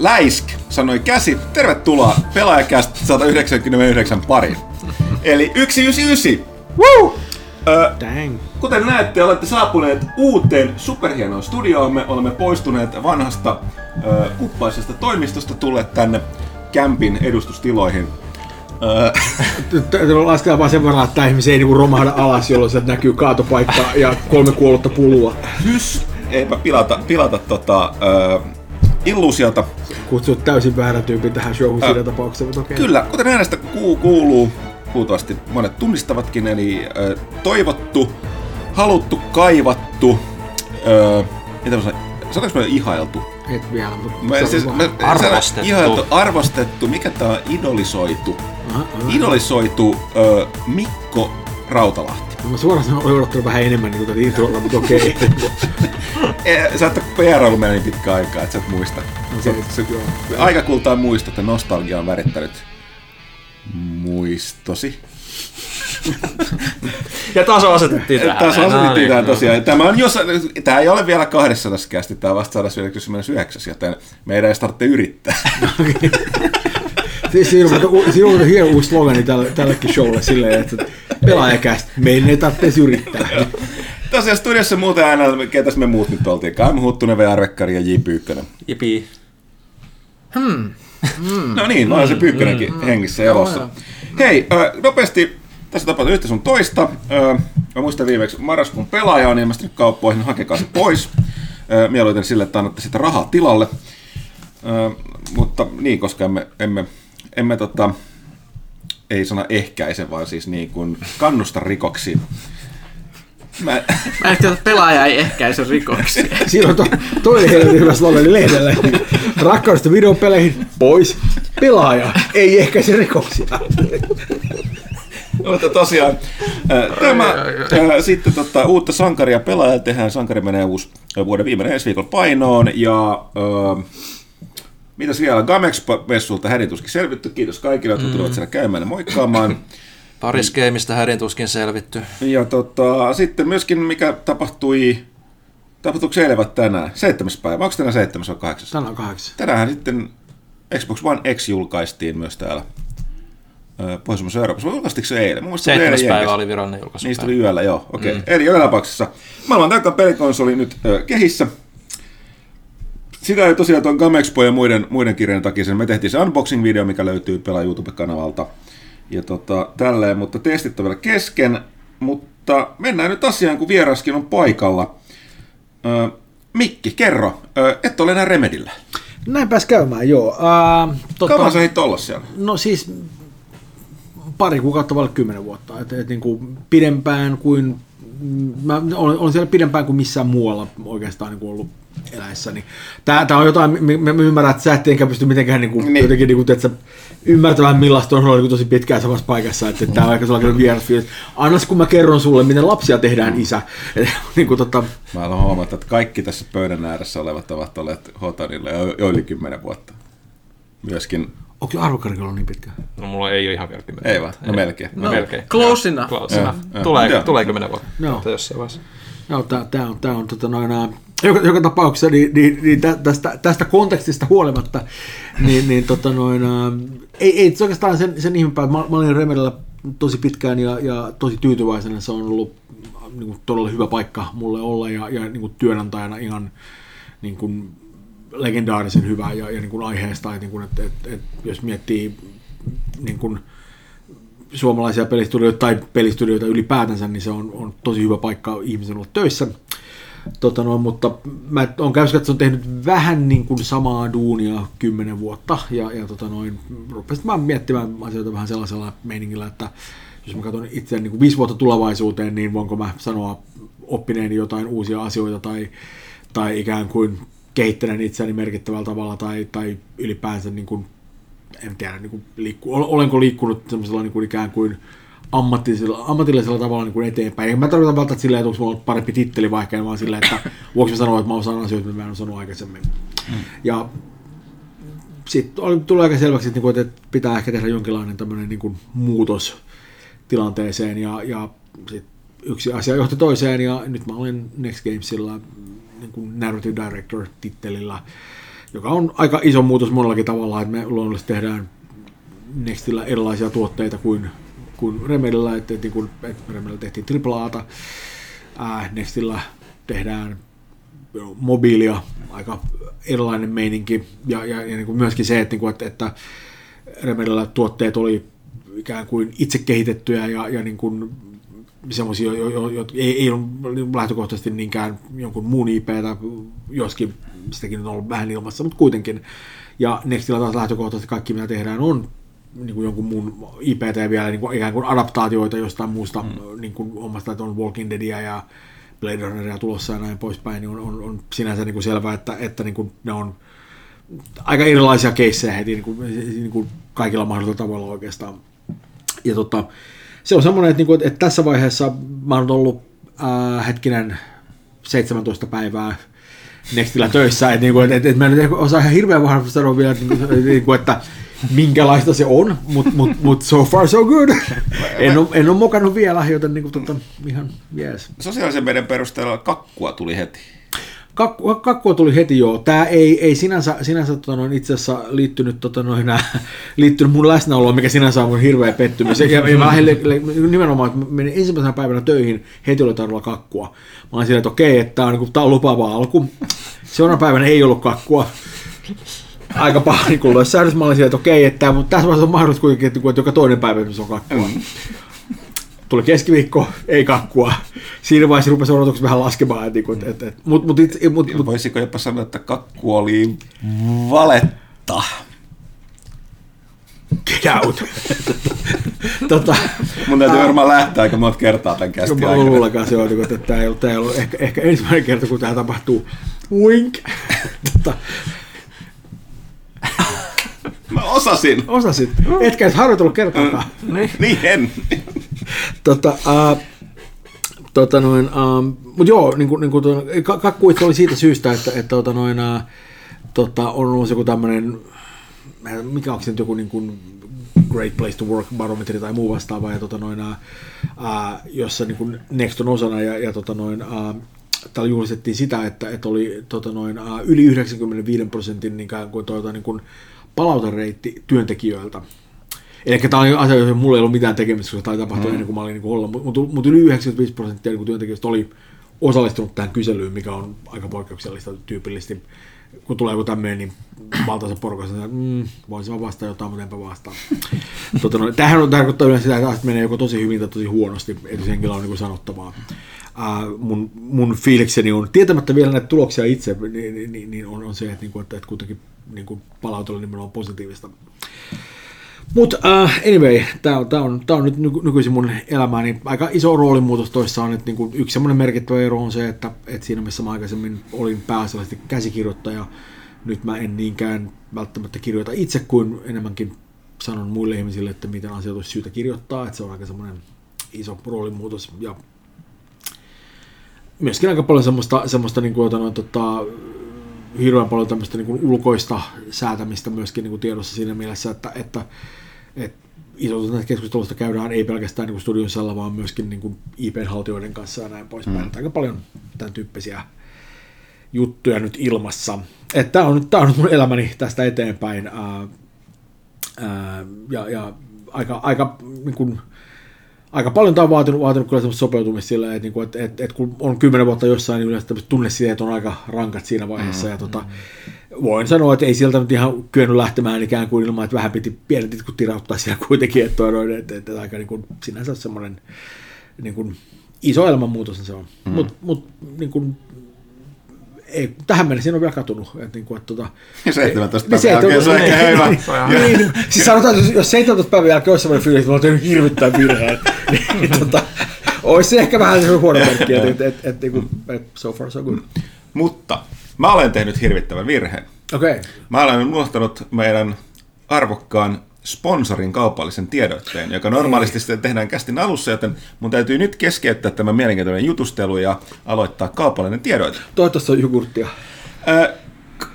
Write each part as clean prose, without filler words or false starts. Läisk sanoi käsi, tervetuloa Pelaajakäst 199 pariin. Eli 199! Woo! Kuten näette, olette saapuneet uuteen superhienoon studioomme. Olemme poistuneet vanhasta kuppaisesta toimistosta, tulleet tänne kämpin edustustiloihin. Lasketaan vaan sen verran, että ihmisiä ei niinku romahda alas, jolloin sieltä näkyy kaatopaikka ja 3 kuollutta pulua. Hys! Eipä pilata illuusiota. Kutsut täysin väärä tyypin tähän showhun siinä tapauksessa, mutta okei. Kyllä, kuten äänestä kuuluu, puutavasti monet tunnistavatkin, eli toivottu, haluttu, kaivattu, sanotaanko me ihailtu? Et vielä, mutta siis, arvostettu. Ihailtu, arvostettu, mikä tää on, idolisoitu? Idolisoitu Mikko Rautalahti. Mä suoraan sanon, olen odottanut vähän enemmän niin tätä introa, mutta okei. Sä et ole PR-ailu meillä niin pitkä aikaa, et sä et muista. Aika kultaa muistot ja nostalgia on värittänyt muistosi. Ja taso asetettiin tähän. Taso asetettiin tähän tosiaan. Tämä ei ole vielä 200 kästi, tämä on vasta 199, joten meidän ei tarvitse yrittää. Siinä on hieno uusi slogani tällekin showlle silleen, että Pelaajakäst, meidän ei tarvitse yrittää. Tosiaan studiossa muuten aina, ketäs me muut nyt oltiinkaan, M. Huttunen, V. Arvekkari ja J. Pyykkönen. Jipii. No niin, mä olen se Pyykkönenkin hengissä ja elossa. Hei, nopeasti tässä tapahtuu yhtä sun toista. Mä muistan viimeksi, marraskuun Pelaaja on ilmestynyt kauppoihin, hakekaa se pois. Mieluiten sille, että annatte sitä rahaa tilalle. Mutta niin, koska emme ei sana ehkäise, vaan siis niin kuin kannusta rikoksiin. Mä ajattelin, että Pelaaja ei ehkäise rikoksia. Siinä on toinen helvetin hyvä slogan lehdellä. Rakkaudesta videopeleihin pois. Pelaaja ei ehkäise rikoksia. Mutta tosiaan, sitten uutta sankaria Pelaaja tehdään. Sankari menee vuoden viimeinen ensi viikon painoon. Ja mitäs vielä? Gamex-messulta hädintuskin selvitty. Kiitos kaikille, jotka tulevat siellä käymään ja moikkaamaan. Paris Gameista hädintuskin selvitty. Ja sitten myöskin mikä tapahtui selvä tänään, 7. päivä. Onko tänään 7 vai 8? Tänään 8. Tänään sitten Xbox One X julkaistiin myös täällä Pohjoisemmassa Euroopassa. Julkaistiinko se eilen? 7. päivä oli virallinen julkaisu. Niistä tuli yöllä, joo. Okei. Okay. Eli joka tapauksessa maailman täykkään pelikonsoli nyt kehissä. Sitä ei tosiaan tuon Gamexpo ja muiden kirjan takia sen. Me tehtiin se unboxing-video, mikä löytyy Pelaa YouTube-kanavalta. Ja tälleen, mutta testit on vielä kesken, mutta mennään nyt asiaan, kun vieraskin on paikalla. Mikki, kerro, et ole enää Remedyllä. Näinpäs käymään, joo. Kauan sä olla siellä? No siis pari kuukautta, vaille 10 vuotta. Et niin kuin pidempään kuin, mä olen siellä pidempään kuin missään muualla oikeastaan niin kuin ollut eläessäni. Tää on jotain, mä ymmärrän, että sä et enkä pysty mitenkään jotenkin niin kuin, että sä ymmärtämään millaista on ollut tosi pitkään samassa paikassa, että tää on aika sellainen vieras fiilis. Annas kun mä kerron sulle, miten lapsia tehdään, isä. Mä haluan huomata, että kaikki tässä pöydän ääressä olevat ovat olleet Hotanilla jo yli 10 vuotta. Myöskin. Onko Arvokarikolla on niin pitkään? No mulla ei ole ihan vielä 10 vuotta. Ei vaan, no melkein. No, melkein. Close enough. Tulee 10 vuotta. No. No, tää on joka tapauksessa niin tästä kontekstista huolimatta niin ei oikeastaan sen ihmepää, että mä olin Remedyllä tosi pitkään ja tosi tyytyväisenä. Se on ollut niin kuin todella hyvä paikka mulle olla ja niin kuin työnantajana ihan niin kuin legendaarisen hyvä ja niin kuin aiheesta, että niin et jos miettii niin kuin suomalaisia pelistudioita tai pelistudioita ylipäätänsä, niin se on tosi hyvä paikka ihmisen olla töissä. Mutta mä oon käynyt katsomaan, tehnyt vähän niin kuin samaa duunia 10 vuotta ja rupesin mä miettimään asioita vähän sellaisella meiningillä, että jos mä katson itse niin kuin 5 vuotta tulevaisuuteen, niin voinko mä sanoa oppineeni jotain uusia asioita tai ikään kuin kehittelen itseäni merkittävällä tavalla tai ylipäänsä niin kuin, en tiedä, niin kuin olenko liikkunut semmoisella niin kuin ikään kuin ammatillisella tavalla niin kuin eteenpäin. Mä tarkoitan välttämättä silleen, että onko mulla parempi titteli vaikka, vaan silleen, että voiko mä sanoa, että mä osaan asioita, mitä mä en osannut aikaisemmin. Ja sitten tulee aika selväksi, että pitää ehkä tehdä jonkinlainen tämmöinen niin kuin muutos tilanteeseen ja sit yksi asia johti toiseen ja nyt mä olen Next Gamesilla niin kuin Narrative Director-tittelillä joka on aika iso muutos monellakin tavalla, että me luonnollisesti tehdään Nextillä erilaisia tuotteita kuin Remedyllä, että Remedyllä tehtiin AAAta, Nextillä tehdään mobiilia, aika erilainen meininki, ja niin kuin myöskin se, että Remedyllä tuotteet oli ikään kuin itse kehitettyjä ja niin kuin semmoisia, jotka ei ole lähtökohtaisesti niinkään jonkun muun IP:tä, joskin sitäkin on ollut vähän ilmassa, mutta kuitenkin. Ja Nextillä taas lähtökohtaisesti kaikki, mitä tehdään, on niin kuin jonkun muun IP:tä vielä niin kuin ikään kuin adaptaatioita jostain muusta niin kuin omasta, että on Walking Deadia ja Blade Runneria tulossa ja näin poispäin, niin on sinänsä niin kuin selvää, että niin kuin ne on aika erilaisia keissejä heti niin kuin kaikilla mahdollisilla tavalla oikeastaan. Ja se on semmoinen, että tässä vaiheessa mä oon ollut 17 päivää Nextillä töissä, että mä en osaa ihan hirveän varmasti sanoa vielä, että minkälaista se on, mutta so far so good. En ole mokannut vielä, joten ihan jees. Sosiaalisen median perusteella kakkua tuli heti. Kakkua tuli heti, joo. Tämä ei sinänsä itse asiassa liittynyt mun läsnäoloon, mikä sinänsä on mun hirveä pettymys. Ja mä nimenomaan, että menin ensimmäisenä päivänä töihin, heti oli tarjolla kakkua. Mä olin silleen, että okei, että tää on lupaava alku. Seuraavana päivänä ei ollut kakkua. Aika paha niin kuin lössähdys. Mä olin silleen, että okei, että mutta tässä vaiheessa on mahdollista kuitenkin, että joka toinen päivä on kakkua. Tuli keskiviikko, ei kakkua. Siinä vaiheessa rupesi odotukset vähän laskemaan. Voisiko jopa sanoa, että kakku oli valetta? Get out! Mun täytyy varmaan lähteä aika monta kertaa tämän kästin aikana. Mä luulenkaan se on, että tämä ei ollut ehkä ensimmäinen kerta, kun tämä tapahtuu. Wink! Mä osasin. Osasit. Etkä edes harjoitellut kertaakaan. Niin en. Mut joo, niinku kakku itse oli siitä syystä, että on ollut joku tämmönen, mikä onko se nyt joku niinkun Great Place to Work barometri tai muu vastaava, ja jossa niinku Next on osana, ja täällä juhlistettiin sitä, että oli yli 95% niin kuin palautereitti työntekijöiltä. Eli tämä on asia, jossa mulla ei ollut mitään tekemistä, koska tämä tapahtui ennen kuin mä olin niin olla, mutta yli 95% niin työntekijöistä oli osallistunut tähän kyselyyn, mikä on aika poikkeuksellista tyypillisesti. Kun tulee joku tämmöinen, niin valtaosa porukasta, että voisi vaan vastaa jotain, mutta enpä vastaa. Tämähän on tarkoittaa yleensä sitä, että menee joko tosi hyvin tai tosi huonosti, että henkilö on niin kuin sanottavaa. Mun fiilikseni on, tietämättä vielä näitä tuloksia itse, niin on se, että kuitenkin niin palautella nimenomaan positiivista. Mutta anyway, tää on nyt nykyisin mun elämääni aika iso roolimuutos toissa on, että niinku yksi semmoinen merkittävä ero on se, että siinä missä mä aikaisemmin olin pääasiallisesti käsikirjoittaja, nyt mä en niinkään välttämättä kirjoita itse kuin enemmänkin sanon muille ihmisille, että miten asioita olisi syytä kirjoittaa, että se on aika semmoinen iso roolimuutos ja myöskin aika paljon semmoista niinku hirveän paljon tämmöistä niin kuin ulkoista säätämistä myöskin niin kuin tiedossa siinä mielessä, että iso osa näistä keskusteluista käydään ei pelkästään niin kuin studion sisällä, vaan myöskin niin kuin IP-haltijoiden kanssa ja näin poispäin. Aika paljon tämän tyyppisiä juttuja nyt ilmassa. Tämä on nyt mun elämäni tästä eteenpäin. Ja aika niin kuin aika paljon tämä on vaatinut kyllä semmoista sopeutumista sillä, että kun on 10 vuotta jossain, niin yleensä tämmöiset tunnesiteet on aika rankat siinä vaiheessa. Ja voin sanoa, että ei sieltä nyt ihan kyennyt lähtemään ikään kuin ilman, että vähän piti pienet itkut tirauttaa siellä kuitenkin. Että aika niin kuin, sinänsä semmoinen niin kuin iso elämänmuutos se on. Mut niin kuin, ei, tähän mennessä en ole vielä katunut. Ja 17 päivän jälkeen se on ehkä hyvä. Niin, siis sanotaan, että jos 17 päivän jälkeen olisi sellainen fiilis, että mä oon tehnyt hirvittävän virheen, niin olisi ehkä vähän sellainen huono merkki, että so far so good. Mutta mä olen tehnyt hirvittävän virheen. Okei. Mä olen unohtanut meidän arvokkaan sponsorin kaupallisen tiedotteen, joka normaalisti sitten tehdään kästin alussa, joten mun täytyy nyt keskeyttää tämä mielenkiintoinen jutustelu ja aloittaa kaupallinen tiedote. Toivottavasti on jogurttia.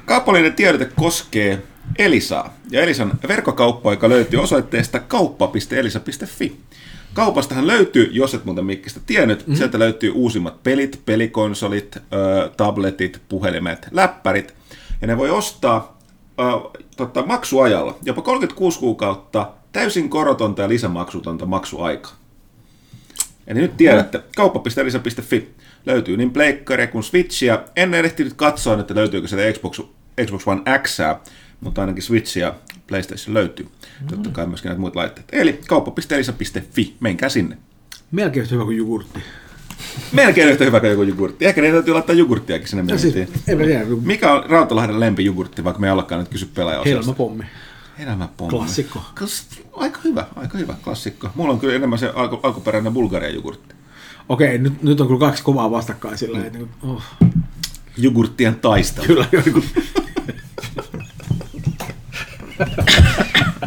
Kaupallinen tiedote koskee Elisaa ja Elisan verkkokauppa, joka löytyy osoitteesta kauppa.elisa.fi. Kaupastahan löytyy, jos et muuten mikkistä tiennyt, sieltä löytyy uusimmat pelit, pelikonsolit, tabletit, puhelimet, läppärit. ja ne voi ostaa maksuajalla jopa 36 kuukautta täysin korotonta ja lisämaksutonta maksuaikaa. Eli nyt tiedätte, kauppa.elisa.fi löytyy niin pleikkaria kuin Switchiä. En ehtinyt katsoa, että löytyykö sieltä Xbox One Xää, mutta ainakin Switchiä PlayStation löytyy. Totta kai myöskin näitä muita laitteita. Eli kauppa.elisa.fi, menkää sinne. Melkein yhtä hyvä kuin jogurtti. Melkein yhtä hyvä kuin joku jogurtti. Ehkä ne täytyy laittaa jogurttiakin sinne miettiin. Siis, mikä on Rautalahden lempijogurtti, vaikka me alkaa nyt kysyä pelaajaosasta? Helmapommi. Elämäpommi. Klassikko. Aika hyvä klassikko. Mulla on kyllä enemmän se alkuperäinen Bulgarian jogurtti. Okei, nyt on kyllä kaksi kovaa vastakkain sillä hetkellä. Oh. Jogurttien taistelu. Kyllä.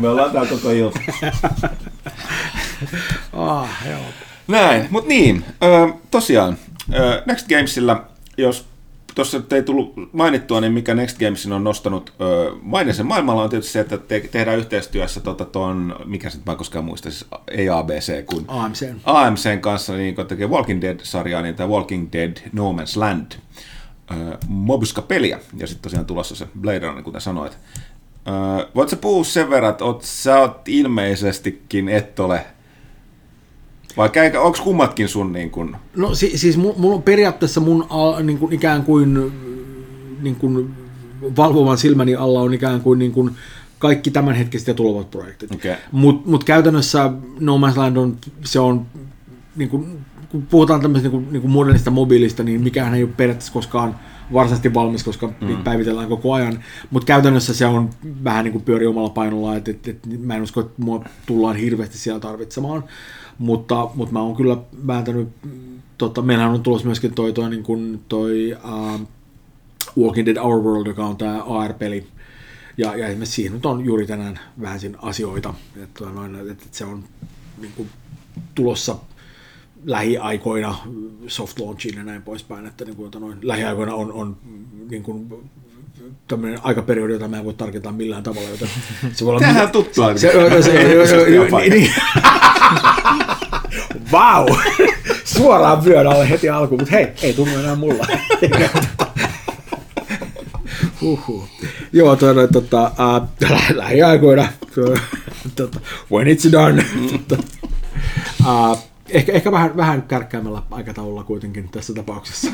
Me ollaan täällä koko ilta. Joo. Näin, mutta niin, tosiaan, Next Gamesilla, jos tuossa ei tullut mainittua, niin mikä Next Gamesin on nostanut maineisen maailmalla on tietysti se, että tehdään yhteistyössä mikä sitten mä koskaan muista, siis ei ABC, kun AMCn kanssa, niin kun tekee Walking Dead-sarjaa, niin tämä Walking Dead No Man's Land Mobyska-peliä, ja sitten tosiaan tulossa se Blade Runner, kuten sanoit. Voitko sä puhua sen verran, että sä oot ilmeisestikin et ole... Vaikka onko kummatkin sun niin kuin... No siis mun periaatteessa mun niin kuin, ikään kuin valvovan silmäni alla on ikään kuin kaikki tämänhetkiset ja tulevat projektit. Okay. Mut käytännössä No Man's Land on se on niin kuin, kun puhutaan tämmöistä niin kuin modernista mobiilista, niin mikähän ei ole periaatteessa koskaan varsinaisesti valmis, koska niitä päivitellään koko ajan. Mutta käytännössä se on vähän niin kuin pyöri omalla painolla, että mä en usko, että mua tullaan hirveästi siellä tarvitsemaan. Mutta mä oon kyllä vääntänyt, meillähän on tulossa myöskin toi Walking Dead Our World, joka on tää AR-peli. Ja esimerkiksi siihen nyt on juuri tänään vähän siinä asioita, että se on niin kuin tulossa lähiaikoina soft launchiin ja näin poispäin, että niin kuin, lähiaikoina on niin kuin tämmöinen aikaperiodi, jota mä en voi tarkentaa millään tavalla, joten se voi olla... Tähän tuttua. Vau! Wow. Suoraan vyön alle heti alkuun, mutta hei, ei tunnu enää mulla. Joo, lähiaikoina. When it's done. Ehkä vähän kärkkäämällä aikataululla kuitenkin tässä tapauksessa.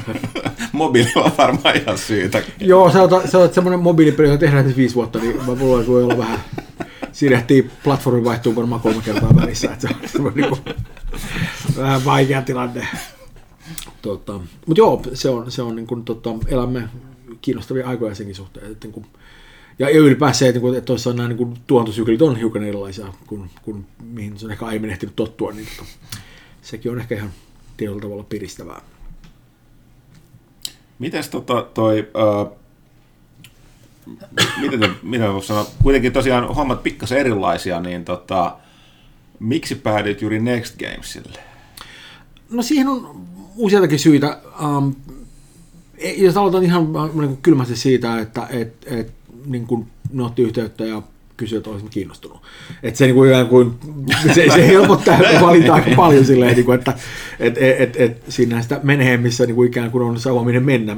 Mobiili on varmaan ihan syytä. Joo, sä olet semmoinen mobiilipeli, jota tehdään nyt 5 vuotta, niin mä voi olla vähän... Siirehtii platformin vaihtuu varmaan 3 kertaa välissä, että se on niin kuin vähän vaikea tilanne. Mutta joo, se on niin kuin, elämme kiinnostavia aikoja senkin suhteen. Että, niin kuin, ja ylipäänsä se, että toisaalta nämä niin tuontosyklit on hiukan erilaisia, kun mihin se on ehkä aiemmin ehtinyt tottua, niin sekin on ehkä ihan tietyllä tavalla piristävää. Mites mitä voisi sanoa? Kuitenkin tosiaan hommat pikkasen erilaisia, niin miksi päädyit juuri Next Gamesille? No siihen on useitakin syitä. Jos aloitan ihan niin kylmästi siitä, että niin kuin ne otti yhteyttä ja kysyi, että olisin kiinnostunut. Että se, niin kuin, se helpottaa valintaa aika paljon silleen, että siinähän sitä menee, missä niin kuin ikään kuin on saavaminen mennä.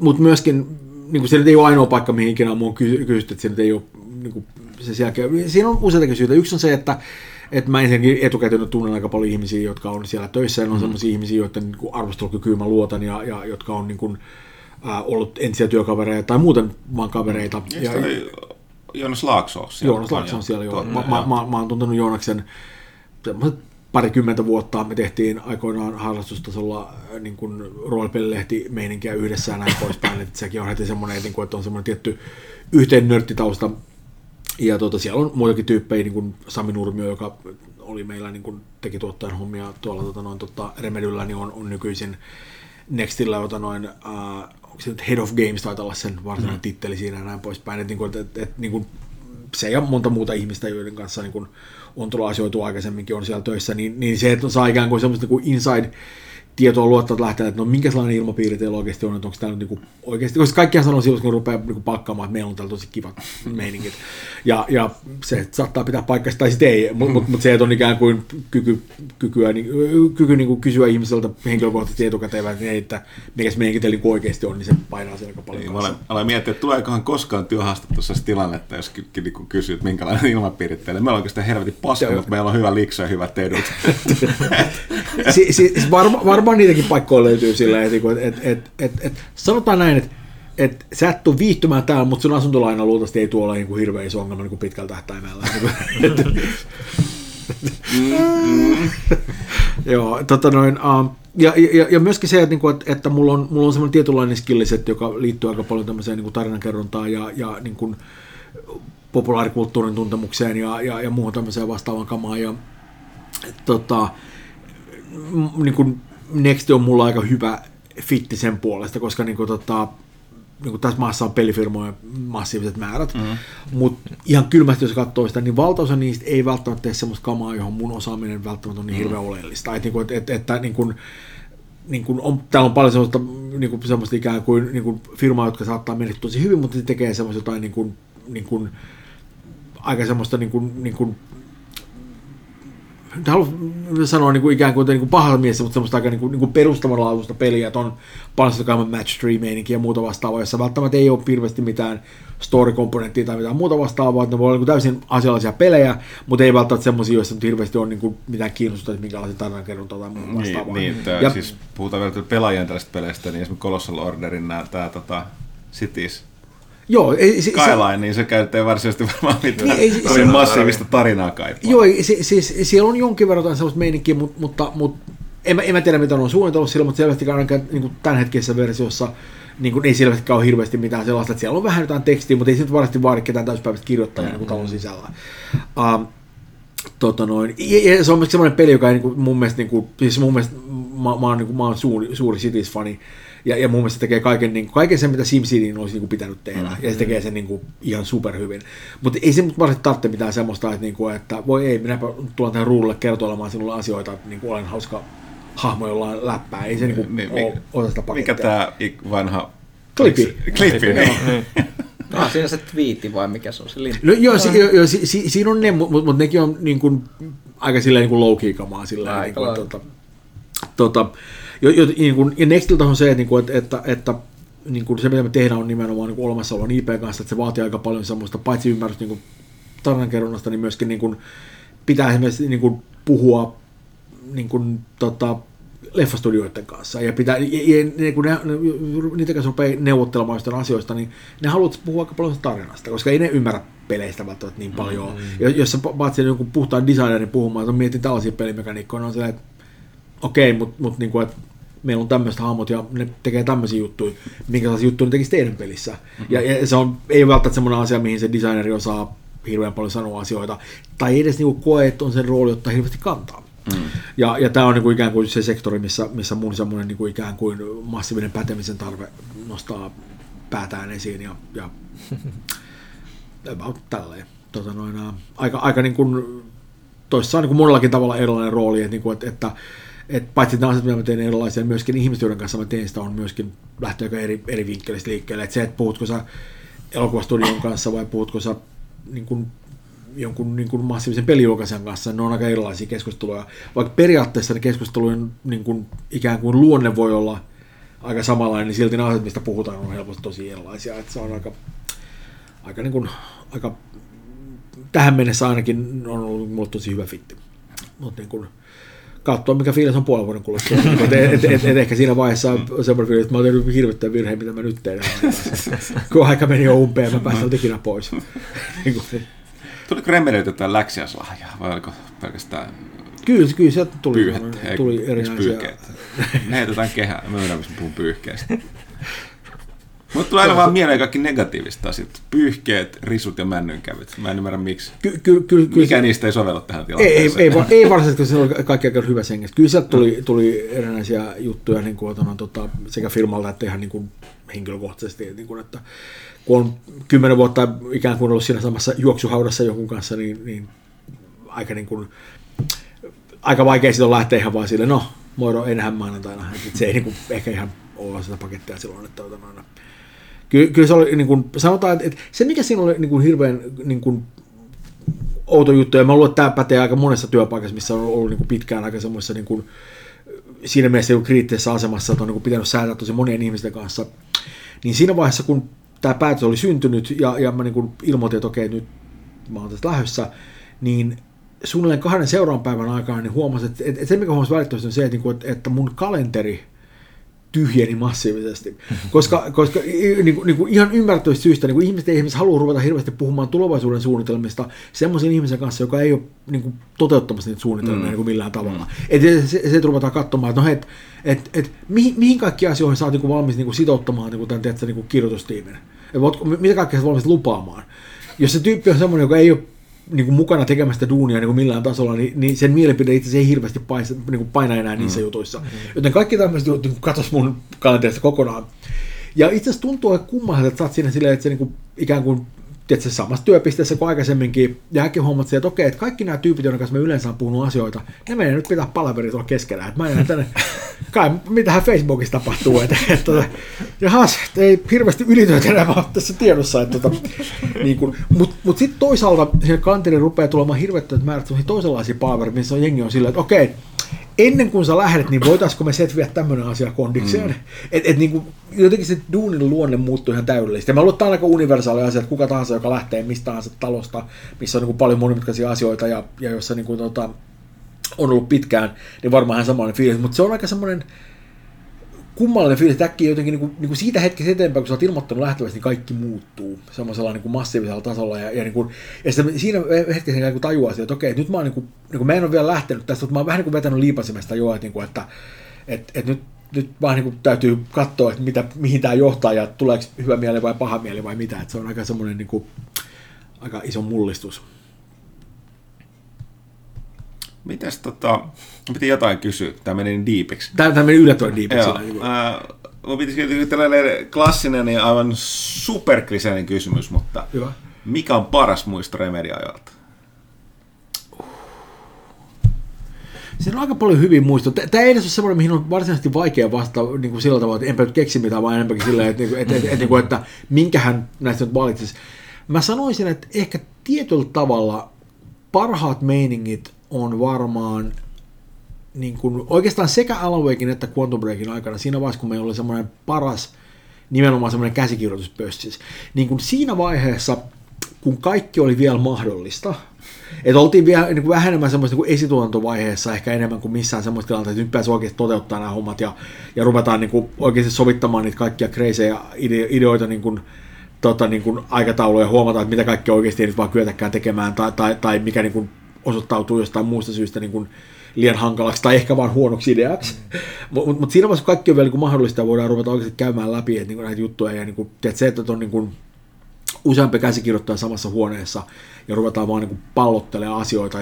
Mutta myöskin, niin se nyt ei ole ainoa paikka, mihin ikinä on kysytty, että se nyt ei ole niin sen jälkeen. Siinä on useitakin syitä. Yksi on se, että mä ensinnäkin etukäteen tunnen aika paljon ihmisiä, jotka on siellä töissä. Ja on sellaisia ihmisiä, joiden niin arvostelukykyä mä luotan ja jotka on niin kuin, ollut entisiä työkavereita tai muuten vaan kavereita. Jonas Laakso on siellä. Jonas Laakso on siellä. Mä oon tuntenut Joonaksen 20 vuotta. Me tehtiin aikoinaan harrastustasolla niin kuin roolipelilehti-meininkiä yhdessä ja näin poispäin. Että sekin on heti semmoinen, että on semmoinen tietty yhteen nörttitausta. Ja siellä on muitakin tyyppejä, niin kuin Sami Nurmio, joka oli meillä, niin kuin teki tuottajan hommia tuolla Remedyllä, niin on nykyisin Nextillä, onko se nyt Head of Games, taitaa olla sen varsinainen titteli siinä ja näin poispäin. Se ja monta muuta ihmistä, joiden kanssa niin kun on tullut asioitua aikaisemminkin, on siellä töissä, niin se, että saa ikään kuin semmoista niin inside tietoa luottaa lähteä, että no minkälainen ilmapiiri teillä oikeasti on, että onko tämä nyt niin kuin oikeasti, koska kaikkihan sanoo silloin, kun rupeaa niin kuin pakkaamaan, että meillä on täällä tosi kivat meiningit. Ja se saattaa pitää paikkaa, tai sitten ei, mutta se, että on ikään kuin kyky niin kuin kysyä ihmiseltä henkilökohtaisesti etukäteen, niin ei, että mikäs meiningit eli oikeasti on, niin se painaa siellä aika paljon. Mä olen miettinyt, että tuleekohan koskaan työhaastattelussa tilannetta, jos kysyy, että minkälainen ilmapiiri teille. Meillä on oikeastaan hervetin paska, mutta meillä on hyvä liksa ja hyvät edut. Varmaan niitäkin paikkoja löytyy sillä, että sanotaan näin, että sä et tule viihtymään täällä, mutta sun asuntolaina luultavasti ei tuolla niin hirveän iso ongelma niin pitkällä tähtäimellä. Joo, ja myöskin se, että mulla on semmoinen tietynlainen skilliset, joka liittyy aika paljon tämmöiseen niin kuin tarinankerrontaan ja niin kuin populaarikulttuurin tuntemukseen ja muuhun tämmöiseen vastaavaan kamaan. Ja, niin kuin Next on mulla aika hyvä fitti sen puolesta, koska niin kuin tässä maassa on pelifirmojen massiiviset määrät, mutta ihan kylmästi jos katsoo sitä, niin valtaosa niistä ei välttämättä tee semmoista kamaa, johon mun osaaminen välttämättä on niin hirveän oleellista. Että niin kuin on, täällä on paljon semmoista, niin kuin, semmoista ikään kuin, firmaa, jotka saattaa mennä tosi hyvin, mutta ne tekee semmoista jotain niin kuin, aika semmoista niin kuin haluan sanoa niin kuin ikään kuin, pahalla mielessä, mutta semmoista aika niin kuin perustavanlaatuista peliä, että on paljon match 3-meininkiä ja muuta vastaavaa, jossa välttämättä ei ole hirveästi mitään story-komponenttia tai mitään muuta vastaavaa, että ne voi olla niin täysin asiallisia pelejä, mutta ei välttämättä semmoisia, joissa nyt hirveästi on niin kuin mitään kiinnostusta, että minkälaisia tarinankerrontaa tai muuta vastaavaa. Niin, siis puhutaan vielä pelaajien tällaisista peleistä, niin esimerkiksi Colossal Orderin tämä Cities. Joo, Skyline, niin se käyttää varsinaisesti varmaan mitään massiivista tarinaa kaipaa. Joo, siis siellä on jonkin verran sellaista meininkiä, mutta en mä tiedä, mitä on suunnitellut sillä, mutta selvästikään niin tämän hetkessä versiossa niin ei selvästikään ole hirveästi mitään sellaista, että siellä on vähän jotain tekstiä, mutta ei se nyt varmasti vaadi ketään täyspäiväistä kirjoittajaa niin talon sisällä. Ja se on myös sellainen peli, joka ei niin mun mielestä, mä oon suuri Cities-fani, ja mun mielestä tekee kaiken sen, mitä SimCityin olisi pitänyt tehdä, ja se tekee sen ihan superhyvin. Mutta ei se varsin tarvitse mitään semmoista, että voi ei, minäpä tulen tähän ruudulle kertoilemaan sinulle asioita, että olen hauska hahmo, jolla on läppää. Ei se ole sitä pakettia. Mikä tämä vanha... Klippi. No, siinä se twiitti vai mikä se on se linja? No, joo, siinä on ne, mutta nekin on aika low-key-kamaa. Ja Nextiltä on se, että se mitä me tehdään on nimenomaan olemassaolon IP kanssa, että se vaatii aika paljon semmoista, paitsi ymmärrystä tarinankerronnasta, niin myöskin pitää esimerkiksi puhua leffastudioiden kanssa, ja pitää, kun niitä kanssa rupeaa neuvottelemaan jostain asioista, niin ne haluat puhua aika paljon tarinasta, koska ei ne ymmärrä peleistä välttämättä niin paljon. Jos sä vaat siellä jonkun puhtaan designerin puhumaan, että mietin tällaisia pelimekaniikkoja, on silleen, että okei, mutta meillä on tämmöiset hahmot ja ne tekee tämmöisiä juttuja, minkälaisia juttuja ne tekisi teidän pelissä. Ja se on, ei välttämättä semmoinen asia, mihin se designeri osaa hirveän paljon sanoa asioita, tai ei edes koe, että on sen rooli ottaa hirveästi kantaa. Ja tämä on ikään kuin se sektori, missä mun semmoinen ikään kuin massiivinen pätemisen tarve nostaa päätään esiin ja tälleen. Aika toissa on monellakin tavalla erilainen rooli, että paitsi nämä asiat, mitä mä teen erilaisia, myöskin ihmiset, joiden kanssa mä teen sitä, on myöskin lähtöä eri vinkkelistä liikkeelle. Että se, että puhutko sä elokuvastudion kanssa vai puhutko sä jonkun massiivisen pelijulkaisen kanssa, ne on aika erilaisia keskusteluja. Vaikka periaatteessa ne keskustelujen ikään kuin luonne voi olla aika samanlainen, niin silti ne asiat, mistä puhutaan, on helposti tosi erilaisia. Että se on aika tähän mennessä ainakin on ollut mulle tosi hyvä fitti. Mutta katsoa, mikä fiilis on puolen vuoden kuluttua. Ehkä siinä vaiheessa on semmoinen fiilis, että mä oon tehnyt hirvettää virheen, mitä mä nyt teen. Kun aika meni jo umpeen, mä päästän ikinä pois. Tuliko Remedytä tämän läksiäislahjaa vai oliko pelkästään Kyllä sieltä tuli erinäisiä. Näytetään kehää. Mä mennään, missä mä puhun pyyhkeistä. Mutta tulee aina vaan mieleen kaikki negatiivista asiat. Pyyhkeet, risut ja männynkävyt. Mä en ymmärrä miksi. Mikä niistä ei sovellu tähän tilanteeseen? Ei varsinaisesti, kun se on kaikki aika hyvässä hengessä. Kyllä sieltä tuli erinäisiä juttuja sekä firmalta että ihan henkilökohtaisesti. Että kun on 10 vuotta ikään kuin ollut siinä samassa juoksuhaudassa jonkun kanssa, niin aika vaikea siitä on lähteä ihan vaan silleen, no Moro, enhän maanantaina. Se ei niinku ehkä ihan ole sitä pakettia silloin, että otan. Kyllä se oli, niin kun, sanotaan, että se mikä siinä oli niin kun hirveän niin kun outo juttu, ja mä luulen, että tämä pätee aika monessa työpaikassa, missä on ollut niin kun pitkään aika semmoisessa, niin kun, siinä mielessä joku kriittisessä asemassa, että on niin kun pitänyt säätää tosi monien ihmisten kanssa, niin siinä vaiheessa, kun tämä päätös oli syntynyt, ja mä niin kun ilmoitin, että okei, nyt mä oon tästä lähdössä, niin suunnilleen 2 seuraavan päivän aikaan niin huomasin, että se mikä huomasi välittömästi on se, että mun kalenteri tyhjeni massiivisesti, koska niin ihan ymmärrettävistä syistä niin ihmiset ei halua ruveta hirveästi puhumaan tulevaisuuden suunnitelmista semmoisen ihmisen kanssa, joka ei ole niin toteuttamassa niitä suunnitelmia niin millään tavalla. Se ruvetaan katsomaan, että no mihin kaikki asioihin sä oot niin valmis niin sitouttamaan niin tämän teetä, niin kirjoitustiimin. Mitä kaikkea sä oot valmis lupaamaan? Jos se tyyppi on semmoinen, joka ei ole niin mukana tekemästä duunia niin millään tasolla, niin sen mielipide itse asiassa ei hirveästi paina enää niissä jutuissa. Joten kaikki tämmöiset jutut niin katosi mun kalenterista kokonaan. Ja itse asiassa tuntuu aika kummalliselta, että sä oot siinä silleen, että se niin kuin, ikään kuin tiedätkö, samassa työpisteessä kuin aikaisemminkin, ja äkki huomaat, että okei, että kaikki nämä tyypit, joiden kanssa me yleensä on puhunut asioita, ne menee nyt pitää palaveria tuolla keskellä. Että mä en tänne, kai mitähän Facebookissa tapahtuu, että jahas, ei hirveästi ylityötä enää ole tässä tiedossa. Niin mutta sitten toisaalta siihen kanteille rupeaa tulemaan hirveättömät määrät toisenlaisia palaveria, missä jengi on silleen, että okei, ennen kuin sä lähdet, niin voitaisko me setviä tämmöinen asia kondikseen? Niin jotenkin se duunin luonne muuttuu ihan täydellisesti. Ja mä luulen, että tämä on aika universaali asia, että kuka tahansa, joka lähtee mistä tahansa talosta, missä on niin paljon monimutkaisia asioita ja jossa niin kuin, on ollut pitkään, niin varmaan ihan samanlainen fiilis. Mutta se on aika semmoinen kummallinen fiilis, että äkkiä jotenkin niin kuin siitä hetkestä eteenpäin, kun sä oot ilmoittanut lähtevästi, niin kaikki muuttuu semmoisella niin kuin massiivisella tasolla. Ja siinä hetkessä niin kuin tajuaa sitä, että okei, että nyt mä oon, niin kuin, mä en ole vielä lähtenyt tästä, mutta mä oon vähän niin kuin vetänyt liipasimesta jo, että nyt vaan niin kuin täytyy katsoa, että mihin tämä johtaa ja tuleeko hyvä mieli vai paha mieli vai mitä. Että se on aika semmoinen niin kuin, aika iso mullistus. Mitäs piti jotain kysyä, tämä meni diipiksi. Tämä meni yllätön diipiksi. Piti tällainen klassinen ja aivan superkliseinen kysymys, mutta hyvä. Mikä on paras muisto Remedy-ajalta? Siinä on aika paljon hyviä muistoja. Tämä ei edes ole semmoinen, mihin on varsinaisesti vaikea vastata niin kuin sillä tavalla, että enpä nyt keksi mitään, vaan enemmänkin silleen, että minkähän näistä nyt valitsisi. Mä sanoisin, että ehkä tietyllä tavalla parhaat meiningit on varmaan niin kuin, oikeastaan sekä Alan Wakein että Quantum Breakin aikana, siinä vaiheessa kun meillä oli semmoinen paras, nimenomaan semmoinen käsikirjoituspössis, niin kuin siinä vaiheessa, kun kaikki oli vielä mahdollista, että oltiin vielä niin kuin, vähän enemmän semmoista niin kuin esituotantovaiheessa ehkä enemmän kuin missään semmoista tilanteessa, että nyt pääsi oikeasti toteuttaa nämä hommat ja ruvetaan niin kuin, oikeasti sovittamaan niitä kaikkia kreisejä ideoita niin kuin, niin kuin aikatauluja ja huomataan, että mitä kaikki oikeasti ei nyt vaan kyetäkään tekemään tai mikä niin kuin, osoittautuu jostain muusta syystä niin kuin liian hankalaksi tai ehkä vaan huonoksi ideaksi. Mutta siinä vaiheessa kaikki on vielä niin kuin mahdollista ja voidaan ruveta oikeasti käymään läpi että, niin kuin näitä juttuja. Ja, niin kuin, se, että on niin kuin, useampi käsikirjoittaja samassa huoneessa ja ruvetaan vaan niin kuin, pallottelemaan asioita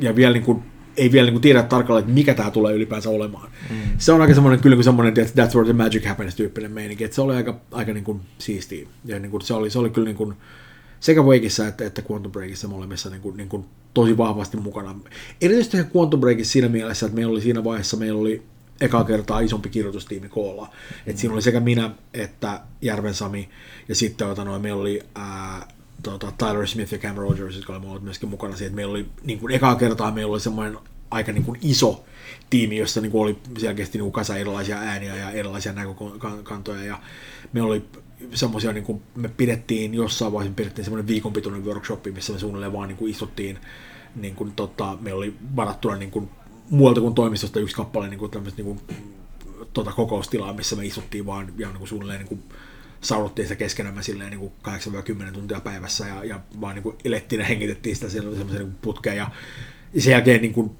ja vielä, niin kuin, ei vielä niin kuin, tiedä tarkalleen, että mikä tämä tulee ylipäänsä olemaan. Se on aika semmoinen, kyllä semmoinen that's where the magic happens -tyyppinen meininki. Että se oli aika niin kuin, siistiä. Ja, niin kuin, se oli kyllä niin kuin, sekä Wakeissa että Quantum Breakissä molemmissa niin kuin, tosi vahvasti mukana. Erityisesti Quantum Breakissa siinä mielessä, että meillä oli siinä vaiheessa, ekaa kertaa isompi kirjoitustiimi koolla. Et siinä oli sekä minä että Järven Sami, ja sitten meillä oli Tyler Smith ja Cam Rogers, jotka olivat myöskin mukana siinä. Meillä oli niin kuin, ekaa kertaa meillä oli semmoinen aika niin kuin, iso tiimi, jossa niin kuin, oli selkeästi niin kuin, kasa erilaisia ääniä ja erilaisia näkökantoja. Ja meillä oli semmoisia, niin kuin me pidettiin jossain vaiheessa semmoinen viikonpituinen workshopi, missä me suunnilleen vaan niin kuin istuttiin. Niin kuin, meillä oli varattuna niin kuin, muualta kuin toimistosta yksi kappale niin kuin, tämmöistä niin kuin, kokoustilaa, missä me istuttiin vaan ja niin kuin, suunnilleen niin kuin, saunuttiin sitä keskenämme silleen niin kuin 8-10 tuntia päivässä ja vaan niin kuin, elettiin ja hengitettiin sitä semmoisen niin putkeen ja sen jälkeen niin kuin,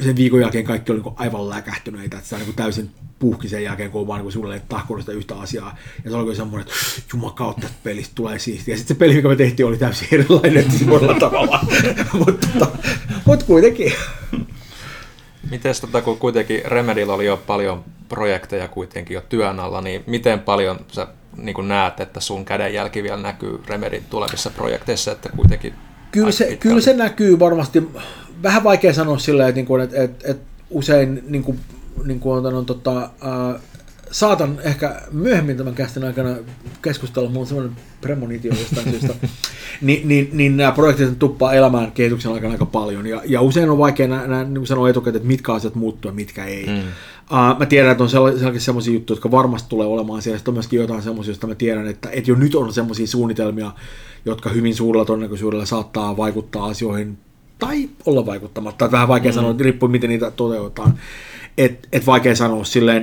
sen viikon jälkeen kaikki oli niin aivan läkähtyneitä, että sitä niin täysin puhki sen jälkeen, kun on vaan niin suunnilleen tahkonut sitä yhtä asiaa. Ja se oli semmoinen, että jumakautta, että pelistä tulee siistiä. Ja sitten se peli, mikä me tehtiin, oli täysin erilainen semmoisella tavalla. Mutta kuitenkin. Mites kun kuitenkin Remedyllä oli jo paljon projekteja kuitenkin jo työn alla, niin miten paljon sä niin näet, että sun kädenjälki vielä näkyy Remedyn tulevissa projekteissa, että kuitenkin... Kyllä se näkyy varmasti... Vähän vaikea sanoa sillä, että usein saatan ehkä myöhemmin tämän kästin aikana keskustella, mulla on semmoinen premonitio jostain syystä, niin nämä projektit tuppaa elämään kehityksen aikana aika paljon, ja usein on vaikea sanoa etukäteen, että mitkä asiat muuttuu ja mitkä ei. Mä tiedän, että on sellaisia juttuja, jotka varmasti tulee olemaan siellä, ja sitten on myöskin jotain semmoisia, joista mä tiedän, että jo nyt on semmoisia suunnitelmia, jotka hyvin suurella todennäköisyydellä saattaa vaikuttaa asioihin, tai olla vaikuttamatta, vähän vaikea sanoa, riippuu miten niitä toteutetaan. Et vaikea sanoa silleen,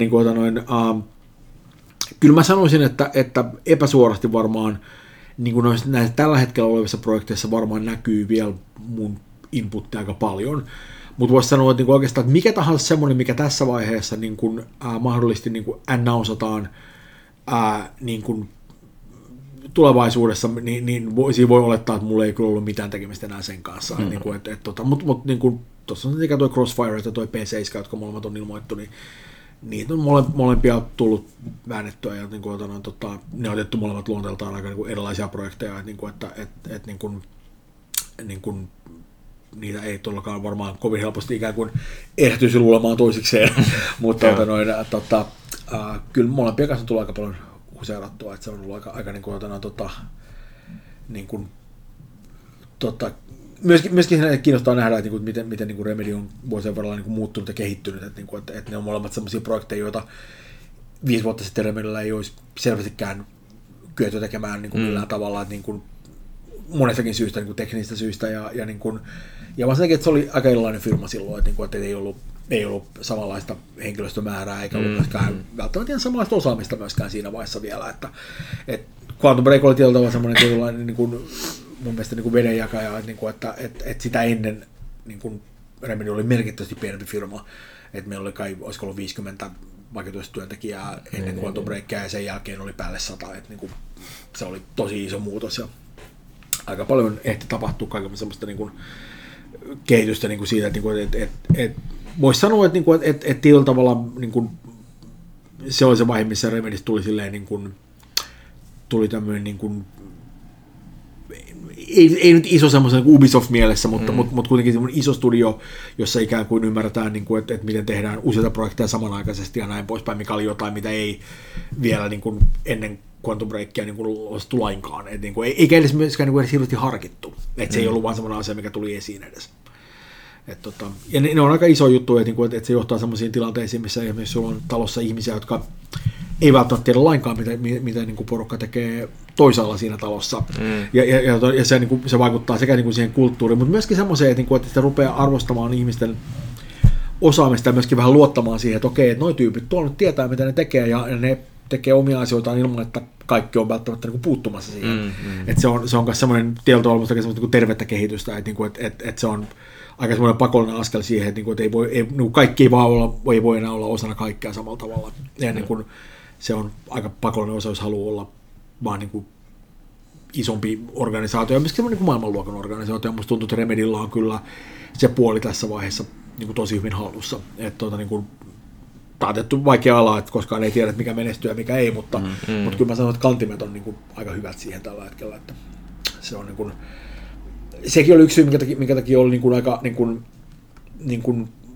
kyllä mä sanoisin, että epäsuorasti varmaan näissä tällä hetkellä olevissa projekteissa varmaan näkyy vielä mun inputtia aika paljon, mutta voisi sanoa, että oikeastaan että mikä tahansa semmoinen, mikä tässä vaiheessa mahdollisesti announcedaan tulevaisuudessa, niin voi olettaa, että mulla ei kyllä ollut mitään tekemistä enää sen kanssa, mutta tuossa on sekä tuo Crossfire ja tuo PC7, jotka molemmat on ilmoittu, niin niitä on molempia tullut väännettyä ja ne on otettu molemmat luonteeltaan aika erilaisia projekteja, että niitä ei todellakaan varmaan kovin helposti ikään kuin ehtyisi luulemaan toisikseen, mutta kyllä molempia kanssa on tullut aika paljon useerattua, että se on ollut aika myöskin kiinnostaa nähdä, että miten Remedy on vuosien varrella muuttunut ja kehittynyt, että ne on molemmat sellaisia projekteja, joita 5 vuotta sitten Remedyllä ei olisi selvästikään kyetty tekemään millään tavalla, että monestakin syystä, teknisistä syistä ja varsinkin, että se oli aika erilainen firma silloin, että ei ollut samanlaista henkilöstömäärää eikä ollut välttämättä ihan samanlaista osaamista myöskään siinä vaiheessa vielä, että Quantum Break oli tietyllä tavalla semmoinen tietynlainen mun mielestä vedenjakaja, että sitä ennen Remedy oli merkittävästi pienempi firma, että meillä oli kai, olisiko ollut 50 vakituistyöntekijää ennen Quantum Breakia ja sen jälkeen oli päälle 100, että se oli tosi iso muutos ja aika paljon ehti tapahtua kaikenlaista semmoista kehitystä siitä, että voisi sanoa, että tietyllä tavalla se oli se vaihe, missä Remedys tuli silleen tuli tämmöinen ei nyt iso semmoisen Ubisoft-mielessä, mutta kuitenkin semmoinen iso studio, jossa ikään kuin ymmärretään, että miten tehdään useita projekteja samanaikaisesti ja näin poispäin, mikä oli jotain, mitä ei vielä ennen Quantum Breakia ostu lainkaan. Eikä edes myöskään edes hirveästi harkittu. Et se ei ollut vaan semmoinen asia, mikä tuli esiin edes. Ja ne on aika iso juttu, että se johtaa semmoisiin tilanteisiin, missä esimerkiksi sulla on talossa ihmisiä, jotka ei välttämättä tiedä lainkaan, mitä porukka tekee toisaalla siinä talossa. Ja se vaikuttaa sekä siihen kulttuuriin, mutta myöskin semmoiseen, että sitä rupeaa arvostamaan ihmisten osaamista ja myöskin vähän luottamaan siihen, että okei, että noi tyypit tuolla nyt tietää, mitä ne tekee, ja ne tekee omia asioitaan ilman, että kaikki on välttämättä puuttumassa siihen. Että se on myös semmoinen tietoalmoista tervettä kehitystä, että se on aika semmoinen pakollinen askel siihen, että kaikki ei voi enää olla osana kaikkea samalla tavalla. Ja se on aika pakollinen osa, jos haluaa olla vaan isompi organisaatio ja myöskin maailmanluokan organisaatio. Musta tuntuu, että Remedyllä on kyllä se puoli tässä vaiheessa tosi hyvin hallussa. Että tämä on tietty vaikea ala, että koskaan ei tiedä, mikä menestyy ja mikä ei, mutta kyllä mä sanon, että kantimet on aika hyvät siihen tällä hetkellä. Että se on sekin oli yksi syy, minkä takia oli aika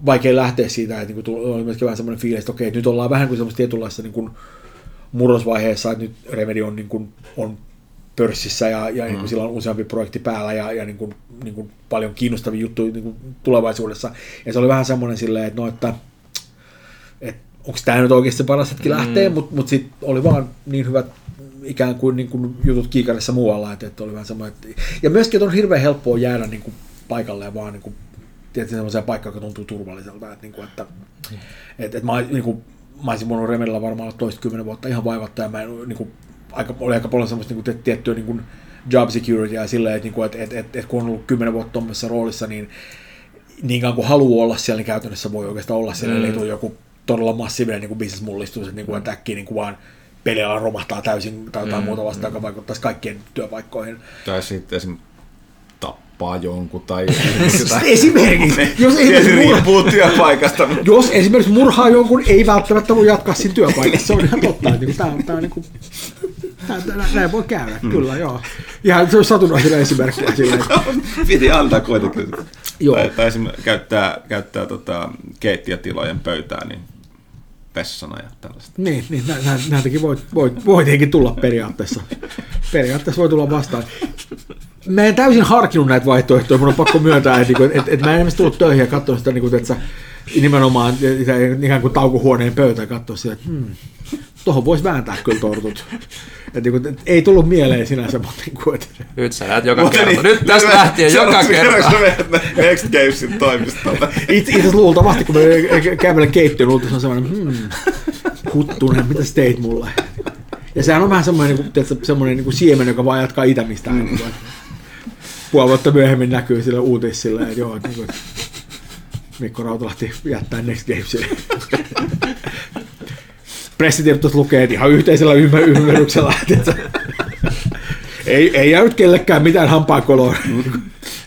vaikea lähteä siitä, että oli myöskin vähän semmoinen fiilis, että okei, nyt ollaan vähän kuin semmoista tietynlaista murrosvaiheessa, että nyt Remedy on, on pörssissä ja sillä on useampi projekti päällä ja paljon kiinnostavia juttuja tulevaisuudessa. Ja se oli vähän semmoinen silleen, että onko tämä nyt oikeasti paras hetki lähtee, mutta sitten oli vaan niin hyvät ikään kuin, jutut kiikarissa muualla, että oli vähän sama. Ja myöskin, että on hirveän helppoa jäädä paikalle ja vaan sellaisia paikkoja, joka tuntuu turvalliselta. Että mä olisin voinut Remedellä varmaan olla 10 vuotta ihan vaivatta ja mä oli aika paljon semmoista tiettyä job securitya silleen, että kun on ollut 10 vuotta tuollaisessa roolissa, niin kuin haluaa olla siellä, niin käytännössä voi oikeastaan olla siellä, eli tule joku todella massiivinen bisnesmullistus, että äkkiä vaan pelejä romahtaa täysin tai jotain muuta vastaan, joka vaikuttaisi kaikkien työpaikkoihin. Tai sitten tappaa jonkun tai esimerkiksi, jos esimerkiksi murhaa jonkun, ei välttämättä voi jatkaa siinä työpaikassa. Se on ihan totta. Tämä on Näin voi käydä, kyllä joo. Ihan satunnaisena esimerkkinä silleen. Piti antaa kuitenkin. Joo. Tai esimerkiksi käyttää keittiötilojen pöytää, niin pessana ja tällaista. Niin näitäkin voi tietenkin tulla periaatteessa. Periaatteessa voi tulla vastaan. Mä en täysin harkinnut näitä vaihtoehtoja, mun on pakko myöntää, että mä en esimerkiksi tullut töihin ja katsoin sitä, että sä nimenomaan ikään kuin taukohuoneen pöytään katsoin sitä, että tuohon voisi vääntää kyllä tortut. Ei tullut mieleen sinänsä, mutta nyt sä näet joka kerta. Niin, nyt tästä lähtien joka kerta. Next Gamesin toimistolta. Itse asiassa luultavasti, kun me käymään keittiön luultavasti, on semmoinen, Huttunen, mitä sä teit mulle? Ja sehän on vähän semmoinen siemen, joka vaan jatkaa itämistään. Puoli vuotta myöhemmin näkyy sillä uutisilla, että joo, Mikko Rautalahti jättää Next Gamesille. Pressitiedot lukee, että ihan yhteisellä ymmärryksellä. Ei jäänyt kellekään mitään hampaankoloa.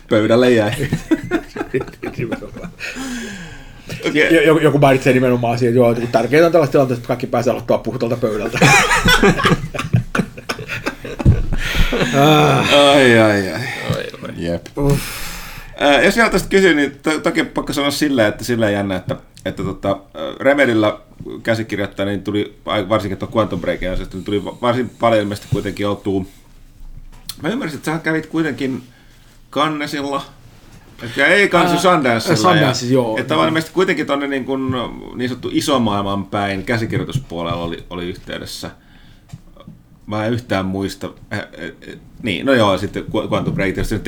Pöydälle jäi. Joku mainitsee nimenomaan siihen, että tärkeintä on tällaista tilanteesta, että kaikki pääsee aloittaa puhtaalta pöydältä. Ai. Jep. Jos vielä tästä kysyy, niin toki pakko sanoa silleen, että silleen jännä, että Remedyllä käsikirjoittajana niin tuli, varsinkin tuon Quantum Breakin asiasta, niin tuli varsin paljon ilmeisesti kuitenkin oltuu. Mä ymmärsin, että sä kävit kuitenkin Cannesilla. Ja ei kanssa Sundancella. Joo. Että vaan ilmeisesti kuitenkin tuonne niin sanottu iso maailman päin käsikirjoituspuolella oli yhteydessä. Mä en yhtään muista. Niin, no joo, sitten Quantum Break tietysti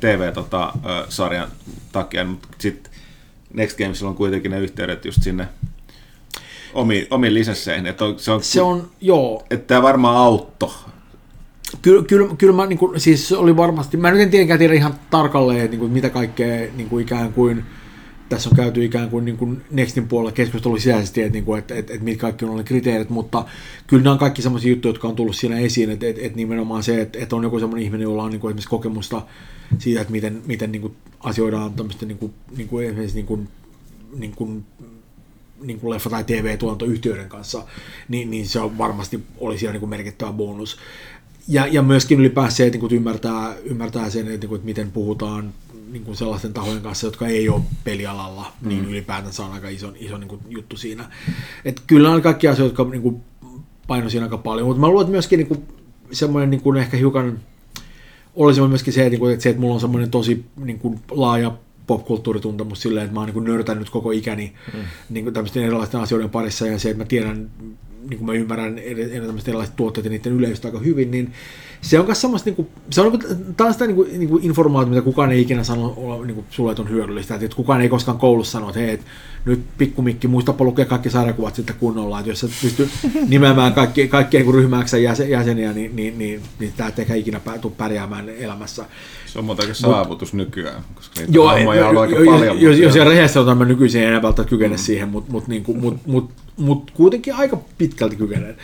TV-sarjan takia, mutta sitten Next Gamesilla on kuitenkin ne yhteydet just sinne omiin lisensseihin. Että se on joo. Että tämä varmaan auttoi. Kyllä mä, siis oli varmasti, mä nyt en tietenkään tiedä ihan tarkalleen, mitä kaikkea ikään kuin, tässä on käyty ikään kuin, Nextin puolella keskustelu sisäisesti, että mitkä kaikki on ollut kriteerit, mutta kyllä nämä on kaikki sellaisia juttuja, jotka on tullut siinä esiin, että nimenomaan se, että on joku sellainen ihminen, jolla on esimerkiksi kokemusta siitä, että miten asioidaan tämmöistä esimerkiksi leffa- tai TV-tuontoyhtiöiden kanssa, niin se on varmasti oli siellä merkittävä bonus. Ja myöskin ylipäänsä se, että ymmärtää sen, että miten puhutaan sellaisten tahojen kanssa, jotka ei ole pelialalla, niin ylipäätään se on aika iso juttu siinä. Et kyllä on kaikki asioita, jotka painoi siinä aika paljon, mutta mä luulen, että myöskin semmoinen ehkä hiukan olisi myöskin se, että mulla on semmoinen tosi laaja popkulttuurituntemus silleen, että mä oon nörtänyt koko ikäni tämmöisten erilaisten asioiden parissa ja se, että mä tiedän, mä ymmärrän erilaiset tuotteet ja niiden yleisöstä aika hyvin, niin se on myös samasta, taas sitä informaatiota, mitä kukaan ei ikinä sano olla sulle, että on hyödyllistä. Että kukaan ei koskaan koulussa sano, että hei, nyt pikkumikki, muistapa lukea kaikki sarjakuvat sitten kunnolla. Että jos sä pystyt nimeämään kaikkia ryhmääksä jäseniä, niin tää ei ikinä tule pärjäämään elämässä. Se on monta saavutus nykyään, koska niitä hommoja on aika paljon. Jos siellä rehellisesti otan, mä nykyisin enää välttämättä kykene siihen, mutta kuitenkin aika pitkälti kykenen.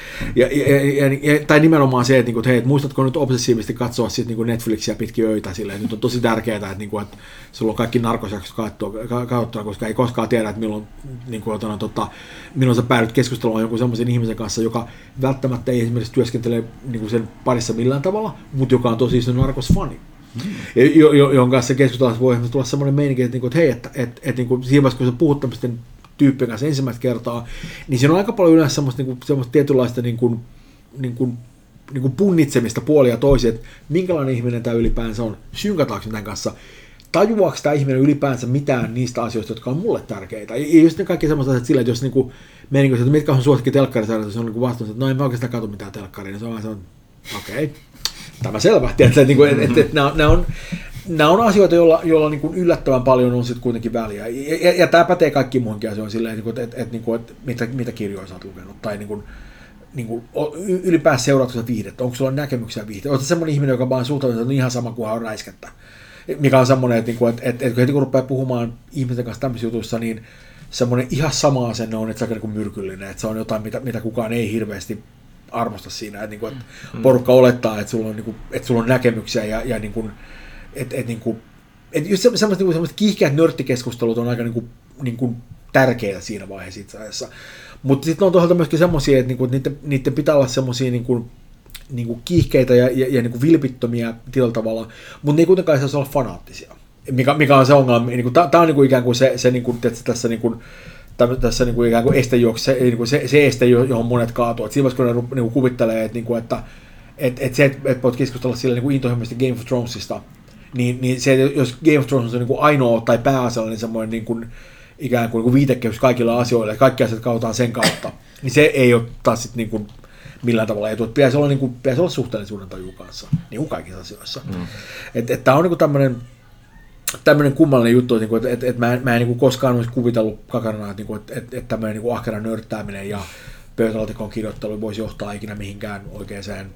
Tai nimenomaan se, että hei, muistatko nyt obsessiivisesti katsoa sit, Netflixiä pitkin öitä silleen. Nyt on tosi tärkeää, että sulla on kaikki narkosjaksot katsottua, koska ei koskaan tiedä, että milloin sä päädyt keskusteluun jonkun semmoisen ihmisen kanssa, joka välttämättä ei esimerkiksi työskentele sen parissa millään tavalla, mutta joka on tosi iso narkosfani. Jonka kanssa keskustelussa voi tulla semmoinen meininki, että hei, siinä vaiheessa, kun sä puhut tämmöisten tyyppien kanssa ensimmäistä kertaa, niin siinä on aika paljon yleensä semmoista tietynlaista punnitsemista puolia toisiin, että minkälainen ihminen tämä ylipäänsä on, synkataanko tämän kanssa, tajuaako tämä ihminen ylipäänsä mitään niistä asioista, jotka on mulle tärkeitä. Ja just ne kaikki semmoiset asiat sillä, että jos meininki, että mitkä on suosikin telkkarisarjat, se on vastaus, että no en mä oikeastaan katso mitään telkkaria, niin se on vähän semmoinen, okei. Tämä selvä, että nämä on asioita, joilla yllättävän paljon on sitten kuitenkin väliä. Ja tämä pätee kaikkiin muihinkin asioihin silleen, että mitä kirjoja sä oot lukenut, tai ylipäänsä seuraatko sä viihdettä, onko sulla näkemyksiä viihdettä, oletko semmoinen ihminen, joka vaan suhtautuu, että on ihan sama kuin hän on räiskettä, mikä on semmoinen, että heti kun rupeaa puhumaan ihmisten kanssa tämmöisissä jutuissa, niin semmoinen ihan sama asenne on, että se on niin kuin myrkyllinen, että se on jotain, mitä kukaan ei hirveästi armosta siinä, että porukka olettaa, että sulla on näkemyksiä ja sellaiset kiihkeät nörttikeskustelut on aika tärkeitä siinä vaiheessa itse asiassa. Mutta sitten on toisaalta myöskin semmoisia, että niiden pitää olla semmoisia niinku kiihkeitä ja niinku vilpittömiä tietyllä tavalla, mutta ne ei kuitenkaan saisi olla fanaattisia. Mikä on se ongelma. Niinku, tämä on niinku ikään kuin se niinku, tietysti, tässä niinku, tässä niinku ikään kuin se este, johon monet kaatuvat. Siinä vaiheessa, kun ne niinku kuvittelee, että niinku, että voit keskustella sillä niinku intohimoisesti Game of Thronesista, niin se, jos Game of Thrones on niinku ainoa tai pääasiallinen semmoinen niinku, ikään kuin niinku viitekehys kaikilla asioilla, ja kaikki asiat katsotaan sen kautta, niin se ei ole taas sitten niinku millään tavalla etu. Pitäisi olla suhteellisuuden tajun kanssa, niin kuin kaikissa asioissa. Mm. Tämä on niinku tämmöinen kummallinen juttu, että mä en koskaan olisi kuvitellut kakarana, että tämmöinen ahkeran nörttääminen ja pöytälaatikon kirjoittelu voisi johtaa ikinä mihinkään oikeaan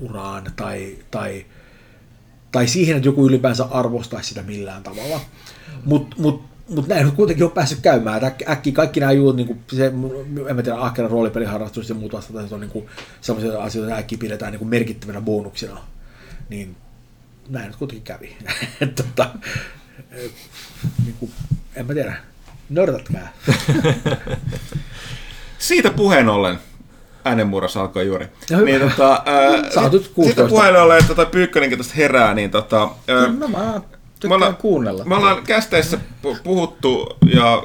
uraan tai siihen, että joku ylipäänsä arvostaisi sitä millään tavalla. Mutta näin kuitenkin on päässyt käymään. Äkkiä kaikki nämä jutut, niin se, en mä tiedä, ahkeran roolipeliharrastus ja muut vastaavat, on niin sellaisia asioita, joita äkkiä pidetään niin merkittävänä bonuksina. Niin, näin nyt kuitenkin kävi. Niin en mä tiedä. Nörtätkää. Siitä puheen ollen. Äänenmurros alkoi juuri. Niin, siitä puheen ollen, että Pyykkönenkin tästä herää. Niin, no, mä tykkään kuunnella. Me ollaan kästeissä puhuttu, ja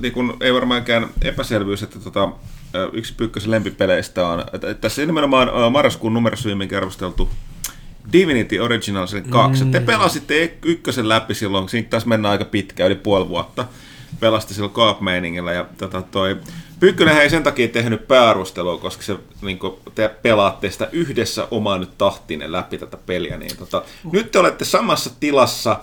niin kun ei varmaankaan epäselvyys, että yksi Pyykkösen lempipeleistä on. Tässä nimenomaan marraskuun numerosyymminkin arvosteltu Divinity Original Sin 2. Te pelasitte ykkösen läpi silloin, siinä taisi mennä aika pitkään, yli puoli vuotta. Pelasitte silloin co-op-meiningillä. Ja Pyykkönen ei sen takia tehnyt pääarvostelua, koska se, niin te pelaatte sitä yhdessä omaan nyt tahtinen läpi tätä peliä. Niin, nyt te olette samassa tilassa,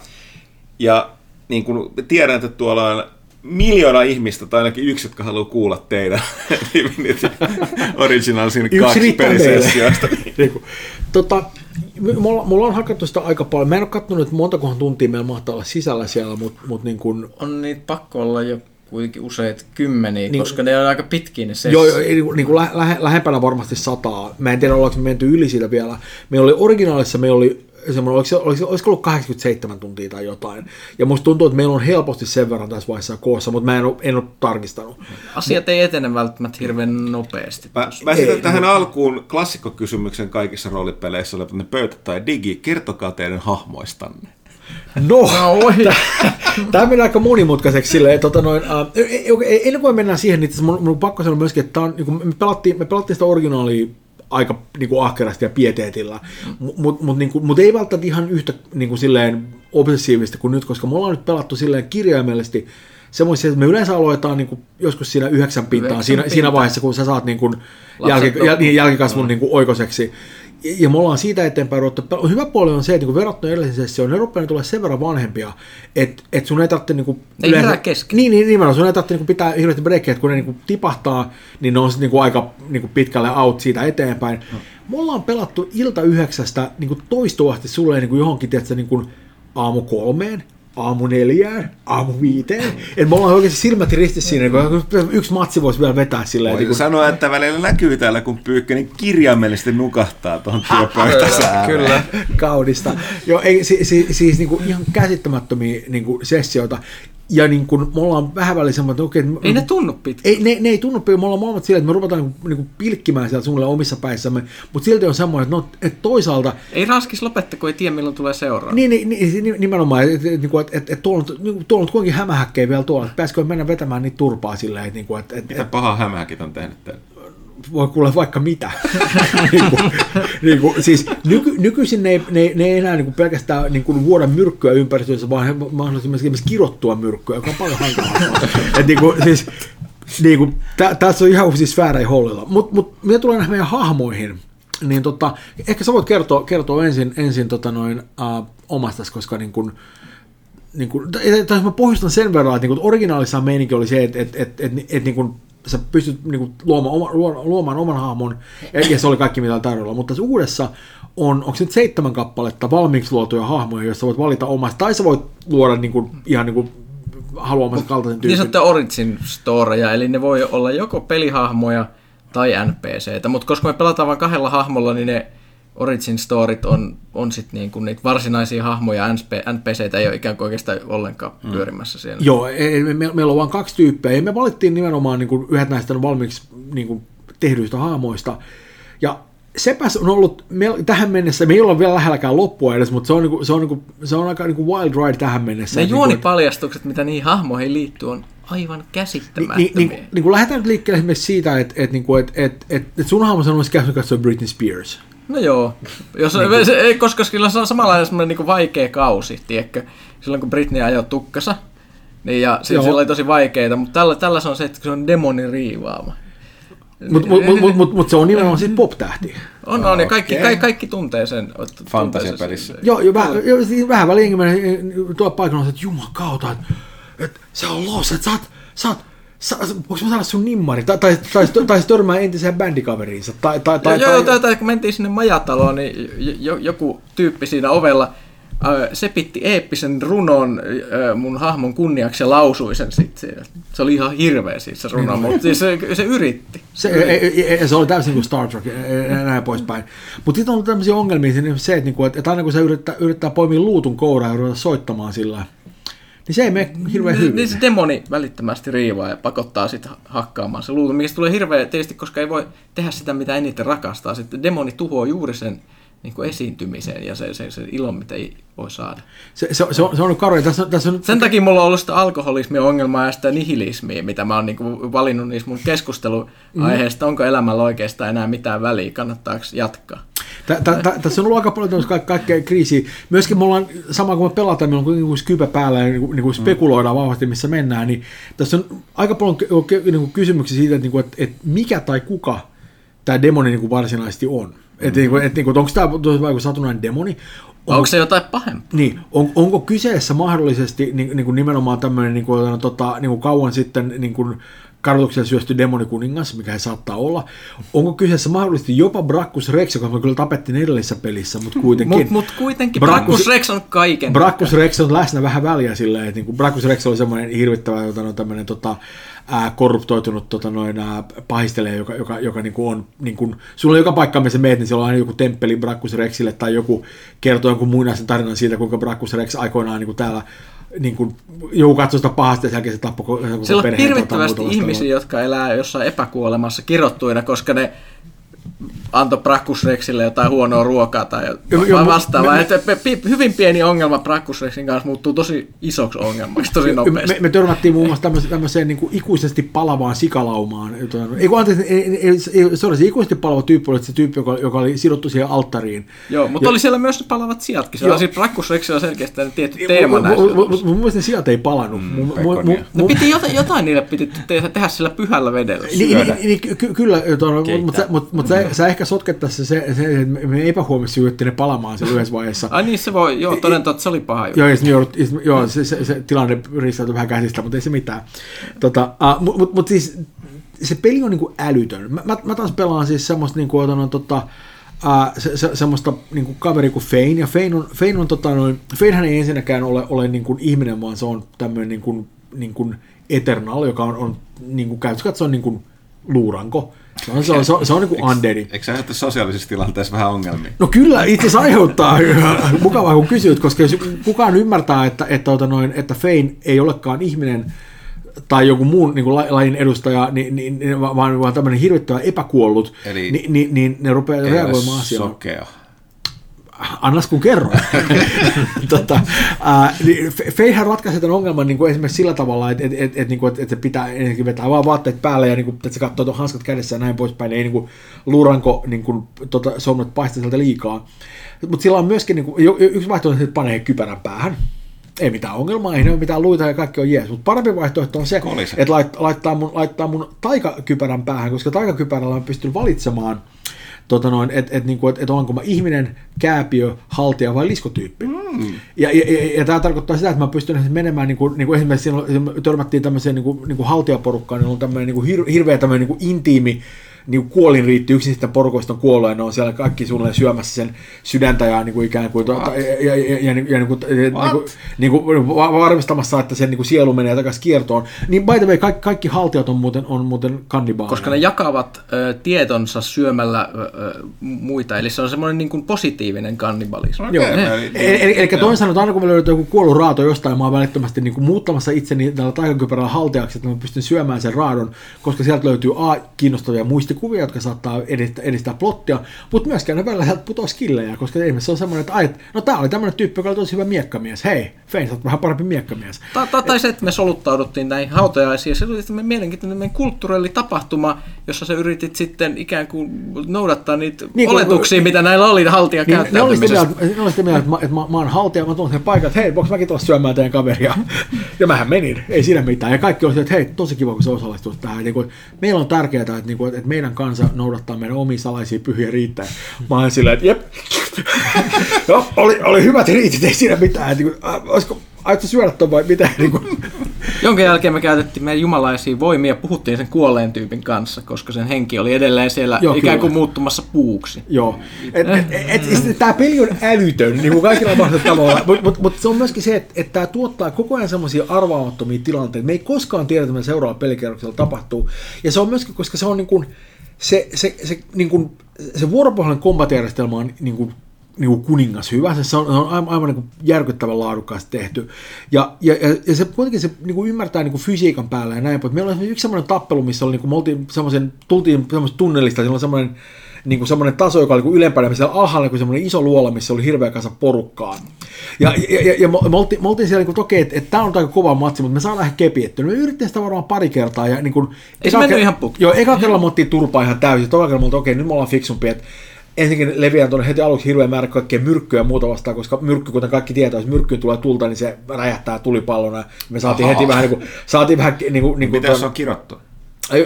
ja niin kun tiedän, että tuolla on 1 miljoona ihmistä, tai ainakin yksi, jotka haluaa kuulla teidän Divinity Original Sin 2 pelisessioista. Mulla on hakattu sitä aika paljon. Mä en ole katsonut, montakohan tuntia meillä mahtaa olla sisällä siellä, mutta niin kun on niitä pakko olla jo kuitenkin useita kymmeniä, niin, koska ne on aika pitkiä ne sessio. Joo, niin lähempänä varmasti 100. Mä en tiedä, ollaanko me menty yli siitä vielä. Meillä oli originaalissa, olisiko ollut 87 tuntia tai jotain. Ja musta tuntuu, että meillä on helposti sen verran tässä vaiheessa koossa, mutta mä en ole tarkistanut. Asiat ei etene välttämättä hirveän nopeasti. Mä esitän tähän alkuun klassikkokysymyksen kaikissa roolipeleissä, että ne pöytä tai digi, kertokaa teidän hahmoistanne. No tämä meni aika monimutkaiseksi silleen. Ennen kuin mennään siihen, niin mun on pakko sanoa myöskin, että me pelattiin sitä originaalia aika niinku ahkerasti ja pieteetillä, mutta ei välttämättä ihan yhtä niinku silleen obsessiivisesti kuin nyt, koska me ollaan nyt pelattu silleen kirjaimellisesti semmoisia, että me yleensä aloitetaan niinku joskus siinä 9 pintaan, siinä vaiheessa, kun sä saat niinku jälkikasvun niinku oikoseksi. Ja me ollaan siitä eteenpäin ruvettu. Hyvä puoli on se, että niinku verrattuna edelliseen sessioon, ne rupeaa tulemaan sen verran vanhempia, että sun ei tarvitse niinku yleensä kesken. Niin, sun ei tarvitse niinku pitää hirveästi breakkeja, että kun ne niinku tipahtaa, niin ne on sitten niinku aika niinku pitkälle out siitä eteenpäin. No. Me ollaan pelattu ilta 9 niinku toistuvasti sulle niinku johonkin, tiedätkö, niinku aamu 3, aamu 4, aamu 5. Et me ollaan oikeasti silmät ristissä siinä, kun yksi matsi voisi vielä vetää silleen. Voisi sanoa, että välillä näkyy täällä, kun Pyykkönen kirjaimellisesti nukahtaa tuohon työpöytäsään. Kyllä, kaunista. Joo, ei, siis niinku ihan käsittämättömiä niinku sessioita. Ja niin kun me ollaan vähän väliin semmoinen, että okei. Ei ne tunnu pitkä. Ne ei tunnu pitkä. Me ollaan molemmat silleen, että me ruvetaan niinku pilkkimään sieltä suunnilleen omissa päissämme. Mutta silti on semmoinen, että, no, että toisaalta. Ei raskis lopetta, kun ei tiedä, milloin tulee seuraava. Niin nimenomaan. Että tuolla on kuitenkin hämähäkkejä vielä tuolla. Pääsikö mennä vetämään niitä turpaa silleen. Että mitä pahaa hämähäkit on tehnyt teille? Voi kuulla vaikka mitä. Siis nykyisin ne ei enää pelkästään vuoda myrkkyä ympäristössä, vaan he mahdollisesti myös kirottua myrkkyä, joka on paljon hankalampaa. Tässä on ihan siis sfäärä ei hollilla. Mutta mitä tulee näihin meidän hahmoihin, niin ehkä sä voit kertoa ensin omastas, koska jos mä pohjustan sen verran, että originaalissa meininki oli se, että sä pystyt luomaan oman hahmon, ja se oli kaikki mitä tarjolla, mutta tässä uudessa on, onko nyt 7 kappaletta valmiiksi luotuja hahmoja, joissa voit valita omasta, tai sä voit luoda ihan haluamassa kaltaisen tyypin. Niin sanottu origin storya, eli ne voi olla joko pelihahmoja tai NPCtä, mutta koska me pelataan vain 2 hahmolla, niin ne origin storyt on sitten niinku niitä varsinaisia hahmoja, NPCtä ei ole ikään kuin oikeastaan ollenkaan pyörimässä siellä. Joo, meillä on vain 2 tyyppejä, ja me valittiin nimenomaan yhdet näistä valmiiksi tehdyistä hahmoista, ja sepäs on ollut tähän mennessä, me ei olla vielä lähelläkään loppua edes, mutta se on aika wild ride tähän mennessä. Ne juonipaljastukset, mitä niihin hahmoihin liittyy, on aivan käsittämättömiä. Niin, lähdetään nyt liikkeelle esimerkiksi siitä, että sun hahmo on käsin katsoa Britney Spears. No joo, koska sillä on samanlainen niin vaikea kausi, tiedätkö? Silloin kun Britney ajoi tukkansa, niin ja sillä oli tosi vaikeita, mutta tällä se on se, että se on demonin riivaama. Mutta se on nimenomaan siis pop-tähti. On, ja kaikki tuntee sen. Fantasiapelissä. Vähän väliinkin menen tuolla paikalla, että jumakauta, että sä on los, että sä oot voinko mä saada sun nimmari? Tai törmää entiseen bändikaveriinsa. Tai kun mentiin sinne majataloon, niin joku tyyppi siinä ovella sepitti eeppisen runon mun hahmon kunniaksi ja lausui sen sitten. Se oli ihan hirveä siis se runo, mutta siis se yritti. Se oli täysin kuin Star Trek ja näin poispäin. Mutta sitten on tämmöisiä ongelmia, että aina kun sä yrittää poimia luutun kouraa ja ruveta soittamaan sillä, niin se ei mene hirveän hyvin. Niin se demoni välittömästi riivaa ja pakottaa sitä hakkaamaan se luutu, mikä tulee hirveä tietysti, koska ei voi tehdä sitä, mitä eniten rakastaa. Sitten demoni tuhoaa juuri sen niin kuin esiintymiseen ja se ilon, mitä ei voi saada. Se on ollut karuja. Sen takia mulla on ollut sitä alkoholismiongelmaa ja sitä nihilismiä, mitä mä oon niin kuin valinnut niissä mun keskusteluaiheista. Onko elämällä oikeastaan enää mitään väliä? Kannattaako jatkaa? Tässä on ollut aika paljon kaikkea kriisiä. Myöskin me ollaan, sama kuin me pelataan, meillä on kuitenkin skype päällä ja niin spekuloidaan vahvasti, missä mennään, niin tässä on aika paljon niin kysymyksiä siitä, että mikä tai kuka tämä demoni niin varsinaisesti on. Että onko tämä joku satunnainen demoni? Onko se jotain pahempaa? Niin, onko kyseessä mahdollisesti niin nimenomaan tämmöinen niin kauan sitten niin kuin, kartoituksella syösty demonikuningas, mikä he saattaa olla. Onko kyseessä mahdollisesti jopa Brakkus Rex, joka me kyllä tapettiin edellisessä pelissä, mutta kuitenkin. Mutta kuitenkin Brakkus Rex on kaiken. Brakkus Rex on läsnä vähän väliä silleen, että Brakkus Rex oli semmoinen hirvittävä tämmöinen korruptoitunut pahistelija, joka niinku on niinku, sulla on joka paikka, missä meet, niin siellä on aina joku temppeli Brakkus Rexille tai joku kertoo jonkun muinaisen tarinan siitä, kuinka Brakkus Rex aikoinaan niinku täällä niin joku katsoi sitä pahasta ja sen jälkeen se tappoi koko perheen. Siellä on hirvittävästi ihmisiä, jotka elää jossain epäkuolemassa kirottuina, koska ne antoi Brakkus Rexille jotain huonoa ruokaa tai vastaavaa. Hyvin pieni ongelma Brakkus Rexin kanssa muuttuu tosi isoksi ongelmaksi, tosi nopeasti. Me törmättiin muun muassa tämmöiseen niin ikuisesti palavaan sikalaumaan. Se oli se ikuisesti palava tyyppi, oli se tyyppi, joka oli sidottu siihen alttariin. Joo, mutta oli siellä myös ne palavat sijatkin. Siellä oli Brakkus Rexilla selkeästi tietty teema näissä. Mun mielestä ne sijat ei palannut. Jotain niille piti tehdä sillä pyhällä vedellä. Kyllä, mutta sä ehkä sotkettaisiin se, että me epähuomissa syytettiin ne palamaan sen yhdessä vaiheessa. Ai niin, se voi, joo, todentotta, se oli paha. Joo, se tilanne riistäytyi vähän käsistä, mutta ei se mitään. Mutta siis se peli on niinku älytön. Mä taas pelaan siis semmoista niinku, semmoista niinku kaveria kuin Fane, ja Fanehän ei ensinnäkään ole niinku ihminen, vaan se on tämmöinen niinku Eternal, joka on niinku käytössä katsoen niinku luuranko. Se on niin kuin undeadi. Eikö sä aiheuttaa sosiaalisessa tilanteessa vähän ongelmia? No kyllä, itse asiassa aiheuttaa. Mukavaa kun kysyt, koska jos kukaan ymmärtää, että Fane ei olekaan ihminen tai joku muun niin kuin lajin edustaja, niin, vaan tämmöinen hirvittävä epäkuollut, eli niin ne rupeaa reagoimaan asiaan. Sokea. Annas kun kerro. Feihän ratkaisee tämän ongelman niin kuin esimerkiksi sillä tavalla, että pitää ennenkin vetää vaan vaatteet päälle ja niin kuin, että se katsoo tuon hanskat kädessä ja näin poispäin. Ei niin kuin, luuranko niin kuin, somnat paistaa sieltä liikaa. Mutta sillä on myöskin niin kuin, yksi vaihtoehto, että panee kypärän päähän. Ei mitään ongelmaa, ei ne ole mitään luita ja kaikki on jees. Mutta parempi vaihtoehto on se, että laittaa mun taikakypärän päähän, koska taikakypärällä on pystynyt valitsemaan, että onko mä ihminen, kääpiö, haltija vai liskotyyppi. Ja tämä tarkoittaa sitä, että mä pystyn menemään, niin kuin esimerkiksi törmättiin tämmöiseen niin kuin haltijaporukkaan, niin on tämmöinen niin hirveä tämmöinen niin intiimi, niin kuolin riitti, yksin sitä porukoista on kuollut ja ne on siellä kaikki suunnilleen syömässä sen sydäntä ja niin kuin ikään kuin varmistamassa, että sen niin kuin sielu menee takaisin kiertoon. Niin by the way, kaikki haltijat on muuten kannibaaleja. Koska ne jakavat tietonsa syömällä muita, eli se on semmoinen niin kuin positiivinen kannibalismi. Okay, eli toisin sanoen, että aina kun me löydetään joku kuollut raato jostain, mä oon välittömästi niin kuin muuttamassa itseni tällä taikakypärällä haltijaksi, että mä pystyn syömään sen raadon, koska sieltä löytyy kiinnostavia muistikuvauksia, kuvia, jotka saattaa edistää plottia, mutta myöskään ne välillä sieltä putoaa skillejä, koska ihmisessä on semmoinen, että no tää oli tämmöinen tyyppi, joka oli tosi hyvä miekkamies, hei, Fane, sä oot vähän parempi miekkamies. Tai se, että me soluttauduttiin näihin hautajaisiin, ja se oli tämmöinen mielenkiintoinen kulttuurillinen tapahtuma, jossa sä yritit sitten ikään kuin noudattaa niitä oletuksia, mitä näillä oli haltia käyttäytymisessä. Ne oli sitä mieltä, että mä oon haltia, mä tulen sen paikan, että hei, voiko mäkin tulla syömään teidän kaveria? Ja mähän menin, ei siinä mitään. Ja kaikki oli se, että hei, tosi kiva, kun sä osallistuit tähän. Meillä on tärkeää, että meidän kansa noudattaa meidän omia salaisia pyhiä riittää. Mä oon silleen, että jep, no, oli hyvät riitit, ei siinä mitään. Aiotko syödä tuon vai mitä? Jonkin jälkeen me käytettiin meidän jumalaisia voimia ja puhuttiin sen kuolleen tyypin kanssa, koska sen henki oli edelleen siellä ikään kuin muuttumassa puuksi. Joo. Tämä peli on älytön, niin kuin kaikilla mahdollisilla tavalla, mutta se on myöskin se, että tämä tuottaa koko ajan semmoisia arvaamattomia tilanteita. Me ei koskaan tiedä, mitä seuraavalla pelikierroksella tapahtuu. Ja se on myöskin, koska se on niin kuin, se vuoropohjainen kombatijärjestelmä on niin kuin kuningas hyvä, se on aivan niin järkyttävän laadukkaasti tehty. Ja se kuitenkin se niin kuin ymmärtää niin kuin fysiikan päällä ja näin. Meillä oli yksi semmoinen tappelu, missä oli, niin me oltiin tultiin semmoisesta tunnelista, siellä oli semmoinen niin taso, joka oli niin ylempänä, missä siellä alhaalla niin semmoinen iso luola, missä oli hirveä kanssa porukkaa. Ja me oltiin siellä, niin okei, että tämä on aika kova matsi, mutta me saadaan ihan kepiettyä. Me yritettiin sitä varmaan pari kertaa. Ja, niin kuin, ei se mennyt ihan pukki. Joo, eka kerralla me oltiin turpaa ihan täysin. Toka kerralla me oltiin, okei, nyt me ollaan fiksumpia. Ensinnäkin leviää tuonne heti aluksi hirveän määrä kaikkea myrkkyä ja muuta vastaan, koska myrkky, kuten kaikki tietää, jos myrkkyyn tulee tulta, niin se räjähtää tulipallona. Me saatiin heti vähän niin kuin... Mitä se on kirottu?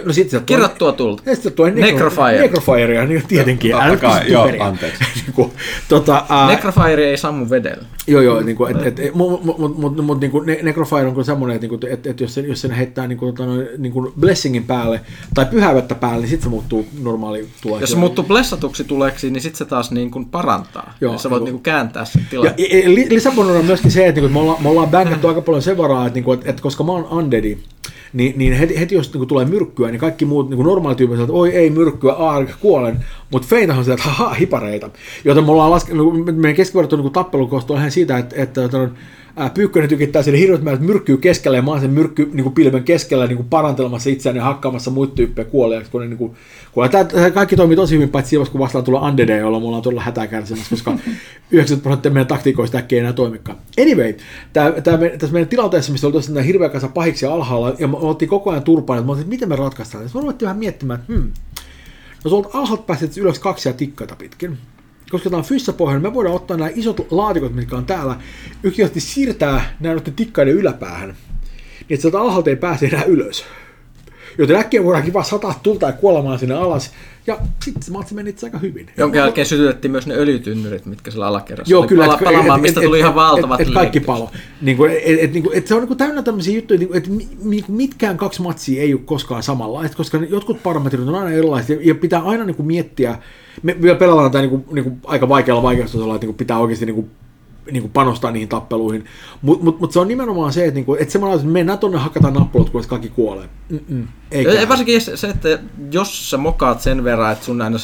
No sitten se... Kirottua tulta. Necrofire. Niin tietenkin. Joo, anteeksi. Necrofire ei sammu vedellä. Joo, mutta Necrofire on kyllä semmoinen, että jos sen heittää blessingin päälle tai pyhävettä päälle, niin sitten se muuttuu normaali tuleeksi. Jos se muuttuu blessatuksi tuleeksi, niin sitten se taas parantaa. Sä voit kääntää sen tilanne. Lisäbonona on myöskin se, että me ollaan bängettu aika paljon sen varaa, että koska mä oon undeadi, niin heti jos tulee myrkkyä, niin kaikki muut normaali tyyppi sanoo, että oi ei myrkkyä, kuolen, mutta Feinahan on sieltä, haha, hipareita. Joten me ollaan meidän keskivertoon tappelukoosto on ihan siitä, että Pyykkönen tykittää sille hirveät määrät myrkkyä keskellä, ja mä oon sen myrkkypilven keskellä parantelemassa itseään ja hakkaamassa muita tyyppejä kuolleeksi. Tämä kaikki toimii tosi hyvin, paitsi silloin, kun vastaan tulla Undead, jolla me ollaan todella hätää kärsimässä, koska 90% meidän taktiikoista äkkiä ei enää toimikaan. Anyway, tässä meidän tilanteessa, missä oli tosiaan hirveä kanssa pahiksi alhaalla, ja me oltiin koko ajan turpaan, että miten me ratkaistaan. Sitten me ruvettiin vähän miettimään, että jos olet alhaalta päästet ylös kaksia tikkata pitkin, koska tämä on fyssapohjainen, me voidaan ottaa nämä isot laatikot, mitkä on täällä, yksinkertaisesti siirtää nämä tikkaiden yläpäähän, niin että sieltä alhaalta ei pääse enää ylös. Joten äkkiä voidaankin vaan sataa tulta ja kuolemaan sinne alas, ja sitten se matsi meni itse aika hyvin. Jonkin jälkeen sytytettiin myös ne öljytynnyrit, mitkä siellä alakerrassa oli palamaan, mistä tuli ihan valtavat liikkeet. Kaikki palo. Se on täynnä tämmöisiä juttuja, että mitkään kaksi matsia ei ole koskaan samanlaista, koska jotkut parametrit on aina erilaiset, ja pitää aina miettiä. Me vielä pelataan tämä aika vaikealla vaikeustasolla, että pitää oikeasti... panostaa niihin tappeluihin. Mutta se on nimenomaan se, että mennään tuonne hakataan nappulat, kun kaikki kuolee. Varsinkin se, että jos sä mokaat sen verran, että sun aina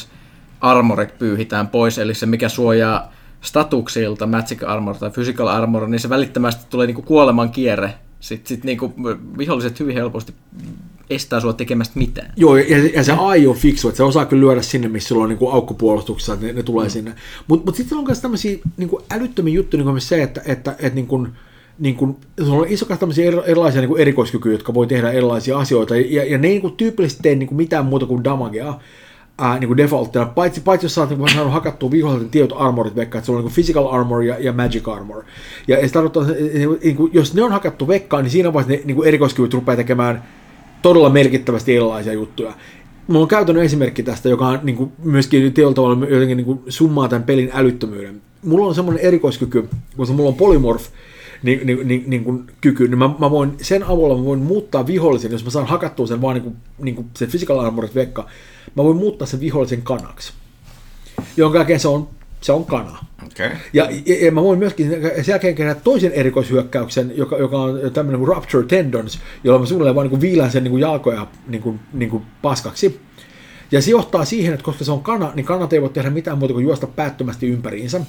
armoret pyyhitään pois, eli se mikä suojaa statuksilta, magic armor tai physical armor, niin se välittömästi tulee kuoleman kierre. Sitten viholliset hyvin helposti estää sua tekemästä mitään. Joo, ja se AI on fiksu, että se osaa kyllä lyödä sinne, missä sulla on aukkopuolustuksessa, että ne tulee sinne. Mutta sitten on myös tämmöisiä älyttömiä juttuja, niin se, että sulla on iso kanssa tämmöisiä erilaisia erikoiskykyjä, jotka voi tehdä erilaisia asioita, ja ne ei tyypillisesti tee mitään muuta kuin damagea. Defaulttina, paitsi jos sä oot saanut hakattua viholliselta tietyt armorit vekkaan, että sulla on physical armor ja magic armor. Ja se tarkoittaa, jos ne on hakattu vekkaan, niin siinä vaiheessa ne erikoiskyvyt rupeaa tekemään todella merkittävästi erilaisia juttuja. Mulla on käytännön esimerkki tästä, joka on myöskin tietyllä tavalla jotenkin summaa tämän pelin älyttömyyden. Mulla on semmoinen erikoiskyky, koska mulla on polymorf, kyky, niin mä voin sen avulla muuttaa vihollisen, jos mä saan hakattua sen vaan sen physical armorit vekkaan. Mä voin muuttaa sen vihollisen kanaksi, jonka jälkeen se on kana. Okay. Ja mä voin myöskin sen jälkeen tehdä toisen erikoishyökkäyksen, joka on tämmöinen kuin Rupture Tendons, jolla mä suunnilleen vaan viilään sen jalkoja paskaksi. Ja se johtaa siihen, että koska se on kana, niin kanat ei voi tehdä mitään muuta kuin juosta päättömästi ympäriinsä.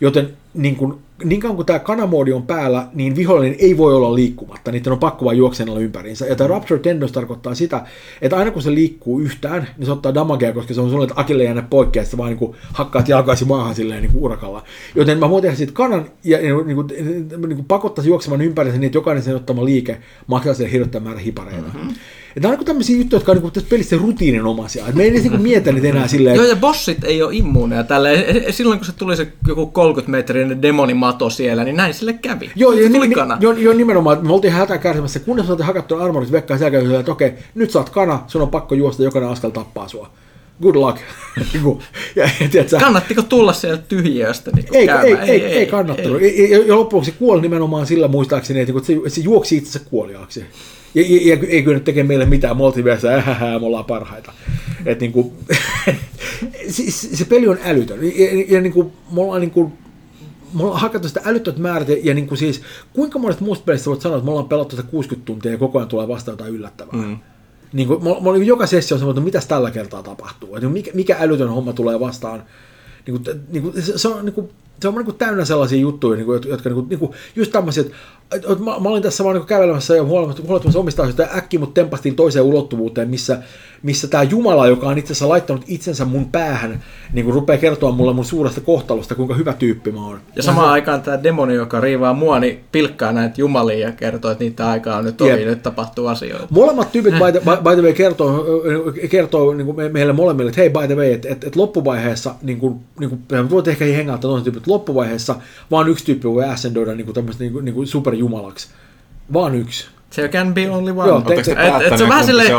Joten niin kauan kuin tämä kanamoodi on päällä, niin vihollinen ei voi olla liikkumatta. Niiden on pakko vaan juoksenella ympäriinsä. Ja tämä Rapture Tendos tarkoittaa sitä, että aina kun se liikkuu yhtään, niin se ottaa damagea, koska se on sellainen, että akille jäänyt poikki, ja sitten vaan niin hakkaat jalkaisi maahan silleen niin urakalla. Joten mä voin tehdä siitä kanan ja niin pakottaisi juoksemaan ympäriinsä niin, että jokainen sen ottama liike maksaa sen hirveän määrä hipareita. Mm-hmm. Että on tämmöisiä juttuja, jotka on niin tässä pelissä rutiininomaisia. Me ei edes niin mietä niitä enää silleen. Joo, ja bossit ei ole immuuneja tälleen. Silloin, kun se tuli se joku 30-metrinen demonimato siellä, niin näin sille kävi. Joo, ja nimenomaan. Me oltiin hätää kärsimässä. Kunnes saatiin hakattua armorit vekkaan, siellä käy, että okei, nyt sä oot kana, sun on pakko juosta, jokainen askel tappaa sua. Good luck. Kannattiko tulla sieltä tyhjiöstä niin käymään? Ei kannattanut. Ja loppujen se kuoli nimenomaan sillä muistaakseni, että se juoksi itsensä kuoliaaksi. Ja ei kyllä nyt tekee meille mitään, me oltiin vielä me ollaan parhaita. Et niinku, se peli on älytön. Ja niinku, me ollaan hakattu sitä älyttöt määrät, ja niinku siis, kuinka monet muista pelistä voit sanoa, että me ollaan pelattu sitä 60 tuntia, ja koko ajan tulee vastaan jotain yllättävää. Mm. Niinku, me ollaan joka sessio sanottu, että mitäs tällä kertaa tapahtuu, että mikä älytön homma tulee vastaan. Niinku, se on niinku täynnä sellaisia juttuja, jotka just tämmöisiä, että mä olin tässä vaan niinku kävelemässä ja huolehtimassa omista asioista ja äkkiä mut tempastiin toiseen ulottuvuuteen, missä tää Jumala, joka on itse asiassa laittanut itsensä mun päähän, niinku rupeaa kertoa mulle mun suuresta kohtalosta, kuinka hyvä tyyppi mä oon. Ja samaan aikaan tää demoni, joka riivaa mua, niin pilkkaa näitä jumalia ja kertoo, että niitä aikaa on nyt ohi, nyt tapahtuu asioita. Molemmat tyypit by the way kertoo niinku meille molemmille, että hei by the way, että loppuvaiheessa, niinku voit ehkä ei hengauttaa toisen tyypit loppuvaiheessa, vaan yksi tyyppi voi ascendoida niinku superjumalaksi. Vaan yksi. There can be only one. Joo, se on vähän silleen,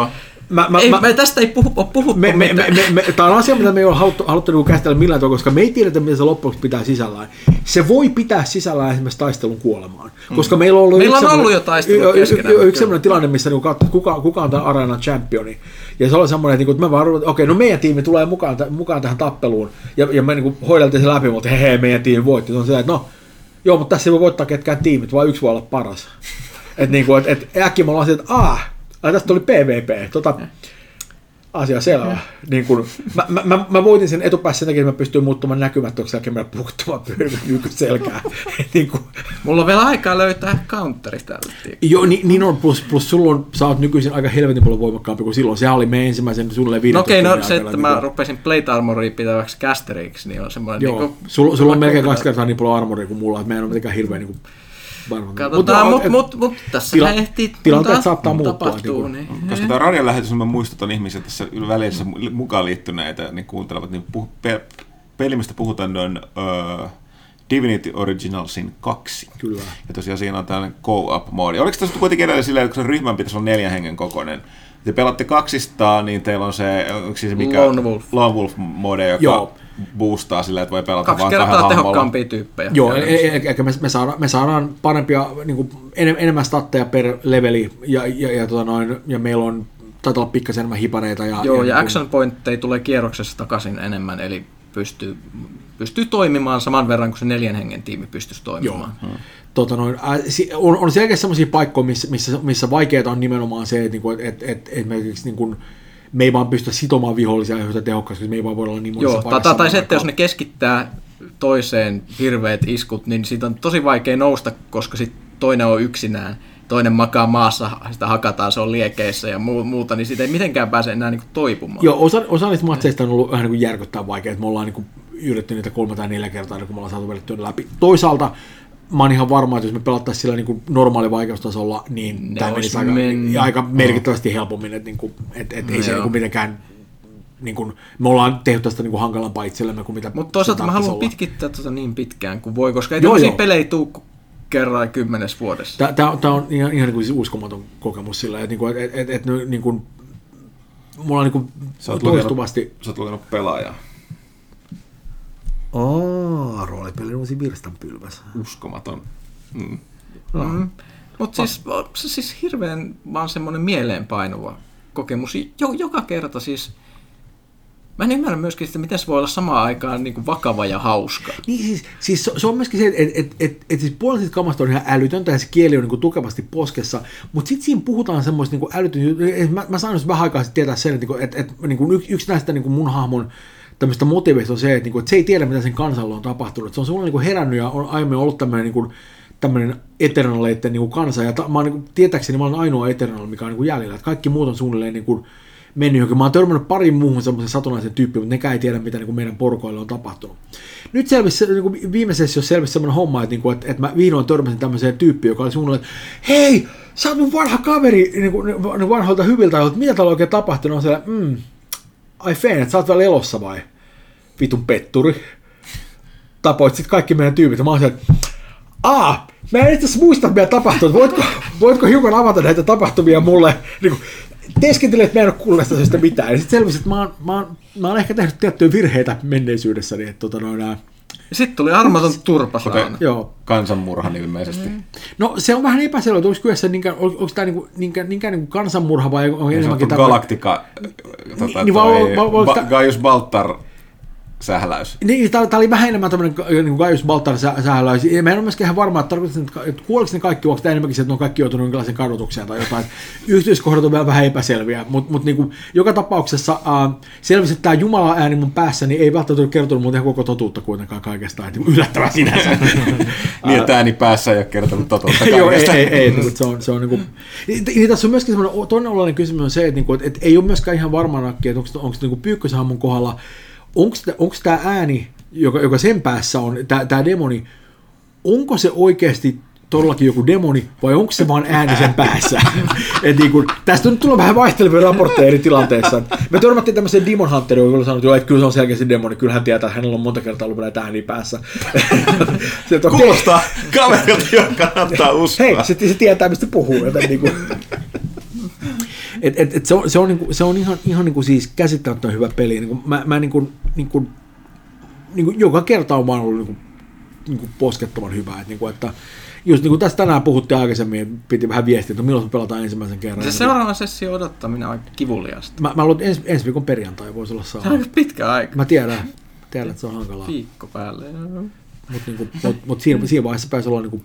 tästä ei puhuttu mitään. Tämä on asia, mitä me ei ole haluttu käsitellä millään tavalla, koska me ei tiedetä, mitä se loppuksi pitää sisällään. Se voi pitää sisällään esimerkiksi taistelun kuolemaan. Koska meillä on ollut jo taistelua keskenään. Yksi sellainen tilanne, missä katsotaan, kuka on tämän areenan championi. Ja se oli semmoinen, että me vaan ruvetaan, okei, no meidän tiimi tulee mukaan tähän tappeluun. Ja me hoideltiin se läpi, mutta hei, meidän tiimi voitti. Se on se, että no, joo, mutta tässä ei voi voittaa ketkään tiimit, vaan yksi voi olla paras. Että äkkiä me ollaan siitä, että tästä oli PvP, asia selvä. Niin kun, mä voitin sen etupäässä sen takia, että mä pystyin muuttumaan näkymättöksi jälkeen meidän puhuttamaan pyykkyselkää. Niin mulla on vielä aikaa löytää counterit tällä. Joo, niin on, plus sä oot nykyisin aika helvetin paljon voimakkaampi kuin silloin. Sehän oli meidän ensimmäisen suunnilleen 15 tunnin aikana. No okei, no se, että mä rupesin plate armoria pitäväksi casteriksi, niin on semmoinen... Joo, niin sulla on melkein 2 kertaa niin paljon armoria kuin mulla, että meidän on mitenkään hirveä... Niin katsotaan, mutta tässä ehtii tilanteet saattaa muuttua. Niin. Koska tämä radion lähetys, mä muistutan ihmisiä tässä väleissä mukaan liittyneitä, niin kuuntelevat, niin peli, mistä puhutaan, on Divinity Original Sin 2. Kyllä. Ja tosiaan siinä on tällainen co-op-moodi. Oliko tässä kuitenkin edelleen silleen, kun ryhmän pitäisi olla 4 hengen kokoinen? Te pelatte 200, niin teillä on se, mikä Lone Wolf-moodi, joka... Joo. Boostaa sillä, että voi pelata vaan kahden hahmolla. 2 kertaa tehokkaampia tyyppejä. Joo, eikä me saadaan parempia, niin enemmän statteja per leveli, ja meillä on, taitaa olla pikkasen enemmän hipareita. Joo, ja action pointteja tulee kierroksessa takaisin enemmän, eli pystyy toimimaan saman verran kuin se 4 hengen tiimi pystyisi toimimaan. Joo. On selkeästi sellaisia paikkoja, missä vaikeaa on nimenomaan se, että esimerkiksi... Me ei vaan pystytä sitomaan vihollisia yhtä tehokkaasti, me ei vaan voida olla niin monissa paikassa. Tai se, että jos ne keskittää toiseen hirveät iskut, niin siitä on tosi vaikea nousta, koska sit toinen on yksinään, toinen makaa maassa, sitä hakataan, se on liekeissä ja muuta, niin siitä ei mitenkään pääse enää niin kuin toipumaan. Joo, osa niistä matseista on ollut vähän niin kuin järkyttävän vaikea, että me ollaan niin kuin yritetty niitä 3 tai 4 kertaa, kun me ollaan saatu välittyä läpi. Toisaalta mä oon ihan varma, että jos me pelattaisiin sillä niin kuin normaali vaikeustasolla, niin tämä menisi aika merkittävästi helpommin, että niin ei se niin mitenkään, niin kuin, me ollaan tehty tästä niin hankalampaa itsellemme kuin mitä. Mutta toisaalta mä haluan pitkittää tuota niin pitkään kuin voi, koska ei tämmöisiä pelejä tule kerran 10 vuodessa. Tämä on ihan niin kuin siis uskomaton kokemus sillä, että niin kuin, mulla on niin kuin toistuvasti... Sä oot lukenut pelaajaa. Roolipeli uusi virstanpylväs. Uskomaton. Mm. Mm. Mutta siis hirveän vaan semmoinen mieleenpainuva kokemus. Joka kerta siis Mä en ymmärrä myöskin sitä, miten se voi olla samaan aikaan niin kuin vakava ja hauska. Niin siis se on myöskin se, että siis puolet kamasta on ihan älytöntä ja se kieli on niin kuin tukevasti poskessa, mutta sitten siinä puhutaan semmoista niin älytöntä, mä sain just vähän aikaa sitten tietää sen, että niin kuin yksi näistä niin kuin mun hahmon tämmöistä motiveista on se, että se ei tiedä, mitä sen kansalle on tapahtunut. Et se on semmoinen niin kuin herännyt ja on aiemmin ollut tämmöinen eternaleiden niin kuin kansa, ja mä oon niin kuin, tietääkseni mä oon ainoa eternal, mikä on niin kuin jäljellä, että kaikki muut on suunnilleen niin kuin mennyt johonkin. Mä oon törmännyt pariin muuhun semmoisen satunnaisen tyyppiin, mutta nekään ei tiedä, mitä niin kuin meidän porukoille on tapahtunut. Nyt selvisi, niin kuin viime sessiossa selvisi semmoinen homma, että mä vihdoin törmäsin tämmöiseen tyyppiin, joka oli suunnilleen, että hei, sä oot mun vanha kaveri niin kuin vanhoilta hyviltä ajoilta, mitä täällä oikein tapahtunut? On siellä, ai Fane, että sä oot vielä elossa vai? Vitun petturi. Tapoit sit kaikki meidän tyypit. Mä oon siellä, mä en itse asiassa muista, mitä tapahtuu. Voitko hiukan avata näitä tapahtumia mulle? Niin teeskentele, että mä en ole kuullut sitä mitään. Ja sitten selvisi, että mä oon ehkä tehnyt tiettyjä virheitä menneisyydessäni. Että Sitten tuli armaton turpa saana. Joo. Kansanmurhan ilmeisesti. No se on vähän epäselvä, että onko kyseessä tämä niinkään kansanmurha vai on enemmänkin tämä Galaktika, Gaius Baltar sähläys. Niin, tämä oli vähän enemmän tämmöinen niin Gaius Baltar sähläys. Mä en ole myöskään ihan varma, että kuoliko ne kaikki, onko tämä enemmänkin se, että ne on kaikki joutunut jonkinlaisen kadotukseen tai jotain. Yhteiskohdat on vielä vähän epäselviä, mutta niin joka tapauksessa selvisi, että tämä Jumalan ääni mun päässäni ei välttämättä kertonut muuten koko totuutta kuitenkaan kaikesta. Yllättävää sinänsä. Niin, että ääni päässä ei ole kertonut totuutta kaikesta. Joo, ei. Se on niin kuin... Niin, tässä on myöskin semmoinen toinen olennainen kysymys on se, että ei ole myöskään ihan varmanakki, että onko niin Pyykköshammon kohdalla. Onko tämä ääni, joka sen päässä on, tämä demoni, onko se oikeasti todellakin joku demoni vai onko se vaan ääni sen päässä? Niin tästä on nyt tullut vähän vaihtelevia raportteja eri tilanteissa. Me törmättiin tämmöiseen Demon Hunterin, joka sanoi, että kyllä se on selkeästi demoni, kyllä hän tietää, että hänellä on monta kertaa ollut näitä ääniä päässä. Kuulostaa kaverilta, joka antaa uskoa. Hei, se tietää, mistä puhuu. Joten niin kuin... Se on ihan niin kuin siis käsittämättömän hyvä peli. Niin kuin mä niin kuin joka kerta on vaan ollut niin kuin poskettoman hyvä. Et niin kuin, että just niin kuin tässä tänään puhuttiin aikaisemmin, piti vähän viestiä, että milloin me pelataan ensimmäisen kerran. Se seuraava sessio odottaminen on kivuliasta. Mä luulen, että ensi viikon perjantai voisi olla saada. Se on pitkä aika. Mä tiedän, että se on hankalaa. Viikko päälle. Mutta niin siinä vaiheessa pääsi olla... Niin kuin,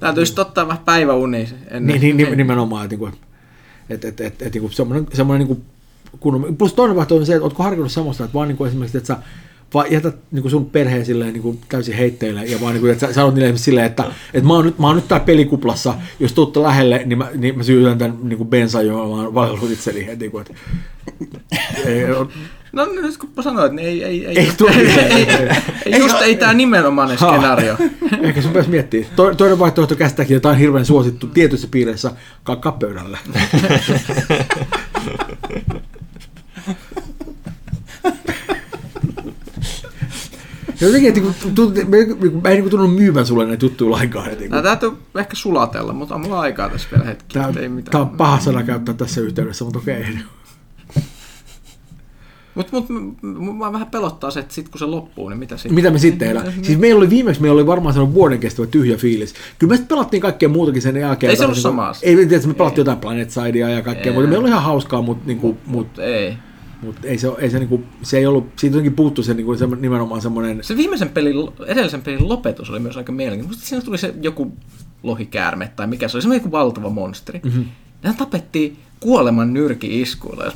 täytyisi ottaa vähän päiväuni. Niin, nimenomaan. Että, niin kuin, että niinku semmoinen niinku kun plus toinen vaihtoehto on se, että ootko harkinnut semmoista, että vaan niinku esimerkiksi, että sä vaan jätät niinku sun perheen silleen niinku täysin heitteille ja vaan niinku, että sä sanot niille silleen, että mä oon nyt täällä pelikuplassa, jos tuutte lähelle, niin mä syytän tän niinku bensaa, johon mä oon valellut itseni, että niinku, että no nyt kun sanoit, niin ei tämä nimenomainen skenaario. Ehkä sun pitäisi miettiä. Toinen vaihtoehto käsittääkin jotain hirveän suosittu tietyissä piireissä, kakkaa pöydällä. Jotenkin, mä en tunnu myymään sulle näitä juttuja lainkaan. Nää täytyy ehkä sulatella, mutta on mulla aikaa tässä vielä hetki. Tää on paha sana käyttää tässä yhteydessä, mutta okei. Mutta vähän pelottaa se, että sit kun se loppuu, niin mitä sitten? Mitä me sitten elää? Siis meillä oli varmaan sellainen vuoden kestävä tyhjä fiilis. Kyllä me sitten pelattiin kaikkea muutakin sen jälkeen. Ei se ollut samaa. Ei, me pelattiin jotain Planetsidea ja kaikkea, mutta meillä oli ihan hauskaa, mutta niinku, ei. Mutta se ei ollut, siitä jotenkin puuttui se, niinku, se nimenomaan semmoinen... Se edellisen pelin lopetus oli myös aika mielenkiintoinen. Siinä tuli se joku lohikäärme tai mikä se oli, semmoinen joku valtava monsteri. Mm-hmm. Nehän tapettiin kuoleman nyrki-iskuilla, jos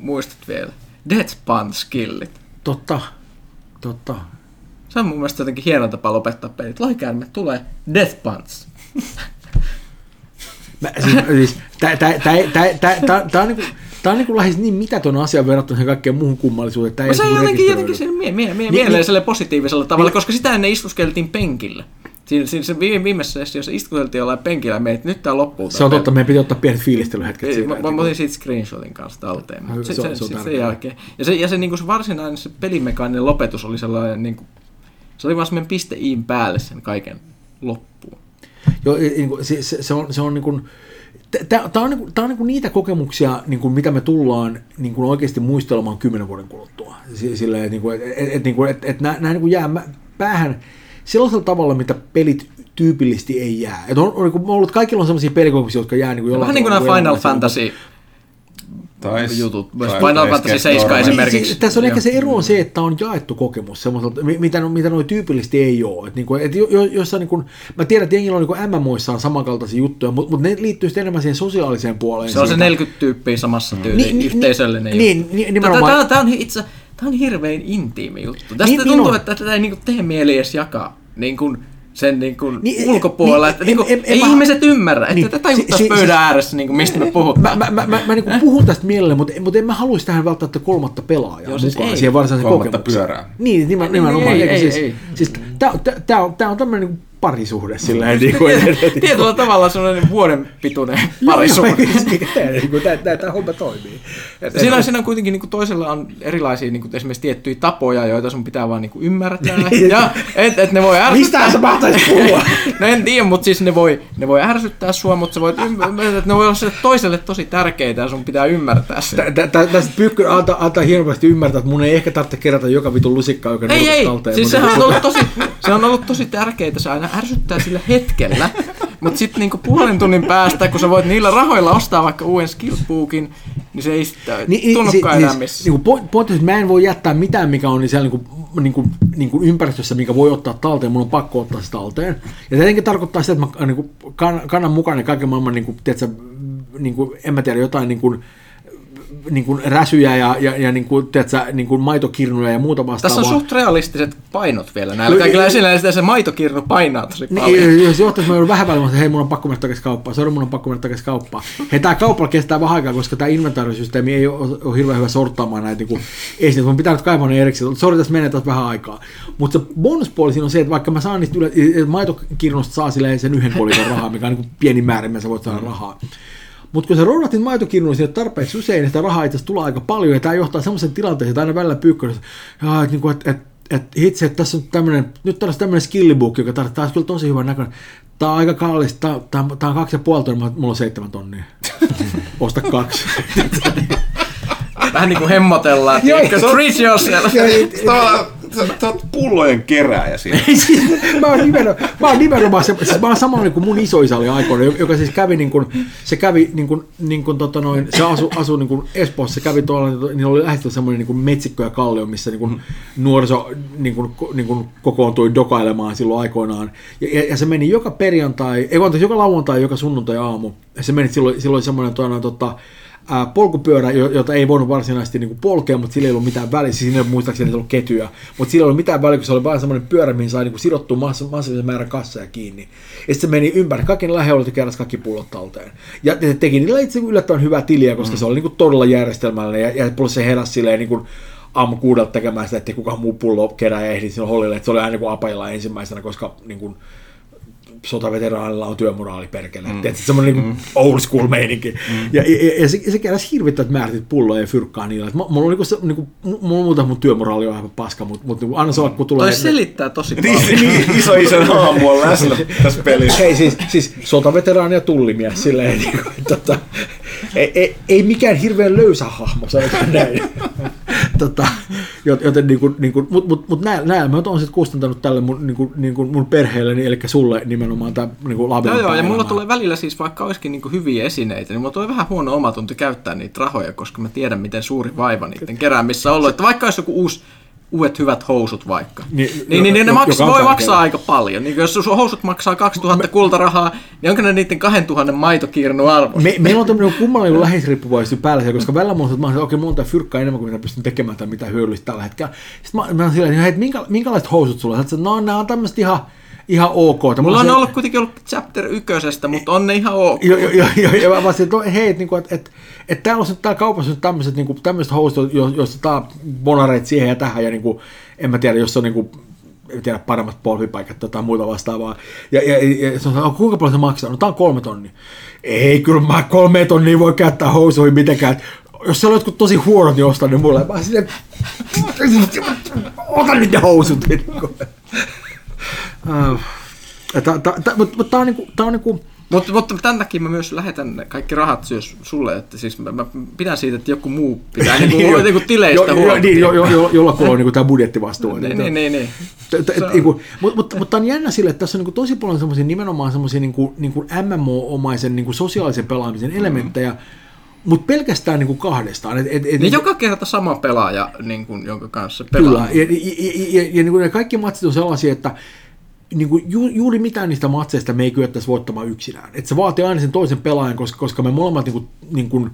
muistat vielä. Deathpunch-skillit. Totta. Se on mun mielestä jotenkin hieno tapa lopettaa pelit. Lohikäärme tulee Deathpunch. Tää on niinku lähes niin mitätön asia verrattuna sen kaikkeen muuhun kummallisuuteen. Se on jotenkin sen mielelliselle positiivisella tavalla, koska sitä ennen istuskeltiin penkillä. Siinä viimeisessä jos istuteltiin jollain penkillä, me nyt tää loppuu. Se on totta, meidän piti ottaa pienet fiilistelyhetket siitä. Mä otin siitä screenshotin kanssa talteen. Sen jälkeen. Ja se, niin kuin se varsinainen se pelimekaaninen lopetus oli sellainen, niin kuin, se oli vaan semmoinen piste iin päälle sen kaiken loppuun. Joo, se on niin kuin... Tämä on niinku niitä kokemuksia, niinku, mitä me tullaan niinku, oikeasti muistelemaan 10 vuoden kuluttua. Silleen, niinku, että nämä niinku jää päähän sellaisella tavalla, mitä pelit tyypillisesti ei jää. Et on ollut, kaikilla on sellaisia pelikokemuksia, jotka jää niinku jollain tavalla. Vähän niin kuin nämä Final Fantasy jutut. Final Fantasy 7 esimerkiksi. Tässä on ehkä se ero on se, että on jaettu kokemus, mitä noi tyypillisesti ei ole. Mä tiedän, että jengillä on niin MMOissa on samankaltaisia juttuja, mutta ne liittyy sitten enemmän siihen sosiaaliseen puoleen. Se on se 40 tyyppiä samassa tyyliin, yhteisöllinen juttu. Tämä on hirveän intiimi juttu. Tästä tuntuu, että tätä ei tee mieli edes jakaa. Sen ulkopuolella, että ei ihmiset ymmärrä, että tätä juttaisi pöydän ääressä, mistä me puhutaan. Mä puhun tästä mielelläni, mutta en mä haluaisi tähän välttämättä kolmatta pelaajaa mukaan siihen varsinaisen kokemukseen. Kolmatta pyörää. Niin, nimenomaan. Tää on tämmöinen parisuhde sillä tietyllä tavalla sellainen vuoden pituinen parisuhde. Tämä homma toimii. Siinä on kuitenkin toisella on erilaisia esimerkiksi tiettyjä tapoja, joita sun pitää vaan ymmärtää. Ja että ne voi ärsyttää. Mistä sä mahtaisi puhua? No en tiedä, mutta siis ne voi ärsyttää sua, mutta ne voi olla toiselle tosi tärkeitä ja sun pitää ymmärtää se. Tästä Pyykkönen antaa hirveästi ymmärtää, että mun ei ehkä tarvitse kerätä joka vitun lusikkaa, joka nurkasta talteen. Siis sehän on ollut tosi tärkeitä, se aina ärsyttää sillä hetkellä, mutta sitten puolen tunnin päästä, kun sä voit niillä rahoilla ostaa vaikka uuden skillbookin, niin se ei sitä tunnukaan enää missä. Mä en voi jättää mitään, mikä on siellä ympäristössä, mikä voi ottaa talteen, mun on pakko ottaa se talteen. Ja tietenkin tarkoittaa sitä, että mä kannan mukana kaiken maailman, en mä tiedä, jotain räsyjä ja maitokirnuja ja muuta vastaavaa. Tässä on suht realistiset painot vielä. Näillä kaikilla esillä se maitokirnu painaa tosi paljon. Jos johtaisi, mä joudun vähän väliin, että hei, mun on pakko mennä takaisin kauppaan. Sori, mun on pakko mennä takaisin kauppaan. Hei, tää kaupalla kestää vähän aikaa, koska tää inventaarisysteemi ei ole hirveän hyvä sorttaamaan näitä esineitä. Mun pitää nyt kaivaa ne erikseen. Sori, tässä menee taas vähän aikaa. Mutta se bonuspuoli siinä on se, että vaikka mä saan niistä maitokirnusta saa silleen sen yhden kolikon rahaa, mikä on pieni määrä, missä voit saada rahaa. Mutta kun sä roudatit maitokirnuun sinne tarpeeksi usein, niin sitä rahaa itse asiassa tulee aika paljon, ja tämä johtaa semmoisen tilanteeseen, että aina välillä Pyykkönen, että tässä on tämmöinen skillbook, joka tarvitsee kyllä tosi hyvän näköinen. Tämä on aika kallis, tämä on 2,5 tonnia, mulla on 7 tonnia. Osta 2. Vähän niin kuin hemmotellaan, tiedätkö? Treat yourself. Sä oot pullojen kerääjä siinä. Mä oon samoin kuin mun isoisä oli aikoina, joka siis kävi asui Espoossa, se kävi tuolla, niin oli lähestyllä semmoinen metsikkö ja kallio, missä nuoriso kokoontui dokailemaan silloin aikoinaan. Ja se meni joka lauantai, joka sunnuntai aamu. Se meni silloin semmoinen polkupyörä, jota ei voinut varsinaisesti polkea, mutta sillä ei ollut mitään väliä. Siinä muistaakseni ei ollut ketjuja, mutta sillä ei ollut mitään väliä, kun se oli vain semmoinen pyörä, mihin sai sidottua massiivisen määrän kasseja kiinni. Ja sitten se meni ympäri kaikki lähialueet ja keräsi kaikki pullot talteen. Ja se teki niillä itse yllättävän hyvää tiliä, koska se oli todella järjestelmällinen ja plus se heräsi silleen aamu 6 tekemään sitä, ettei kukaan muu pullo kerää ja ehdi sinne hollille. Et se oli aina apajilla ensimmäisenä, koska sotaveteraanilla on työmoraali perkele. Tiedätkö, semmoinen old school meininki. Ja se keräsi hirvittävät määrätit pulloja ja fyrkkaa niillä. Mulla on muuta, mun työmoraali on vähän paska, mutta aina se kun tulee... Toi selittää tosi paljon. Iso haamu on läsnä tässä pelissä. Hei, siis sotaveteraani ja tullimies silleen, että ei mikään hirveän löysä hahmo, sanotaan näin. Joten mut näillä mä oon sit kustantanut tälle mun perheelleni, eli sulle nimenomaan tää labelin. Joo, ja mulla tulee välillä siis, vaikka olisikin hyviä esineitä, niin mulla tulee vähän huono omatunto käyttää niitä rahoja, koska mä tiedän, miten suuri vaiva niiden keräämissä on ollut. Että vaikka olisi joku uudet hyvät housut vaikka, niin ne voi maksaa aika paljon. Niin jos sun housut maksaa 2000 kultarahaa, niin onko ne niiden 2000 maitokirnun arvosta? Meillä on tämmöinen kummallinen läheisriippuvaisuus päällä, koska välillä mä oon, että mulla on tää fyrkkaa enemmän kuin mitä pystyn tekemään tai mitä hyödyllistä tällä hetkellä. Sitten mä oon silleen, että minkälaiset housut sulla? Sä no nää on tämmöiset ihan ok. Mulla on ollut kuitenkin chapter 1, mutta on ne ihan ok. Joo, mä vastasin, että hei, että täällä on nyt täällä kaupassa nyt tämmöiset housut, joissa tää bonareit siihen ja tähän, ja en mä tiedä, jos on paremmat polvipaikat tai muuta vastaavaa. Ja sanotaan, kuinka paljon se maksaa? No tää on 3 tonnia. Ei, kyllä mä 3 tonnia voi käyttää housuihin mitenkään. Jos siellä on jotkut tosi huonot, niin ostan ne mulle. Mä silleen, ota nyt ne housut. Mutta tämän takia mä myös lähetän kaikki rahat syös sulle, että siis mä pidän siitä, että joku muu pitää tileistä huolta. Jollakulla on tämä budjettivastuu. Mutta on jännä sille, että tässä on tosi paljon semmoisia nimenomaan semmoisia MMO-omaisen sosiaalisen pelaamisen elementtejä, Mutta pelkästään niin kuin kahdestaan. Niin joka kerta sama pelaaja, niin kuin, jonka kanssa pelaa. Kyllä, ja niin kuin ne kaikki matsit on sellaisia, että niin kuin juuri mitään niistä matseista me ei kyettäisi voittamaan yksinään. Et se vaatii aina sen toisen pelaajan, koska me molemmat niin kuin,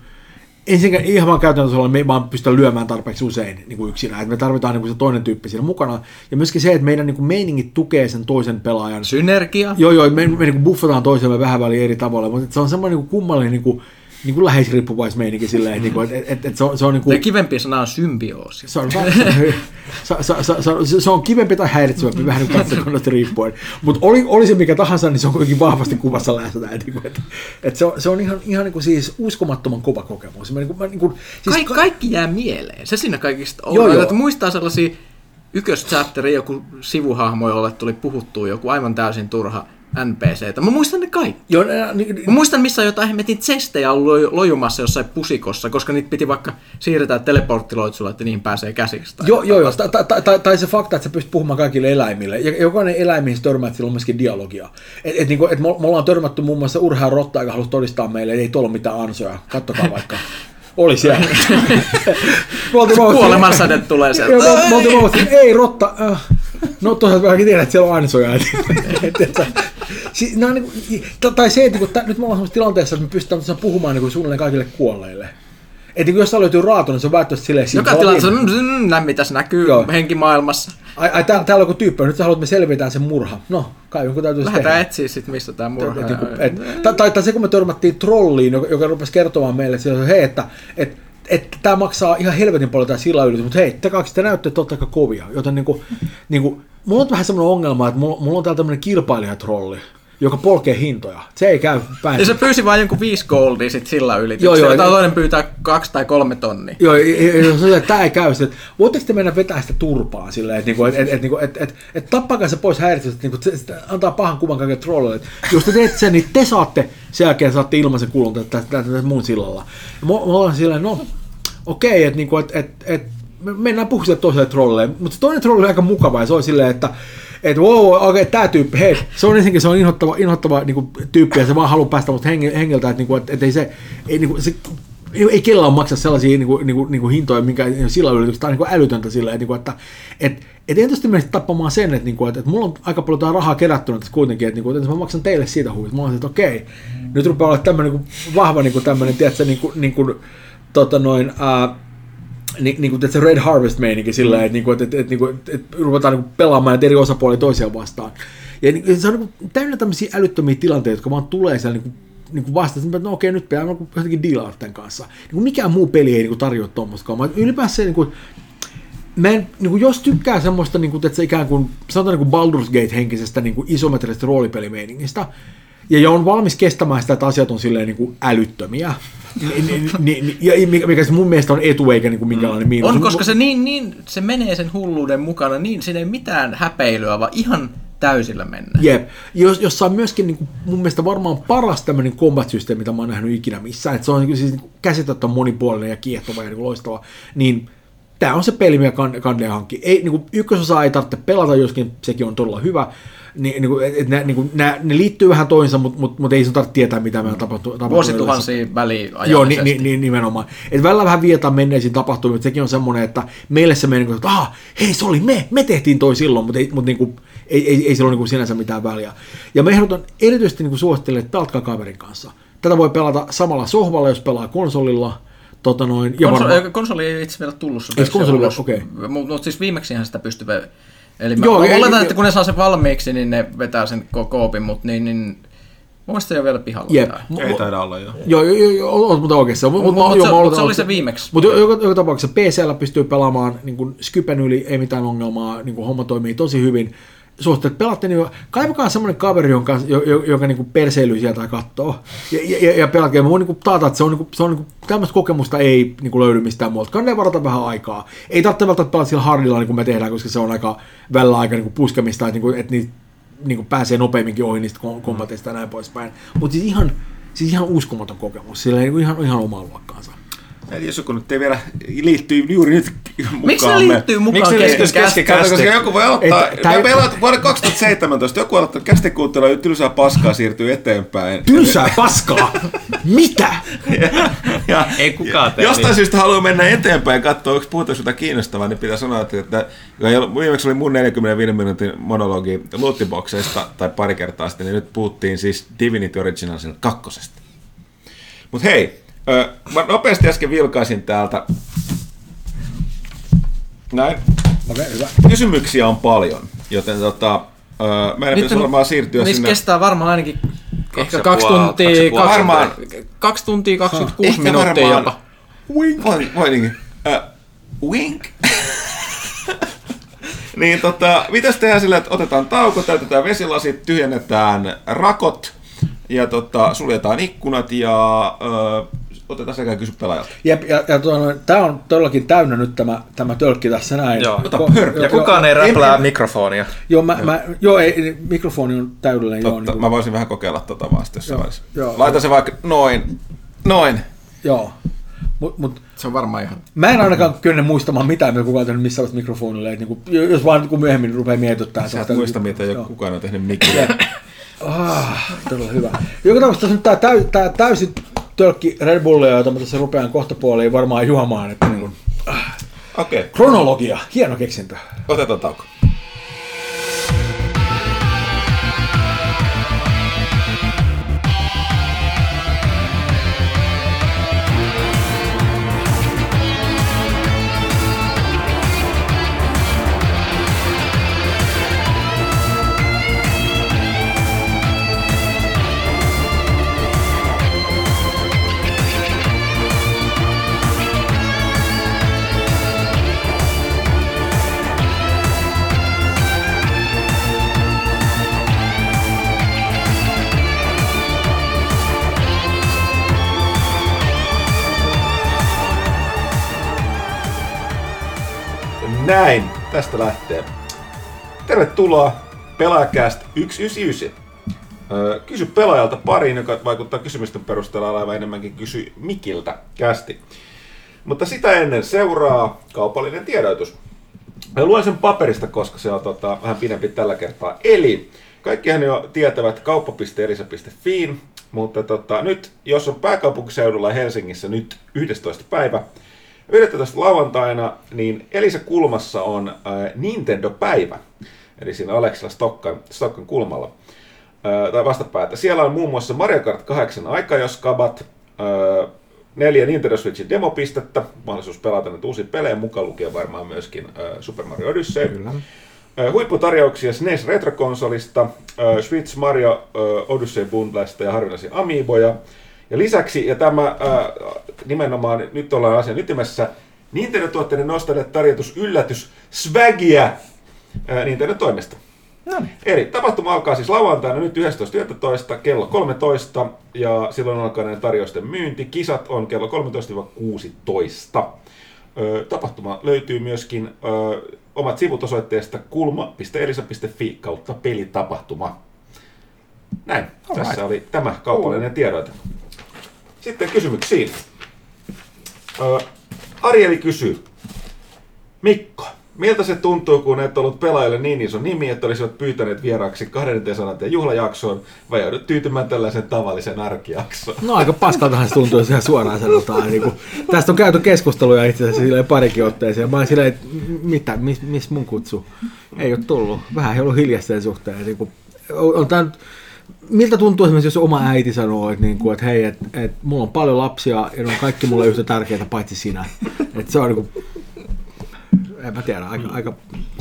ensinnäkin ei ihan käytännössä olla, me ei vaan pystytä lyömään tarpeeksi usein niin kuin yksinään. Et me tarvitaan niin kuin se toinen tyyppi siinä mukana. Ja myöskin se, että meidän niin kuin meiningit tukee sen toisen pelaajan. Synergia. Joo, me niin kuin buffataan toisemme vähän väliin eri tavalla. Mutta se on semmoinen niin kuin kummallinen... Niin kuin läheisriippuvais-meininki silleen, niin että se on niin kuin... Kivempi sana on symbioosi. Se on kivempi tai häiritsevämpi, vähän nyt katsotaan riippuen. Mutta oli se mikä tahansa, niin se on kuitenkin vahvasti kuvassa läsnä. Että se on ihan niin kuin siis uskomattoman kova kokemus. Mä, siis... Kaikki jää mieleen, se siinä kaikista on. Joo. Että muistaa sellaisia ykköschapterin joku sivuhahmo, jolle tuli puhuttua joku aivan täysin turha NPCtä. Mä muistan ne kaikki. Joo, mä muistan, missä on jotain hemmetin tsestejä ollut lojumassa jossain pusikossa, koska niitä piti vaikka siirtää teleporttiloitsulla, että niihin pääsee käsiksi. Joo. Tai se fakta, että sä pystyt puhumaan kaikille eläimille. Ja jokainen eläimiin sä törmäät, sillä on myöskin dialogiaa. Me ollaan törmätty muun muassa urhaan rotta, joka halusi todistaa meille, että ei tuolla mitään ansoja. Kattokaa vaikka. Oli siellä. Kuolemansäde tulee sieltä. Me oltiin muuten, ei rotta. No tosiaan vähän tiedät, että siellä on ansoja. Tai se, että nyt me ollaan sellaisessa tilanteessa, että me pystytään puhumaan suunnilleen kaikille kuolleille. Että jos täällä löytyy raato, niin se on välttämättä silleen... Joka tilanteessa mitä se näkyy henkimaailmassa. Ai täällä on joku tyyppi, nyt sä haluat, me selvitään sen murha. No, kai joku täytyy se tehdä. Lähdetään etsiä sitten, mistä tämä murha on. Tai se, kun me törmättiin trolliin, joka rupesi kertomaan meille, että hei, että tämä maksaa ihan helvetin paljon tämä sillayritys, mutta hei, te näyttävät totta aika kovia. Joten niinku, mulla on vähän semmoinen ongelma, että mulla on täällä tämmöinen kilpailijatrolli, joka polkee hintoja. Se ei käy päin. Ja se pyysi vain jonkun 5 goldia sitten sillayrityksellä, jota toinen pyytää 2 tai 3 tonnia. Joo, tämä ei käy. Voitteko te mennä vetää sitä turpaa silleen, että tappakaa se pois häiritsevästi, että antaa pahan kuvan kaikille trolleille. Jos te teette sen, niin te saatte, sen jälkeen saatte ilmaisen kulun tässä mun sillalla. Me ollaan silleen, no okei, että mennään puhumaan toiselle trolleen, mutta se toinen trolli on aika mukava ja se on silleen, että et wow, okei, tää tyyppi, hei, se on ensinnäkin, se on inhottava niinku, tyyppi ja se vaan haluaa päästä mut hengeltä, että niinku, et ei kellään ole maksaa sellaisia niinku hintoja, minkä sillä yrityksellä, tää on niinku älytöntä sillä, että entäs mennä tappamaan sen, että niinku, et mulla on aika paljon tää rahaa kerättynä tässä kuitenkin, että niinku, et mä maksan teille siitä huviin, mä oon että okei, nyt rupeaa olla tämmönen niinku, vahva niinku tämmönen, tiedätkö, niinku että se Red Harvest-meininki sillä, että ruvetaan niinku pelaamaan eri osapuolia toisiaan vastaan. Ja se on niinku täynnä tämmöisiä älyttömiä tilanteita, jotka vaan tulee siellä niinku vastaan, että no okei, nyt pitää jotenkin dealata tämän kanssa. Niinku mikään muu peli ei niinku tarjoa tuommoista kaumaa. Ylipäänsä se, niinku, mä en, niinku, jos tykkää semmoista, niinku, että se ikään kuin, sanotaan niinku Baldur's Gate-henkisestä niinku isometrisestä roolipelimeiningistä, ja on valmis kestämään sitä, että asiat on silleen niinku älyttömiä, mikä se mun mielestä on etu eikä niinku minkälainen miinus. On, koska se, niin, se menee sen hulluuden mukana, niin siinä ei mitään häpeilyä, vaan ihan täysillä mennään. Jep. Jossa on myöskin niinku, mun mielestä varmaan paras tämmöinen combat-systeemi, mitä mä oon nähnyt ikinä missään. Et se on niinku, siis, käsitettä monipuolinen ja kiehtova ja niinku, loistava. Niin tää on se peli, mikä Kande hankki. Niinku, ykkösosaa ei tarvitse pelata, joskin sekin on todella hyvä. Ne liittyy vähän toisensa, mutta ei sun tarvitse tietää, mitä meillä tapahtuu. Vuosituhansia väliajallisesti. Joo, nimenomaan. Et välillä vähän vietään menneisiin tapahtumiin, mutta sekin on semmoinen, että meille se meni, että hei, se oli me tehtiin toi silloin, mutta ei sillä ole niin sinänsä mitään väliä. Ja mä ehdotan erityisesti niin suosittelen, että alkaa kaverin kanssa. Tätä voi pelata samalla sohvalla, jos pelaa konsolilla. Konsoli ei itse vielä tullut. Okei. Mutta siis viimeksihän sitä pystyy... Eli mä oletan, että kun ne saa sen valmiiksi, niin ne vetää sen koopin, mutta niin muista ei ole vielä pihalla. Ei taida olla jo. Joo, mutta oikeastaan. Mutta se oli se viimeksi. Mutta joka tapauksessa PC:llä pystyy pelaamaan niin Skypen yli, ei mitään ongelmaa, niin homma toimii tosi hyvin. Suosittelet, pelaatte, niin kaivakaa semmoinen kaveri, joka niin perseilyy sieltä kattoo. Ja pelatkaa. Mä voin niin taata, että se on tämmöistä kokemusta ei niin löydy mistään muualta. Kannattaa varata vähän aikaa. Ei tarvitse välttämättä pelata sillä hardilla, niin kuin me tehdään, koska se on aika välillä aika niin puskemista, että niitä niin pääsee nopeamminkin ohi niistä kombateista ja näin poispäin. Mutta siis ihan uskomaton kokemus. Sillä on ihan omaa luokkaansa. Eli joku nyt ei vielä liittyy juuri nyt mukaan. Miksi ne liittyy mukaan keskikästi? Koska joku voi aloittaa, vuoden 2017, joku aloittaa kästekuuntelua ja tylsää paskaa siirtyy eteenpäin. Tylsää paskaa? Mitä? Ja, ei kukaan tee. Jostain syystä haluaa mennä eteenpäin katsoa, onko puhutaan jotain kiinnostavaa, niin pitää sanoa, että viimeksi oli mun 45 minuutin monologi loottiboxeista tai pari kertaa sitten, niin nyt puhuttiin siis Divinity Original Sin 2. Mut hei, mä nopeasti äsken vilkaisin täältä. Näin. Okay, hyvä. Kysymyksiä on paljon, joten meidän pitäisi varmaan siirtyä sinne. Nyt kestää varmaan ainakin ehkä 2 tuntia 26 minuuttia jopa. Wink. Wink. Niin mitäs tehdään sillä, että otetaan tauko, täytetään vesilasit, tyhjennetään rakot ja suljetaan ikkunat ja otetaan sekä kysy pelaajalta. Ja tämä on todellakin täynnä nyt tämä tölkki tässä näin. Joo, ja kukaan ei räplää mikrofonia. Joo, ei, mikrofoni on täydellinen. Totta, niin mä voisin vähän kokeilla vasta jossain vaiheessa. Laita se vaikka noin. Joo. Mut, se on varmaan ihan. Mä en ainakaan kyennyt muistamaan mitään, mitä kukaan on tehnyt missään mikrofonilla. Niinku, jos vaan myöhemmin rupeaa mietittämään. Sä et muista, mitä kukaan on tehnyt mikkiä. Todella hyvä. Joka tapauksessa nyt tää täysin tölkki Red Bullia, jota mä tässä rupean kohtapuoliin varmaan juomaan. Että niin kuin, okay. Kronologia, hieno keksintö. Otetaan tauko. Näin, tästä lähtee. Tervetuloa Pelaajakäst 199. Kysy pelaajalta pariin, joka vaikuttaa kysymysten perusteella olevan enemmänkin kysy mikiltä kästi. Mutta sitä ennen seuraa kaupallinen tiedotus. Mä luen sen paperista, koska se on vähän pidempi tällä kertaa. Eli kaikkihan jo tietävät kauppa.elisa.fiin, mutta nyt, jos on pääkaupunkiseudulla Helsingissä nyt 11. päivä, 11. lauantaina, niin Elisa kulmassa on Nintendo-päivä, eli siinä Aleksilla Stokkan kulmalla, tai vastapäätä. Siellä on muun muassa Mario Kart 8 aikajoskabat, 4 Nintendo Switchin demopistettä, mahdollisuus pelata nyt uusia pelejä, mukaan lukien varmaan myöskin Super Mario Odyssey. Huipputarjouksia SNES Retrokonsolista, Switch Mario Odyssey Bundlesta ja harvinaisia Amiiboja. Ja lisäksi, ja tämä nimenomaan nyt ollaan asian ytimessä, Nintendo-tuotteiden nostajille tarjotus yllätys swagia Nintendo-toimesta. Eli tapahtuma alkaa siis lauantaina nyt 11.11. kello 13, ja silloin alkaa näiden tarjousten myynti. Kisat on kello 13-16. Tapahtuma löytyy myöskin omat sivut osoitteesta kulma.elisa.fi kautta pelitapahtuma. Näin, tässä oli tämä kaupallinen tiedote. Sitten kysymyksiin. Arieli kysyy. Mikko, miltä se tuntuu, kun et ollut pelaajille niin iso nimi, että olisivat pyytäneet vieraaksi 200 juhlajaksoon, vai joudut tyytymään tällaisen tavallisen arkijaksoon? No aika paskaltahan se tuntuu, jos ihan suoraan sanotaan. Niin tästä on käyty keskusteluja itse asiassa parikin otteeseen. Mä oon silleen, että mitä, missä mun kutsu? Ei ole tullut. Vähän ei ollut hiljaiseen suhteen. Niin on tämän. Miltä tuntuu esimerkiksi, jos oma äiti sanoo, että hei, että mulla on paljon lapsia ja ne on kaikki mulle yhtä tärkeitä, paitsi sinä. Että se on niin kuin, en mä tiedä, aika,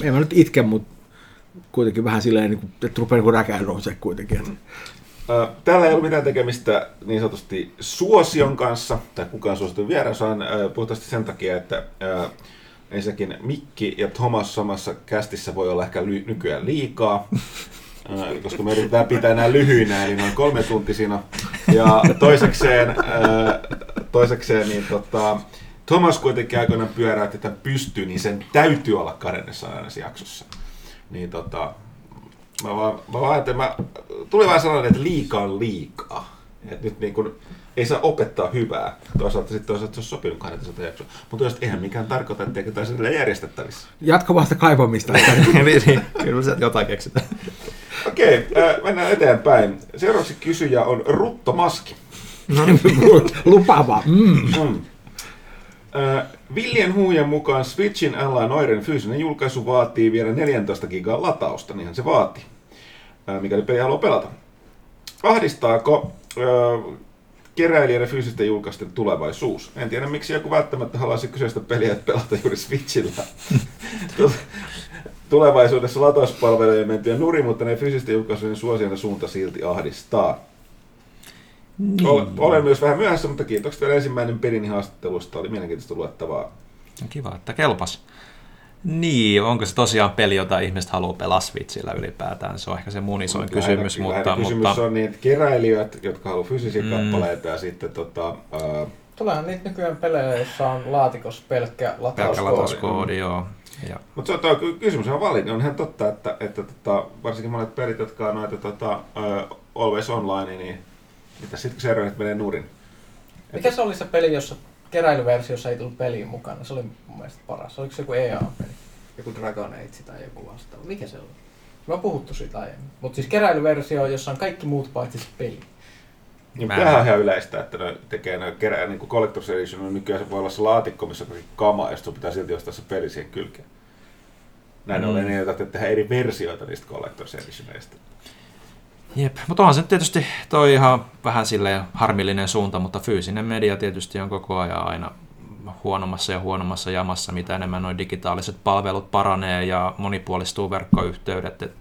en mä nyt itke, mutta kuitenkin vähän silleen, että rupeaa niin räkään nousee kuitenkin. Täällä ei ole mitään tekemistä niin sanotusti suosion kanssa, tai kukaan suositun vierasaan, puhtaasti sen takia, että ensinnäkin Mikki ja Thomas samassa kästissä voi olla ehkä nykyään liikaa. Koska me yritetään pitää nämä lyhyinä, eli noin 3-tuntisina. Ja toisekseen niin Thomas kuitenkin aikoinaan pyöräytti tämän pystyyn, niin sen täytyy olla 200 jaksossa. Niin mä vaan ajattelin, tuli vähän sellainen, että liikaa on liikaa. Et nyt niin kun, ei saa opettaa hyvää. Toisaalta se olisi sopinut 200 jaksoa. Mutta eihän mikään tarkoita, etteikö taisi sille järjestettävissä. Jatkuvasta kaivamista. Niin, kyllä sieltä jotain keksitään. Okei, mennään eteenpäin. Seuraavaksi kysyjä on Ruttomaski. Lupaava. Villien huujen mukaan Switchin alla noiden fyysinen julkaisu vaatii vielä 14 gigan latausta, niinhän se vaatii, mikäli peli haluaa pelata. Ahdistaako keräilijöiden fyysisten julkaisten tulevaisuus? En tiedä miksi joku välttämättä haluaisi kyseistä peliä pelata juuri Switchillä. Tulevaisuudessa latauspalvelujen mentyä nurin, mutta ne fyysisten julkaisujen suosion suunta silti ahdistaa. Niin. Olen myös vähän myöhässä, mutta kiitokset vielä ensimmäinen pelini haastattelusta. Oli mielenkiintoista luettavaa. Kiva, että kelpas. Niin, onko se tosiaan peli, jota ihmiset haluaa pelaa Switchillä ylipäätään? Se on ehkä se mun isoin kysymys. Kysymys on niin, että keräilijät, jotka haluaa fyysisiä kappaleita ja sitten... Tuleehan niitä nykyään pelejä, joissa on laatikossa pelkkä latauskoodi. Mutta kysymys on validi. On ihan totta, että varsinkin monet pelit, jotka on noita Always Online, niin mitä sitten serverit menee nurin? Mikä se oli se peli, jossa keräilyversiossa ei tullut peliin mukana? Se oli mun mielestä paras. Oliko se joku EA-peli? Joku Dragon Age tai joku vastaava. Mikä se oli? Me on puhuttu siitä aiemmin. Mutta siis keräilyversio, jossa on kaikki muut paitsi se peli. Tämähän on ihan yleistä, että ne tekee niin Collector's Edition, niin nykyään se voi olla se laatikko, missä on kamaa, ja sitten pitää silti ostaa se peli siihen kylkeen. Näin ollen ne jotain tehdä eri versioita niistä Collector's Editioneista. Jep, mutta onhan se tietysti toi ihan vähän silleen harmillinen suunta, mutta fyysinen media tietysti on koko ajan aina huonommassa ja huonommassa jamassa, mitä enemmän nuo digitaaliset palvelut paranee ja monipuolistuu verkkoyhteydet. Et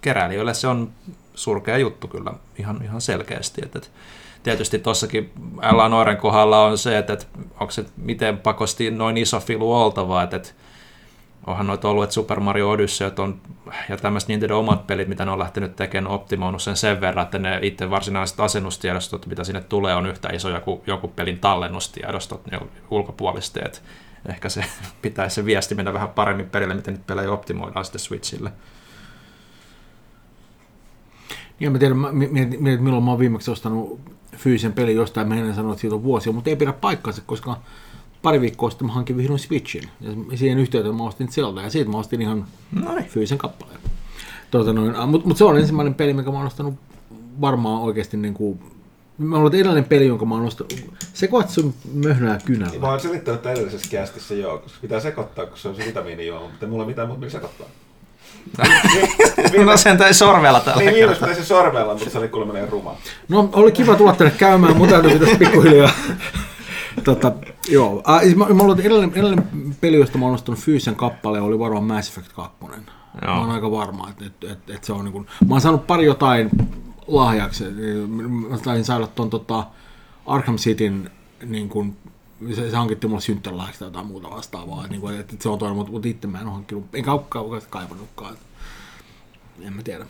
keräilijöille se on surkea juttu kyllä ihan selkeästi. Et tietysti tuossakin L.A. Noiren kohdalla on se, että onko se miten pakosti noin iso filu oltava, että onhan noita ollut, että Super Mario Odyssey on, ja tämmöiset Nintendo omat pelit, mitä ne on lähtenyt tekemään, optimoinut sen verran, että ne itse varsinaiset asennustiedostot, mitä sinne tulee, on yhtä isoja kuin joku pelin tallennustiedostot, ne ulkopuolisteet. Ehkä se pitäisi se viesti mennä vähän paremmin perille, miten niitä pelejä optimoidaan sitten Switchille. Niin, mä tiedän, milloin mä oon viimeksi ostanut fyysisen pelin jostain, mä en sano, että siitä on vuosia, mutta ei pidä paikkaansa, koska... Pari viikkoa sitten mä hankin vihdoin Switchin, ja siihen yhteyteen mä ostin Zelda, ja siitä mä ostin ihan fyysisen kappaleen. Mutta se on ensimmäinen peli, mikä mä oon ostanut varmaan oikeasti niinku... Mä oon edellinen peli, jonka mä oon ostanut... Sekoatsun möhnää kynällä. Mä oon selittänyt tämän edellisessä kästissä, joo, koska pitää sekoittaa, kun se on se vitamiinijuoma, mutta mulla ei mitään muuta, millä sekoittaa. No sen taisi sormella tällä kertaa. Niin, viimeis taisi sormella, mutta se oli kuulemma meidän ruma. No, oli kiva tulla tänne käymään, mutta täytyy pitäisi pikkuhiljaa. Joo. Mä olen edellinen peli, josta mä olen ostanut fyysisen kappaleen, oli varmaan Mass Effect 2. Mä oon aika varma, että se on niin kuin... Mä oon saanut pari jotain lahjaksi. Mä taisin saada ton Arkham Cityn, niin kuin, se hankittiin mulle synttälahjaksi tai jotain muuta vastaavaa. Niin kuin, että se on toinen, mutta itse mä en ole hankkinut, enkä ole kaivannutkaan. En mä tiedä.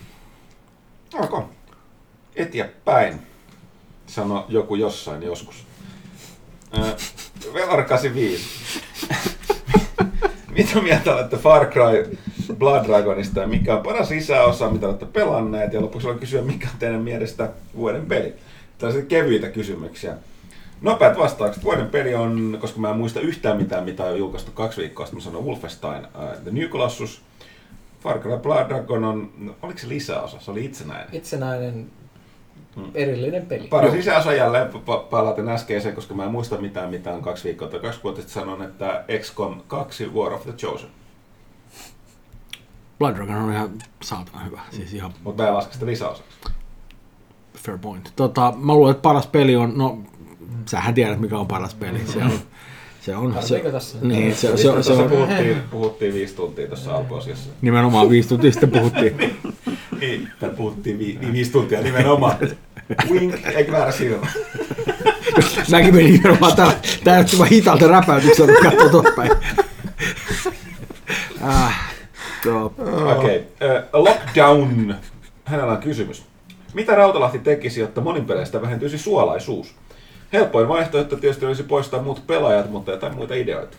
Alko. Eteenpäin, sano joku jossain joskus. Velar 85. Mitä mieltä olette Far Cry Blood Dragonista ja mikä on paras lisäosa, mitä olette pelanneet? Ja lopuksi haluan kysyä, mikä on teidän mielestä vuoden peli? Tällaisia kevyitä kysymyksiä. Nopeat vastaukset. Vuoden peli on, koska mä en muista yhtään mitään, mitä on julkaistu 2 viikkoa sitten, mä sanon Wolfenstein The New Colossus. Far Cry Blood Dragon on, oliko se lisäosa? Se oli itsenäinen. Itsenäinen. Erillinen peli. Paras lisäosa jälleen palaten äskeiseen, koska mä en muista mitään 2 viikkoa tai 2 vuotta sitten sanon, että XCOM 2 War of the Chosen. Blood Dragon on ihan saatavan hyvä. Siis ihan... Mutta mä en laske sitä lisäosaksi. Fair point. Mä luulen, että paras peli on... No, sähän tiedät mikä on paras peli. Se on. Puhuttiin 5 tuntia tuossa alkuasiassa. Nimenomaan 5 tuntia sitten puhuttiin. Puhuttiin 5 tuntia nimenomaan. Wink, eikä väärä silmä. Mäkin menin nimenomaan täyttävän hitaalta räpäytykseltä, kun katsoo tuossa päin. Okei. Lockdown. Hänellä on kysymys. Mitä Rautalahti tekisi, jotta monin peleistä vähentyisi suolaisuus? Helpoin vaihtoehto tietysti olisi poistaa muut pelaajat, mutta jotain muita ideoita.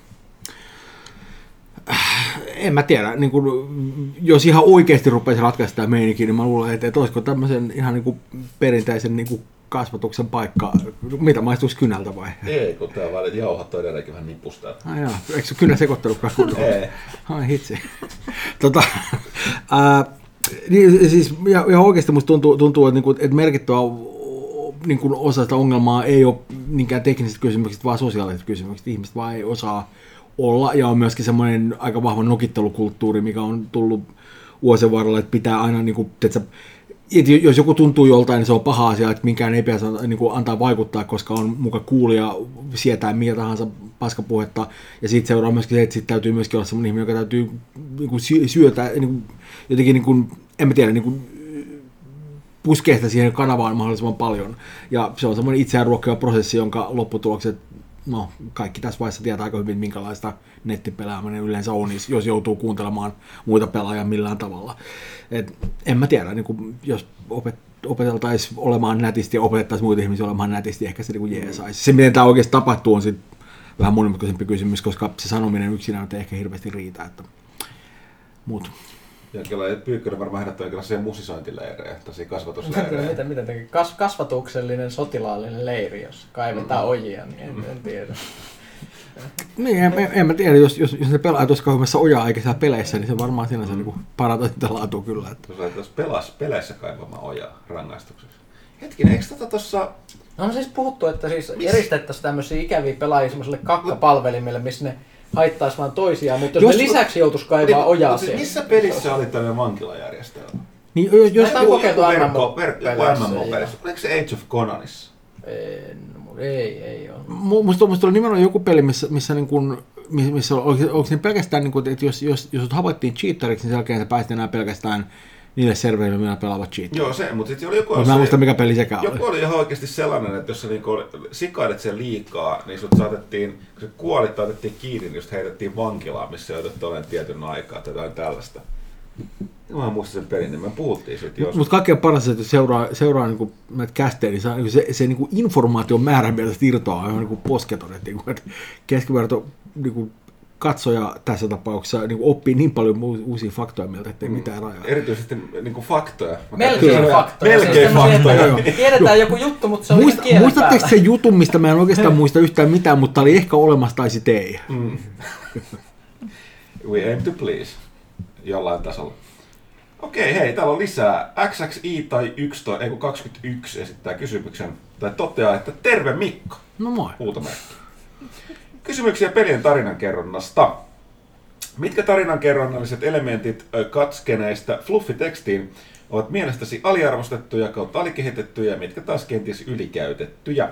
En mä tiedä. Niin kun, jos ihan oikeasti rupeaisi ratkaista tämä meininki, niin mä luulen, että olisiko tämmöisen ihan niin kuin perinteisen niin kuin kasvatuksen paikka. Mitä, maistuisi kynältä vai? Ei, kun tää vaan jauhattu edelleenkin vähän nipusta. Ai jaa, eikö se kynä sekoittelutkaan kunnolla? Ei. Ai hitsi. Niin, siis, ja oikeasti musta tuntuu että, merkittävä niin kuin osa sitä ongelmaa ei ole niinkään tekniset kysymykset, vaan sosiaaliset kysymykset. Ihmiset vaan ei osaa olla, ja on myöskin semmoinen aika vahva nokittelukulttuuri, mikä on tullut vuosien varrella, että pitää aina, niin kuin, että jos joku tuntuu joltain, niin se on paha asia, että minkään ei pidä niin kuin antaa vaikuttaa, koska on muka kuulija sietää mikä tahansa paskapuhetta, ja siitä seuraa myöskin se, että sit täytyy myöskin olla semmoinen ihminen, joka täytyy niin kuin syötää, niin kuin, jotenkin, niin kuin, en mä tiedä, niin kuin, puskee sitä siihen kanavaan mahdollisimman paljon. Ja se on semmoinen itseään ruokkiva prosessi, jonka lopputulokset, no kaikki tässä vaiheessa tietää aika hyvin, minkälaista nettipelääminen yleensä on, jos joutuu kuuntelemaan muita pelaajia millään tavalla. Et en mä tiedä, niin kun, jos opeteltaisiin olemaan nätisti ja opetettaisiin muita ihmisiä olemaan nätisti, ehkä se niin jeesaisi. Se, miten tämä oikeasti tapahtuu, on sit vähän monimutkaisempi kysymys, koska se sanominen yksinään ei ehkä hirveästi riitä. Että... Mut. Ja kyllä Pyykkönen varmaan herättää jonkinlaisia musisointileirejä, tosia kasvatusleirejä. Mitä teki? Kasvatuksellinen sotilaallinen leiri, jos kaivetaan ojia, niin en tiedä. Niin, en mä tiedä, jos ne pelaa tuossa kauheessa ojaa eikä siellä peleissä, niin se varmaan sinänsä niinku parantaa sitä laatua kyllä. Että... Jos pelas peleissä kaivamaan ojaa rangaistuksessa. Hetkinen, eikö tätä tuossa... No on siis puhuttu, että siis eristettäisiin tämmöisiä ikäviä pelaajia semmoiselle kakkapalvelimelle, missä ne... haittaisi vaan toisiaan, mutta jos lisäksi joutuisi kaivaa niin, ojaa siis missä pelissä oli tämmöinen vankilajärjestelmä? Niin, jos tämä on kokeiltu MMO-pelissä. Oliko se Age of Conanissa? Ei ole. Musta oli nimenomaan joku peli, missä oliko se pelkästään, niin kuin, että jos havaittiin cheateriksi, niin sen jälkeen sä pääsit enää pelkästään niille serveille, millä pelaavat cheateria. Joo, se, mutta sitten oli joku... Mä en muista, mikä peli sekään oli. Joku oli ihan oikeasti sellainen, että jos sä niinku sikailet sen liikaa, niin sut saatettiin, kun sä kuolit, otettiin kiinni, niin just heitettiin vankilaan, missä joudut olemaan tietyn aikaa tai jotain tällaista. Mä en muista sen pelin, niin me puhuttiin siitä joskus. Mutta kaikkein paras, että jos seuraa niinku näitä kästejä, niin se niinku informaation määrän mieltä irtoaa ihan niinku posketon, että niinku, et keskiverto... Niinku, katsoja tässä tapauksessa niin oppii niin paljon uusia faktoja mieltä, ettei mitään rajaa. Erityisesti niin faktoja. Melkein faktoja. Tiedetään joku juttu, mutta se on ihan kielen päällä. Muistatteko se jutun, mistä mä en oikeastaan muista yhtään mitään, mutta oli ehkä olemassa tai sit ei? We aim to please. Jollain tasolla. Okei, hei, täällä on lisää. XXI tai 21 esittää kysymyksen, tai toteaa, että terve Mikko. No moi. Huutomerkki. Kysymyksiä pelien tarinankerronnasta. Mitkä tarinankerronnalliset elementit katskeneistä fluffitekstiin ovat mielestäsi aliarvostettuja kautta alikehitettyjä ja mitkä taas kenties ylikäytettyjä?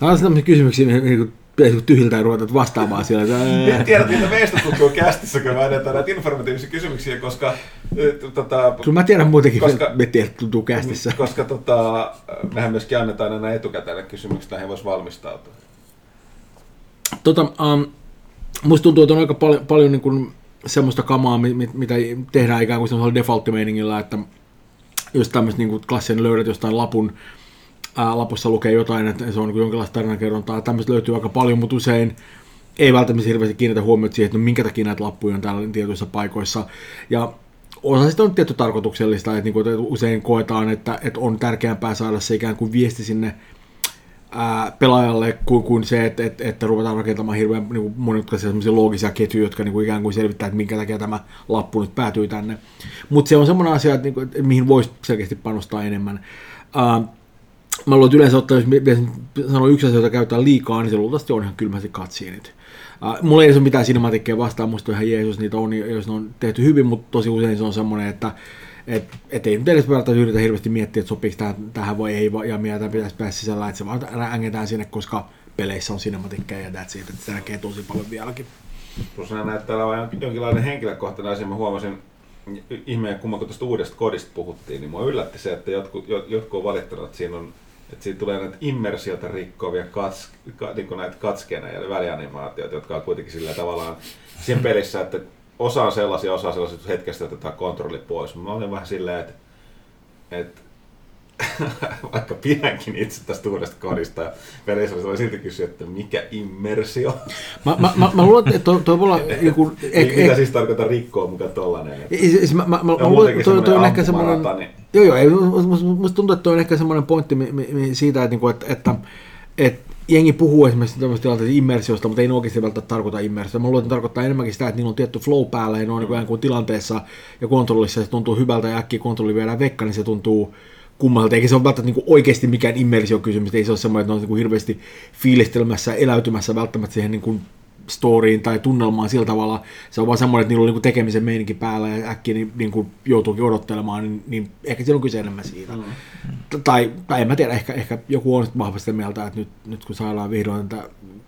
Tämä on sellaisia kysymyksiä, mihin tyhjiltään ruvetaan vastaamaan siellä. En tiedä, mitä meistä tuntuu kästissä, kun mä edetään näitä informatiivisia kysymyksiä, koska... Kyllä mä tiedän muutenkin, että me tiedät tuntuu kästissä. Koska mehän myöskin annetaan aina etukäteen kysymyksiä, näihin voisi valmistautua. Musta tuntuu, että on aika paljon niin kuin semmoista kamaa, mitä tehdään ikään kuin semmoisella default-meiningillä, että jos tämmöistä niin kuin klassien löydät jostain lapussa lukee jotain, että se on niin kuin jonkinlaista tarinankerrontaa, tämmöistä löytyy aika paljon, mutta usein ei välttämättä hirveästi kiinnitä huomiota siihen, että minkä takia näitä lappuja on täällä tietyissä paikoissa. Ja osa sitä on tietty tarkoituksellista, että, niin kuin, että usein koetaan, että on tärkeämpää saada se ikään kuin viesti sinne, pelaajalle kuin se, että ruvetaan rakentamaan hirveän niin monimutkaisia semmoisia loogisia ketjuja, jotka niin kuin ikään kuin selvittää, että minkä takia tämä lappu nyt päätyy tänne. Mutta se on semmoinen asia, että, niin kuin, että mihin voisi selkeästi panostaa enemmän. Mä luulen, että yleensä ottaa, jos sanoo yksi asia, jota käytetään liikaa, niin se luultavasti on ihan kylmästi katsiinit. Mulla ei edes ole mitään cinematikkeja vastaan, musta ihan jees, jos niitä on, jos ne on tehty hyvin, mutta tosi usein se on semmoinen, että ei nyt edes yritä hirveästi miettiä, että sopiiko tähän vai ei, ja mitä pitäisi päästä sisällä, että se vaan ängetään sinne, koska peleissä on cinematikkeja ja that's it, että se näkee tosi paljon vieläkin. Plus näyttää olevan jonkinlainen henkilökohtainen asia, mä huomasin ihmeen kumman, kun tuosta uudesta kodista puhuttiin, niin mua yllätti se, että jotkut on valittanut, että siinä tulee näitä immersiota rikkovia niin näitä katskeneja ja välianimaatioita, jotka on kuitenkin sillä tavallaan siinä pelissä, että osa on sellaisia, hetkestä otetaan kontrolli pois. Mä olin vähän silleen, että vaikka pidänkin itse tästä uudesta kodista ja välissä voi silti kysyä, että mikä immersio? Mä luulen, että toi voi olla joku... Mitä siis tarkoittaa rikkoa mukaan tollainen? Mä luulen, että toi on ehkä semmoinen... Musta tuntuu, että toi on ehkä semmoinen pointti siitä, että jengi puhuu esimerkiksi tämmöistä tilanteesta immersiosta, mutta ei ne oikeasti välttämättä tarkoita immersiosta. Mä luulen, että tarkoittaa enemmänkin sitä, että niillä on tietty flow päällä ja ne on niin kuin tilanteessa ja kontrollissa se tuntuu hyvältä ja äkkiä kontrolli viedään vekka, niin se tuntuu kummalta. Eikä se ole välttämättä niin kuin oikeasti mikään immersiokysymys. Ei se ole semmoinen, että ne on niin kuin hirveästi fiilistelmässä ja eläytymässä välttämättä siihen niin kuin storyin tai tunnelmaan sillä tavalla. Se on vaan semmoinen, että niillä on niin kuin tekemisen meininki päällä ja äkkiä niin kuin joutuukin odottelemaan, niin ehkä silloin on kyse enemmän siitä. Tai en mä tiedä, ehkä joku on vahvasti mieltä, että nyt kun saadaan vihdoin tätä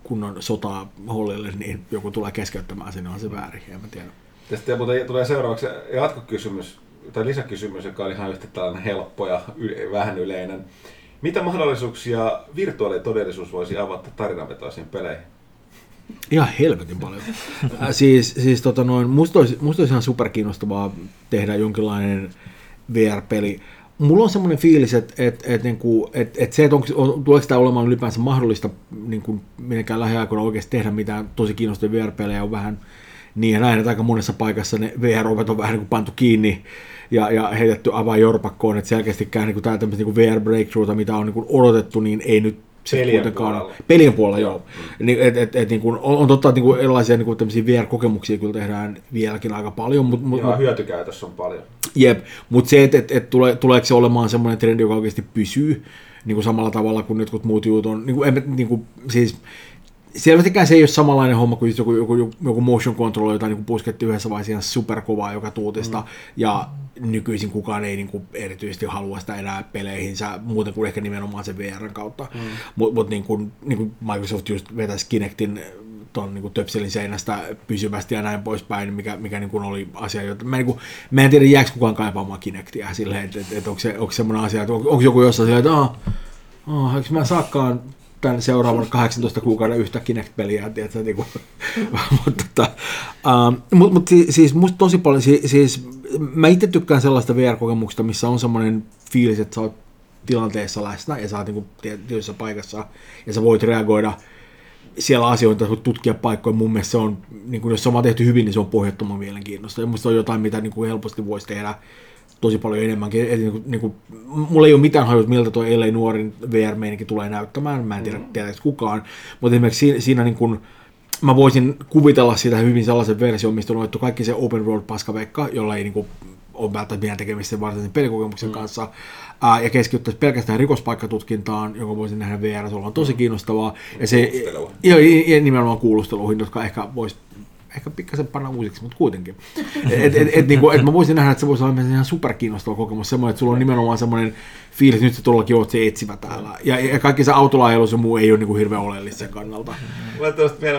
kunnon sotaa hollille, niin joku tulee keskeyttämään sen, on se väärin, en mä tiedä. Tästä tulee seuraavaksi jatkokysymys tai lisäkysymys, joka on ihan yhtä tällainen helppo ja vähän yleinen. Mitä mahdollisuuksia virtuaalitodellisuus voisi avata tarinavetoisiin peleihin? Ihan helvetin paljon. Musta olisi ihan superkiinnostavaa tehdä jonkinlainen VR-peli. Mulla on semmoinen fiilis, että se, että tuleeko tämä olemaan ylipäänsä mahdollista niin minnekään lähiaikoina oikeasti tehdä mitään tosi kiinnostavia VR-pelejä, on vähän niin ja näin, että aika monessa paikassa ne VR-ovet on vähän niin kuin pantu kiinni ja heitetty avainjorpakkoon, että selkeästikään niin tämä tämmöistä niin VR-breakthroughta, mitä on niin odotettu, niin ei nyt pelien puolella, joo. On totta, että erilaisia tämmöisiä VR-kokemuksia kyllä tehdään vieläkin aika paljon. Mutta hyötykäytössä on paljon. Jep, mutta se, että tuleeko se olemaan semmoinen trendi, joka oikeasti pysyy niin kuin samalla tavalla kuin jotkut muut jutut on. Selvästikään se ei ole samanlainen homma kuin joku motion controller, jota niin pusketti yhdessä vaiheessa ihan superkovaa joka tuutista. Ja nykyisin kukaan ei niin kuin erityisesti halua sitä enää peleihinsä, muuten kuin ehkä nimenomaan sen VR:n kautta. Mutta niin kuin Microsoft just vetäisi Kinectin tuon niin töpselin seinästä pysyvästi ja näin poispäin, mikä niin kuin oli asia, jota... Mä en tiedä, jääkö kukaan kaipaamaan Kinectia silleen, että onko semmoinen asia, että onko joku jossain silleen, että eikö mä saakkaan tämän seuraavan 18 kuukauden yhtä Kinect-peliä, tiedätkö, niin kuin, mutta musta tosi paljon, mä itse tykkään sellaista VR-kokemuksista, missä on semmoinen fiilis, että sä oot tilanteessa läsnä ja sä oot niin tietyissä paikassa ja sä voit reagoida siellä asioita, tutkia paikkoja. Mun mielestä se on, niin kuin, jos se on vaan tehty hyvin, niin se on pohjattoman mielenkiinnosta ja musta se on jotain, mitä niin kuin helposti voisi tehdä tosi paljon enemmänkin. Niin kuin, mulla ei ole mitään hajua, miltä tuo LA Nuorin VR-meininki tulee näyttämään, mä en tiedä kukaan, mutta esimerkiksi siinä niin kuin, mä voisin kuvitella sitä hyvin sellaisen version, mistä on otettu kaikki se open world paskaveikka, jolla ei niin kuin, ole välttämättä mitään tekemistä varsinaisen pelikokemuksen kanssa, ja keskityttäisiin pelkästään rikospaikkatutkintaan, jonka voisin nähdä VR, se on tosi kiinnostavaa, ja se ja nimenomaan kuulusteluihin, jotka ehkä voisi ehkä pikkasen panna uusiksi, mutta kuitenkin. Et mä voisin nähdä, että se voisi olla ihan superkiinnostava kokemus, semmoinen, että sulla on nimenomaan semmoinen fiilis, että nyt sä todellakin oot se etsivä täällä. Ja kaikki se autolaajelus ja muu ei ole niinku hirveän oleellista sen kannalta.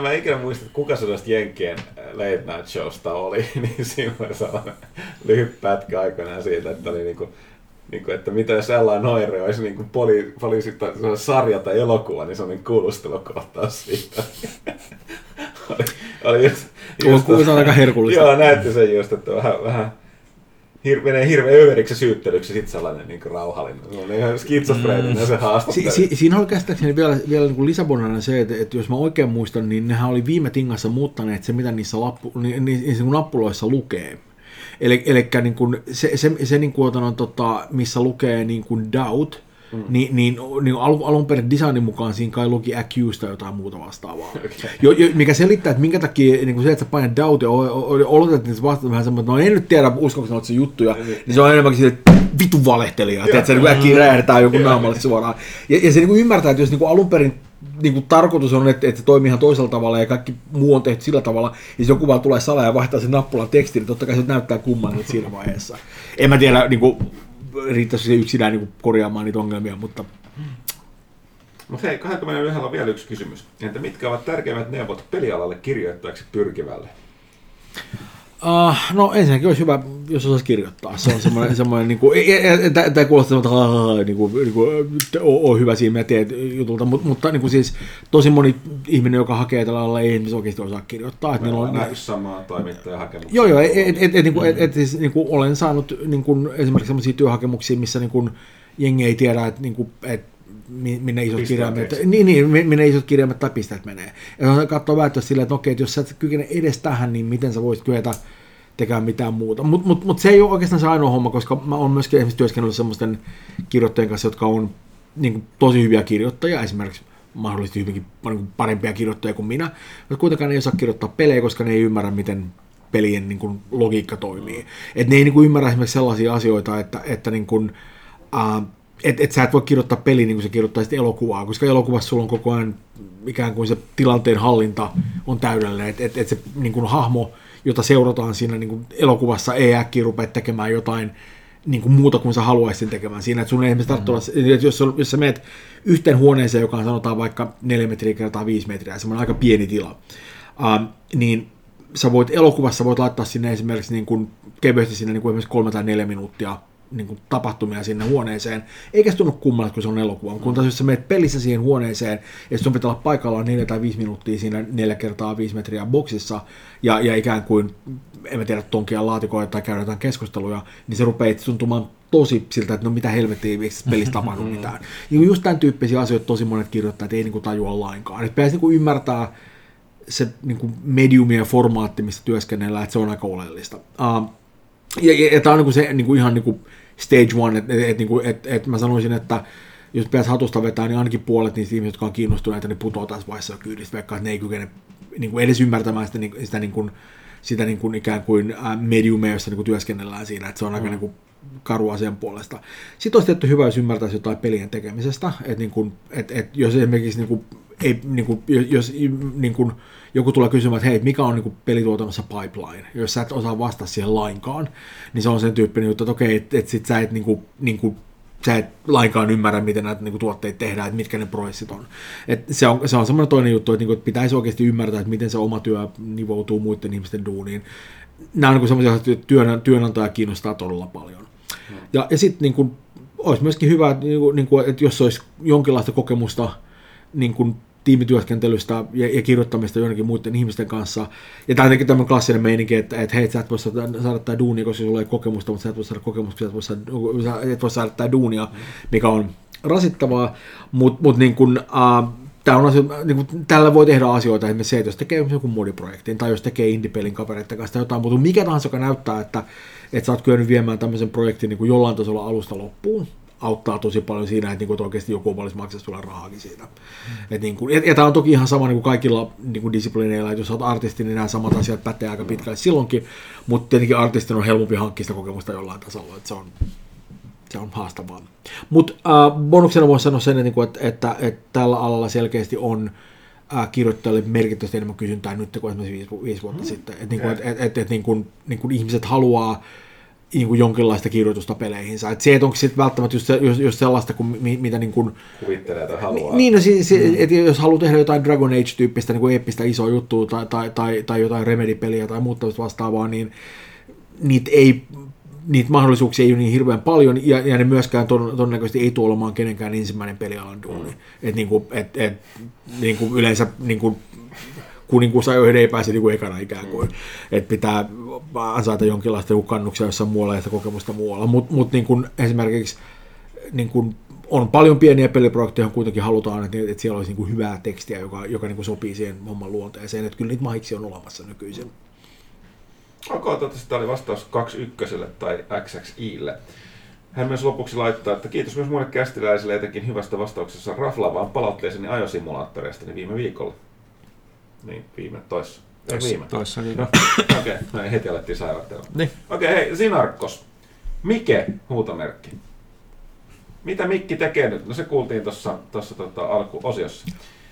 Mä en ikinä muista, että kuka se tuosta Jenkkien late night showsta oli, niin silloin sellainen lyhyt pätkä aikoinaan siitä, että oli niinku... Niin kuin, että mitä jos L.A. Noire olisi niin poliisit sarja tai elokuva, niin se on niin kuulustelukohtaus siitä. Kuulostaa aika herkullista. Joo, näytti sen just, että vähän menee hirveän överiksi syyttelyksi, sitten sellainen niin rauhallinen, sellainen ihan skitsofreeninen se haastattelu. Siinä oli käsittääkseni vielä niin lisäbonana se, että jos mä oikein muistan, niin nehän oli viime tingassa muuttaneet se, mitä niissä nappuloissa lukee. Elikkä niin kuin se niin kuin on, missä lukee niin kuin doubt, niin alun perin designin mukaan siinä kai luki accused tai jotain muuta vastaavaa. Okay. Mikä selittää, että minkä takia niin kuin se, että sä painat doubt ja oletat, että vastaa vähän semmoinen, että no en nyt tiedä, uskonko sanoa, että se juttuja, niin se on enemmänkin silleen, että vitun valehtelija, että se niin äkkiä räjähdetään joku naamalle suoraan. Ja se niin kuin ymmärtää, että jos niin kuin alun perin niinku tarkoitus on, että se toimii ihan toisella tavalla ja kaikki muu on tehty sillä tavalla, ja joku vaan tulee salaa ja vaihtaa sen nappulan tekstin, niin totta kai se näyttää kumman nyt siinä vaiheessa. En mä tiedä, niinku, riittäisikö se yksinään niinku korjaamaan niitä ongelmia, mutta... Mutta hei, 21 on vielä yksi kysymys. Entä mitkä ovat tärkeimmät neuvot pelialalle kirjoittajaksi pyrkivälle? No ensinnäkin olisi hyvä, jos osaisi kirjoittaa. Se on semmoinen, niin kuin, tämä kuulostaa, että on hyvä siinä meteet jutulta, mutta niin kuin siis tosi moni ihminen, joka hakee tällä alalla, ei esimerkiksi oikeasti osaa kirjoittaa. Meillä on nähty samaa toimittajahakemusta. Joo, olen saanut esimerkiksi sellaisia työhakemuksia, missä jengi ei tiedä, että niinku, et minne isot kirjaimet, minne isot kirjaimet tai pisteet menee. Ja katsoo välttämättä silleen, että okei, että jos sä et kykene edes tähän, niin miten sä voisit kyetä tekemään mitään muuta. Mutta se ei ole oikeastaan se ainoa homma, koska mä oon myöskin esimerkiksi työskennellyt semmoisten kirjoittajien kanssa, jotka on niin kuin tosi hyviä kirjoittajia, esimerkiksi mahdollisesti hyvinkin parempia kirjoittajia kuin minä, mutta kuitenkaan ei osaa kirjoittaa pelejä, koska ne ei ymmärrä, miten pelien niin kuin logiikka toimii. Et ne ei niin kuin ymmärrä esimerkiksi sellaisia asioita, että niin kuin, et sä et voi kirjoittaa peliä niin kuin sä kirjoittaisit elokuvaa, koska elokuvassa sulla on koko ajan ikään kuin se tilanteen hallinta on täydellinen, et se niin kuin hahmo, jota seurataan siinä niin kuin elokuvassa, ei äkkiä rupea tekemään jotain niin kuin muuta kuin sä haluaisit tekemään siinä, että sun ei esimerkiksi tarvitse, jos sä menet yhteen huoneeseen, joka on sanotaan vaikka 4 metriä kertaa 5 metriä, semmoinen aika pieni tila, niin sä voit elokuvassa laittaa sinne esimerkiksi niin kuin kevyesti sinne niin kuin esimerkiksi 3 tai 4 minuuttia niin kuin tapahtumia sinne huoneeseen, eikä se tunnu kummalta, kun se on elokuva, kun taas jos sä menet pelissä siihen huoneeseen, ja sun pitää olla paikallaan 4 tai 5 minuuttia siinä 4 kertaa 5 metriä boksissa, ja ikään kuin, en mä tiedä, tonkia laatikoita tai käydä jotain keskusteluja, niin se rupeaa tuntumaan tosi siltä, että no mitä helvettiä, eikö pelissä tapahdu mitään. Niin just tämän tyyppisiä asioita tosi monet kirjoittajat ei niin kuin tajua lainkaan, että pitäisi niin kuin ymmärtää se niin kuin mediumi ja formaatti, mistä työskennellään, että se on aika oleellista. Ja tämä on niin kuin se niin kuin ihan niin kuin stage one, että mä sanoisin, että jos pitäisi hatusta vetää, niin ainakin puolet niistä ihmisistä, jotka on kiinnostuneita, niin putoaa tässä vaiheessa jo kyydistä, vaikka ne ei kykene niin kuin edes ymmärtämään sitä niin kuin ikään kuin mediumia, jossa niin kuin työskennellään siinä, että se on aika niin kuin karu asian puolesta. Sitten olisi tietty hyvä, jos ymmärtäisi jotain pelien tekemisestä, että niin kuin, että jos esimerkiksi niin kuin, ei, niin kuin, jos niin kuin, joku tulee kysymään, että hei, mikä on niin kuin pelituotannossa pipeline, jos sä et osaa vastata siihen lainkaan, niin se on sen tyyppinen juttu, että okei, että sit sä et, sä et lainkaan ymmärrä, miten näitä niin kuin tuotteita tehdään, että mitkä ne prosessit on. Et se on semmoinen toinen juttu, että, niin kuin, että pitäisi oikeasti ymmärtää, että miten se oma työ nivoutuu muiden ihmisten duuniin. Nämä on niin semmoisia, että työnantaja kiinnostaa todella paljon. Ja sitten niin kuin, olisi myöskin hyvä, niin kuin, että jos olisi jonkinlaista kokemusta niin kuin tiimityöskentelystä ja kirjoittamista jonnekin muiden ihmisten kanssa. Ja tämä on tietenkin tämmöinen klassinen meininki, että hei, sä et voi saada tää duunia, koska sulla ei kokemusta, mutta sä et voi saada kokemusta, koska et voi saada tää duunia, mikä on rasittavaa. Mutta niin kuin, niin kuin, tällä voi tehdä asioita, esimerkiksi se, että jos tekee jonkun modiprojektin tai jos tekee indie-pelin kavereiden kanssa tai jotain muuta, mikä tahansa, joka näyttää, että sä oot kyennyt viemään tämmöisen projektin niin kuin jollain tasolla alusta loppuun, auttaa tosi paljon siinä, että oikeasti joku olisi maksaa sulle rahaakin siitä. Ja tämä on toki ihan sama niin kuin kaikilla niin disiplineilla, että jos olet artisti, niin nämä samat asiat pätee aika pitkälle silloinkin, mutta tietenkin artistin on helpompi hankkia kokemusta jollain tasolla, että se on haastavaa. Mutta bonuksena voisi sanoa sen, että tällä alalla selkeästi on kirjoittajille merkittävästi enemmän kysyntää nyt kuin esimerkiksi 5 vuotta sitten. Että ihmiset haluaa niin jonkinlaista kirjoitusta peleihinsä. Et se, että onko sitten välttämättä just sellaista, kun mitä niin kuin kuvittelee tai haluaa. Niin, no että jos haluaa tehdä jotain Dragon Age-tyyppistä niin eeppistä isoa juttua tai jotain Remedy-peliä tai muuta vastaavaa, niin niitä mahdollisuuksia ei ole niin hirveän paljon, ja ne myöskään todennäköisesti ei tule olemaan kenenkään ensimmäinen pelialan duuni. Että yleensä niin kuin kuninkuusajoihin ei pääse niin ekana ikään kuin, että pitää ansaita jonkinlaista kannuksia jossain muualla ja sitä kokemusta muualla, mutta niin esimerkiksi niin kuin on paljon pieniä peliprojekteja, johon kuitenkin halutaan, että siellä olisi niin kuin hyvää tekstiä, joka niin kuin sopii siihen homman luonteeseen, että kyllä niitä mahiksi on olemassa nykyisin. Okay, toivottavasti tämä oli vastaus 2.1 tai XXIlle. Hän myös lopuksi laittaa, että kiitos myös muille kästiläisille jotenkin hyvästä vastauksessa raflaavaan palautteeseni ajosimulaattoreista viime viikolla. Niin, viime. No, okei, näin heti alettiin saivartelua. Niin. Okei, hei, Sinarkkos. Mike, huutomerkki. Mitä Mikki tekee nyt? No se kuultiin tuossa alkuosiossa.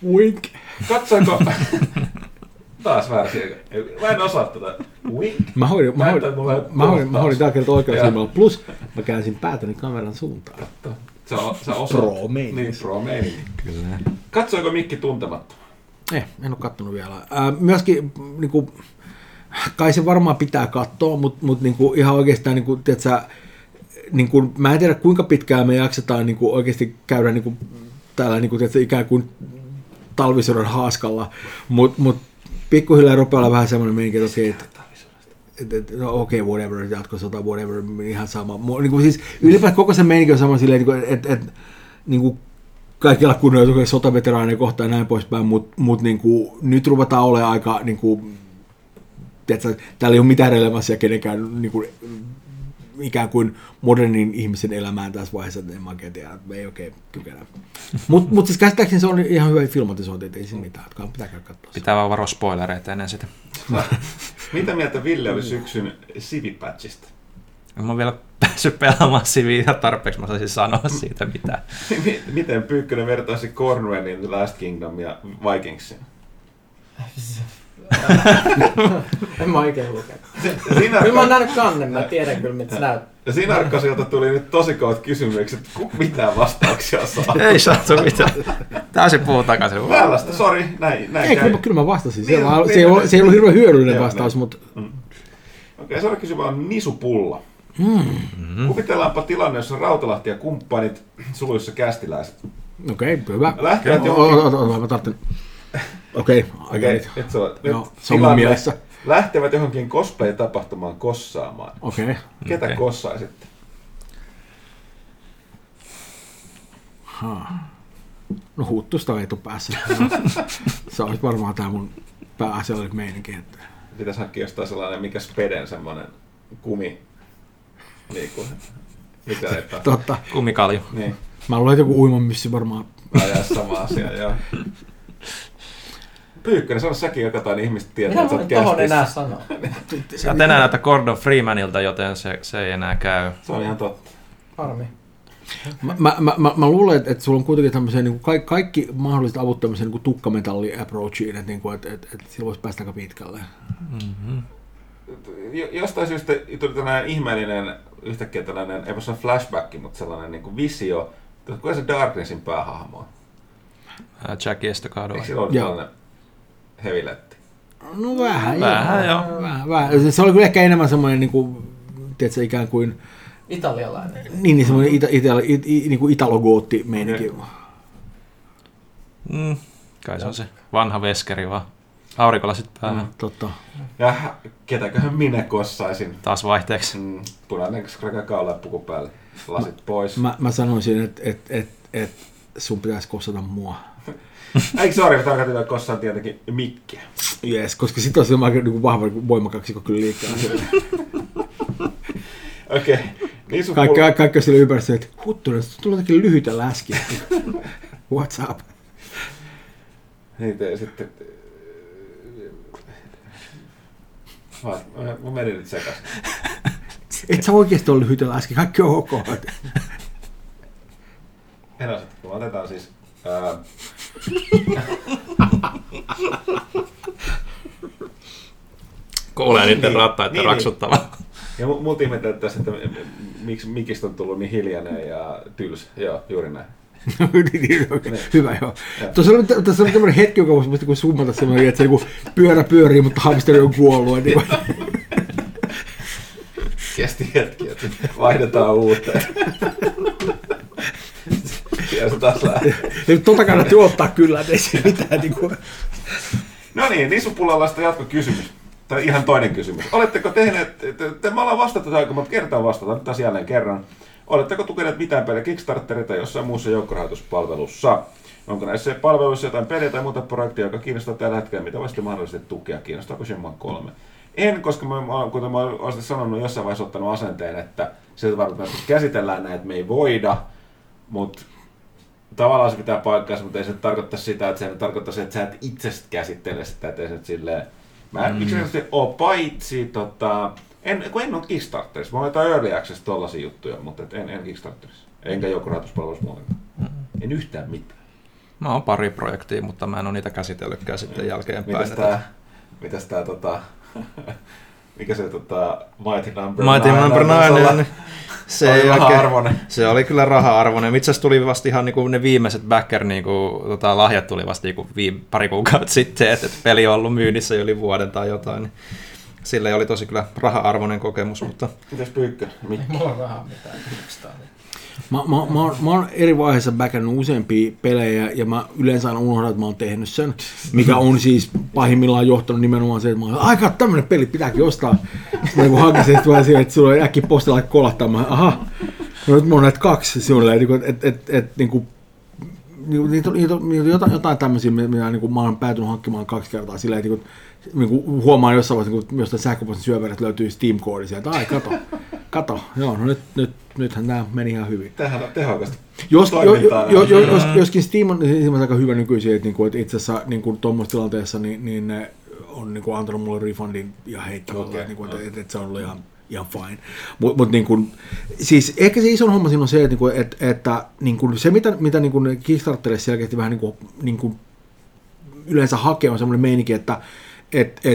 Wink. Katsoiko taas väärin. Mä en osaa tätä. Wink. Mä hoidin tällä kertaa oikealla silmällä. Plus mä käänsin päätäni kameran suuntaan. Katso. Sä osaat. Pro-meininki. Niin, pro-meininki. Kyllä. Katsoiko Mikki Tuntematta? En ole kattonut vielä. Myöskin, niin kuin, kai se varmaan pitää katsoa, mutta niin kuin, ihan oikeastaan, niin kuin, tiedätkö, niin kuin, mä en tiedä kuinka pitkään me jaksetaan niin kuin, oikeasti käydä niin kuin, täällä niin kuin, tiedätkö, ikään kuin talvisodan haaskalla, mutta pikkuhiljaa rupeaa vähän semmoinen meininki, että no okei, whatever, jatkosota, whatever, ihan sama. Niinku siis ylipäätään koko se meininki on sama silleen, että niinku kaikilla kunnioituksella sotaveteraaneja kohtaan ja näin poispäin, mutta niinku, nyt ruvetaan olemaan aika, niinku, tiedätkö, täällä ei ole mitään relevanssia kenenkään niinku, ikään kuin modernin ihmisen elämään tässä vaiheessa, että en mä oikein tiedä, että ei oikein kykene. Mutta siis käsittääkseni se on ihan hyvä filmatisointi, ettei siinä mitään, että pitää käydä katsoa. Pitää vaan varoa spoilereita ennen sitä. Mitä mieltä Ville oli syksyn Civi-patchista? Mä oon vielä päässyt pelaamaan Civiä tarpeeksi, mä saisin sanoa siitä mitään. Miten Pyykkönen vertaisi Cornwellin, The Last Kingdom ja Vikingsin? En mä oikein lukenut. Kyllä mä oon nähnyt kannen, mä tiedän kyllä mitä se näyttää. Sinarkkasilta tuli nyt tosi kovat kysymykset, mitään vastauksia saa. Ei saatu mitään. Täysin puhuu takaisin. Vähästä, sori. Kyllä mä vastasin. Se ei ollut hirveän hyödyllinen vastaus, mutta... Okei, seuraava kysymys on nisupulla. Kuvitellaanpa tilanne, jossa Rautalahti ja kumppanit, suluissa kästiläiset. Okei, hyvä. Lähtevät johonkin... Okei, lähtevät johonkin cosplay-tapahtumaan kossaamaan. Okay. Ketä kossaisitte? No Huttusta etupäässä. Se olisi varmaan tämä mun pääasiallinen meininki. Pitäisi hankkia jostain sellainen, mikä speden semmoinen kumi. Niin kuin, mitä eipä? Totta. Kumikalju. Niin. Mä luulen, että joku uimamyssi varmaan. Ajaa sama asia, joo. Pyykkönen, sano säkin jokatain ihmistä tietää, että sä oot kästissä. Tohon enää sanoa. Sä et enää näytä Gordon Freemanilta, joten se ei enää käy. Se on ihan totta. Harmi. Mä luulen, että sulla on kuitenkin tämmöiseen, niin kaikki mahdolliset avut tämmöiseen niin tukkametalli-approachiin, että niin et sillä voisi päästä aika pitkälle. Mm-hmm. Jostain syystä tuli tällainen ihmeellinen, yhtäkkiä tällainen, ei voi sanoa flashback, mutta sellainen niin kuin visio. Kuka se Darknessin päähahmo on? Jack Estocado. Eikö sillä ollut tällainen hevilätti? No vähän. Se oli kyllä ehkä enemmän semmoinen, niin kuin, tiedätkö, ikään kuin... Italialainen. Niin, semmoinen niin italogootti meininki. Mm, kai se on se vanha veskeri vaan. Aurinkolasit päähän. Totta. Ja ketäköhän minä kossaisin? Taas vaihteeksi. Punainen krakakaula puku päälle. Lasit pois. Mä sanoisin, että sun pitäisi kossata mua. Eikö sori, mä tarkoitan kossaan tietenkin Mikkiä. Yes, koska sit on semmoinen aika niin vahva voimakaksikko kyllä liikkeellä. Okei. Kaikki on sille ympäristöön, että Huttunen, tulee jotenkin lyhyitä läskiä. What's up? Niitä ja sitten... Mä menin nyt sekaisin. Et sä oikeesti ole lyhytellä äsken, kaikki on ok. Kun otetaan siis... Kuulee niiden rattaiden niin, raksuttavaa. Ja mulla ihmetellään tässä, että miksi Mikistä on tullut niin hiljainen ja tylsä. Joo, juuri näin. Hyvä, joo. Tuossa oli tämmöinen hetki, joka voisi musta summata semmoinen, että se pyörä pyörii, mutta hamsteri on kuollut. Kesti hetki, että vaihdetaan uuteen. Ja se taas lähtee. Tota kannattaa ottaa kyllä, ettei se mitään. No niin, Nisupulalaista jatkokysymys. Tai ihan toinen kysymys. Oletteko tehneet, mä ollaan vastattu aika monta kertaa vastataan, nyt taas jälleen kerran. Oletteko tukeneet mitään pelejä Kickstarteria tai jossain muussa joukkorahoituspalvelussa? Onko näissä palveluissa jotain pelejä tai muuta projektia, joka kiinnostaa tällä hetkellä? Mitä voisitte mahdollisesti tukea? Kiinnostaako Shenmue 3? En, koska kuten mä olen sanonut, jossain vaiheessa ottanut asenteen, että sieltä varmasti käsitellään näitä, että me ei voida, mutta tavallaan se pitää paikkaansa, mutta ei se tarkoita sitä, että se tarkoittaisi, että sä et itse käsittele sitä, ettei se silleen... Mä yksinkertaisesti ole paitsi... En ole Kickstarterissa. Mä olen jotain early access tollaisia juttuja, mutta en Kickstarterissa. Enkä joku rahoituspalvelussa muutenkaan. En yhtään mitään. Mä oon pari projektia, mutta mä en ole niitä käsitellytkään sitten jälkeenpäin. Mitäs tää mikä se Mighty Number 9? Se oli kyllä raha-arvoinen. Itse asiassa tuli vasta ihan niinku ne viimeiset backer niinku, lahjat tuli vasta niinku pari kuukautta sitten, että peli on ollut myynnissä yli vuoden tai jotain. sille oli tosi kyllä raha-arvoinen kokemus, mutta... Mitäs Pyykkö? Mulla on rahaa mitään. Mä oon eri vaiheessa backannut useampia pelejä ja mä yleensä aina unohdan, että mä oon tehnyt sen, mikä on siis pahimmillaan johtanut nimenomaan se, että mä oon aika tämmönen peli pitääkin ostaa. Sitten mä hankin se, että sulla ei äkkiä postilla kolahtaa. Mä aha, no nyt mä oon näitä kaksi silleen, että niinku... Jotain tämmöisiä, mitä mä oon päätynyt hankkimaan kaksi kertaa sillä, että huomaan jossain vaiheessa, kun jostain sähköpostin syöverestä löytyy Steam-koodi sieltä. Ai, kato. Joo, no nythän nämä meni ihan hyvin. Tämähän on tehokasta toimintaa. Joskin Steam on aika hyvä nykyisin, että itse asiassa tuommoisessa tilanteessa niin ne on antanut mulle refundin ja heittämällä, että se on ollut ihan fine. Mut niin kun, siis ehkä se iso homma siinä on se, että niin kun se mitä niin kun Kickstarterissa selkeästi vähän niin kun yleensä hakee on semmoinen meininki, että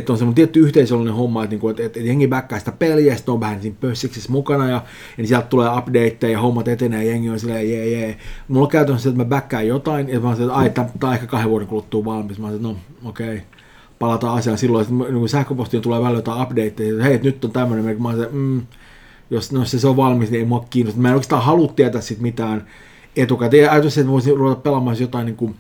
on semmoinen tietty yhteisöllinen homma, että jengi backaa sitä peliä, sitten on vähän siinä pössiksessä mukana, ja sieltä tulee updateja, ja hommat etenee, ja jengi on silleen jee. Mulla on käytännössä, että mä backkaan jotain, ja mä sanon, että ai, tää on ehkä 2 vuoden kuluttua valmis. Mä sanon, että no, okei. Palataan asiaan silloin, että kun sähköpostiin tulee välillä jotain updateja, että hei, nyt on tämmöinen, mä olen jos se on valmis, niin ei mua kiinnosta. Mä en oikeastaan halua tietää siitä mitään etukäteen. Ajatukseni, että voisin ruveta pelaamaan jotain niin kuin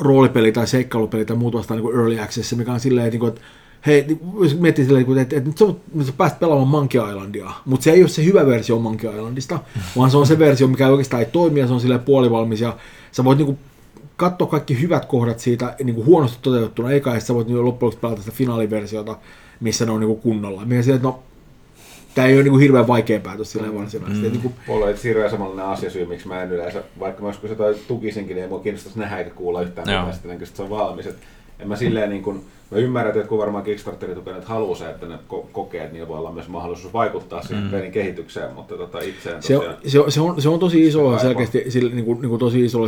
roolipeliä tai seikkailupeliä tai muuta vastaan niin kuin early access, mikä on silleen, että hei, jos miettii silleen, että nyt sä pääset pelaamaan Monkey Islandia, mutta se ei ole se hyvä versio Monkey Islandista, vaan se on se versio, mikä oikeastaan ei toimi ja se on silleen puolivalmis ja sä voit niinku katso kaikki hyvät kohdat siitä niin kuin huonosti toteutettuna, eikä edes sä voit loppujen lopuksi pelata sitä finaaliversiota, missä ne on niin kuin kunnolla. Minä sille, että no, tämä ei ole niin kuin hirveän vaikea päätös silleen varsinaisesti. Mulla on hirveän samanlainen asiasyy, miksi mä en yleensä, vaikka mä joskus jotain tukisinkin, niin ei mua kiinnostaisi nähdä eikä kuulla yhtään mitään sitten, kun se on valmis. En mä silleen niin kuin, mä ymmärrän, että kun varmaan Kickstarterin tukeneet haluaa se, että ne kokee, että niillä voi olla myös mahdollisuus vaikuttaa siihen pelin kehitykseen, mutta itseään tosiaan... Se on tosi iso, selkeästi sille, niin kuin tosi iso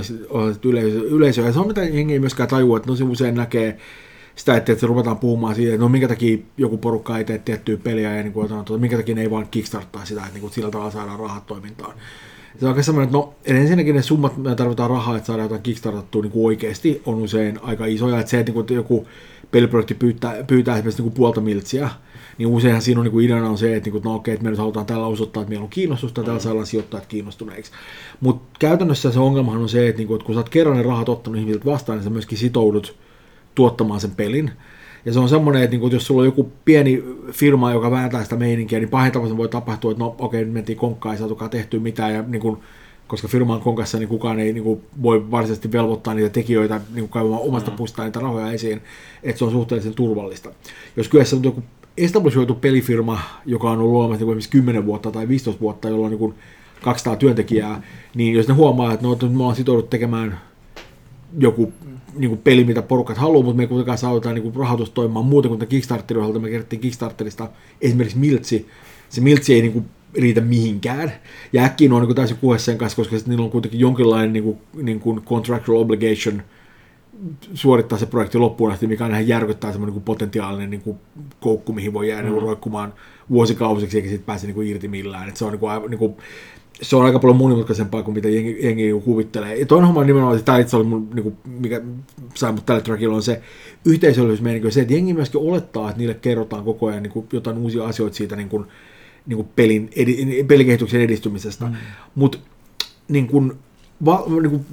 yleisö, ja se on mitä jengi ei myöskään tajua, että tosi usein näkee sitä, että ruvetaan puhumaan siitä, että no minkä takia joku porukka ei tee tiettyä peliä, ja niin kuin, minkä takia ne ei vaan kickstarttaa sitä, että niin kuin, sillä tavalla saadaan rahat toimintaan. Se on oikein sellainen, että no ensinnäkin ne summat, mitä tarvitaan rahaa, että saadaan jotain kickstartattua niin kuin oikeasti, on usein aika isoja. Että se, että joku peliprojekti pyytää esimerkiksi niin kuin 500 000, niin useinhan siinä on niin kuin ideana on se, että no okei, että me nyt halutaan tällä osoittaa, että meillä on kiinnostusta, tällä saadaan sijoittajat kiinnostuneiksi. Mutta käytännössä se ongelmahan on se, että kun sä oot kerran ne rahat ottanut ihmisiltä vastaan, niin sä myöskin sitoudut tuottamaan sen pelin. Ja se on semmoinen, että jos sulla on joku pieni firma, joka vääntää sitä meininkiä, niin pahin tavoin voi tapahtua, että no okei, mentiin konkkaan, ei saatukaan tehtyä mitään. Ja niin kun, koska firma on konkassa, niin kukaan ei niin kun, voi varsinaisesti velvoittaa niitä tekijöitä niin kaivamaan omasta pustaan niitä rahoja esiin, että se on suhteellisen turvallista. Jos kyseessä on joku establishoitu pelifirma, joka on ollut olemassa niin esimerkiksi 10 vuotta tai 15 vuotta, jolla on niin kun 200 työntekijää, niin jos ne huomaa, että no, me ollaan sitoudut tekemään joku niinku peli, mitä porukat haluaa, mutta me ei kuitenkaan saadaan niinku rahoitus toimimaan muuten kuin Kickstarterin osalta. Me kerättiin Kickstarterista esimerkiksi miltsi. Se miltsi ei niinku riitä mihinkään. Ja äkkiä ne on niinku täysin kuhessa sen kanssa, koska niillä on kuitenkin jonkinlainen niinku contractual obligation suorittaa se projekti loppuun asti, mikä aina järkyttää semmoinen niinku potentiaalinen niinku koukku, mihin voi jäädä roikkumaan vuosikausiksi, eikä siitä pääse niinku irti millään. Et se on niinku se on aika paljon monimutkaisempaa kuin mitä jengi kuvittelee. Ja toinen homma nimenomaan, tämä itse oli mun, mikä sai mut tällä trackilla, on se yhteisöllisyysmeininki, se, että jengi myöskin olettaa, että niille kerrotaan koko ajan jotain uusia asioita siitä niin kuin pelikehityksen edistymisestä. Mutta niin kuin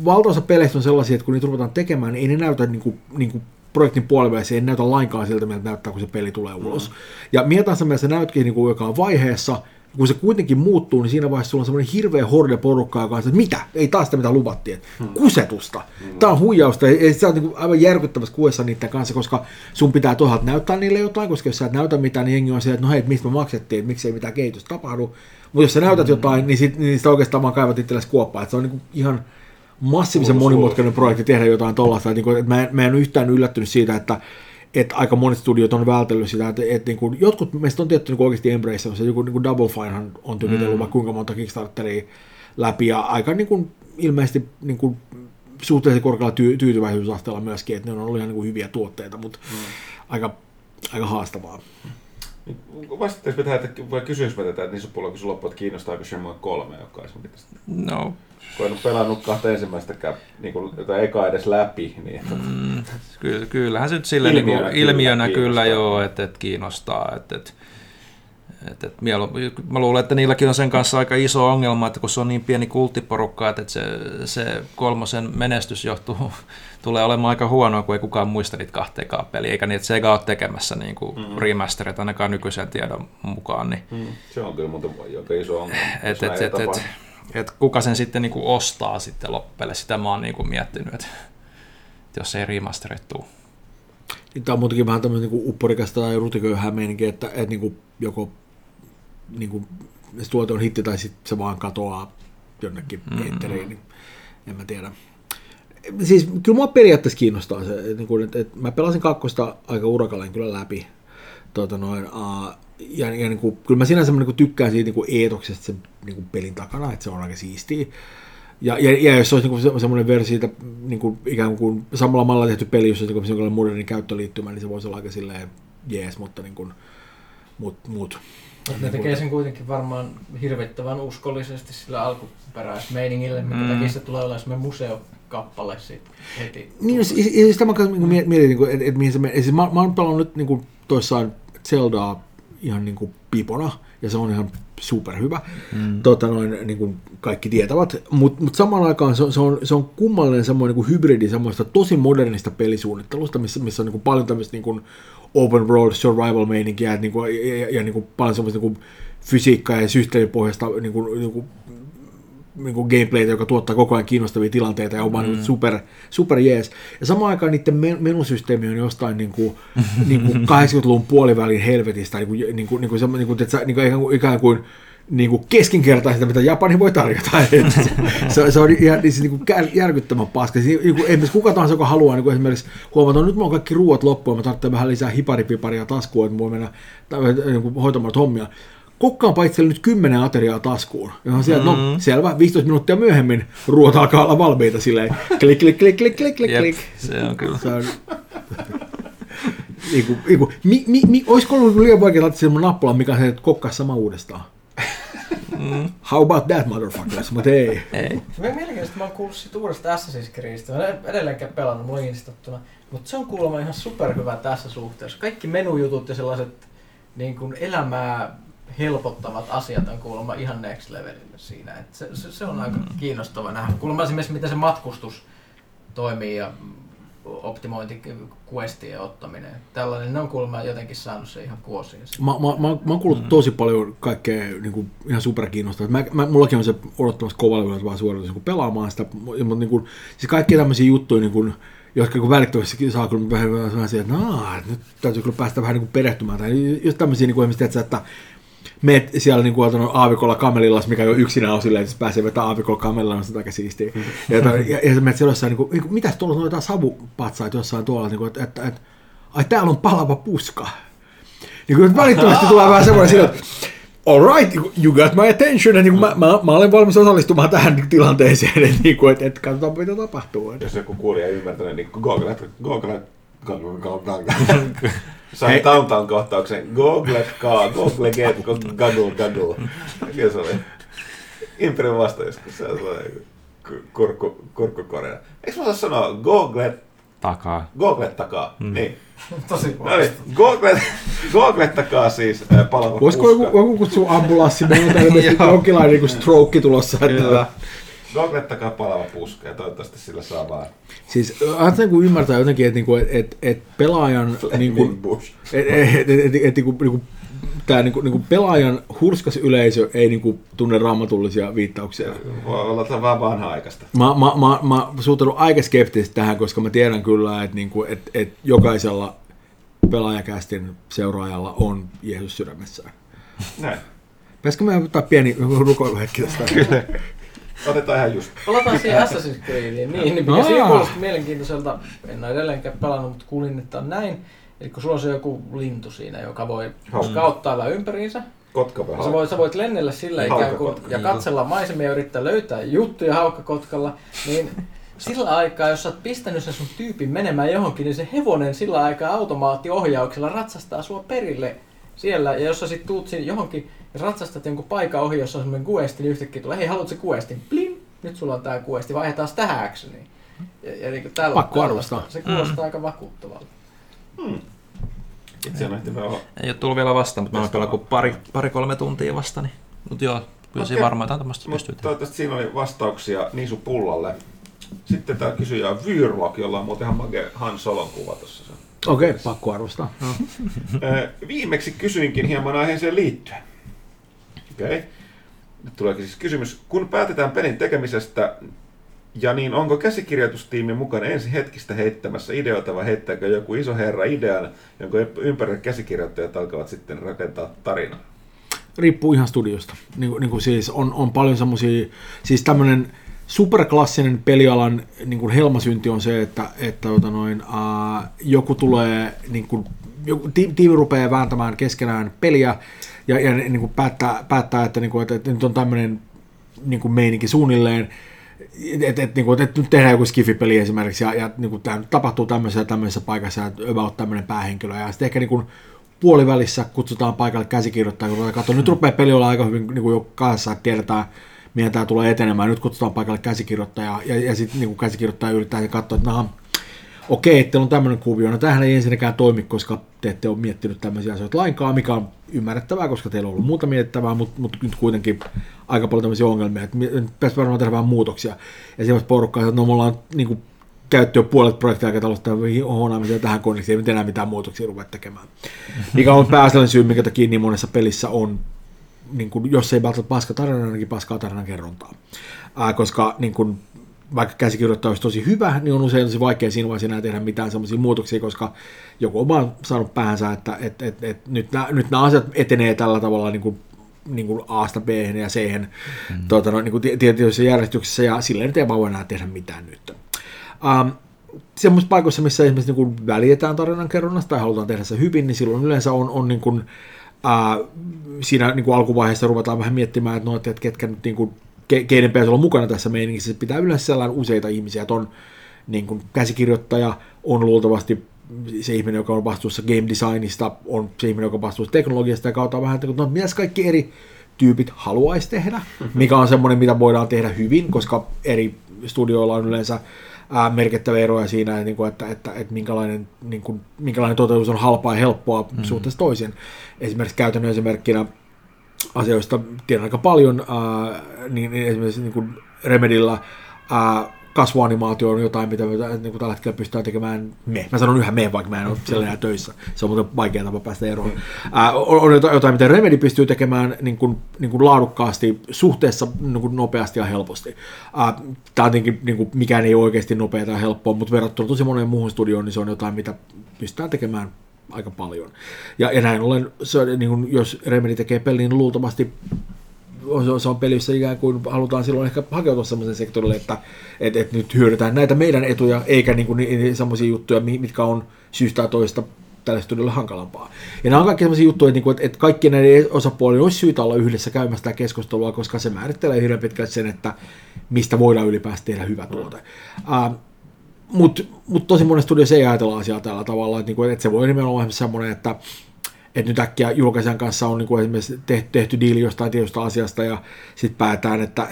valtaosa peleistä on sellaisia, että kun niitä ruvetaan tekemään, niin ei ne näytä niin kuin projektin puolivälissä, ei näytä lainkaan siltä, miltä näyttää, kun se peli tulee ulos. Ja mietansa mielessä näytkin, niin kuin joka on vaiheessa, kun se kuitenkin muuttuu, niin siinä vaiheessa sulla on semmoinen hirveä horde porukka, joka on, että mitä? Ei taas sitä, mitä luvattiin. Kusetusta. Tää on huijausta. Ja sä oot niin aivan järkyttävässä kuessa niiden kanssa, koska sun pitää toisaalta näyttää niille jotain, koska jos sä et näytä mitään, niin jengi on siellä, että no hei, mistä me maksettiin, miksei mitään kehitystä tapahdu. Mutta jos sä näytät jotain, niin sitä oikeastaan vaan kaivat itsellesi kuoppaa. Et se on niin ihan massiivisen monimutkainen projekti tehdä jotain tollaista. Mä en ole yhtään yllättynyt siitä, että aika monet studiot on vältellyt sitä, että niin kuin, jotkut meistä on tietty niin kuin oikeasti embraceamassa, joku niin kuin Double Finehan on tykitellyt vaikka kuinka monta Kickstarteria läpi, ja aika niin kuin, ilmeisesti niin kuin, suhteellisen korkealla tyytyväisyysasteella myöskin, että ne on ollut ihan niin kuin, hyviä tuotteita, mutta aika haastavaa. Vastattaisiko tähän, vai kysyisimme tätä, että niissä puolella kysy loppuun, että kiinnostaako Shenmue 3, joka olisi pitäisi... No. Kun en ole pelannut kahta ensimmäistäkään, niin kuin, jota eka edes läpi, niin... Kyllähän se nyt silleen ilmiönä kyllä joo, että kiinnostaa. Mä luulen, että niilläkin on sen kanssa aika iso ongelma, että kun se on niin pieni kulttiporukka, että se kolmosen menestys tulee olemaan aika huonoa, kun ei kukaan muista niitä kahta ekaa peliä, eikä niitä Sega ole tekemässä niin kuin remasterit, ainakaan nykyisen tiedon mukaan. Niin. Se on kyllä muuten aika iso ongelma. Kuka sen sitten niin kuin ostaa sitten loppupeleissä, sitä mä oon niin kuin miettinyt, että jos ei remasterit tule. Tämä on muutenkin vähän tämmöinen niin upporikasta tai rutiköyhää meininki, että niin kuin joko niinku se tuote on hitti tai sitten se vaan katoaa jonnekin eetteriin, niin en mä tiedä. Siis kyllä mua periaatteessa kiinnostaa se, että mä pelasin kakkosta aika urakalleen kyllä läpi. Kyllä mä sinänsä niinku tykkään siitä niinku eetoksesta sen niinku pelin takana, että se on aika siistiä. Ja jos se olisi niinku semmoinen versio, että niinku ikään kuin samalla mallilla tehty peli, jos olisi niinku modernin käyttöliittymä, niin se voisi olla aika silleen jees, mutta niinku muut. Ne tekee sen kuitenkin varmaan hirvittävän uskollisesti sillä alkuperäismeiningillä, minkä takia se tulee olemaan semmoinen museokappale sitten heti. Niin, siis tämä mietin, että mihin se menee. Siis mä oon pelannut nyt toissaan Zeldaa ihan pipona, ja se on ihan superhyvä. Kaikki tietävät, mutta samaan aikaan se on kummallinen semmoinen hybridi semmoista tosi modernista pelisuunnittelusta, missä on paljon tämmöistä open world survival-meininkiä ja paljon semmoista fysiikkaa ja systeemipohjasta gameplaytä, joka tuottaa koko ajan kiinnostavia tilanteita ja on vaan super jees. Ja samaan aikaan niiden menusysteemi on jostain 80-luvun puolivälin helvetistä, ikään kuin keskinkertaista, mitä Japani voi tarjota. Se on ihan järkyttävän paska. Esimerkiksi kuka tahansa, joka haluaa esimerkiksi huomata, että nyt mulla on kaikki ruuat loppuun, mä tarvitsen vähän lisää hiparipiparia taskuun, että mulla mennä hoitamaan hommia. Kokkaanpa itselle nyt 10 ateriaa taskuun. Ja sieltä, no selvä, 15 minuuttia myöhemmin ruoat alkaa olla valmiita silleen. Klik, klik, klik, klik, klik, klik. Jep, se on kyllä. Olisiko ollut liian vaikea laittaa semmoinen nappula, mikä on se, että kokkaa sama uudestaan? How about that, motherfuckers? Mutta ei. Mielenkiintoista, mä oon kuullut siitä uudesta Assassin's Creedistä. Mä en edelleenkään pelannut, mulla on instattuna. Mutta se on kuulemma ihan superhyvä tässä suhteessa. Kaikki menujutut ja sellaiset niin kuin elämää helpottavat asiat on kuulemma ihan next levelillä siinä. Et se on aika kiinnostava nähdä. Kuulemma esimerkiksi, miten se matkustus toimii ja optimointi, questien ottaminen. Tällainen, ne on kuulemma jotenkin saanut se ihan kuosiin. Mä oon kuullut tosi paljon kaikkea niinku, ihan superkiinnostavaa. Mullakin on se odottamassa kovalla vaan suoritus niinku, pelaamaan sitä. Mutta niinku, siis kaikkia tämmöisiä juttuja, niinku, jotka välittömästi saa kyllä vähän siihen, että nyt täytyy kyllä päästä vähän niinku, perehtymään. Tai jos tämmöisiä niinku, ihmisiä, että meet siellä niinku aavikolla kamelilla, mikä jo yksinä on silleen, että pääsee vetämään aavikolla kamelilla, on sitä aika siistiä. Ja meet siellä jossain, niinku, mitäs tuolla on jotain savupatsaita jossain tuolla, niinku, että ai täällä on palava puska. Niinku, välittömästi tulee vähän semmoinen silleen, että all right, you got my attention, ja niinku, mä olen valmis osallistumaan tähän tilanteeseen, että niinku, et katsotaan mitä tapahtuu. Jos joku kuulija ei ymmärtänyt, niin Google. Sain Downtown kohtauksen Google. Mikä se oli? Imperium vastaiskus, se on kurkkukorea. Eikö mä saa sanoa Google takaa? Google takaa, niin. Tosi vasta. Google takaa siis palava puska. Voisiko joku kutsua ambulanssi? Meillä on täällä jonkinlainen stroke tulossa. Googlettakaa palava puska ja toivottavasti sillä saa vaan. Siis ajattelin kun ymmärtää jotenkin, että pelaajan pelaajan hurskas yleisö ei tunne raamatullisia viittauksia. Voi olla tämä vähän vanha-aikaista. Mä suhtaudun aika skeptisesti tähän, koska mä tiedän kyllä, että jokaisella pelaajakästin seuraajalla on Jeesus sydämessään. Näin. Pääskö me ottaa pieni rukoiluhetki tästä? Kyllä. Otetaan ihan just. Palataan siihen Assassin's Creediin, niin mikä siinä kuulosti mielenkiintoiselta, en ole edelleenkään pelannut, mutta kuulin, että on näin. Eli kun sulla on se joku lintu siinä, joka voi skauttaa ympäriinsä. Kotka. Sä voit lennellä sillä ikään kuin ja katsella maisemia ja yrittää löytää juttuja haukkakotkalla, niin sillä aikaa, jos sä oot pistänyt sen sun tyypin menemään johonkin, niin se hevonen sillä aikaa automaattiohjauksella ratsastaa sua perille. siellä, ja jos sä sit tuut johonkin ja ratsastat jonkun paikan ohi, jossa on semmoinen questi, niin yhtäkkiä tulee, hei, haluatko se questin? Plim! Nyt sulla on tää questi, vaihdetaan tähän actioniin. Ja niin kuin täällä pakko arvostaa. Se kuulostaa aika vakuuttavalta. Mm. Itse on ehtivä olla. Ei ole tullut vielä vastaan, mutta mä oon pelannut pari-kolme tuntia vasta, niin mutta joo, kyllä siinä varmaan jotain tämmöistä pystyy tehdä. Toivottavasti siinä oli vastauksia Niisu Pullalle. Sitten tää kysyjä on Vyyrlok, jolla on muuten ihan makea Han Solon kuva tuossa. Okei, pakko arvostaa. Viimeksi kysyinkin hieman aiheeseen liittyen. Okei. Nyt tuleekin siis kysymys. Kun päätetään pelin tekemisestä, ja niin onko käsikirjoitustiimi mukana ensi hetkistä heittämässä ideoita vai heittääkö joku iso herra idean, jonka ympärillä käsikirjoittajat alkavat sitten rakentaa tarinaa? Riippuu ihan studiosta. Niin kuin siis on paljon semmoisia, siis tämmöinen superklassinen pelialan niin kuin helmasynti on se, että joku tulee, niin kuin, tiivi rupeaa vääntämään keskenään peliä ja niin kuin päättää että nyt on tämmöinen niin kuin meininki suunnilleen, että nyt tehdään joku skifipeli esimerkiksi ja niin tämä tapahtuu tämmöisessä paikassa ja about tämmöinen päähenkilö ja sitten ehkä niin kuin puolivälissä kutsutaan paikalle käsikirjoittaa, kun katsotaan, nyt rupeaa peli olla aika hyvin niin kuin jo kanssa, että tiedetään, mihin tämä tulee etenemään. Nyt kutsutaan paikalle käsikirjoittajaa ja sitten niin käsikirjoittaja yrittää ja katsoa, että okei, teillä on tämmöinen kuvio. No tämähän ei ensinnäkään toimi, koska te ette ole miettinyt tämmöisiä asioita lainkaan, mikä on ymmärrettävää, koska teillä on ollut muuta mietittävää, mutta nyt kuitenkin aika paljon tämmöisiä ongelmia, että pitäisi varmaan tehdä vähän muutoksia. Ja siellä porukkaa, että me ollaan niin kuin käytti jo puolet projektiaikataulusta hoonaamiseen tähän koniksi, ei nyt enää mitään muutoksia ruveta tekemään. Mikä on pääasiallinen syy, minkä takia niin monessa pelissä on, niin kuin, jos ei välttämättä paskaa tarinaa, ainakin paskaa tarinan kerrontaa. Koska niin kuin, vaikka käsikirjoittaja olisi tosi hyvä, niin on usein tosi vaikea siinä vaiheessa enää tehdä mitään sellaisia muutoksia, koska joku on vaan saanut päähänsä, että nyt nämä asiat etenee tällä tavalla niin kuin A-sta B-hen ja C-hen niin tietyissä järjestyksessä, ja silleen nyt ei vaan enää tehdä mitään nyt. Semmoisissa paikoissa, missä esimerkiksi niin kuin välitetään tarinankerronnasta tai halutaan tehdä se hyvin, niin silloin yleensä on niin kuin, siinä niin kuin alkuvaiheessa ruvetaan vähän miettimään, että ketkä nyt, niin kuin, keiden pitäisi olla mukana tässä meiningissä. Se pitää yleensä sellainen useita ihmisiä, että on niin kuin käsikirjoittaja, on luultavasti se ihminen, joka on vastuussa game designista, on se ihminen, joka on vastuussa teknologiasta ja kautta vähän, että mitäs kaikki eri tyypit haluaisi tehdä, mikä on semmoinen, mitä voidaan tehdä hyvin, koska eri studioilla on yleensä merkittävä eroja siinä, että minkälainen toteutus on halpaa ja helppoa suhteessa toiseen. Esimerkiksi käytännön esimerkkinä asioista tiedän aika paljon, niin esimerkiksi niin kuin Remedyllä kasvuanimaatio on jotain, mitä niin tällä hetkellä pystytään tekemään me. Mä sanon yhä me, vaikka mä en ole siellä töissä. Se on muuten vaikea tapa päästä eroon. On jotain, mitä Remedy pystyy tekemään niin kuin laadukkaasti, suhteessa niin kuin nopeasti ja helposti. Tämä tietenkin niin mikään ei ole oikeasti nopea tai helppoa, mutta verrattuna tosi moneen muuhun studioon, niin se on jotain, mitä pystytään tekemään aika paljon. Ja näin ollen, niin jos Remedy tekee pelin, niin luultavasti se on pelissä ikään kuin halutaan silloin ehkä hakeutua semmoisen sektorille, että nyt hyödytään näitä meidän etuja, eikä niin kuin semmoisia juttuja, mitkä on syystä toista tälle studiolle hankalampaa. Ja nämä on kaikki semmoisia juttuja, että kaikki näiden osapuolien olisi syytä olla yhdessä käymässä tätä keskustelua, koska se määrittelee hirveän pitkälle sen, että mistä voidaan ylipäänsä tehdä hyvä tuote. Mutta tosi monen studiossa ei ajatella asiaa tällä tavalla, että se voi nimenomaan olla semmoinen, että nyt äkkiä julkaisijan kanssa on niin esimerkiksi tehty diili jostain tietystä asiasta ja sitten päätään, että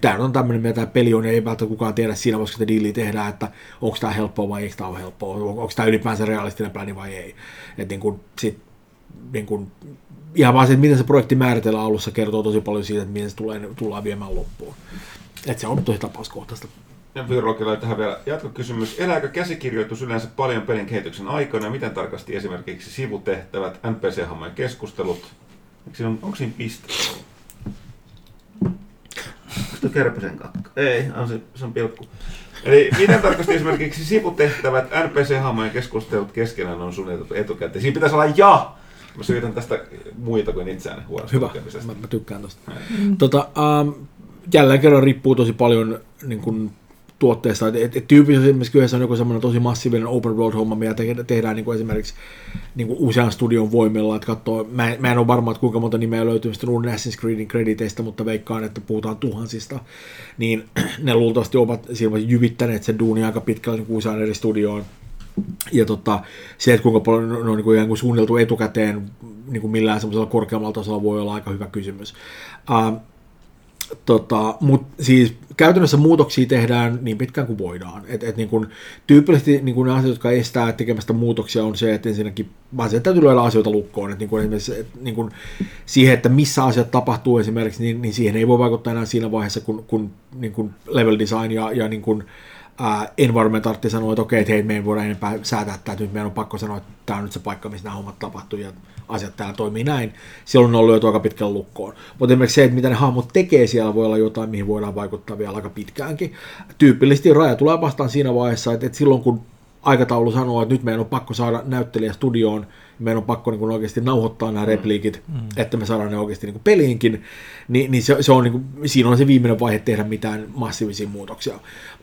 tämä on tämmöinen, mitä tämä peli on ja ei välttämättä kukaan tiedä siinä, koska sitä diiliä tehdään, että onko tämä helppoa vai eikö tämä ole helppoa, onko tämä ylipäänsä realistinen pläni vai ei. Että ihan vaan se, miten se projekti määritellään alussa, kertoo tosi paljon siitä, että miten se tullaan viemään loppuun. Että se on tosi tapauskohtaista. Ja Virologilla tähän vielä jatkokysymys. Elääkö käsikirjoitus yleensä paljon pelin kehityksen aikana ja miten tarkasti esimerkiksi sivutehtävät, NPC-hammojen keskustelut? Onko siinä piste? Onko tuo kärpäsen kakka? Ei, se on pilkku. Eli miten tarkasti esimerkiksi sivutehtävät, NPC-hammojen keskustelut keskenään on suunniteltu etukäteen? Siinä pitäisi olla ja! Mä syytän tästä muita kuin itseään huolestuttamisesta. Hyvä, mä tykkään tosta. Jälleen kerran riippuu tosi paljon niin kun tuotteesta. Tyypillisesti esimerkiksi kyseessä on joku semmoinen tosi massiivinen open road-homma, mitä tehdään niin kuin esimerkiksi niin kuin usean studion voimilla. Että katsoo, mä en ole varma, että kuinka monta nimeä löytyy uuden Assassin's Creedin krediteistä, mutta veikkaan, että puhutaan tuhansista. Niin ne luultavasti ovat jyvittäneet sen duunin aika pitkälle niin usean eri studioon. Ja se, että kuinka paljon on niin suunniteltu etukäteen niin millään semmoisella korkeammalla tasolla voi olla aika hyvä kysymys. Mutta siis käytännössä muutoksia tehdään niin pitkään kuin voidaan. Et niin kun, tyypillisesti niin kun ne asiat, jotka estää tekemästä muutoksia, on se, että ensinnäkin asiat täytyy löydä asioita lukkoon. Niin kun esimerkiksi, niin kun siihen, että missä asiat tapahtuu esimerkiksi, niin siihen ei voi vaikuttaa enää siinä vaiheessa, kun niin kun level design ja niin kun, environment artti sanoo, että okei, että hei, me ei voida enempää säätää tätä, nyt meidän on pakko sanoa, että tämä on nyt se paikka, missä nämä hommat tapahtuu ja asiat täällä toimii näin. Silloin ne on lyöty aika pitkän lukkoon. Mutta esimerkiksi se, että mitä ne hahmot tekee siellä, voi olla jotain, mihin voidaan vaikuttaa vielä aika pitkäänkin. Tyypillisesti raja tulee vastaan siinä vaiheessa, että silloin kun aikataulu sanoo, että nyt meidän on pakko saada näyttelijä studioon, meidän on pakko niin oikeasti nauhoittaa nämä repliikit, että me saadaan ne oikeasti niin peliinkin, niin se on, niin kuin, siinä on se viimeinen vaihe tehdä mitään massiivisia muutoksia.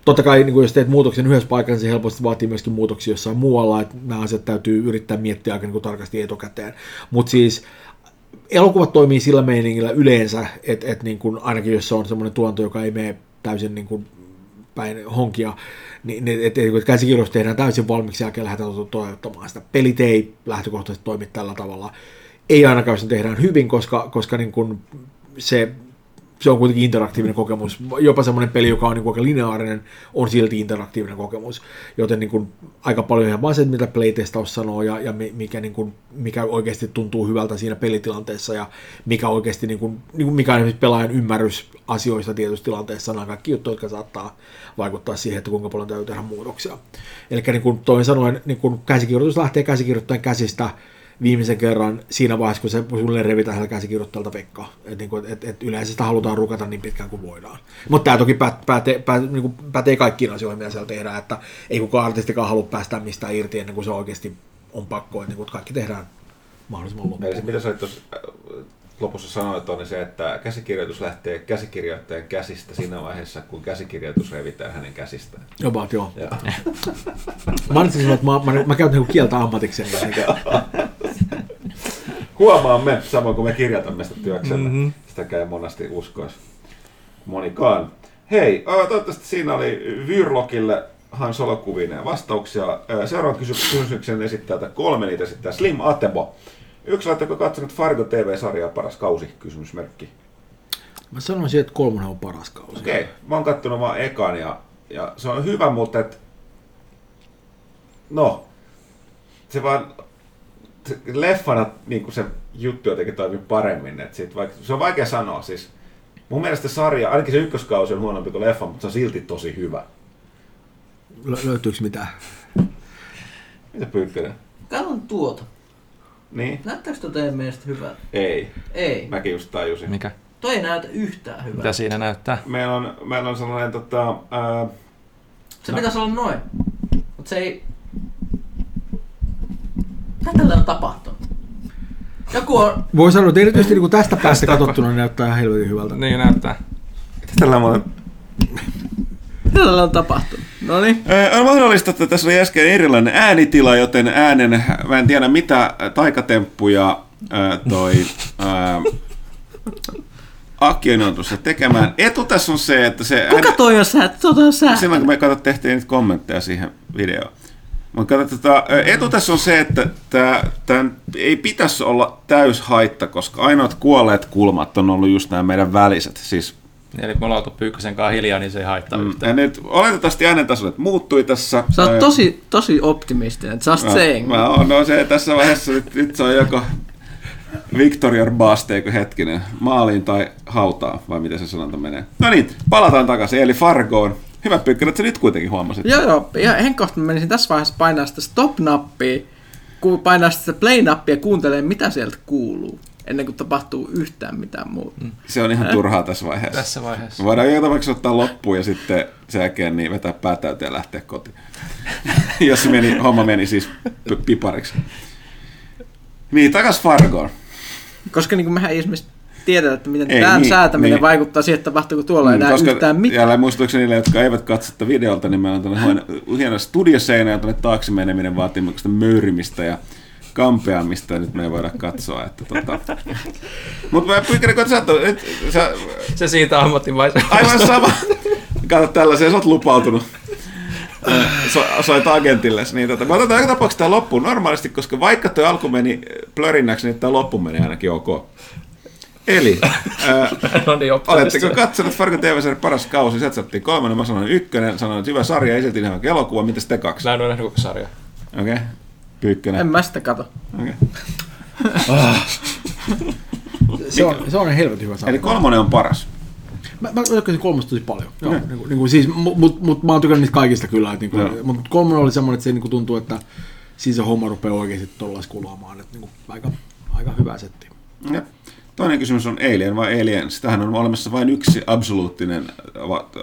Totta kai, niin kuin, jos teet muutoksen yhdessä paikassa, se helposti vaatii myöskin muutoksia jossain muualla, että nämä asiat täytyy yrittää miettiä aika niin kuin tarkasti etukäteen. Mutta siis elokuvat toimii sillä meiningillä yleensä, että niin kuin, ainakin jos se on semmoinen tuonto, joka ei mene täysin niin kuin päin honkia, niin käsikirjoista tehdään täysin valmiiksi jälkeen lähdetään toteuttamaan sitä. Pelit ei lähtökohtaisesti toimi tällä tavalla. Ei ainakaan, jos ne tehdään hyvin, koska niin kun se on kuitenkin interaktiivinen kokemus. Jopa semmoinen peli, joka on niin aika lineaarinen, on silti interaktiivinen kokemus. Joten niin kun aika paljon ihan vaan se, mitä playtestaus sanoo ja mikä, niin kun, mikä oikeasti tuntuu hyvältä siinä pelitilanteessa ja mikä oikeasti mikä on pelaajan ymmärrys asioista tietyissä tilanteissa, nämä kaikki juttuja, jotka saattaa vaikuttaa siihen, että kuinka paljon täytyy tehdä muutoksia. Eli niin kuin toin sanoen, niin kuin käsikirjoitus lähtee käsikirjoittajan käsistä viimeisen kerran siinä vaiheessa, kun se sulle revitään käsikirjoittajalta pekkaa. Et yleensä sitä halutaan rukata niin pitkään kuin voidaan. Mutta tämä toki pätee kaikkiin asioihin, mitä siellä tehdään, että ei kukaan artistikaan halua päästä mistään irti ennen kuin se oikeasti on pakko, että niin kaikki tehdään mahdollisimman loppuun. Eli mitä sä lopussa sanoit on se, että käsikirjoitus lähtee käsikirjoittajan käsistä siinä vaiheessa, kun käsikirjoitus revitään hänen käsistään. Jopa, joo. Mä käytän kieltä ammatikseni. Huomaamme, samoin kuin me kirjoitamme sitä työksemme. Mm-hmm. Sitäkään ei monesti uskoisi monikaan. Hei, toivottavasti siinä oli Vyrlokille Han Solo-kuvineen vastauksia. Seuraavan kysymyksen esittää, että 3 niitä esittää Slim Atebo. Yksi laitteko katsonut Fargo TV-sarjaa paras kausi? Kysymysmerkki. Mä sanoisin, että 3 on paras kausi. Okei, mä oon kattonut vaan ekan ja se on hyvä, mutta et... No, se vaan... Se leffana niin se juttu jotenkin toimii paremmin, että sit vaikka... Se on vaikea sanoa, siis... Mun mielestä sarja, ainakin se ykköskausi on huonompi kuin leffa, mutta se on silti tosi hyvä. Löytyykö mitään? Mitä Pyykkönen? Katson tuota. Niin. Näyttääkö tuo teidän mielestä hyvältä? Ei. Mäkin just tajusin. Mikä? Toi ei näytä yhtään hyvältä. Mitä siinä näyttää? Meillä on sellainen se pitäisi olla noin. Mut se ei... Mitä tällä on tapahtunut? Joku on... Voi sanoa, että erityisesti niin tästä päästä katsottuna näyttää ihan helvetin hyvältä. Niin näyttää. Mitä tällä on... Tällä on tapahtunut. Noniin. On mahdollista, että tässä oli äsken erilainen äänitila, joten mä en tiedä mitä taikatemppuja Akio on tuossa tekemään. Etu tässä on se, että se... Kuka toi on sä? Silloin kun me tehtiin niitä kommentteja siihen videoon. Etu tässä on se, että tämän ei pitäisi olla täyshaitta, koska ainoat kuolleet kulmat on ollut just nämä meidän väliset, siis... Eli kun me ollaan oltu Pyykkösen kanssa hiljaa, niin se ei haittaa yhtään. Nyt oletettavasti äänen tasolet muuttui tässä. Sä oot tosi optimistinen, just saying. Mä oon, se tässä vaiheessa nyt se on joko Victory or Bust, eikö hetkinen, maaliin tai hautaa, vai miten se sanonta menee. No niin, palataan takaisin, eli Fargoon. Hyvä Pyykkönen, että sä nyt kuitenkin huomasit. Joo, ja henkkohta menisin tässä vaiheessa painaa sitä stop-nappia, kun painaa sitä play-nappia ja kuuntelee, mitä sieltä kuuluu. Ennen kuin tapahtuu yhtään mitään muuta. Se on ihan turhaa tässä vaiheessa. Me voidaan jotakin ottaa loppuun ja sitten sen jälkeen niin vetää päätäyteen ja lähteä kotiin. Jos homma meni siis pipariksi. Niin, takas Fargoon. Koska niin kuin mehän ei esimerkiksi tiedetä, että miten tämän säätäminen vaikuttaa siihen, että tapahtuuko tuolla enää yhtään mitään. Jälleen muistutukseni niille, jotka eivät katso tätä videolta, niin meillä on tämmöinen hieno studioseinä ja tuonne taakse meneminen vaatimuksesta möyrimistä ja kampeamista, nyt me ei voida katsoa, että Mutta mä Pyykkönen, kun sä... Se siitä ammattimaisen. Aivan sama. Kato tällaisen, sä oot lupautunut. soit agentillesi. Niin mä otan tämän tapauksessa tämän loppuun normaalisti, koska vaikka tuo alku meni plörinnäksi, niin tämä loppu meni ainakin ok. Eli, oletteko katsonut Fargo TV-sarjan paras kausi, sieltä saattiin 3, mä sanoin 1, sanoin, että hyvä sarja, esitin ihan elokuva, mitäs te 2? Mä en ole nähnyt koko sarjaa. Okei, okay. Pyykkönen. En mä sitä kato. Okei. Okay. Se on helvetin hyvä sarja. Eli 3 on paras. Mä tykkäsin 3 tosi paljon. Joo, niin kuin, siis, mut mä oon tykännyt niistä kaikista kyllä, että, niin kuin, mut 3 oli semmoinen, että se niin tuntuu, että siis se homma rupeaa oikeasti tollais kulaamaan, että niin kuin, aika hyvä setti. Ja. Toinen kysymys on Alien vai Alien? Sitähän on olemassa vain yksi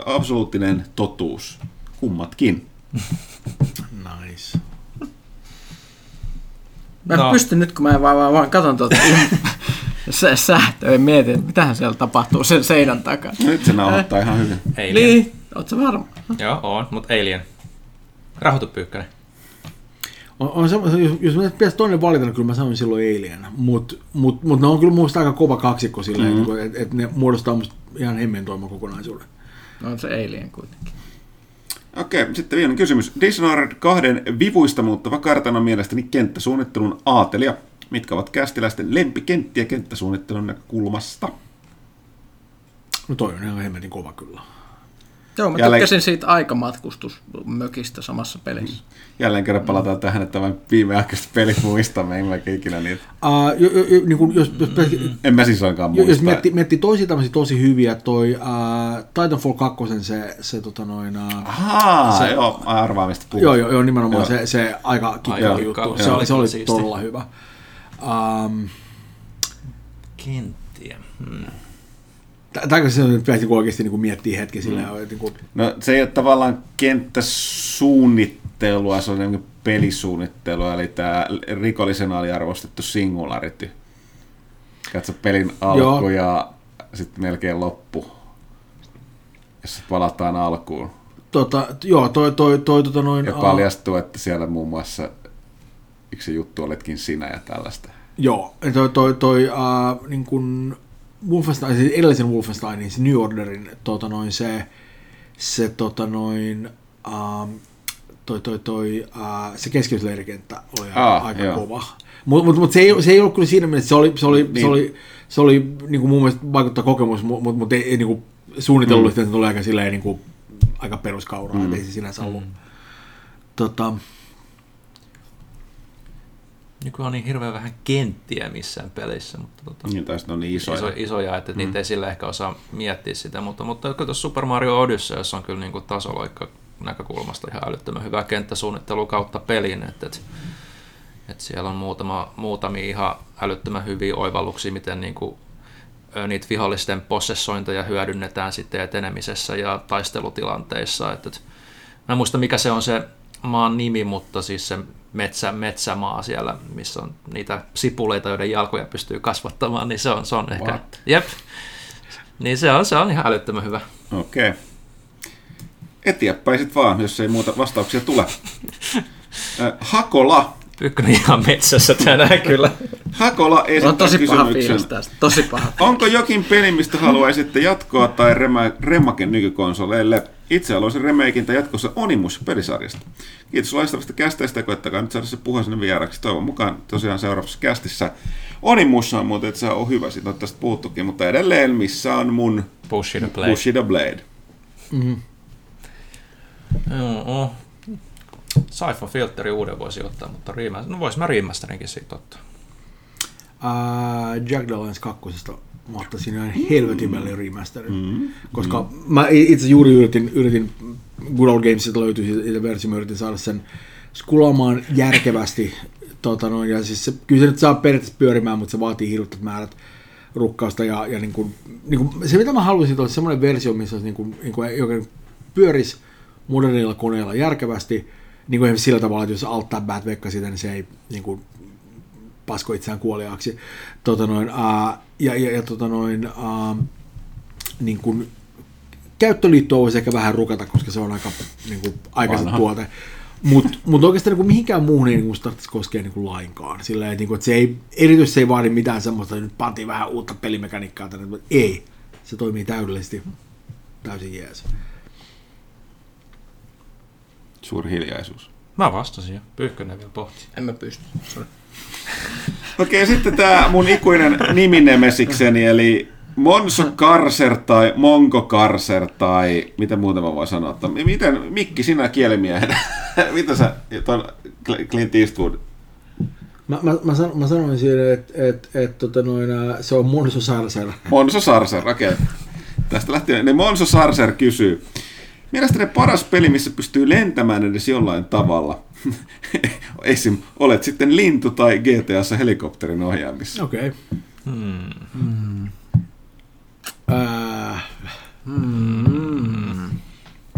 absoluuttinen totuus. Kummatkin. Nice. Mä pystyn nyt, kun mä vaan katson tuota sähtöä, en mieti, että mitähän siellä tapahtuu sen seinän takaa. Nyt se nauhoittaa ihan hyvin. Alien. Niin, oot sä varma? Joo, on, mutta Alien. Rahoitu Pyykkönen. Jos mä pitäisi toinen valita, niin kyllä mä sanoin silloin Alien, mut ne on kyllä musta aika kova kaksikko silleen, että ne muodostaa musta ihan hemmentoiman kokonaisuuden. No se Alien kuitenkin. Okei, sitten viimeinen kysymys. Dishonored 2 vivuista muuttava kartan on mielestäni kenttäsuunnittelun aatelia. Mitkä ovat kästiläisten lempikenttiä kenttäsuunnittelun näkökulmasta? No toi on ihan hemmetin kova kyllä. Joo, mä tykkäsin siitä aikamatkustusmökistä samassa pelissä. Jälleen kerran palataan tähän, että vain viimeaikaisesti pelit muistamme, en mä ikinä niitä. En mä siis ainakaan muista. Jos miettii toisia tämmöisiä tosi hyviä, toi Titanfall 2, se tota noin... joo, arvaamista puhuu. Joo, nimenomaan joo. Se aika kipeä juttu. Se oli todella hyvä. Kenttiä. Tämä se on pitäisi oikeasti miettiä hetki silleen. No se ei ole tavallaan kenttäsuunnittelua, se on pelisuunnittelua, eli tämä rikollisena oli arvostettu singularity. Katso pelin alku ja sitten melkein loppu, jos palataan alkuun. Ja paljastuu, että siellä muun muassa yksi juttu oletkin sinä ja tällaista. Joo, niin kuin... Wolfenstein, siis edellisen Wolfensteinin, se New Orderin, se keskitysleirikenttä oli aika kova. Mutta se ei ollut kyllä siinä mielessä, se oli niinku mun mielestä vaikuttaa kokemus, mutta ei niinku suunnitellullisesti, että se oli aika silleen niinku aika peruskauraa, ettei se sinänsä ollut. Nykyään on niin hirveän vähän kenttiä missään pelissä, mutta niin, tai on niin isoja, että niitä ei sillä ehkä osaa miettiä sitä, mutta tuossa Super Mario Odyssey, jossa on kyllä niin kuin tasoloikka näkökulmasta ihan älyttömän hyvää kenttäsuunnittelu kautta pelin, että siellä on muutamia ihan älyttömän hyviä oivalluksia, miten niin kuin niitä vihollisten possessointeja hyödynnetään sitten etenemisessä ja taistelutilanteissa. Mä en muista mikä se on se maan nimi, mutta siis se metsämaa siellä, missä on niitä sipuleita, joiden jalkoja pystyy kasvattamaan, niin se on ehkä... Jep. Niin se on ihan älyttömän hyvä. Okei. Okay. Eteenpäin sit vaan, jos ei muuta vastauksia tule. Hakola. Pyykkönen ihan metsässä tänään kyllä. Hakola esittää kysymyksen. Tosi paha. Onko jokin peli, mistä haluaisitte jatkoa tai remaken nykykonsoleille? Itse haluaisin remakein tai jatkossa Onimus-pelisarjasta. Kiitos loistavasta kästeistä, koettakaa nyt saada se puhaisen vieraksi. Toivon mukaan tosiaan seuraavassa kästissä. Onimus on muuten, että se on hyvä, siitä on tästä puhuttukin, mutta edelleen missä on mun Push the Blade. Mm-hmm. Joo. Saifa filteri uuden voisi ottaa, mutta vois mä remasterinkin siitä ottaa. Jack Dallens 2. Mä ottaisin ihan helvetin välillä remasterin, koska mä itse juuri yritin Good Old Gamesista löytyy siitä versio, mä yritin saada sen skulaamaan järkevästi. Ja siis kyllä se nyt saa periaatteessa pyörimään, mutta se vaatii hirveät määrät rukkausta. Ja niin kuin, se mitä mä haluaisin olisi semmoinen versio, missä olisi niin kuin pyörisi modernilla koneella järkevästi, niin kuin sillä tavalla, että jos Alt-Tab vekkaa sitä, niin se ei... Niin kuin, pasko itseään kuoliaaksi. Niin kuin käyttöliittoa voisi ehkä vähän rukata, koska se on aika niin kuin aikaiset tuote. Mut oikeastaan niin mihinkään muuhun ei niin tarvitsisi koskea niin kuin lainkaan. Sillä ei, niin kuin, että se ei, erityisesti se ei vaadi mitään semmoista, että nyt pantiin vähän uutta pelimekaniikkaa. Mutta ei, se toimii täydellisesti. Täysin jees. Suuri hiljaisuus. Mä vastasin jo. Pyyhkönen vielä pohti. En mä pysty. Okei, sitten tää mun ikuinen niminnemesikseni, eli Monso Karser tai Monko Karser tai mitä muuta mä voin sanoa. Miten, Mikki, sinä kielimiehenä, mitä sä tuon Clint Eastwood? Mä sanoin siinä, että se on Monso Sarser. Monso Sarser, okei. Okay. Tästä lähtee. Ne Monso Sarser kysyy. Mielestäni paras peli, missä pystyy lentämään edes jollain tavalla. Esim. Olet sitten lintu tai GTA:ssa helikopterin ohjaamissa. Okei. Okay.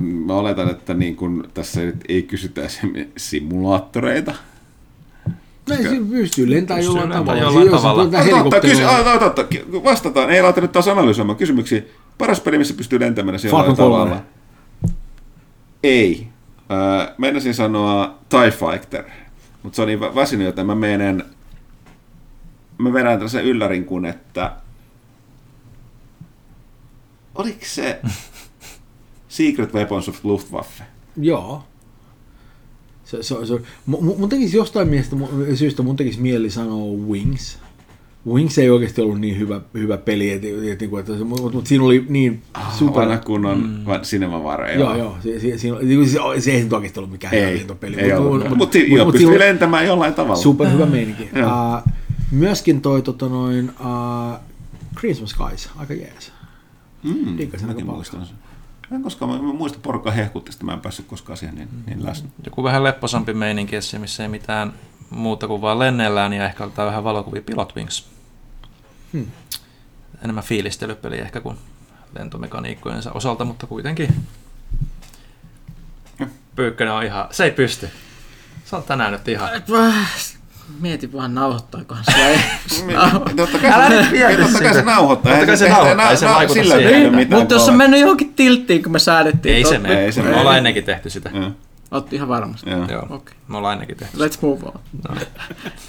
Mä oletan, että niin kun tässä ei kysytä simulaattoreita. Ei, siinä pystyy lentämään jollain tavalla. Vastataan, ei laita nyt taas analysoimaan kysymyksiä. Paras peli, missä pystyy lentämään jollain tavalla. Ei. Meinasin sanoa TIE Fighter, mutta se on niin väsynyt, joten mä vedän tällaisen yllärin, kun että oliko se Secret Weapons of Luftwaffe? Joo. Mun tekisi jostain syystä mieli sanoa Wings. Wings ei oikeasti ollut niin hyvä peli, mutta siinä oli niin super... Aina kun on sinemavarreja. Joo, se ei oikeasti ollut mikään lentopeli. Ei ollut, mutta pystyy lentämään jollain tavalla. Super hyvä meininki. Myöskin toi Christmas Skies, aika jees. Diikkasin aika paljon. Mä muistan porukkaa hehkuttista, mä en päässyt koskaan siihen niin läsnä. Joku vähän lepposampi meininki, missä ei mitään muuta kuin vaan lennellään ja ehkä ottaa vähän valokuvia Pilot Wings. Enemmän fiilistelypeli ehkä kuin lentomekaniikkojensa osalta, mutta kuitenkin. Pyykkönen on ihan... Se ei pysty. Se on tänään nyt ihan... Mieti vaan, nauhoittaikohan se. Älä nyt viedä sitä. Totta kai se nauhoittaa. Ei se vaikuta siihen. Mutta jos on mennyt johonkin tilttiin, kun me säädettiin. Ei se mene. Me ollaan ennenkin tehty sitä. Oot ihan varmasti. Joo. Okay. Me ollaan ainakin tehty. Let's move on. No.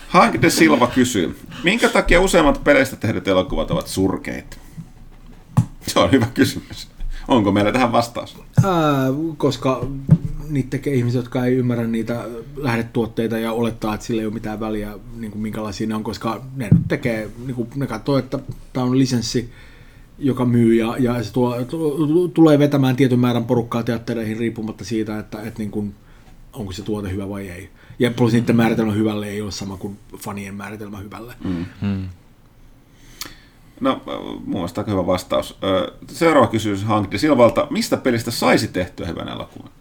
Hank de Silva kysyy, minkä takia useimmat peleistä tehdyt elokuvat ovat surkeita? Se on hyvä kysymys. Onko meillä tähän vastaus? Koska niitä tekee ihmiset, jotka ei ymmärrä niitä lähdetuotteita ja olettaa, että sillä ei ole mitään väliä, niin kuin minkälaisia ne on, koska ne nyt tekee, niin kuin ne katsoo, että tämä on lisenssi, joka myy ja se tulee vetämään tietyn määrän porukkaa teattereihin riippumatta siitä, että niin kun, onko se tuote hyvä vai ei. Ja plus niiden määritelmä hyvälle ei ole sama kuin fanien määritelmä hyvälle. Mm-hmm. No, mun mielestä aika hyvä vastaus. Seuraava kysymys Hank de Silvalta. Mistä pelistä saisi tehtyä hyvän elokuvan?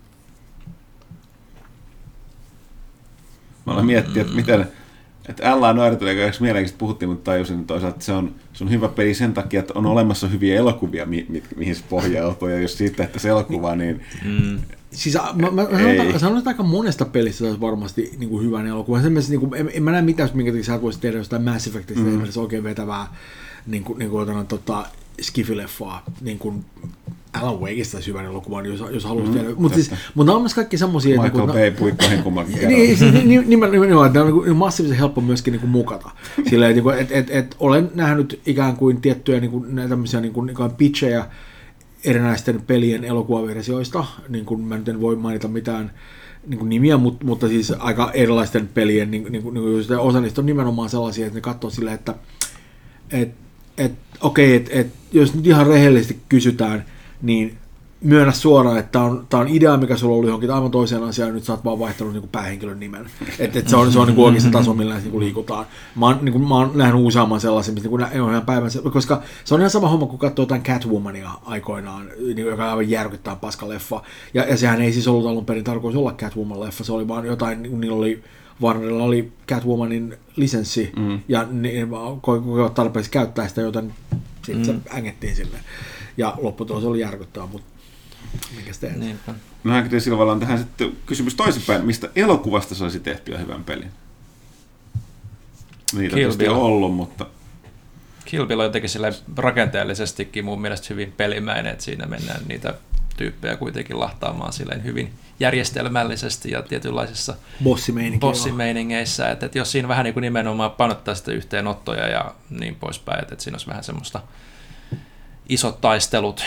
Mä olen miettinyt, että miten... Että älä nöyrätellä, joka eikö mielenkiintoista puhuttiin, mutta tajusin, että toisaalta se on hyvä peli sen takia, että on olemassa hyviä elokuvia, mihin se pohjautuu, ja jos siitä, että se elokuva, niin... Siis mä sanon, että aika monesta pelistä saisi varmasti niin kuin hyvän elokuvan. Niin kuin, en mä näe mitään, minkä takia sä voisit tehdä jostain Mass Effectista, esimerkiksi oikein vetävää skifileffaa, niin kuin... Alan Wakeista olisi hyvän elokuvan, jos haluaisi tehdä. Mutta siis, nämä on myös kaikki semmoisia... Michael Bay puikkoihin kummankin nimenomaan, että nämä on massiivisen helppo myöskin niin kuin mukata. Silleen, että olen nähnyt ikään kuin tiettyjä tämmöisiä pitchejä erinäisten pelien elokuvaversioista. Niin kuin mä nyt en voi mainita mitään niin nimiä, mutta siis aika erilaisten pelien. Niin osa niistä on nimenomaan sellaisia, että ne katsoo silleen, että okei, että jos nyt ihan rehellisesti kysytään, niin myönnä suoraan, että tämä on idea, mikä sulla oli johonkin aivan toiseen asiaan, ja nyt sä oot vaan vaihtanut niin kuin päähenkilön nimen. Et se on niin oikeassa taso, millä näissä niin liikutaan. Mä oon nähnyt useamman sellaisen, mistä niin on ihan päivänsä, koska se on ihan sama homma, kun katsoo jotain Catwomania aikoinaan, niin kuin, joka on aivan järkyttävän paska leffa. Ja sehän ei siis ollut alun perin tarkoitus olla Catwoman-leffa, se oli vaan jotain, niin niillä oli... Warnerilla oli Catwomanin lisenssi, ja ne koivat tarpeeksi käyttää sitä, joten sitten se ängettiin sille. Ja lopputulos oli järkyttävä, mutta mikäs teet? Niinpä. No hänkin Silvalla on tähän sitten kysymys toisinpäin, mistä elokuvasta saisi tehtyä hyvän pelin? Niitä tietysti on ollut, mutta... Kill Bill on jotenkin rakenteellisestikin mun mielestä hyvin pelimäinen, että siinä mennään niitä tyyppejä kuitenkin lahtaamaan silleen hyvin järjestelmällisesti ja tietynlaisissa bossimeiningeissä, että jos siinä vähän niin kuin nimenomaan panottaa sitä yhteenottoja ja niin poispäin, että siinä olisi vähän semmoista isot taistelut,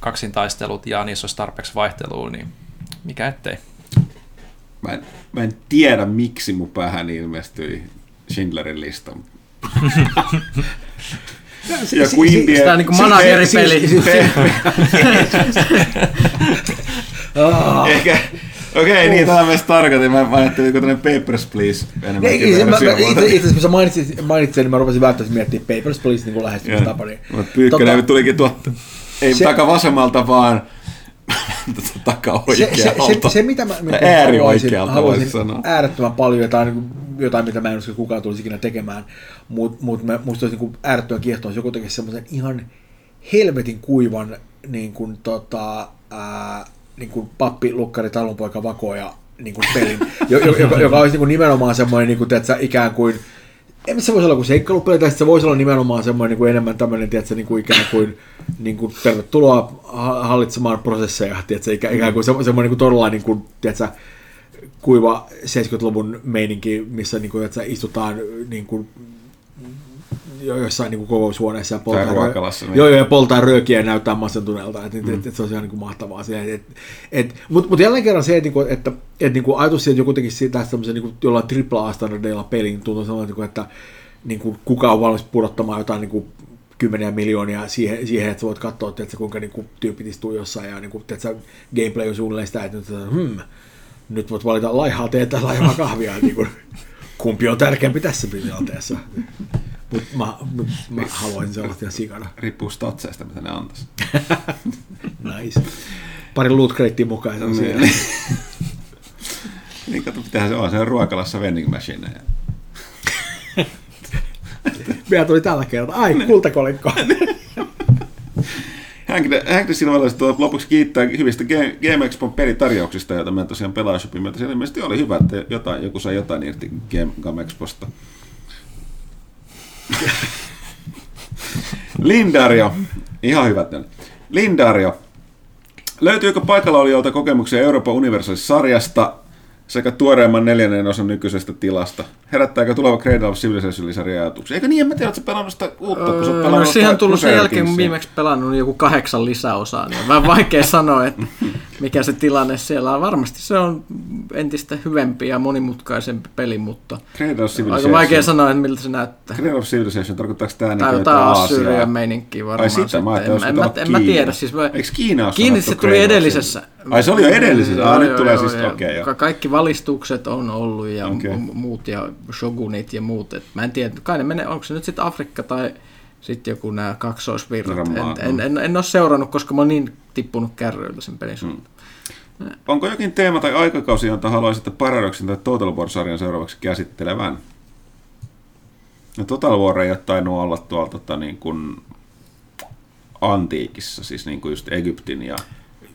kaksintaistelut ja niissä olisi tarpeeksi vaihtelua, niin mikä ettei. Mä en tiedä, miksi mun päähän ilmestyi Schindlerin lista. Joku India. Sitä on niinku manageripeli. Okei, niin tätä mä tarkoitin. Mä ajattelin, kun tämmöinen Papers, Please. Itse asiassa kun mainitsin, niin mä rupesin välttämättä miettimään Papers, Please niin kuin lähestymistä tapani. Pyykkönen tulikin tuolta, ei takavasemmalta vaan takaoikealta. Se mitä mä haluaisin äärettömän paljon, jotain mitä mä en usko kukaan tulisi ikinä tekemään, mutta musta olisi niin äärettömän kiehtoa, jos joku tekisi semmoisen ihan helvetin kuivan niin kuin, niin kuin pappi, lukkari, talonpoika, vakoja niin kuin pelin, joka olisi niin kuin nimenomaan semmoinen niin kuin, tiedätkö, ikään kuin, en se voisi olla kuin seikkailupeli, tai se voisi olla nimenomaan semmoinen niin kuin enemmän tämmöinen, tiedätkö, niin kuin ikään kuin, niin kuin tervetuloa hallitsemaan prosesseja, tiedätkö, ikään kuin semmoinen niin kuin todella niin kuin, tiedätkö, kuiva 70-luvun meininki, missä niin kuin, että istutaan niin kuin, jossain niin kuin kokoushuoneessa ja poltaa röökiä ja näyttää masentuneelta. Et se on ihan niin kuin mahtavaa. Mutta jälleen kerran se, että niin kuin ajatus siitä, että joku tekisi tästä tämmöisen niin kuin jollain AAA-standardeilla pelin, tuntuu sellainen, että niin kuin kuka on valmis pudottamaan jotain niin kuin kymmeniä miljoonia siihen, että sä voit katsoa, että kuinka niin kuin tyypit istuu jossain ja niin kuin, että gameplay on suunnilleen sitä, että nyt voit valita laihaa teetä ja laihaa kahvia. Niin kuin, kumpi on tärkeämpi tässä tilanteessa? Mutta mä haluaisin sellaista sikana. Riippuu statseista, mitä ne antaisi. Nice. Pari loot cratea mukaan. Niin kato, pitäähän se olla. Se on ruokalassa vending machine. Meillä tuli tällä kertaa. Ai, kultakolikko. Hänkin siinä vaiheessa lopuksi kiittää hyvistä Game Expon pelitarjouksista, joita mä tosiaan pelaajashopin myötä. Siellä ilmeisesti oli hyvä, että joku sai jotain irti Game Exposta. Lindario. Ihan hyvät ne oli. Lindario. Löytyykö paikallaolijoilta kokemuksia Euroopan Universalis-sarjasta sekä tuoreemman 4. osan nykyisestä tilasta? Herättääkö tuleva Cradle of Civilization-sarja ajatuksia? Eikö niin, en mä tiedä, että sä pelannut sitä uutta, kun sä pelannut... No, siihen on tullut sen jälkeen, kun viimeksi pelannut joku 8 lisäosaa, niin on vähän vaikea sanoa, että mikä se tilanne siellä on. Varmasti se on entistä hyvempi ja monimutkaisempi peli, mutta aika vaikea sanoa, että miltä se näyttää. Cradle of Civilization, tarkoittaako tämä niin jotain Aasiaa? Tämä on meininkiä varmaan. Ai sitä, mä en mä tiedä. Siis mä... Eikö Kiinaa sanottu se tuli edellisessä. Ai se oli jo edellisessä? Nyt tulee siis, okei joo. Kaikki valistukset on ollut ja muut ja shogunit ja muut. Et mä en tiedä, kai ne menee, onko se nyt sitten Afrikka tai sitten joku nämä kaksoisvirrat. En ole seurannut, koska mä oon niin tippunut kärryiltä sen pelin suuntaan. Onko jokin teema tai aikakausi, jota haluaisitte Paradoxin tai Total War-sarjan seuraavaksi käsittelevän? No, Total War ei ole tainnut olla tuolla niin kuin antiikissa, siis niin kuin just Egyptin ja...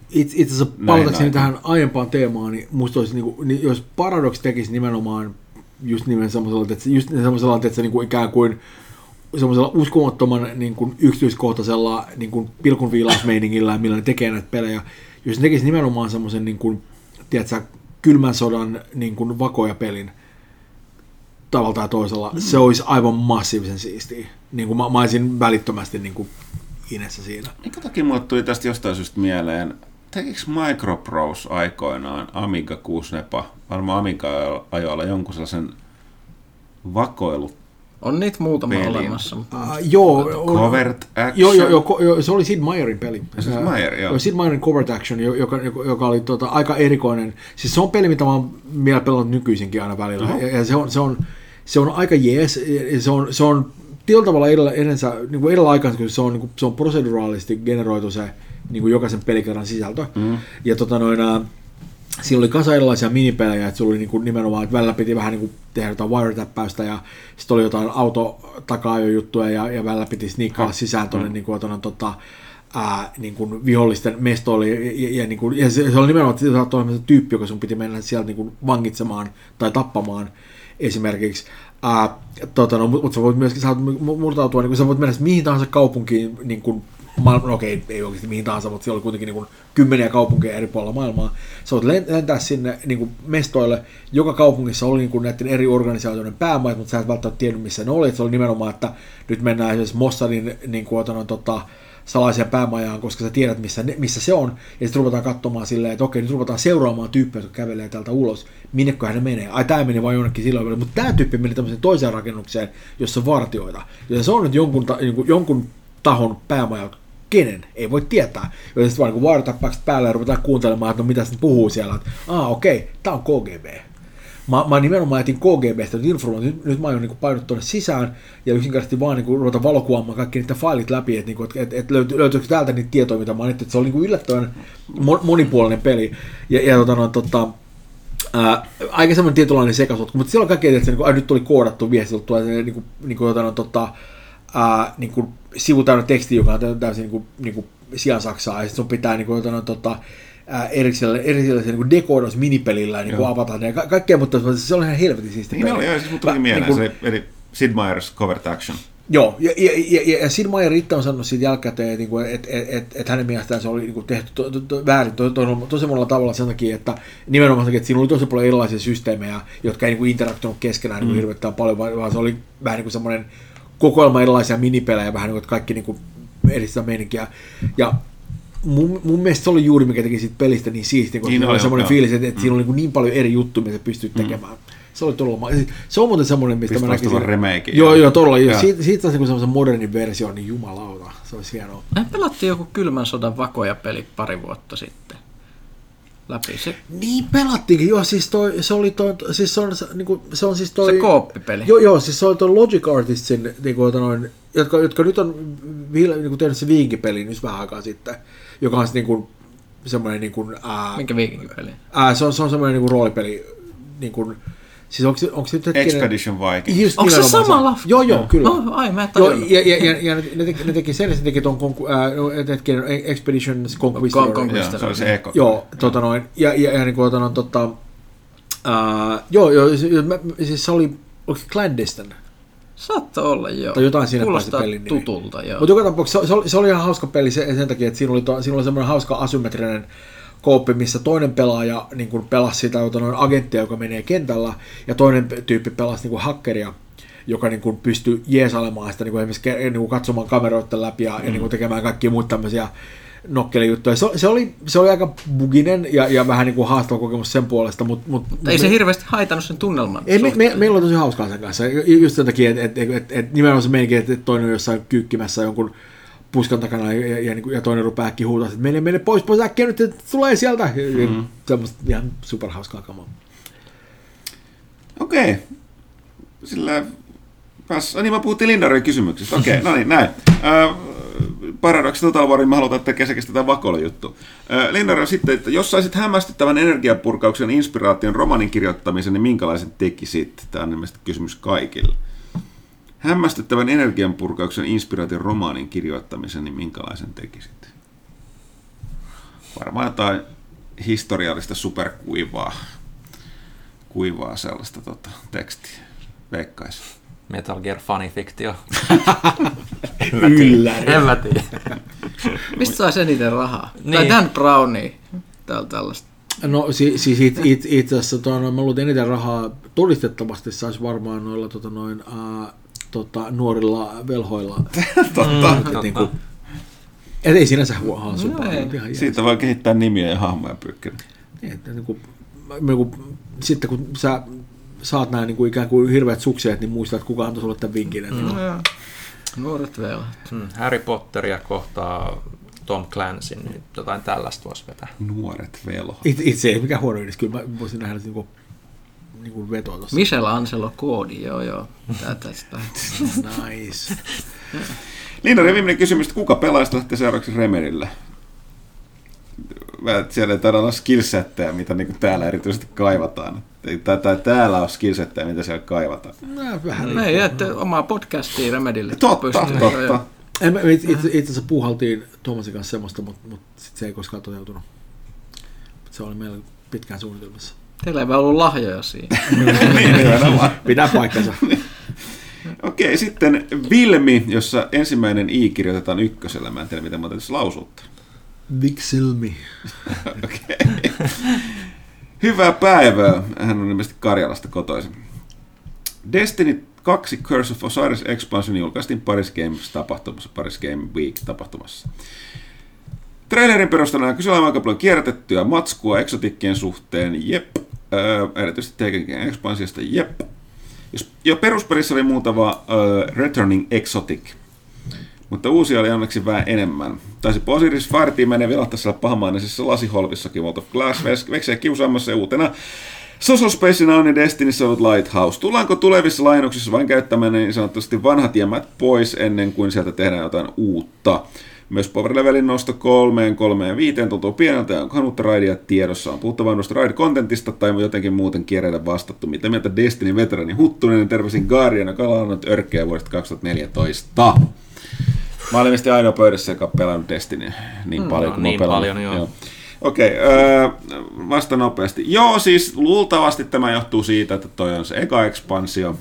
Itse asiassa palatakseni tähän aiempaan teemaan, niin musta olisi, niin jos Paradox tekisi nimenomaan just nimen semmoisella, että se niin ikään kuin semmoisella uskomattoman niin kuin yksityiskohtaisella niin kuin pilkunviilausmeiningillä, millä ne tekee näitä pelejä, jos ne tekisi nimenomaan semmoisen niin kuin, tiedätkö, kylmän sodan niin kuin vakoja pelin tavalla tai toisella, se olisi aivan massiivisen siistiä. Niin kuin mä olisin välittömästi niin kuin inessä siinä. Toki mulle tuli tästä jostain syystä mieleen, tekikö Microprose aikoinaan Amiga 64, varmaan Amiga-ajoilla jonkun sellaisen vakoilu. On niitä muutama olemassa. Covert Action. Joo, se oli Sid Meierin peli. Sid Meierin Covert Action, joka oli aika erikoinen. Siis se on peli, mitä mä oon vielä pelannut nykyisinkin aina välillä. Ja se on aika jees. Se on tietyllä tavalla edellä aikaan, kun se on proseduraalisti generoitu se niin kuin jokaisen pelikerran sisältö. Ja siinä oli kasa erilaisia minipelejä, että se oli niin kuin nimenomaan, että välillä piti vähän niin kuin tehdä jotain wiretappausta ja sitten oli jotain autotakaajojuttuja ja välillä piti sniikkaa sisään tuonne niin kuin, niin kuin vihollisten mestoille ja se oli nimenomaan, että se oli tyyppi, joka sun piti mennä sieltä niin kuin vangitsemaan tai tappamaan esimerkiksi. Mutta sä voit myöskin murtautua, niin kun sä voit mennä mihin tahansa kaupunkiin, niin kuin, okei, ei oikeasti mihin tahansa, mutta siellä oli kuitenkin niin kuin, kymmeniä kaupunkeja eri puolilla maailmaa. Sä voit lentää sinne niin kuin mestoille. Joka kaupungissa oli niin kuin, näiden eri organisaatioiden päämait, mutta sä et välttämättä tiennyt, missä ne oli. Et se oli nimenomaan, että nyt mennään esimerkiksi Mossadin niin kuin, salaisia päämajaan, koska sä tiedät, missä se on. Ja sitten ruvetaan katsomaan silleen, että okei, nyt ruvetaan seuraamaan tyyppiä, jotka kävelee täältä ulos. Minneköhän ne menee? Ai, tää meni vaan jonnekin silloin välillä. Mutta tää tyyppi meni tämmöiseen toiseen rakennukseen, jossa on vartioita. Ja se on nyt jonkun tahon päämaja. Kenen? Ei voi tietää. Joten sitten vaan niin vaaritappaaksi päälle ja ruvetaan kuuntelemaan, että no, mitä sitten puhuu siellä. Että okei, tää on KGB. Mä nimenomaan etin KGBstä informaatiota. Nyt mä aion niin painot tuonne sisään ja yksinkertaisesti vaan niin ruveta valokuvaamaan kaikki niitä failit läpi, että niin löytyykö täältä niitä tietoja, mitä mä oon. Että se on niin yllättävän monipuolinen peli. Aika semmoinen tietynlainen sekasotku, mutta silloin kaikki että niin nyt tuli koodattu viesti, tulee sivu täynnä teksti, joka on täysin sian saksaa, ja sitten sun pitää eriksellä dekoodaus minipelillä avata ne ja kaikkea, mutta se on ihan helvetin siisti peli. Niin oli, siis mun tuli mieleen se, eli Sid Meier's Covert Action. Joo, ja Sid Meier itse on sanonut siitä jälkikäteen, että hänen mielestään se oli tehty väärin tosi monella tavalla sen takia, että nimenomaan sen takia, että siinä oli tosi paljon erilaisia systeemejä, jotka ei interaktoinut keskenään hirveätään paljon, vaan se oli vähän niin kuin semmoinen kokoelma erilaisia minipelejä, vähän niin kuin, että kaikki niin kuin edistää meininkiä. Ja mun mielestä se oli juuri, mikä teki siitä pelistä niin siistiä, koska siinä oli semmoinen fiilis, että siinä oli niin paljon eri juttuja, mitä sä pystyt tekemään. Se oli todella... Se on muuten semmoinen, mistä mä näkisin... Remakeen. Joo, todella. Ja. Siitä saisi semmoisen modernin version, niin jumalauta. Se olisi hienoa. Pelattiin joku Kylmän sodan Vakoja-peli pari vuotta sitten läpi. Se... Niin pelattiinkin, joo, siis toi, se oli toi, siis se on niinku, se on siis toi... Se kooppipeli. Joo, siis se oli toi Logic Artistsin, niinku, jotka nyt on niinku, tehnyt se viinkipeli nyt vähän aikaa sitten, joka on niinku semmoinen niinku... Minkä viinkipeli? Se on semmoinen niinku roolipeli, niinku... Siis onko se nyt hetkinen... Expedition Vikings. Onko se sama lafka? Joo, kyllä. No, ai, mä tajunnut. Ja ne teki sen, että hetkinen Expedition Conquistador. Joo, se oli se eko. Joo, siis se oli, oliko Clandestine? Saattaa olla, joo. Tai jotain siinä pääsi pelin nimi. Kuulostaa tutulta, joo. Mutta joka tapauksessa se oli ihan hauska peli sen takia, että siinä oli semmoinen hauska asymmetrinen kooppi, missä toinen pelaaja niin pelasi sitä agenttia, joka menee kentällä, ja toinen tyyppi pelasi niin hakkeria, joka niin pystyy jeesailemaan sitä, niin esimerkiksi katsomaan kameroiden läpi ja niin tekemään kaikkia muita tämmöisiä nokkelijuttuja. Se oli aika buginen ja vähän niin haastava kokemus sen puolesta. Mutta ei se hirveästi haitannut sen tunnelman. Meillä on tosi hauskaa sen kanssa, just sen takia, että nimenomaan se meininki, että toinen on jossain kyykkimässä jonkun puskan takana ja toinen rupeaa äkkiä huutaa, että mene pois äkkiä nyt, että tulee sieltä. Semmosta ihan superhauskaa kamaa. Okei. Sillä niin mä puhuttiin Lindarin kysymyksistä. Okei, no niin, näin. Paradoksi Total Warin, mä halutaan, että kesäkäs tätä vakolla juttu. Lindarin on sitten, että jos saisit hämmästyttävän energiapurkauksen inspiraation romanin kirjoittamisen, niin minkälaisen tekisit? Tämä on ilmeisesti kysymys kaikille. Hämmästyttävän energianpurkauksen inspiraation romaanin kirjoittamisen, niin minkälaisen tekisit? Varmaan jotain historiallista superkuivaa sellaista tekstiä. Veikkaisin. Metal Gear fanifiktio. En mä tiedä. Mistä saisi eniten rahaa? Niin. Tai Dan Brownia. Täällä tällaista. No siis itse asiassa mä luulen, että eniten rahaa todistettavasti saisi varmaan noilla nuorilla velhoilla. Totta. Niinku, ei sinänsä huohaa sun paljon. Siitä voi kehittää nimiä ja hahmoja pyykkänä. Niin, sitten kun sä saat nämä niin ikään kuin hirveät sukseet, niin muistat, kuka antoi sulle tämän vinkin. Nuoret velhot. Harry Potteria kohtaa Tom Clancyn, niin jotain tällaista voisi vetää. Nuoret velhot. Itse ei mikään huono edes, kyllä mä voisin nähdä niinku... Michel Anselo koodi, joo. Tästä. Nice. Linnari, viimeinen kysymys, kuka pelaista lähtee seuraavaksi Remedylle? Siellä ei taida olla skillsettejä, mitä niinku täällä erityisesti kaivataan. Täällä on skillsettejä, mitä siellä kaivataan. Me jäätte omaa podcastia Remedylle. Totta. Itse asiassa puuhaltiin Tuomasin kanssa semmoista, mutta se ei koskaan toteutunut. Se oli meillä pitkään suunnitelmassa. Teillä ei vaan ollut lahjoja siinä. Pidä paikkansa. Okei, sitten Vilmi, jossa ensimmäinen i kirjoitetaan ykkösellä. Mä en tiedä, mitä mä otan tässä lausuutta. Viksilmi. Okei. Hyvää päivää. Hän on ilmeisesti Karjalasta kotoisin. Destiny 2 Curse of Osiris Expansion julkaistiin Paris Games-tapahtumassa, Paris Game Week-tapahtumassa. Trailerin perustana on kysyä aika paljon kierrätettyä matskua eksotikkien suhteen, jep. Erityisesti Tekken Expansionista, jep. Jo perusperissä oli muutama Returning Exotic, mutta uusia oli onneksi vähän enemmän. Taisi Osiris Fartiin menee vilahtaa siellä pahamaisessa lasiholvissakin World of Glass veksejä kiusaamassa uutena. Social Spaceina on niin Destinissä ollut Lighthouse. Tullaanko tulevissa lainoksissa vain käyttämään niin sanotusti vanhat jämät pois ennen kuin sieltä tehdään jotain uutta? Myös Power Levelin nosto 3-5 tuntuu pieneltä ja onkohan uutta raidia tiedossa. On puhuttavaa noista raid-kontentista tai jotenkin muuten kierreillä vastattu. Mitä mieltä Destiny veterani Huttunen? Terveisin Guardian, joka on ollut örkkeä vuodesta 2014. Mä olin mielestäni ainoa pöydässä, joka on pelannut Destinyä niin paljon kuin niin mä oon pelannut. Paljon, joo. Okei, vasta nopeasti. Joo, siis luultavasti tämä johtuu siitä, että toi on se eka ekspansio.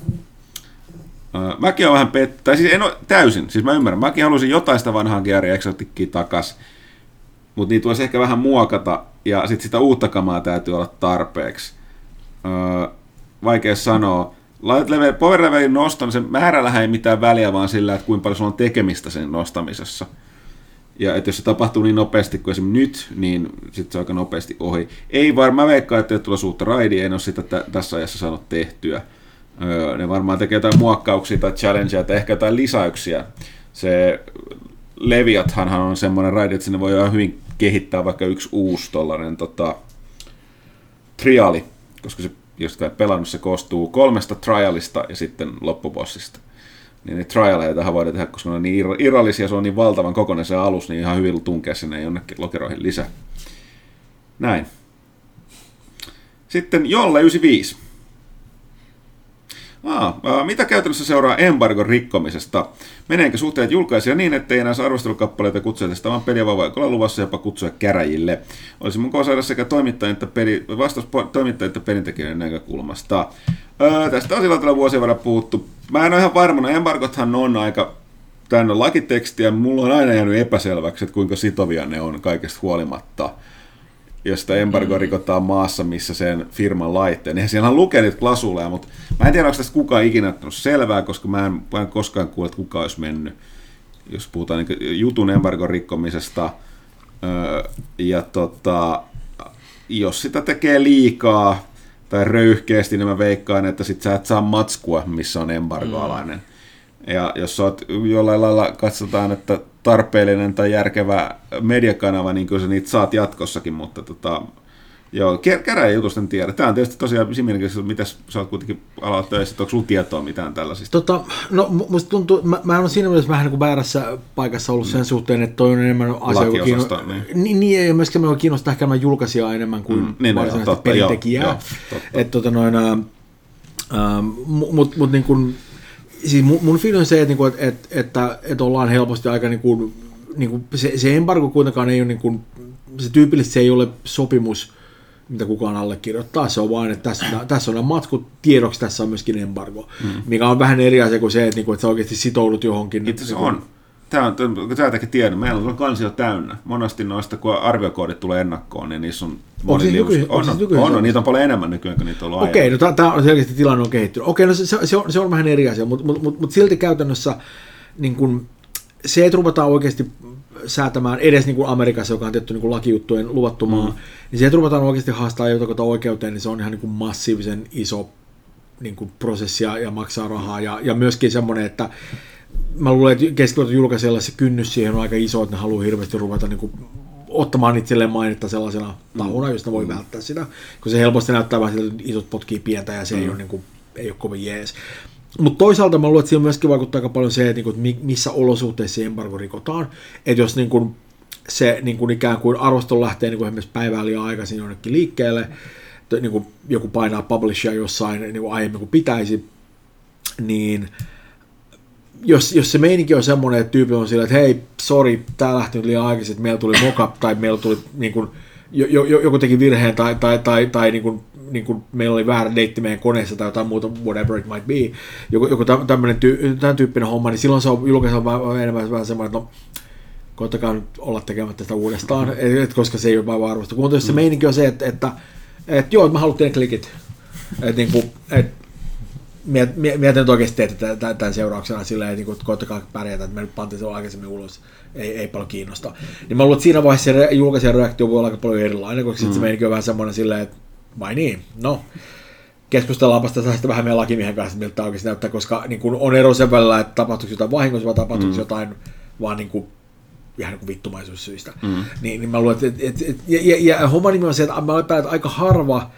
Mäkin olen vähän tai siis en ole täysin, siis mä ymmärrän. Mäkin halusin jotain sitä vanhaan gearia eksotikkiä takas, mutta niitä voisi ehkä vähän muokata, ja sitten sitä uutta kamaa täytyy olla tarpeeksi. Vaikea sanoa. Power levelin nostamisen määrällä ei mitään väliä, vaan sillä, että kuinka paljon sulla on tekemistä sen nostamisessa. Ja että jos se tapahtuu niin nopeasti kuin esimerkiksi nyt, niin sitten se on aika nopeasti ohi. Ei varmaan veikkaa, että ei tule uutta raidia, en ole sitä tässä ajassa saanut tehtyä. Ne varmaan tekee jotain muokkauksia tai challengeja tai ehkä jotain lisäyksiä. Se Leviathanhan on semmoinen raidi, että sinne voi hyvin kehittää vaikka yksi uusi tollainen triali, koska se, jos kai pelannut, se koostuu 3 trialista ja sitten loppubossista. Niin ne trialeja voidaan tehdä, koska ne on niin irrallisia, se on niin valtavan kokoinen se alus, niin ihan hyvin tunkea sinne jonnekin lokeroihin lisää. Näin. Sitten Jolle 95. Mitä käytännössä seuraa embargon rikkomisesta? Meneekö suhteet julkaisija niin, ettei enää saa arvostelukappaleita kutsuja testaamaan peliä, vai voiko olla luvassa jopa kutsuja käräjille? Olisi mukava saada sekä vastaus toimittajien että pelintekijöiden näkökulmasta. Tästä on sillä tavalla vuosien verran puhuttu. Mä en ole ihan varma, embargothan on aika täynnä lakitekstiä. Mulla on aina jäänyt epäselväksi, että kuinka sitovia ne on kaikesta huolimatta. Jos sitä embargoa rikotaan maassa, missä sen firman laitteen. Eihän siellä lukee niitä klasuleja, mutta mä en tiedä, onko tästä kukaan ikinä ottanut selvää, koska mä en koskaan kuule, että kukaan olisi mennyt, jos puhutaan niin jutun embargon rikkomisesta. Ja jos sitä tekee liikaa tai röyhkeästi, niin mä veikkaan, että sit sä et saa matskua, missä on embargoalainen. Ja jos sä oot jollain lailla, katsotaan, että tarpeellinen tai järkevä mediakanava, niin kyllä sä niitä saat jatkossakin, mutta joo, käräjäjutusta en tiedä. Tämä on tietysti tosiaan mielenkiintoista, mitä sä oot kuitenkin alalla töissä, onko sun tietoa mitään tällaisista? No musta tuntuu, mä oon siinä mielessä vähän niin kuin väärässä paikassa ollut sen suhteen, että toi on enemmän asia, joka kiinnostaa. Niin, ja myöskin mä kiinnostaa ehkä enemmän julkaisijaa enemmän kuin varsinaisesti pelintekijää. Että mutta niin kuin siis mun fiilis on se, että ollaan helposti aika niin kuin se embargo kuitenkaan ei ole niin kuin, se tyypillisesti se ei ole sopimus, mitä kukaan allekirjoittaa, se on vaan, että tässä on matkut tiedoksi, tässä on myöskin embargo, mikä on vähän eri asia kuin se, että, niin kuin, että sä oikeasti sitoudut johonkin. Itse asiassa on. Tämä on, kun sä etkin tiedä, meillä on kansio täynnä. Monasti noista, kun arviokoodit tulee ennakkoon, niin niissä on moni liuska. On, niitä on paljon enemmän nykyään kuin niitä on ollut aiemmin. Okei, no tämä on selkeästi tilanne on kehittynyt. Okei, no se on vähän eri asia, mutta silti käytännössä niin kun, se, että ruvetaan oikeasti säätämään edes niin kuin Amerikassa, joka on tietty niin kuin lakijuttujen luvattumaa, niin se, että ruvetaan oikeasti haastaa jotakuta oikeuteen, niin se on ihan niin kuin massiivisen iso niin kuin prosessi ja maksaa rahaa. Ja myöskin semmoinen, että mä luulen, että keskiverto julkaisella se kynnys siihen on aika iso, että ne haluaa hirveästi ruveta niin kuin ottamaan itselleen mainetta sellaisena tahona, josta voi välttää sitä, kun se helposti näyttää vähän siltä, että isot potkii pientä ja se ei ole, niin kuin, ei ole kovin jees. Mutta toisaalta mä luulen, että siihen myöskin vaikuttaa aika paljon se, että missä olosuhteissa embargo rikotaan. Että jos niin kuin se niin kuin ikään kuin arvoston lähtee niin kuin esimerkiksi päivää liian aikaisin jonnekin liikkeelle, niin kuin joku painaa publishia jossain niin kuin aiemmin kuin pitäisi, niin jos se meininki on semmoinen, että tyyppi on sillä, että hei, sori, tää lähti nyt liian aikaisin, että meillä tuli mock-up, tai meillä tuli niin kuin, joku teki virheen, tai niin kuin meillä oli väärä deitti meidän koneessa, tai jotain muuta, whatever it might be, joku tämmöinen tämän tyyppinen homma, niin silloin se on julkaisella vähän semmoinen, että no, koittakaa nyt olla tekemättä sitä uudestaan, koska se ei ole vain arvosta. Mutta jos se meininki on se, että joo, että mä haluan tehdä klikit, että niin kuin, mietin nyt oikeasti teitä tämän seurauksena silleen, että niin koittakaa pärjätä, että me nyt pantiin se aikaisemmin ulos, ei paljon kiinnosta. Niin mä luulen, että siinä vaiheessa se julkaisijan reaktio voi olla aika paljon erilainen, koska sitten se meininki on vähän semmoinen silleen, että vai niin, no. Keskustellaanpa sitä vähän meidän lakimiehen kanssa, miltä tämä oikeasti näyttää, koska niin on ero sen välillä, että tapahtuuko jotain vahingossa vai tapahtuuko jotain vaan niin kuin, ihan niin kuin vittumaisuussyistä. Niin mä luulen, että ja homma nimi on se, että mä ajattelin, että aika harva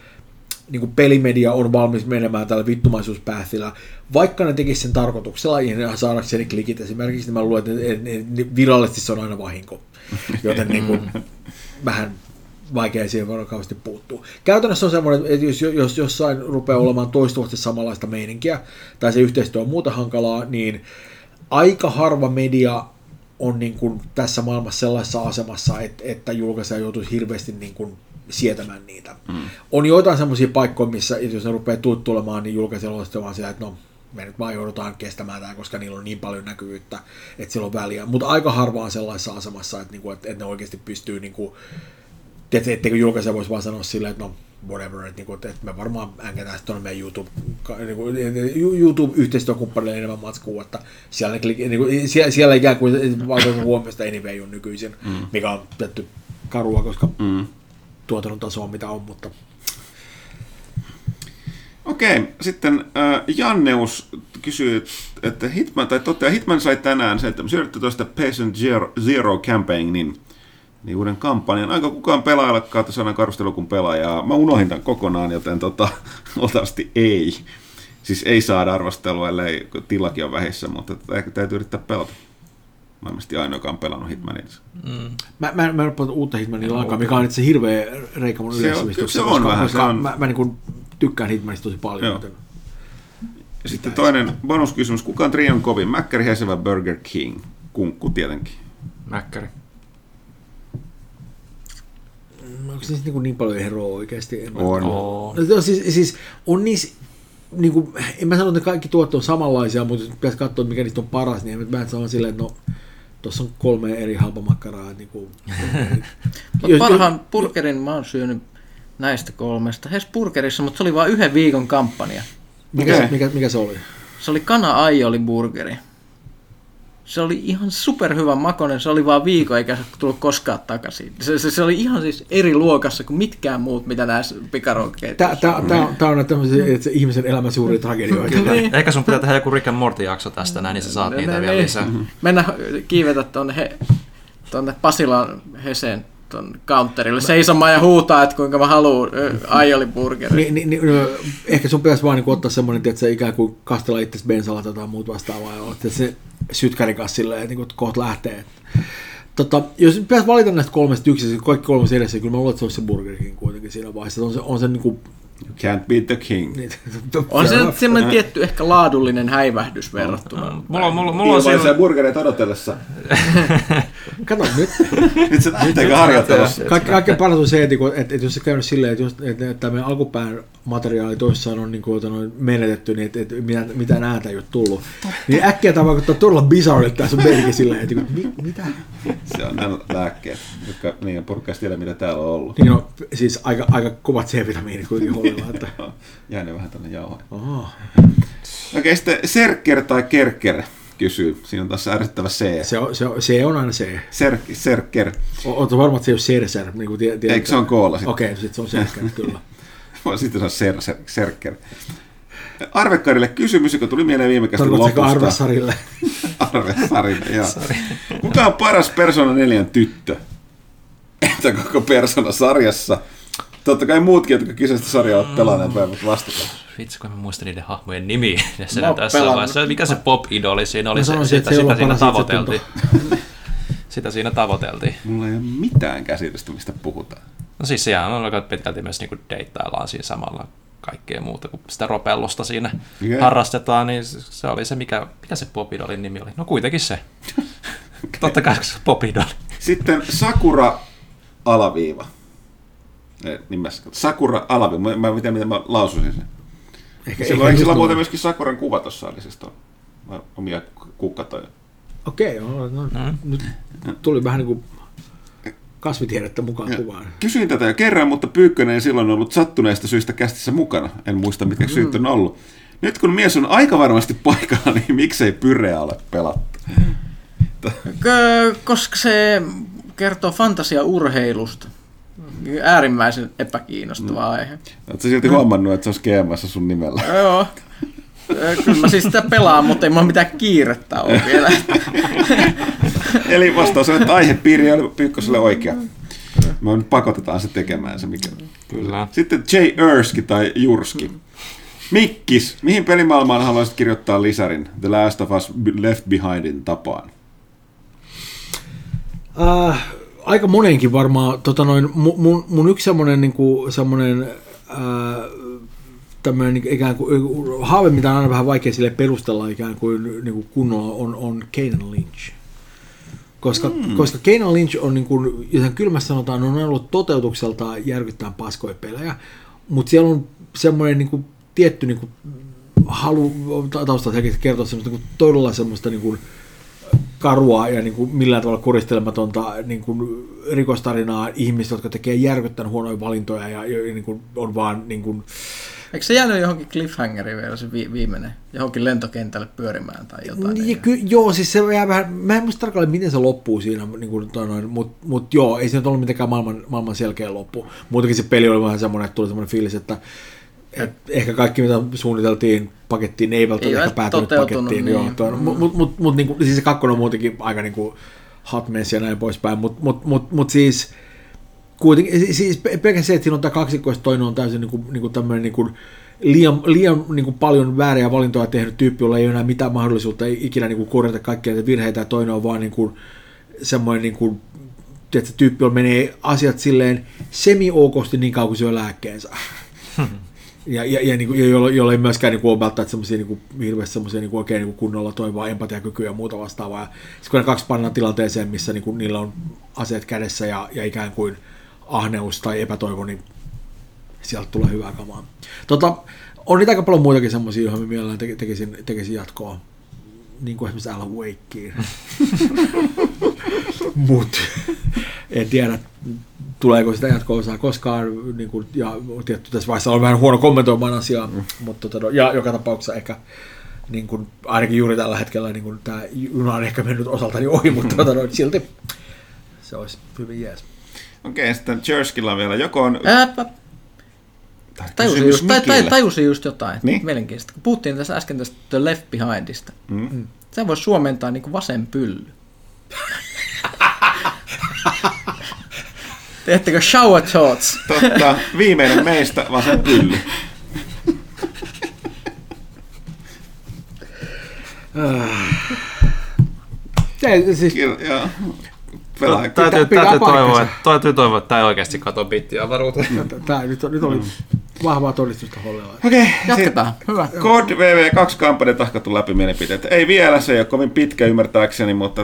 niin pelimedia on valmis menemään tällä vittumaisuuspäätillä, vaikka ne tekisivät sen tarkoituksella ja saadakseni klikit esimerkiksi, niin mä luulen, että virallisesti se on aina vahinko, joten niin kuin, vähän vaikea siihen varmasti puuttuu. Käytännössä on semmoinen, että jos jossain rupeaa olemaan toistuvasti samanlaista meininkiä, tai se yhteistyö on muuta hankalaa, niin aika harva media on niin kuin tässä maailmassa sellaisessa asemassa, että julkaisija joutuisi hirveästi niin kuin sietämään niitä. On joitain semmoisia paikkoja, missä jos ne rupeaa tulemaan, niin julkaisija on vaan sitä, että no, me nyt vaan joudutaan kestämään tämä, koska niillä on niin paljon näkyvyyttä, että sillä on väliä. Mutta aika harva on sellaisessa asemassa, että ne oikeasti pystyy niin kuin, etteikö julkaisija voisi vaan sanoa silleen, että no whatever, että me varmaan änkätään tuonne meidän YouTube-yhteistyökumppanille enemmän matskua, että siellä ikään kuin vaikuttaa huomioista anyway on nykyisin, mikä on tietty karua, koska tuotannon taso on mitä on, mutta... Okei, sitten Janneus kysyy, että Hitman sai tänään 17 Patient Zero Campaignin, niin uuden kampanjan. Aika kukaan pelaajalle kautta sanan karustelu kuin pelaajaa. Mä unohdin tämän kokonaan, joten otasti ei. Siis ei saada arvostelua, ellei tilakin on vähissä, mutta täytyy yrittää pelata. Mä en mielestäni ainoakaan pelannut Hitmanin. Mä en ole uutta Hitmania lainkaan, mikä on itse hirveä reikä mun yleissivistyksessä. Se on vähän. Mä niin kuin tykkään Hitmanista tosi paljon. Joten... Sitten toinen bonuskysymys. Kuka on trion kovin? Mäkkäri, Hesse vai Burger King? Kunkku tietenkin. Mäkkäri. Onko niissä niin paljon eroa oikeasti? On. No, siis on niissä, niin kuin, en mä sano, että kaikki tuotteet on samanlaisia, mutta jos pitäisi katsoa, mikä niistä on paras, niin mä en sano silleen, että no, tuossa on 3 eri halpamakkaraa. Niin kuin, parhaan burgerin mä oon syönyt näistä 3 Hesburgerissa, mutta se oli vain 1 viikon kampanja. Mikä se oli? Se oli kana-aioli-burgeri. Se oli ihan superhyvä makonen, se oli vaan viikon eikä tullut koskaan takaisin. Se oli ihan siis eri luokassa kuin mitkään muut, mitä näissä pikarokeissa. Tämä on tämmöisiä ihmisen elämän suuria tragedioita. Eikä sun pitää tehdä joku Rick and Morty-jakso tästä näin, niin sä saat niitä vielä lisää. Mennä kiivetä tuonne Pasilan Heseen counterille seisomaan ja huutaa, että kuinka mä haluun aioliburgeria. Ehkä sun pitäisi vaan niin ottaa semmoinen, että se ikään kuin kastella itse bensalla tai muuta vastaavaa, ja olet se sytkärikas silleen, että kohta lähtee. Jos pitäisi valita näistä 3 yksistä, kaikki 3 edessä, kyllä mä luulen, että se olisi se Burger King kuitenkin siinä vaiheessa. On se niin kuin... You can't beat the king. On se semmoinen tietty ehkä laadullinen häivähdys verrattuna. Mulla on siellä burgereita odotellessa. Kato nyt. Nyt se lähtee harjoittelussa. Kaikkein paras on se, että jos se käynyt silleen, että meidän alkupään materiaali toissaan on menetetty, niin että mitään ääntä ei ole tullut. Niin äkkiä tämä vaikuttaa todella bizarrelle tämä sun merkki silleen, että mitä? Se on nämä lääkkeet, jotka niin porukkaista tiedä, mitä täällä on ollut. Niin on siis aika kovat C-vitamiinit kuitenkin. Jäi ne vähän tänne jauhoin. Okei, sitten Serker tai Kerker kysyy. Siinä on taas ärsyttävä C. Se on aina C. Serker. Oletko varma, että se ei ole Serser? Niin eikö se on koolla sitten? Okei, sitten se on Serker, kyllä. Sitten se on Serker. Arvekkarille kysymys, joka tuli mieleen viime kästä lopusta. Tarkoitatko Arvesarille? Arvesarille, joo. Kuka on paras Persona 4 tyttö? Entä koko Persona-sarjassa? Totta kai muutkin, jotka kyseistä sarjaa olet pelanneet päivät vastata. Vitsi, kun mä muistan niiden hahmojen nimiä. Mikä se pop-idoli siinä oli? Sitä siinä tavoiteltiin. Sitä siinä tavoiteltiin. Mulla ei ole mitään käsitystä, mistä puhutaan. No siis sehän on aika pitkälti myös niin kuin deittaillaan siinä samalla kaikkea muuta, kun sitä ropellosta siinä harrastetaan. Niin se oli se, mikä se pop-idolin nimi oli? No kuitenkin se. Okay. Totta kai se pop-idoli. Sitten Sakura-alaviiva. Sakura Alavi, mä en tiedä miten mä lausuisin sen. Sillä on muuten myöskin Sakuran kuva tuossa, eli siis tuon omia kukkatoja. Okei, nyt tuli vähän niin kuin kasvitiedettä mukaan kuvaan. Kysyin tätä jo kerran, mutta Pyykkönen ei silloin ollut sattuneista syistä kästissä mukana. En muista mitkä syyt on ollut. Nyt kun mies on aika varmasti paikalla, niin miksei Pyreä ole pelattu? Koska se kertoo fantasiaurheilusta. Äärimmäisen epäkiinnostava aihe. Oletko sä silti huomannut, että se olisi GM:ssä sun nimellä? Joo. Kyllä mä siis sitä pelaan, mutta ei mulla mitään kiirettä ole vielä. Eli vastaus on, että aihepiiri on Pyykkoselle oikea. Me nyt pakotetaan se tekemään se mikä. Kyllä. Sitten J. Erski tai Jurski. Mikkis, mihin pelimaailmaan haluaisit kirjoittaa lisärin The Last of Us Left Behindin tapaan? Aika monenkin varmaan. Mun yksi semmoinen tämmöinen ikään kuin haave, mitä on aina vähän vaikea sille perustella ikään kuin kunnolla, on Kane and Lynch. Koska Kane and Lynch on, niin kuin, joten kylmässä sanotaan, on ollut toteutukseltaan järkyttävän paskoja pelejä, mutta siellä on semmoinen niin kuin tietty niin kuin halu taustalta kertoa semmoista niin kuin todella semmoista niin kuin karua ja niin kuin millään tavalla koristelematonta niin kuin rikostarinaa ihmistä, jotka tekee järkyttävän huonoja valintoja ja niin kuin on vaan niin kuin... Eikö se jäänyt johonkin cliffhangeriin vielä se viimeinen? Johonkin lentokentälle pyörimään tai jotain? Joo, siis se jää vähän... Mä en muista tarkalleen, miten se loppuu siinä, niin mutta joo, ei se nyt ollut mitenkään maailman selkeä loppu. Muutenkin se peli oli vähän semmoinen, että tuli semmoinen fiilis, että ehkä kaikki, mitä suunniteltiin pakettiin, ei välttämättä ehkä päätynyt pakettiin. Niin. Mutta niin siis se kakkonen on muutenkin aika niin kuin hot mess ja näin poispäin, mutta siis... Kuitenkin, siis pelkästään se, että siinä on tämä kaksikkoista, toinen on täysin niin kuin tämmöinen niin kuin liian niin kuin paljon vääriä valintoja tehnyt tyyppi, jolla ei ole enää mitään mahdollisuutta ikinä niin kuin korjata kaikkia näitä virheitä, ja toinen on vaan niin kuin semmoinen niin kuin, tiedätkö, tyyppi, jolla menee asiat silleen semi-oukosti niin kauan kuin se on lääkkeensä. Ja niin kuin, jolla ei myöskään niin kuin ole välttämättä semmoisia niin kuin hirveästi semmoisia niin kuin oikein niin kuin kunnolla toimivaa empatiakykyä ja muuta vastaavaa. Sitten kun ne kaksi pannaan tilanteeseen, missä niin kuin niillä on aseet kädessä ja ikään kuin ahneus tai epätoivo, niin sieltä tulee hyvää kamaa. On niitä aika paljon muitakin semmoisia, joihin mä mielellään tekisin jatkoa. Niin kuin esimerkiksi Alan Wakeen. Mut en tiedä, tuleeko sitä jatko-osaa koskaan. Niin kuin, ja tietty tässä vaiheessa on vähän huono kommentoimaan asiaa. Mutta, ja joka tapauksessa ehkä, niin kuin, ainakin juuri tällä hetkellä, niin kuin, tämä juna on ehkä mennyt osaltani ohi, mutta silti se olisi hyvin jees. Okei, sitten Jerskillä vielä joko on... Tajusin just jotain, niin? Mielenkiintoista. Kun puhuttiin tässä äsken tästä The Left Behindista, sen voisi suomentaa niin kuin vasen pylly. Teettekö shower thoughts? Totta, viimeinen meistä vasen pylly. Joo. Täytyy toivoa, että tämä ei oikeasti kato bittiavaruuteen. Tämä nyt oli vahvaa todistusta hollella. Okei, jatketaan. Hyvä. Code VV2-kampanjan tahkattu läpi mielipiteet. Ei vielä, se ei ole kovin pitkä ymmärtääkseni, mutta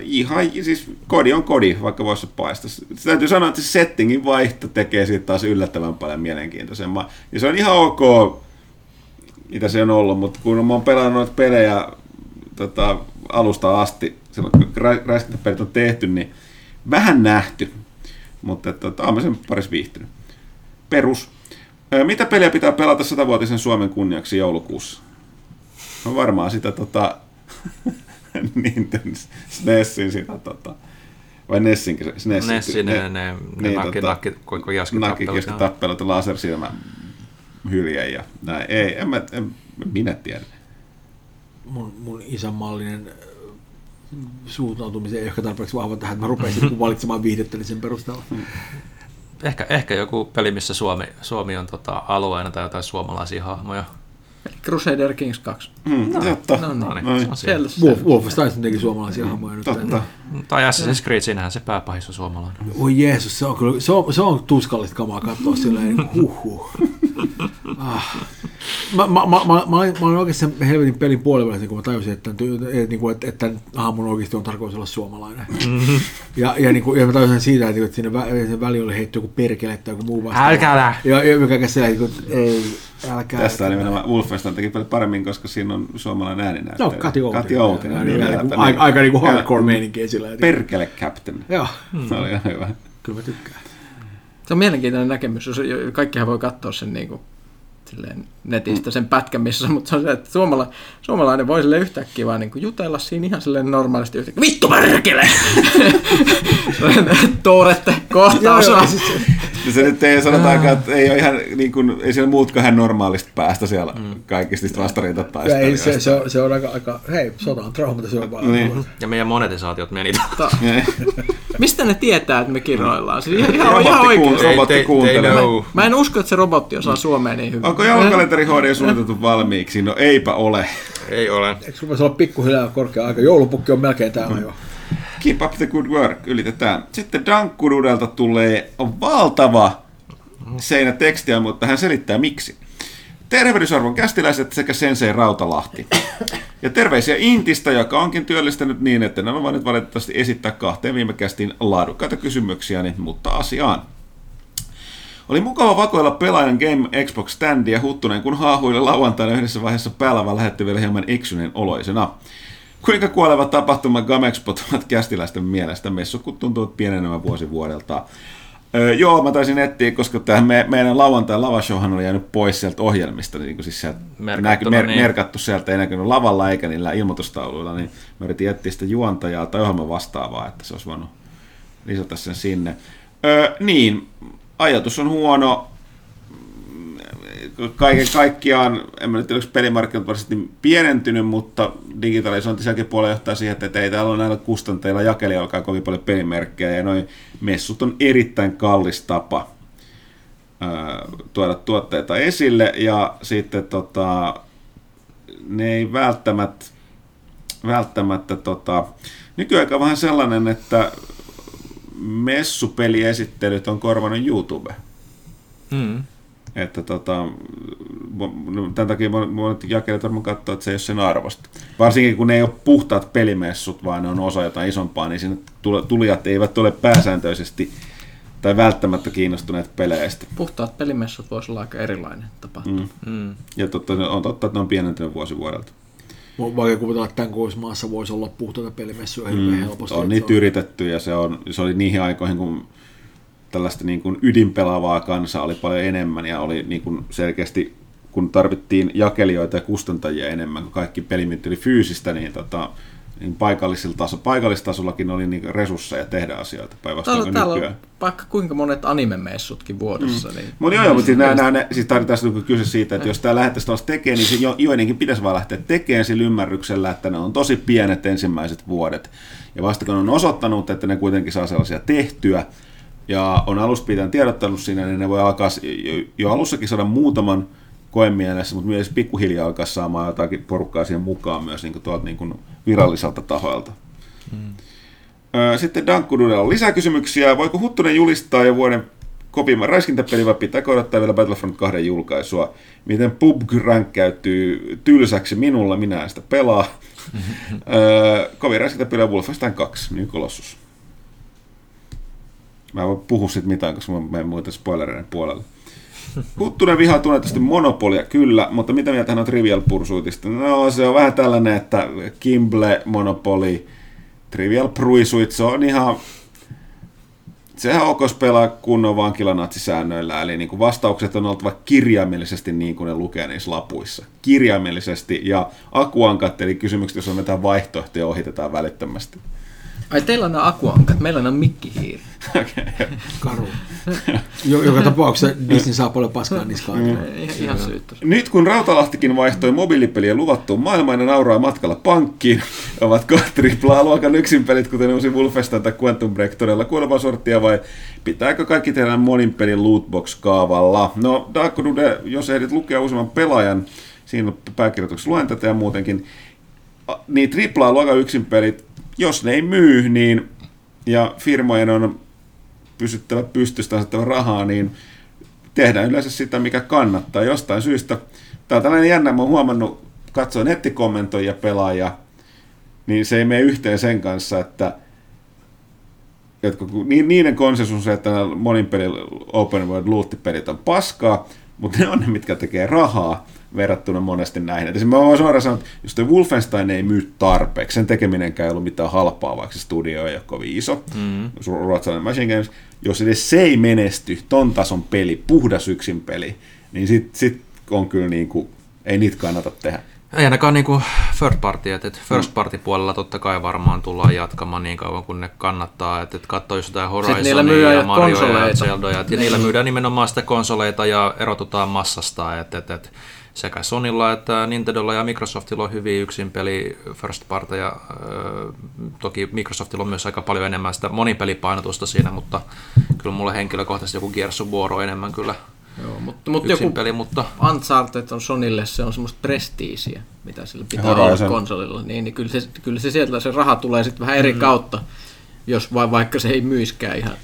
ihan, siis kodi on kodi, vaikka voisi paistaa. Se täytyy sanoa, että se settingin vaihto tekee siitä taas yllättävän paljon mielenkiintoisemman. Ja se on ihan ok, mitä se on ollut, mutta kun mä oon pelannut noita pelejä alusta asti, silloin kun räiskintäpelit on tehty, niin vähän nähty, mutta olen sen parissa viihtynyt. Perus. Mitä peliä pitää pelata 100-vuotisen Suomen kunniaksi joulukuussa? No varmaan sitä SNESin sitä vai Nessinkin? Nessin, nakkikeskitappelut ja lasersilmä hylje ja näin. Ei, en minä tiedä. Mun isänmaallinen suuntautumisen ei ehkä tarpeeksi vahva tähän, että mä rupesin valitsemaan viihdettä sen perusteella. Ehkä joku peli, missä Suomi on alueena tai jotain suomalaisia hahmoja. Eli Crusader Kings 2. Totta. Wolfenstein teki suomalaisia hahmoja nyt. Totta. Tai Assassin's Creed, siinähän se pääpahis on suomalainen. Oi Jeesus, se on kyllä, se on tuskallista kamaa katsoa silleen, huhhuh. Mä olin oikeasti sen helvetin pelin puolivälissä, kun mä tajusin, että tämän haamun oikeasti on tarkoitus olla suomalainen. Ja mä tajusin siitä, että siinä väli oli heitty joku perkele tai joku muu vastaan. Älkää! Tässä on nimenomaan Wolfenstein teki paljon paremmin, koska siinä on suomalainen ääninäyttö. No, Kati Outinen. Aika niinku hardcore-meininki esillä. Perkele Captain. Joo. Se oli ihan hyvä. Kyllä mä tykkään. Se on mielenkiintoinen näkemys. Kaikkihan voi katsoa sen niinku... silleen netistä sen pätkän, missä, mutta se on se, että suomalainen voi silleen yhtäkkiä vaan niin kuin jutella siinä ihan silleen normaalisti yhtäkkiä. Vittu märkele! Tuurette kohtaus on. Se nyt ei sanotaankaan, että ei ole ihan niin kuin, ei siellä muutkaan ihan normaalista päästä siellä kaikista vastarintat taistelijoista. Ei, se on aika, hei, sota on traumata syöpää. Niin. Ja meidän monetisaatiot meni Mistä ne tietää, että me kiroillaan? Ihan oikeasti. Robotti kuuntelee. Mä en usko, että se robotti osaa suomea niin hyvin. Onko joulukalenteri HD suunniteltu valmiiksi? No eipä ole. Ei ole. Eikö rupesi olla pikkuhiljaa korkea aika? Joulupukki on melkein täällä jo. Keep up the good work, ylitetään. Sitten Dankkududelta tulee valtava seinä tekstiä, mutta hän selittää miksi. Tervehdysarvon kästiläiset sekä sensei Rautalahti. Ja terveisiä Intistä, joka onkin työllistänyt niin, että nämä vaan nyt valitettavasti esittää kahteen viime kästiin laadukkaita kysymyksiäni, mutta asiaan. Oli mukava vakoilla pelaajan Game Xbox standia Huttunen, kun haahuille lauantaina yhdessä vaiheessa päällä lähetti vielä hieman eksyneen oloisena. Kuinka kuoleva tapahtuma Gamexpot ovat kästiläisten mielestä? Messukut tuntuvat pienenemmän vuosi vuodelta. Joo, mä taisin etsiä, koska meidän lauantain lavashowhan oli jäänyt pois sieltä ohjelmista. Niin kuin siis sieltä merkattu sieltä, ei näkynyt lavalla eikä niillä ilmoitustauluilla. Niin mä yritin etsiä sitä juontajaa tai ohjelman vastaavaa, että se olisi voinut lisätä sen sinne. Niin, ajatus on huono. Kaiken kaikkiaan, en mä nyt tiedä, pelimarkkinat varsin pienentynyt, mutta digitalisointi sielläkin puolella johtaa siihen, että ei täällä ole näillä kustantajilla jakelijoilla kovin paljon pelimerkkejä, ja noi messut on erittäin kallis tapa tuoda tuotteita esille, ja sitten ne ei välttämättä nykyaika on vähän sellainen, että messupeliesittelyt on korvanut YouTube. Että tämän takia monet jakelijat varmaan katsoa, että se ei ole sen arvosta. Varsinkin kun ne ei ole puhtaat pelimessut, vaan ne on osa jotain isompaa, niin siinä tulijat eivät ole pääsääntöisesti tai välttämättä kiinnostuneet peleistä. Puhtaat pelimessut voisi olla aika erilainen tapahtuma. Ja on totta, että ne on pienentynyt vuosi vuodelta. Vaikea kuvitella, että tämän kuussa maassa voisi olla puhtaita pelimessuja hyvin helposti. On niitä yritetty ja se oli niihin aikoihin, kun tällaista niin kuin ydinpelaavaa kansaa oli paljon enemmän ja oli niin kuin selkeästi, kun tarvittiin jakelijoita ja kustantajia enemmän, kun kaikki pelimyytti oli fyysistä, niin, niin paikallistasollakin oli niin resursseja tehdä asioita päinvastoin kuin nykyään. Vaikka kuinka monet anime-messutkin vuodessa. Niin mutta tässä on kyse siitä, että jos tämä lähettäisi taas tekemään, niin joidenkin pitäisi vaan lähteä tekemään sillä ymmärryksellä, että ne on tosi pienet ensimmäiset vuodet. Ja vasta kun on osoittanut, että ne kuitenkin saa sellaisia tehtyä, ja on alusta pitäen tiedottanut siinä, niin ne voi alkaa jo alussakin saada muutaman koemielessä, mutta myös pikkuhiljaa alkaa saamaan jotakin porukkaa siihen mukaan myös niin tuolta niin viralliselta tahoilta. Sitten Dankkududella on lisäkysymyksiä. Voiko Huttunen julistaa jo vuoden kopimman räiskintäpeli vai pitääkö odottaa vielä Battlefront 2 julkaisua? Miten PUBG-rank käytyy tylsäksi minulla? Minä en sitä pelaa. Kovin räiskintäpeli on Wolfenstein 2, niin Kolossus. Mä en voi puhua siitä mitään, koska mä en muuten spoilereiden puolelle. Huttunen vihaa tunnetusti Monopolia, kyllä, mutta mitä mieltä hän on Trivial Pursuitista? No, se on vähän tällainen, että Kimble, Monopoli, Trivial Pursuit, se on ihan... Sehän okos pelaa kunnon vankilanatsi-säännöillä, eli niin kuin vastaukset on oltava kirjaimellisesti niin kuin ne lukee niissä lapuissa. Kirjaimellisesti, ja akuankat, eli kysymykset, jos on mitään vaihtoehtoja, ohitetaan välittömästi. Ai teillä on akuankat, meillä on mikkihiiri. Okay. Karu. Joka tapauksessa Disney saa paljon paskaa niskaan. Ihan syyttä. Nyt kun Rautalahtikin vaihtoi mobiilipeliä luvattuun maailmaan ja nauraa matkalla pankkiin, ovatko AAA-luokan yksinpelit, kuten uusi Wolfenstein tai Quantum Break, todella kuolevaa sorttia vai pitääkö kaikki tehdä monin pelin lootbox-kaavalla? No, Darko Dude, jos ehdit lukea useamman pelaajan, siinä pääkirjoituksessa luen tätä ja muutenkin, niin AAA-luokan yksinpelit, jos ne ei myy, niin, ja firmojen on pysyttävä pystystä asettava rahaa, niin tehdään yleensä sitä, mikä kannattaa jostain syystä. Tämä on tällainen jännä, mä oon huomannut, katsoin nettikommentoijia pelaajia, niin se ei mene yhteen sen kanssa, että niiden konsensus on se, että nämä monin pelin open world loot-pelit on paskaa, mutta ne on ne, mitkä tekee rahaa verrattuna monesti näihin. Eli mä voin suoraan sanoa, että jos toi Wolfenstein ei myy tarpeeksi, sen tekeminenkään ei ollut mitään halpaa, vaikka se studio ei ole kovin iso, ruotsalainen Machine Games, jos edes se ei menesty ton tason peli, puhdas yksin peli, niin sit on kyllä niin kuin, ei niitä kannata tehdä. Ei ainakaan niin kuin third party, että first party puolella totta kai varmaan tullaan jatkamaan niin kauan kuin ne kannattaa, että katsoo just jotain Horizonia ja Marioja ja Zeldoja, ja niillä myydään nimenomaan sitä konsoleita ja erotutaan massasta, että sekä Sonylla että Nintendolla ja Microsoftilla on hyviä yksinpeli first party, ja toki Microsoftilla on myös aika paljon enemmän sitä monipelipainotusta siinä, mutta kyllä mulle henkilökohtaisesti joku Gears of War on enemmän kyllä. Joo, mutta joku peli, mutta Uncharted on Sonylle, se on semmoista prestiisiä, mitä sillä pitää olla konsolilla. Niin kyllä se sieltä se raha tulee sitten vähän eri kautta, jos vaikka se ei myiskään ihan.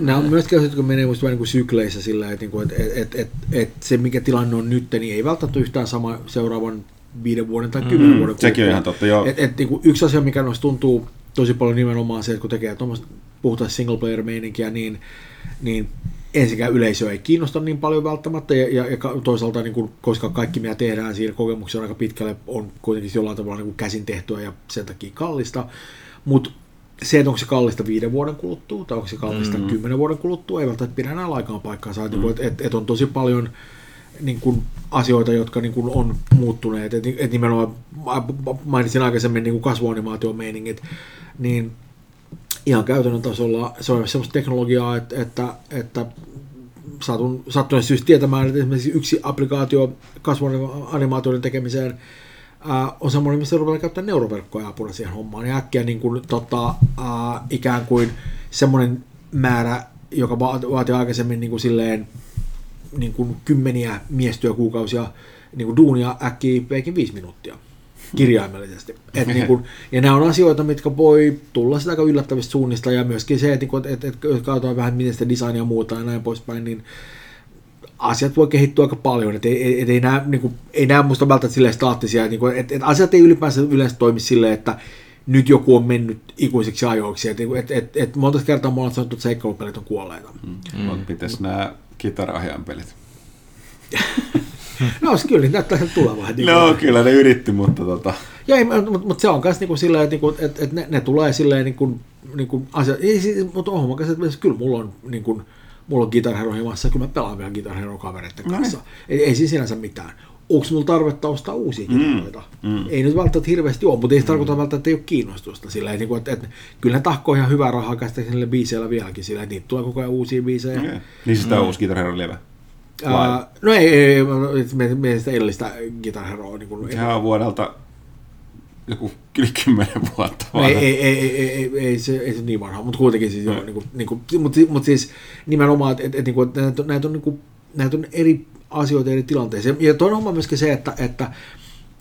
Nämä on myöskin asioita, jotka menee musta vähän niin kuin sykleissä sillä, että se mikä tilanne on nyt, niin ei välttämättä yhtään sama seuraavan 5 vuoden tai 10 vuoden. Sekin on ihan totta, joo. Niin yksi asia, mikä noista tuntuu tosi paljon nimenomaan se, että kun tekee tuommoista puhutaan single player-meininkiä, niin ensinnäkään yleisö ei kiinnosta niin paljon välttämättä, ja toisaalta, niin kuin, koska kaikki mitä tehdään siinä kokemuksia on aika pitkälle, on kuitenkin jollain tavalla niin kuin käsin tehtyä ja sen takia kallista, mutta se, että onko se kallista 5 vuoden kuluttua tai onko se kallista 10 vuoden kuluttua, ei välttämättä pidä enää aikaan paikkaansa, että on tosi paljon niin kuin, asioita, jotka niin kuin, on muuttuneet, että nimenomaan mainitsin aikaisemmin niin kasvuanimaatiomeiningit, niin ihan käytännön tasolla se on semmoista teknologiaa, että sattuneesta syystä tietämään, että esimerkiksi yksi applikaatio kasvuanimaatioiden tekemiseen on semmoinen, missä ruvetaan käyttämään neuroverkkoja apuna siihen hommaan. Ja äkkiä niin kuin, ikään kuin semmoinen määrä, joka vaatii aikaisemmin niin kuin, silleen, niin kuin, kymmeniä miestyökuukausia niin kuin duunia äkkiä ipeekin 5 minuuttia. Kirjaimellisesti. Et niin kun, ja nämä on asioita, mitkä voi tulla sitä aika yllättävistä suunnista, ja myöskin se, että jos katsotaan vähän, miten sitä designia muuta ja näin poispäin, niin asiat voi kehittyä aika paljon. Ei nämä niin musta välttämättä silleen staattisia, niin että asiat ei ylipäänsä yleensä toimi silleen, että nyt joku on mennyt ikuisiksi ajoiksi. Et monta kertaa me ollaan sanottu, että seikkailupelit on kuolleita. Mites nämä kitarahian pelit? No kyllä niitä näyttää tulemaan. No kyllä ne yritti, mutta mutta se on myös niin kuin silleen, että ne tulee silleen niin kuin asia. Mutta kyllä mulla on Guitar Hero himassa, kyllä mä pelaan vielä Guitar Hero kavereiden kanssa. Ei siinä sinänsä mitään. Onko mulla tarvetta ostaa uusia kitaroita? Ei nyt välttämättä hirveästi ole, mutta ei se tarkoita välttämättä, että ei ole kiinnostusta. Silleen, että kyllä ne tahkoo ihan hyvää rahaa käsittääkseni niille biiseillä vieläkin, silleen, että niitä tulee koko ajan uusia biisejä. Okay. Niin sitä on uusi Guitar Hero -levä. No ei, mietin sitä edellistä Guitar Heroa. Sehän on vuodelta joku 10 vuotta. Ei se niin vanha, mutta kuitenkin siis joo. Mutta siis nimenomaan, että näitä on eri asioita eri tilanteissa. Ja toinen homma myöskin se, että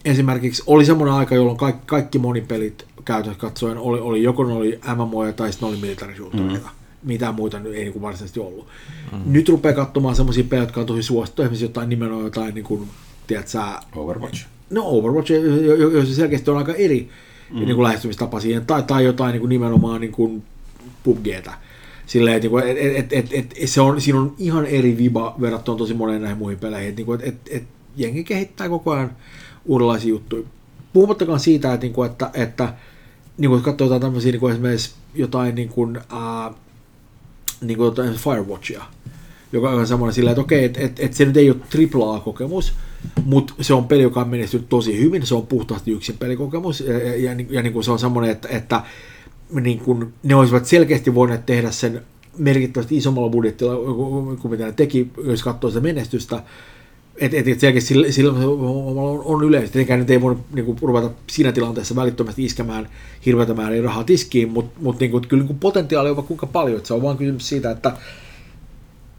esimerkiksi oli semmoinen aika, jolloin kaikki monipelit käytännössä katsoen oli joko ne oli MMOja tai sitten ne oli militaarisuuttuneita. Mitään muuta ei niin kuin varsinaisesti ollut. Nyt rupeaa katsomaan semmoisia pelejä, jotka on tosi suosittuja, esimerkiksi jotain nimenomaan jotain, niin kuin, tiedätkö, Overwatch. No Overwatch, jossa selkeästi on aika eri niin kuin lähestymistapa siihen, tai jotain niin kuin, nimenomaan niin kuin PUBGtä. Silleen, siinä on ihan eri viba verrattuna tosi moneen näihin muihin peleihin, että jengi kehittää koko ajan uudenlaisia juttuja. Puhumattakaan siitä, että katsoo jotain tämmöisiä, niin esimerkiksi jotain niin kuin Firewatchia, joka on semmoinen sillä, että okei, että se nyt ei ole AAA-kokemus, mutta se on peli, joka on menestynyt tosi hyvin, se on puhtaasti yksin pelikokemus, ja niin kuin se on semmoinen, että niin kuin ne olisivat selkeästi voineet tehdä sen merkittävästi isommalla budjettilla kuin mitä ne teki, jos katsoo sitä menestystä, että selkeästi sillä on yleensä. Tietenkään nyt ei voi niin kuin, ruveta siinä tilanteessa välittömästi iskemään hirveätä määrää rahaa tiskiin, mutta niin kuin, kyllä niin kuin potentiaali on kuinka paljon. Että se on vaan kysymys siitä, että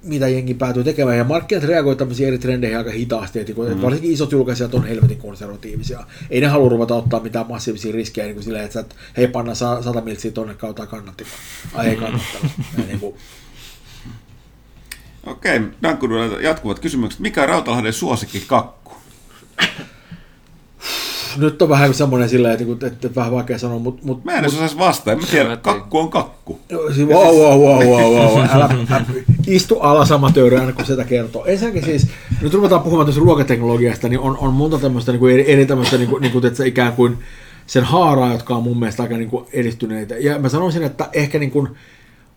mitä jengi päätyy tekemään. Ja markkinat reagoivat tämmöisiin eri trendeihin aika hitaasti. Että varsinkin isot julkaisijat on helvetin konservatiivisia. Ei ne halua ruveta ottaa mitään massiivisia riskejä niin kuin silleen, että hei, panna 100 miltsiä tonne kautta kannattaa. Ai ei kannattaa. Okei, Dankun jatkuvat kysymykset. Mikä on Rautalahden suosikki kakku? Nyt on vähän semmoinen silleen, että vähän vaikea sanoa, mutta... Mä en osaisi vastaa, en mä tiedä, kakku on kakku. Wow, älä istu alas amatööriä aina, kun sitä kertoo. Ensinnäkin siis, nyt ruvetaan puhumaan tuossa ruokateknologiasta, niin on monta tämmöistä eri tämmöistä, että ikään kuin sen haaraa, jotka on mun mielestä aika edistyneitä. Ja mä sanoisin, että ehkä niin kuin...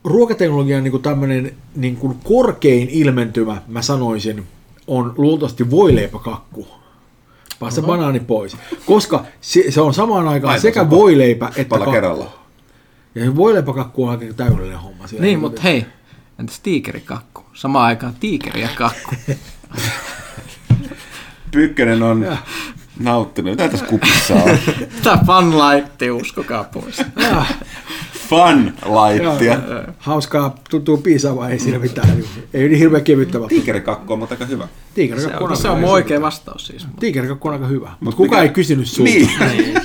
Ruokateknologia on niin kuin tämmöinen niin kuin korkein ilmentymä, mä sanoisin, on luultavasti voileipäkakku. Passa banaani pois, koska se on samaan aikaan aivan sekä voileipä että pala kakku. Kerralla. Ja voileipäkakku on aika täydellinen homma. Siellä niin, mutta hei, entäs tiikerikakku? Samaan aikaan tiikeri ja kakku. Pyykkönen on nauttinut. Mitä tässä kupissa on? Tää fanlaitti, uskokaa pois. Fanlaittia. Hauskaa, tuntuu piisaavaa, ei siinä mitään. Ei niin hirveän kevyttä. Tiikerikakku on mutta aika hyvä. Se on mun oikea vastaus siis. Tiikerikakku on aika hyvä, mutta kukaan ei kysynyt sinua. Niin.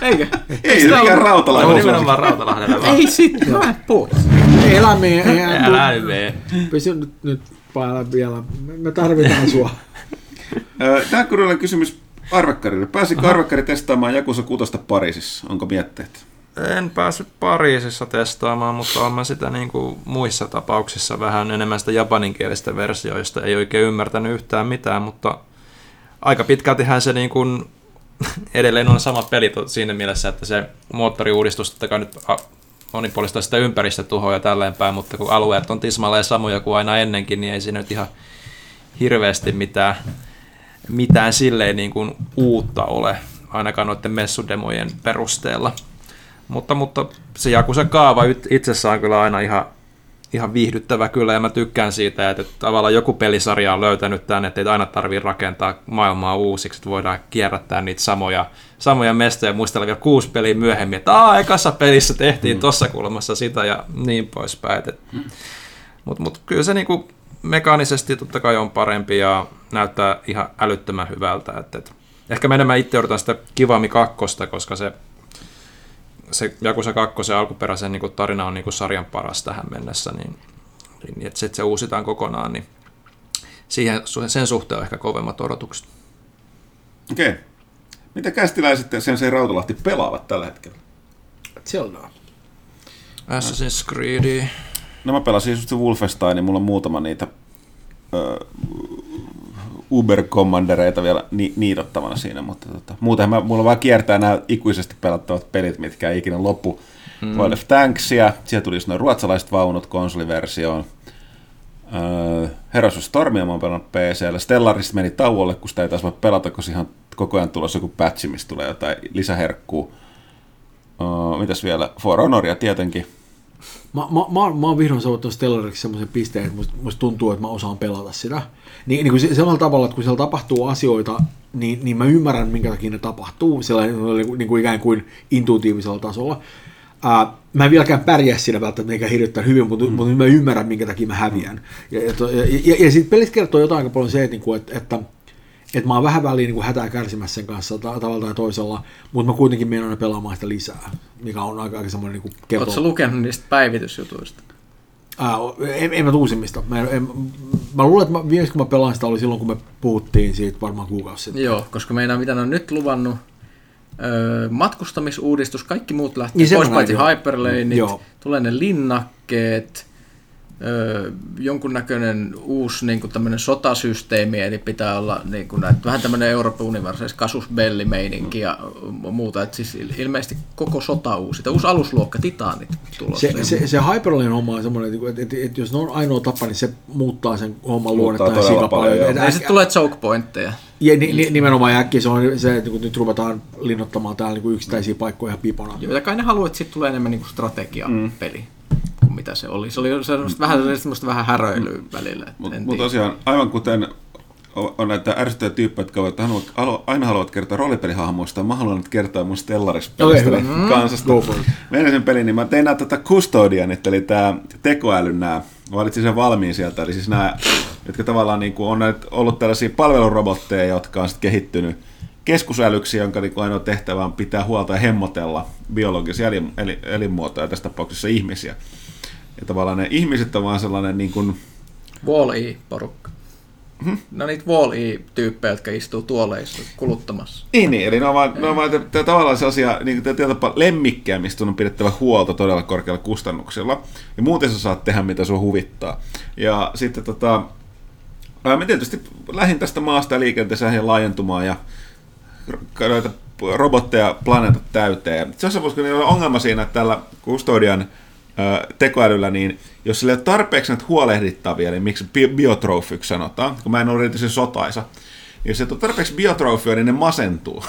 Eikä. Ei se mikään Rautalahti. On nimenomaan Rautalahdella. Ei sitten, mä et pois. Ei elä mee. Älä mee. Pysy nyt päällä vielä. Me tarvitaan sua. Tämä on kysymys arvekkarille. Pääsikö arvekkari testaamaan Jakusa 6 Pariisissa? Onko mietteet? En päässyt Pariisissa testaamaan, mutta olen sitä niin kuin muissa tapauksissa vähän enemmän sitä japaninkielistä versioista, josta ei oikein ymmärtänyt yhtään mitään, mutta aika pitkältihän se niin kuin edelleen on sama peli siinä mielessä, että se moottoriuudistus totta kai nyt monipuolistaa sitä ympäristötuhoa ja tälleen päin, mutta kun alueet on tismalleen samoja kuin aina ennenkin, niin ei siinä nyt ihan hirveästi mitään silleen niin kuin uutta ole, ainakaan noiden messudemojen perusteella. Mutta se Yakuza kaava itsessään on kyllä aina ihan viihdyttävä kyllä, ja mä tykkään siitä, että tavallaan joku pelisarja on löytänyt tämän, että ei aina tarvitse rakentaa maailmaa uusiksi, että voidaan kierrättää niitä samoja mestoja ja muistella vielä 6 peliä myöhemmin, että ekassa pelissä tehtiin tuossa kulmassa sitä ja niin poispäin. Mutta kyllä se niinku mekaanisesti totta kai on parempi ja näyttää ihan älyttömän hyvältä. Ehkä menemään itse odotan sitä Kivami 2, koska se Yakuza 2 alkuperäisen niin tarina on niin sarjan paras tähän mennessä, niin että se uusitaan kokonaan, niin sen suhteen on ehkä kovemmat odotukset. Okei. Mitä kästiläiset sen Rautalahti pelaavat tällä hetkellä? Zeldaa. Assassin's Creed. No mä pelasin just Wolfenstein, niin mulla on muutama niitä Uber-commandereita vielä niitottavana siinä, mutta muuten mulla vaan kiertää nämä ikuisesti pelattavat pelit, mitkä ei ikinä loppu. World of Tanksia, siellä tuli noin ruotsalaiset vaunut konsoliversioon. Heroes of Stormia mä oon pelannut PC:llä. Stellarista meni tauolle, kun sitä ei taas voi pelata, koska ihan koko ajan tulossa joku patch, missä tulee jotain lisäherkkuu. Mitäs vielä? For Honoria tietenkin. Mä oon vihdoin saavuttanut Stellariksi semmoisen pisteen, että musta tuntuu, että mä osaan pelata sitä. Niin kuin sellaisella tavalla, että kun siellä tapahtuu asioita, niin mä ymmärrän, minkä takia ne tapahtuu niin kuin ikään kuin intuitiivisella tasolla. Mä en vieläkään pärjää siinä välttämättä, eikä hirvittää hyvin, mutta mä ymmärrän, minkä takia mä häviän. Ja sitten pelit kertoo jotain aika paljon se, että mä oon vähän väliin niin hätää kärsimässä sen kanssa tavalla tai toisella, mutta mä kuitenkin menen aina pelaamaan sitä lisää, mikä on aika semmoinen niin keto. Oletko sä lukenut niistä päivitysjutuista? En mä uusimmista. Mä luulen, että viimeksi kun mä pelaan sitä oli silloin, kun me puhuttiin siitä varmaan kuukausi sitten. Joo, koska meinaa mitä ne on nyt luvannut. Matkustamisuudistus, kaikki muut lähtee niin pois paitsi hyperlaneit, tulee ne linnakkeet. Jonkunnäköinen uusi niin kuin tämmöinen sotasysteemi, eli pitää olla niin kuin näitä, vähän tämmöinen Euroopan universalis Casus Belli-meininki ja muuta. Et siis ilmeisesti koko sota uusi. Tämä uusi alusluokka, Titaanit tulossa. Se Hyperlane homma on semmoinen, että jos ne on ainoa tapa, niin se muuttaa sen homman luonnetta ja sikapaljoja. Ja sitten tulee choke pointteja. Ja nimenomaan äkkiä se on se, että kun nyt ruvetaan linnoittamaan täällä niin yksittäisiä paikkoja ja pipona. Ja kai ne haluaa, että siitä tulee enemmän niin strategiapeli. Mitä se oli. Se oli vähän häröilyä välillä. Mutta tosiaan, aivan kuten on näitä ärsyttäviä tyyppejä, jotka aina haluavat kertoa roolipelihahmoista, mä haluan nyt kertoa mun Stellaris-pelistä kansasta. Mennään sen peliin, niin mä tein näitä tätä Custodianit, eli tää tekoälyn nää, valitsin sen valmiin sieltä, eli siis nää, jotka tavallaan niin kuin on ollut tällaisia palvelurobotteja, jotka on sitten kehittynyt keskusälyksi, jonka niin ainoa tehtävä on pitää huolta ja hemmotella biologisia elinmuotoja, tässä tapauksessa ihmisiä. Ja tavallaan ne ihmiset on vaan sellainen niin kuin Wall-E-porukka. No niitä Wall-E-tyyppejä, jotka istuu tuoleissa kuluttamassa. Niin, eli ne on vaan tavallaan sellaisia niin lemmikkejä, mistä on pidettävä huolta todella korkealla kustannuksella. Ja muuten sä saat tehdä, mitä sua huvittaa. Ja sitten mä tietysti lähdin tästä maasta ja liikenteeseen laajentumaan ja näitä robotteja planeetat täyteen. Se on semmoinen ongelma siinä, että tällä Custodian tekoälyllä, niin jos sillä ei ole tarpeeksi näitä huolehdittavia, niin miksi biotrofiksi sanotaan, kun mä en ole erityisen sotaisa, niin jos ei ole tarpeeksi biotrofia, niin ne masentuu,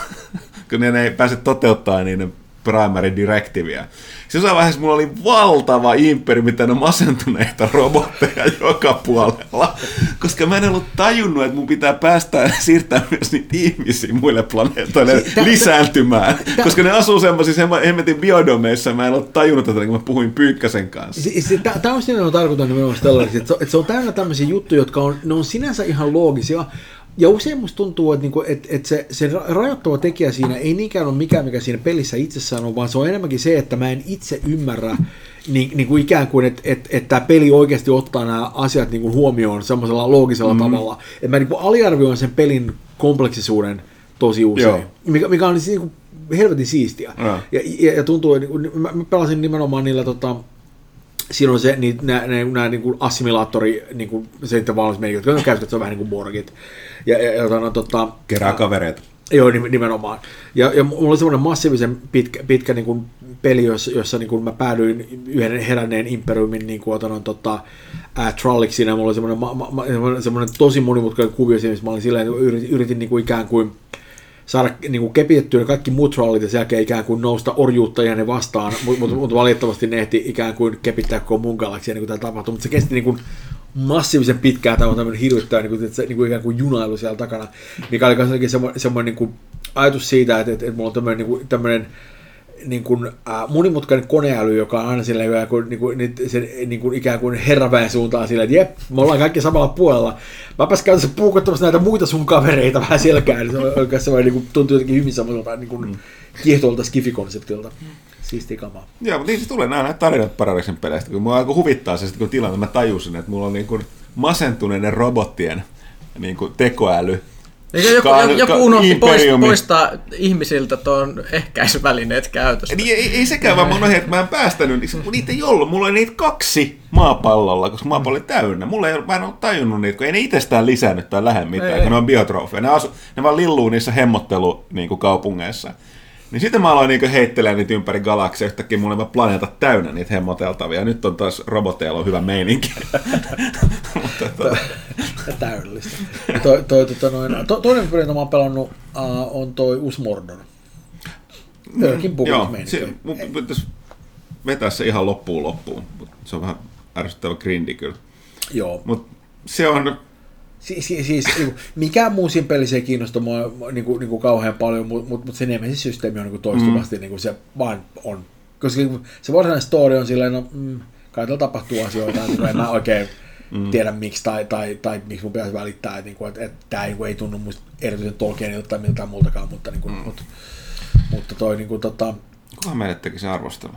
kun ne ei pääse toteuttamaan niiden primary direktiiviä. Jossain vaiheessa mulla oli valtava imperi, mitä ne masentuneita robotteja joka puolella, koska mä en ollut tajunnut, että mun pitää päästä siirtämään myös niitä ihmisiä muille planeetoille lisääntymään, koska ne asuu semmoisissa hemmetin biodomeissa, mä en ollut tajunnut tätä, kun mä puhuin Pyykkäsen kanssa. Tämä on sinänsä tarkoitan nimenomaan tällaisia, että se on täynnä tämmöisiä juttuja, jotka on sinänsä ihan loogisia. Ja usein musta tuntuu, että se rajoittava tekijä siinä ei niinkään ole mikään, mikä siinä pelissä itsessään on, vaan se on enemmänkin se, että mä en itse ymmärrä niin kuin ikään kuin, että tämä peli oikeasti ottaa nämä asiat niin kuin huomioon semmoisella loogisella tavalla. Että mä niin kuin aliarvioin sen pelin kompleksisuuden tosi usein, mikä on niin kuin helvetin siistiä. Ja tuntuu, että mä pelasin nimenomaan niillä... Siinä on se, niin, nämä niin kuin assimilaattori, niin kuin seitsemänvalmismerkit, jotka on käytetty, se on vähän niin kuin morgit. Kerää kavereita. Joo, nimenomaan. Ja mulla oli semmoinen massiivisen pitkä niin kuin peli, jossa niin kuin mä päädyin yhden heränneen imperiumin niin kuin tralliksi, ja mulla oli semmoinen tosi monimutkainen kuvio siinä, missä mä olin sillä, että yritin niin kuin ikään kuin saada niin kepitettyä kaikki muut trollit ja sen jälkeen ikään kuin nousta orjuuttajia vastaan, mutta valitettavasti ne ehti ikään kuin kepittää koko mun galaksia, niin kuin tämä tapahtui, mutta se kesti niin kuin massiivisen pitkään, tämä on tämmöinen hirvittävä niin kuin ikään kuin junailu siellä takana, mikä oli myös semmoinen niin ajatus siitä, että mulla on tämmöinen niin kuin monimutkainen koneäly, joka on aina sillä niin kuin ikään kuin herraväen suuntaan sillä, että jep, me ollaan kaikki samalla puolella. Mäpäs käyn tässä puukottamassa näitä muita sun kavereita vähän selkään. Se on oikein semmoinen, niin tuntuu jotenkin hyvin semmoiselta niin kiehtovalta skifikonseptilta. Siistiä kamaa. Joo, mutta niin se tulee nämä tarinat Paradoxin peleistä, kun mua huvittaa se, kun tilanne mä tajusin, että mulla on niin kuin masentuneiden robottien niin kuin tekoäly. Eikö joku unohti poistaa ihmisiltä tuon ehkäisyvälineet käytöstä? Ei sekään, vaan mä unohdin, että mä en päästänyt niitä, kun niitä ei ollut. Mulla oli niitä 2 maapallolla, koska maapallo oli täynnä. Mulla ei vaan ole tajunnut niitä, kun ei ne itsestään lisännyt tai lähde mitään, kun ne on biotrofeja. Ne vaan lilluu niissä hemmottelukaupungeissa. Niin sitten mä aloin niinku heittelemään niitä ympäri galaksia, yhtäkkiä mulla on vaan planeetat täynnä niitä hemmoteltavia. Nyt on taas roboteilla on hyvä meininki. Täydellistä. Toinen peli, jota mä oon pelannut, on toi Us Mordor. Törkin puhutus meininki. Mun pitäisi vetää se ihan loppuun. Se on vähän ärsyttävä grindi kyllä. Joo. Mut se on... Siis mikään muu siinä pelissä ei kiinnosta mua niin kuin kauhean paljon, mutta se Nemesis-systeemi on niin kuin toistuvasti, niin kuin se vaan on. Koska se varsinainen story on silleen, kai täällä tapahtuu asioita, että en mä oikein tiedä miksi tai miksi mun pitäisi välittää, että tämä ei tunnu musta erityisen Tolkienilta tai miltään muultakaan, mutta niin kuin, mutta toi niin kuin Kukahan meille teki se arvostelu?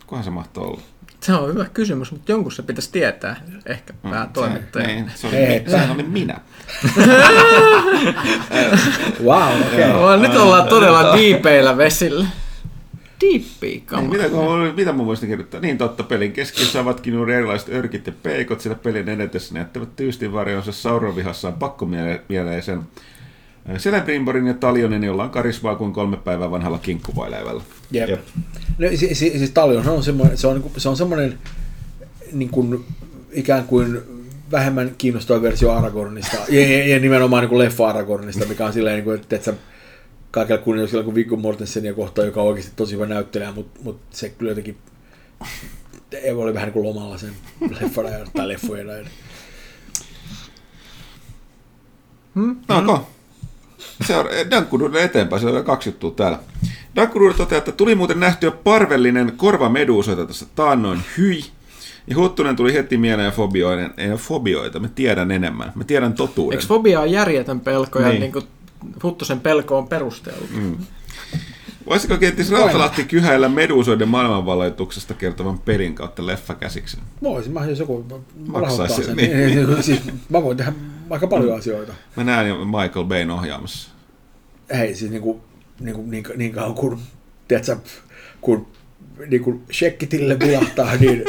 Kukahan se mahtoi olla? Se on hyvä kysymys, mutta jonkun se pitäisi tietää, ehkä päätoimittaja. Sehän oli minä. Wow, okei. Okay. Nyt ollaan todella diipeillä vesillä. Diippiikama. Mitä mä voisin kirjoittaa? Niin totta, pelin keskiössä ovatkin juuri erilaiset örkit ja peikot, sillä pelin edetessä näyttävät tyystin varjonsa saurovihassaan pakkomieleisen Celebrimborin ja Talionin, jolla on karismaa kuin 3 päivää vanhalla kinkkuvaileivällä. Jep. No, siis Talion on semmoinen, se on semmoinen niin kuin, ikään kuin vähemmän kiinnostava versio Aragornista, ja nimenomaan niin kuin leffa Aragornista, mikä on silleen, niin kuin, että sä kaikilla kunnioilla kuin Viggo Mortensenia kohtaan, joka on oikeasti tosi hyvä näyttelijä, mutta se kyllä jotenkin oli vähän niin kuin lomalla sen leffarajan tai leffojen ajan. Dankkuduuden eteenpäin, siellä on 20 täällä. Dankkuduuden toteaa, että tuli muuten nähtyä parvellinen korvameduusoita tässä taannoin, hyi. Ja Huttunen tuli heti mieleen ja fobioiden. Ei ole fobioita, mä tiedän enemmän, mä tiedän totuuden. Eikö fobia on järjetön pelko ja niin kuin Huttusen pelko on perusteltu? Voisiko kenties Rautalahti kyhäillä meduusoiden maailmanvalloituksesta kertovan pelin kautta leffakäsiksi? Voisin, mä jos joku rahoittaa sen. Niin. Siis, mä voin tehdä aika paljon asioita. Mä näen jo Michael Bayn ohjaamassa. Hei, siis niin kauan kun, tiedätkö, kun niin shekkitille vilahtaa, niin...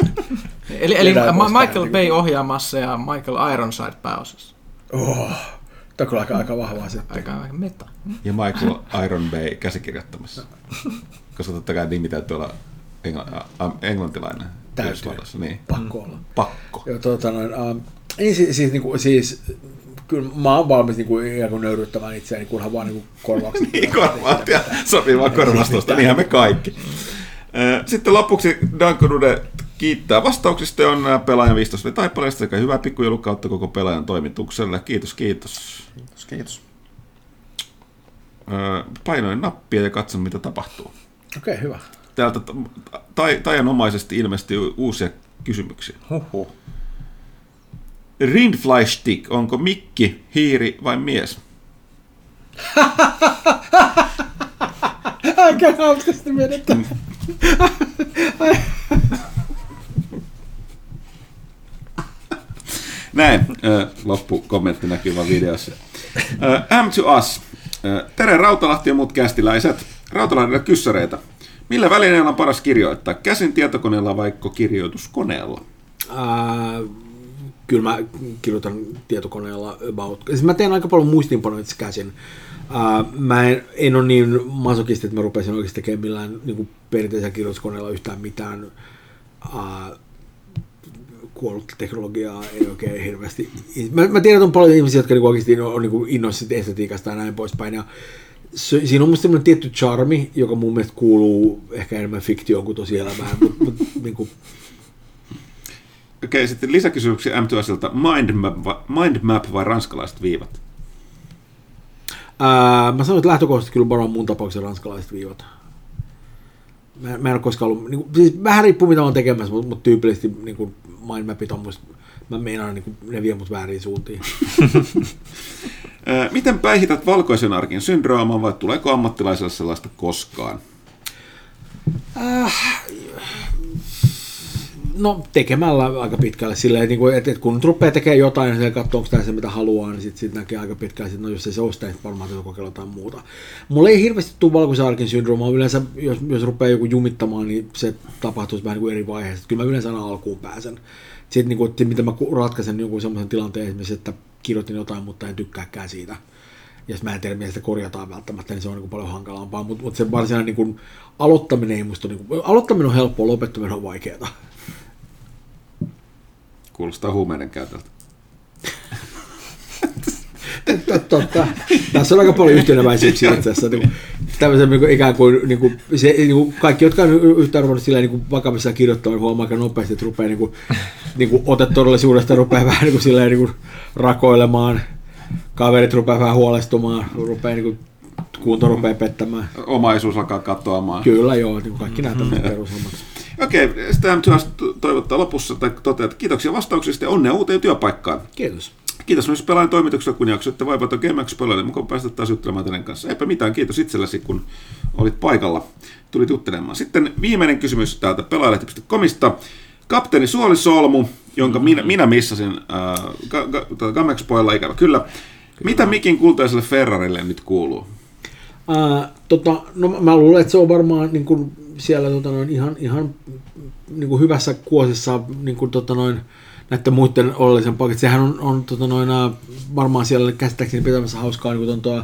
eli Michael Bay ohjaamassa ja Michael Ironside pääosassa. Tämä on kyllä aika vahvaa sitten. Aika meta. Ja Michael Iron Bay käsikirjoittamassa. Koska totta kai nimi täytyy olla englantilainen. Täytyy. Niin. Pakko olla. Pakko. Ja siis kyllä mä oon valmis nöyryttämään itseäni, kunhan vaan korvaukset. Niin, korvaat ja sopivaa korvastusta, niinhän me kaikki. Sitten lopuksi Danko Dude kiittää vastauksista on pelaajan 15 taipaleista sekä hyvää pikkujoulukautta koko pelaajan toimitukselle. Kiitos, kiitos. Kiitos, kiitos. Painoin nappia ja katson mitä tapahtuu. Okei, hyvä. Täältä tajanomaisesti ilmestyy uusia kysymyksiä. Huhhuh. Rindfleischstick, onko mikki, hiiri vai mies? Aika hauskasti menettä. Näin, loppukommentti näkyy vaan videossa. M to us. Tere Rautalahti ja muut kästiläiset. Rautalahdella kyssäreitä. Millä välineellä on paras kirjoittaa? Käsin, tietokoneella vai kirjoituskoneella? Kyllä mä kirjoitan tietokoneella about. Siis mä teen aika paljon muistiinpanoja käsin. Mä en ole niin masokisti, että mä rupesin oikeasti tekemään millään niin perinteisellä kirjoituskoneella yhtään mitään. Kuollutta teknologiaa ei oikein hirveästi. Mä tiedän, on paljon ihmisiä, jotka niin oikeasti on niin innoissa estetiikasta ja näin poispäin. Ja siinä on mun semmoinen tietty charmi, joka mun mielestä kuuluu ehkä enemmän fiktioon kuin tosielämään. Niin. Okei, sitten lisäkysymyksiä M2Silta. Mindmap vai ranskalaiset viivat? Mä sanoin, että lähtökohtaisesti kyllä varmaan mun tapauksessa ranskalaiset viivat. Mä en ole koskaan ollut, niin kuin, siis vähän riippuu mitä olen tekemässä, mutta tyypillisesti niin kuin mindmapit on musta, mä meinaan, niin kuin, ne vie mut väärin suuntiin. Miten päihität valkoisen arkin syndrooman vai tuleeko ammattilaisella sellaista koskaan? No tekemällä aika pitkälle silleen, että kun rupeaa tekemään jotain ja katsoo, onko tämä se mitä haluaa, niin sitten näkee aika pitkälle, että no jos ei se ole sitä, niin varmaan täytyy kokeilla jotain muuta. Mulla ei hirveästi tule valkoisen arkin syndroomaa, yleensä jos rupeaa joku jumittamaan, niin se tapahtuisi vähän niin kuin eri vaiheessa. Kyllä mä yleensä aina alkuun pääsen. Sitten niin kuin, mitä mä ratkaisen jonkun semmoisen tilanteen esimerkiksi, että kirjoitin jotain, mutta en tykkääkään siitä. Ja mä en tiedä, miten sitä korjataan välttämättä, niin se on niin paljon hankalampaa. Mutta se varsinainen niin kuin, aloittaminen ei musta, niin kuin, aloittaminen on helppoa, lopettaminen on vaikeaa. Kuulostaa huumeiden käytöltä. Totta. Tässä on aika paljon yhteneväisyyksiä itse asiassa. Tämmöisen ikään kuin, kaikki, jotka on yhtään ruvennut sillä vakavissaan kirjoittamaan, huomaa aika nopeasti, että rupeaa otetodellisuudesta rupeaa vähän rakoilemaan, kaverit rupeaa vähän huolestumaan, kuunto rupeaa pettämään. Omaisuus alkaa katoamaan. Kyllä joo, kaikki nämä tämmöiset perusommat. Okei, sitä M2 toivottaa lopussa tai toteaa, että kiitoksia vastauksista ja onnea uuteen työpaikkaan. Kiitos. Kiitos myös pelaajan toimituksella, kun jaksoitte vaipata GameX-pelaille mukaan päästä taas juttelemaan teidän kanssa. Eipä mitään, kiitos itsellesi, kun olit paikalla. Tulit juttelemaan. Sitten viimeinen kysymys täältä pelaajalehti.comista. Kapteeni Suolisolmu, jonka minä missasin GameX-pelailla ikävä kyllä. Mitä mikin kultaiselle Ferrarille nyt kuuluu? No mä luulen, että se on varmaan niin kuin siellä ihan niin kuin hyvässä kuosissa niin kuin, näiden muiden oleellisen paketin. Sehän on varmaan siellä käsittääkseni pitämässä hauskaa niin kuin,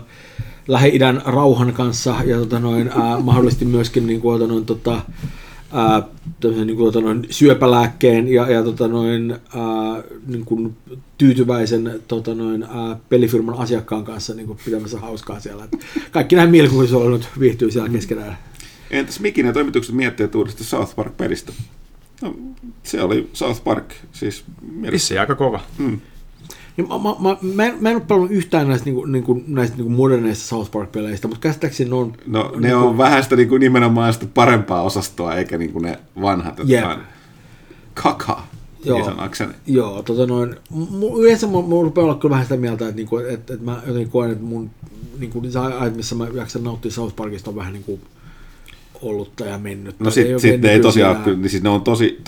Lähi-idän rauhan kanssa ja mahdollisesti myöskin niin kuin, niin kuin, syöpälääkkeen ja niin kuin, tyytyväisen pelifirman asiakkaan kanssa niin kuin, pitämässä hauskaa siellä. Et kaikki nämä mielikuvisolennut viihtyy siellä keskenään. Entäs mikin ne toimitukset miettivät uudesta South Park-pelistä? No, se oli South Park, siis mielestäni aika kova. Mm. Niin, mä en ole pelannut yhtään näistä, näistä moderneista South Park-peleistä, mutta käsittääkseni on... No, ne on vähän sitä nimenomaan sitä parempaa osastoa, eikä ne vanhat, jotka on kaka. Joo, yleensä mun rupeaa olla kyllä vähän sitä mieltä, että et mä jotenkin koen, että mun ajat, missä mä jaksan nauttia South Parkista, on vähän niin kuin ollutta ja mennyttä. No sitten ei tosiaan, niin siis ne on tosi,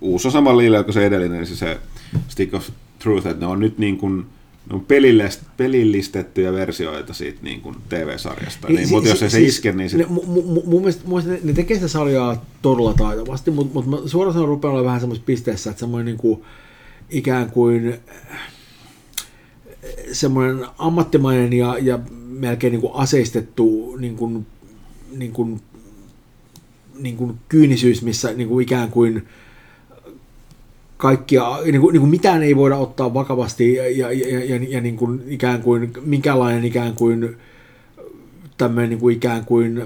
uusi on sama liila kuin se edellinen, niin se Stick of Truth, että ne on nyt niin kuin, ne on pelillistettyjä versioita siitä niin kuin TV-sarjasta, niin, mutta jos ei se iske, niin sitten... Mun mielestä ne tekee sitä sarjaa todella taitavasti, mutta mä suoraan sanoen rupean olemaan vähän semmoisessa pisteessä, että semmoinen niin kuin, ikään kuin semmoinen ammattimainen ja melkein niin kuin aseistettu niin kuin niin kuin kyynisyys, missä niin kuin ikään kuin kaikkia, niin kuin mitään ei voida ottaa vakavasti ja niin kuin ikään kuin minkälainen ikään kuin tämmöinen niin kuin ikään kuin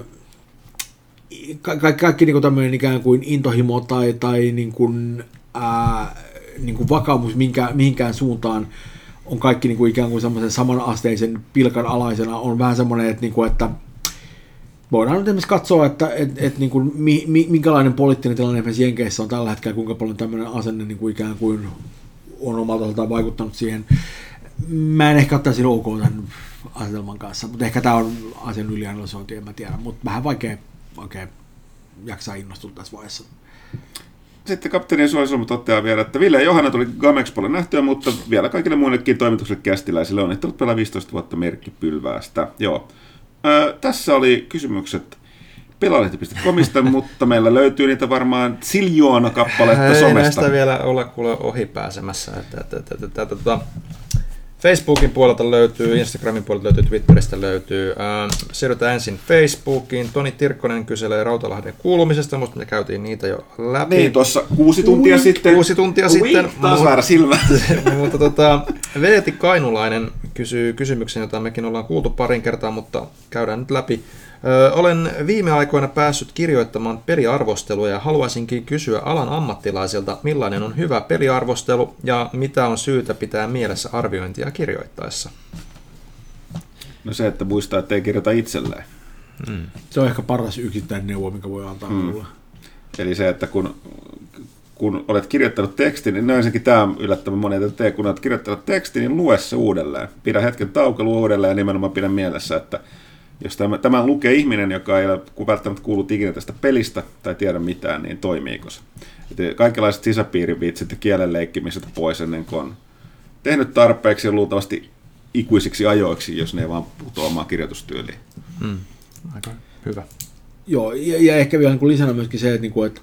kaikki niin kuin tämmöinen ikään kuin intohimo tai niin kuin vakaumus mihinkään suuntaan on kaikki niin kuin ikään kuin semmoisen samanasteisen pilkan alaisena, on vähän semmoinen, että, niin kuin, että voidaan nyt esimerkiksi katsoa, että niin kuin, minkälainen poliittinen tilanne esimerkiksi Jenkeissä on tällä hetkellä, kuinka paljon tämmöinen asenne niin kuin ikään kuin on omalta vaikuttanut siihen. Mä en ehkä ole täysin ok tämän asetelman kanssa, mutta ehkä tämä on asian ylianalysointi, en mä tiedä, mutta vähän vaikea jaksaa innostua tässä vaiheessa. Sitten kapteenin suosisuoma toteaa vielä, että Ville ja Johanna tuli Gamexpolle nähtyä, mutta vielä kaikille muillekin toimitukselle kästiläisille on onnittelut pelaa 15 vuotta merkkipylväästä. Joo. Tässä oli kysymykset pelalehti.comista, mutta meillä löytyy niitä varmaan siljoona kappaletta somesta. Ei näistä vielä olla kuule ohi pääsemässä. Facebookin puolelta löytyy, Instagramin puolelta löytyy, Twitteristä löytyy. Siirrytään ensin Facebookiin. Toni Tirkkonen kyselee Rautalahden kuulumisesta, mutta me käytiin niitä jo läpi. Niin, tuossa 6 tuntia sitten. 6 tuntia sitten. Taas väärä silmä. Mutta Veeti Kainulainen kysyy kysymyksen, jota mekin ollaan kuultu parin kertaa, mutta käydään nyt läpi. Olen viime aikoina päässyt kirjoittamaan peliarvostelua ja haluaisinkin kysyä alan ammattilaisilta, millainen on hyvä peliarvostelu ja mitä on syytä pitää mielessä arviointia kirjoittaessa. No se, että muistaa, että ei kirjoita itselleen. Mm. Se on ehkä paras yksittäinen neuvo, mikä voi antaa minulle. Eli se, että kun olet kirjoittanut tekstin, niin ensinnäkin tämä on yllättävän moni, että kun olet kirjoittanut tekstin, niin lue se uudelleen. Pidä hetken tauko, lue uudelleen ja nimenomaan pidä mielessä, että jos tämän lukee ihminen, joka ei ole välttämättä kuullut ikinä tästä pelistä tai tiedä mitään, niin toimiiko se? Kaikenlaiset sisäpiiriviitsit ja kielen leikkimiset pois ennen kuin on tehnyt tarpeeksi ja luultavasti ikuisiksi ajoiksi, jos ne ei vaan putoa omaa kirjoitustyyliin. Mm. Aika hyvä. Joo, ja ehkä vielä niin lisänä myöskin se,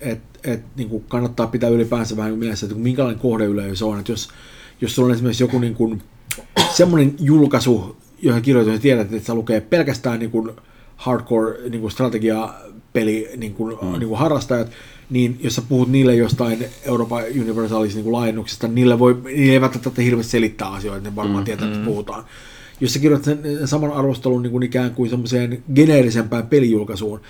että niin kannattaa pitää ylipäänsä vähän mielessä, että minkälainen kohdeyleisö on. Että jos sulla on esimerkiksi joku niin semmoinen julkaisu, johon kirjoitus tiedät, että se lukee pelkästään niin kuin hardcore niin kuin strategiapeli niin kuin, niin kuin harrastajat, niin jos sä puhut niille jostain Euroopan universaalisista niin kuin laajennuksista, niille ei välttämättä hirveästi selittää asioita, ne varmaan tietää, että puhutaan. Jos sä kirjoitat sen saman arvostelun niin kuin ikään kuin semmoiseen geneerisempään pelijulkaisuun,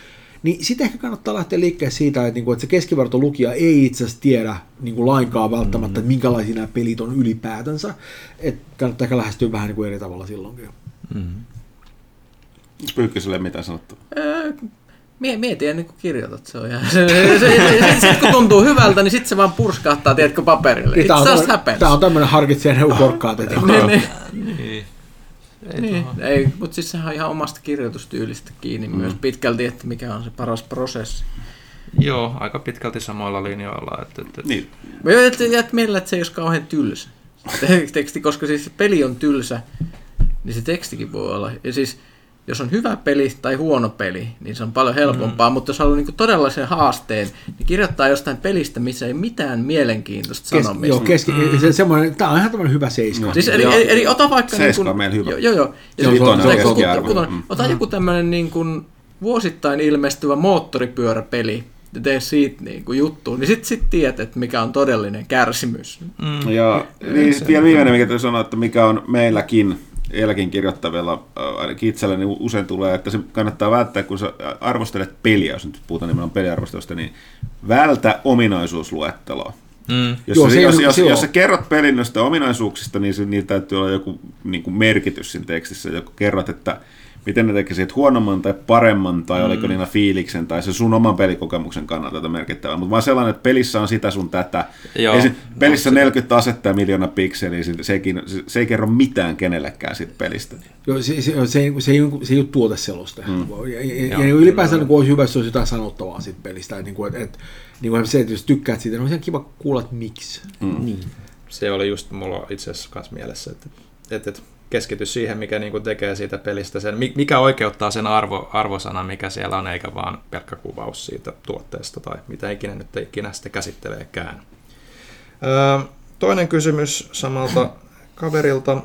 niin sitten ehkä kannattaa lähteä liikkeelle siitä, että se keskiverto lukija ei itse asiassa tiedä niin lainkaan välttämättä, että minkälaisia nämä pelit on ylipäätänsä. Että kannattaa ehkä lähestyä vähän niin kuin eri tavalla silloinkin. Pyykköselle mitään sanottua? Mieti ennen kuin kirjoitat, se on ihan... Sitten kun tuntuu hyvältä, niin sitten se vaan purskahtaa, tiedätkö, paperille. It's just happens. Tämä on tämmöinen harkitsija-neukorkkaa tätä. Ei, mutta siis sehän on ihan omasta kirjoitustyylistä kiinni myös pitkälti, että mikä on se paras prosessi. Joo, aika pitkälti samoilla linjoilla. Niin. Meillä se ei olisi kauhean tylsä teksti, koska siis peli on tylsä, niin se tekstikin voi olla. Ja siis jos on hyvä peli tai huono peli, niin se on paljon helpompaa, mutta jos haluaa niinku todella sen haasteen, niin kirjoittaa jostain pelistä, missä ei mitään mielenkiintoista sanomista. Joo, tämä on ihan tämmöinen hyvä 7. Siis eli ota vaikka... 7 on meillä hyvä. Joo. Ota joku tämmöinen niin kuin vuosittain ilmestyvä moottoripyöräpeli, ja tee siitä niin kuin juttuun, niin sitten tiedät, mikä on todellinen kärsimys. Ja vielä viimeinen, mikä täytyy sanoa, että mikä on meilläkin kirjoittavilla, ainakin itselleni usein tulee, että se kannattaa välttää, kun sä arvostelet peliä, jos nyt puhutaan nimenomaan peliarvostelusta, niin vältä ominaisuusluetteloa. Jos sä kerrot pelin noista ominaisuuksista, niin niillä täytyy olla joku niin kuin merkitys siinä tekstissä, joka kerrot, että miten ne tekisit huonomman tai paremman, tai oliko niillä fiiliksen, tai se sun oman pelikokemuksen kannalta tätä merkittävää. Mutta vaan sellainen, että pelissä on sitä sun tätä. Joo, pelissä 40 asetta ja miljoona pikseliä, se ei kerro mitään kenellekään siitä pelistä. Joo, se ei ole tuoteselosta. Ja ylipäänsä olisi hyvä, jos olisi jotain sanottavaa siitä pelistä. Että jos tykkäät siitä, niin on ihan kiva kuulla, että miksi. Niin. Se oli just mulla itse asiassa myös mielessä, että keskity siihen, mikä niinku tekee siitä pelistä sen, mikä oikeuttaa sen arvosana, mikä siellä on, eikä vaan pelkkä kuvaus siitä tuotteesta tai mitä ikinä nyt sitä käsitteleekään. Toinen kysymys samalta kaverilta.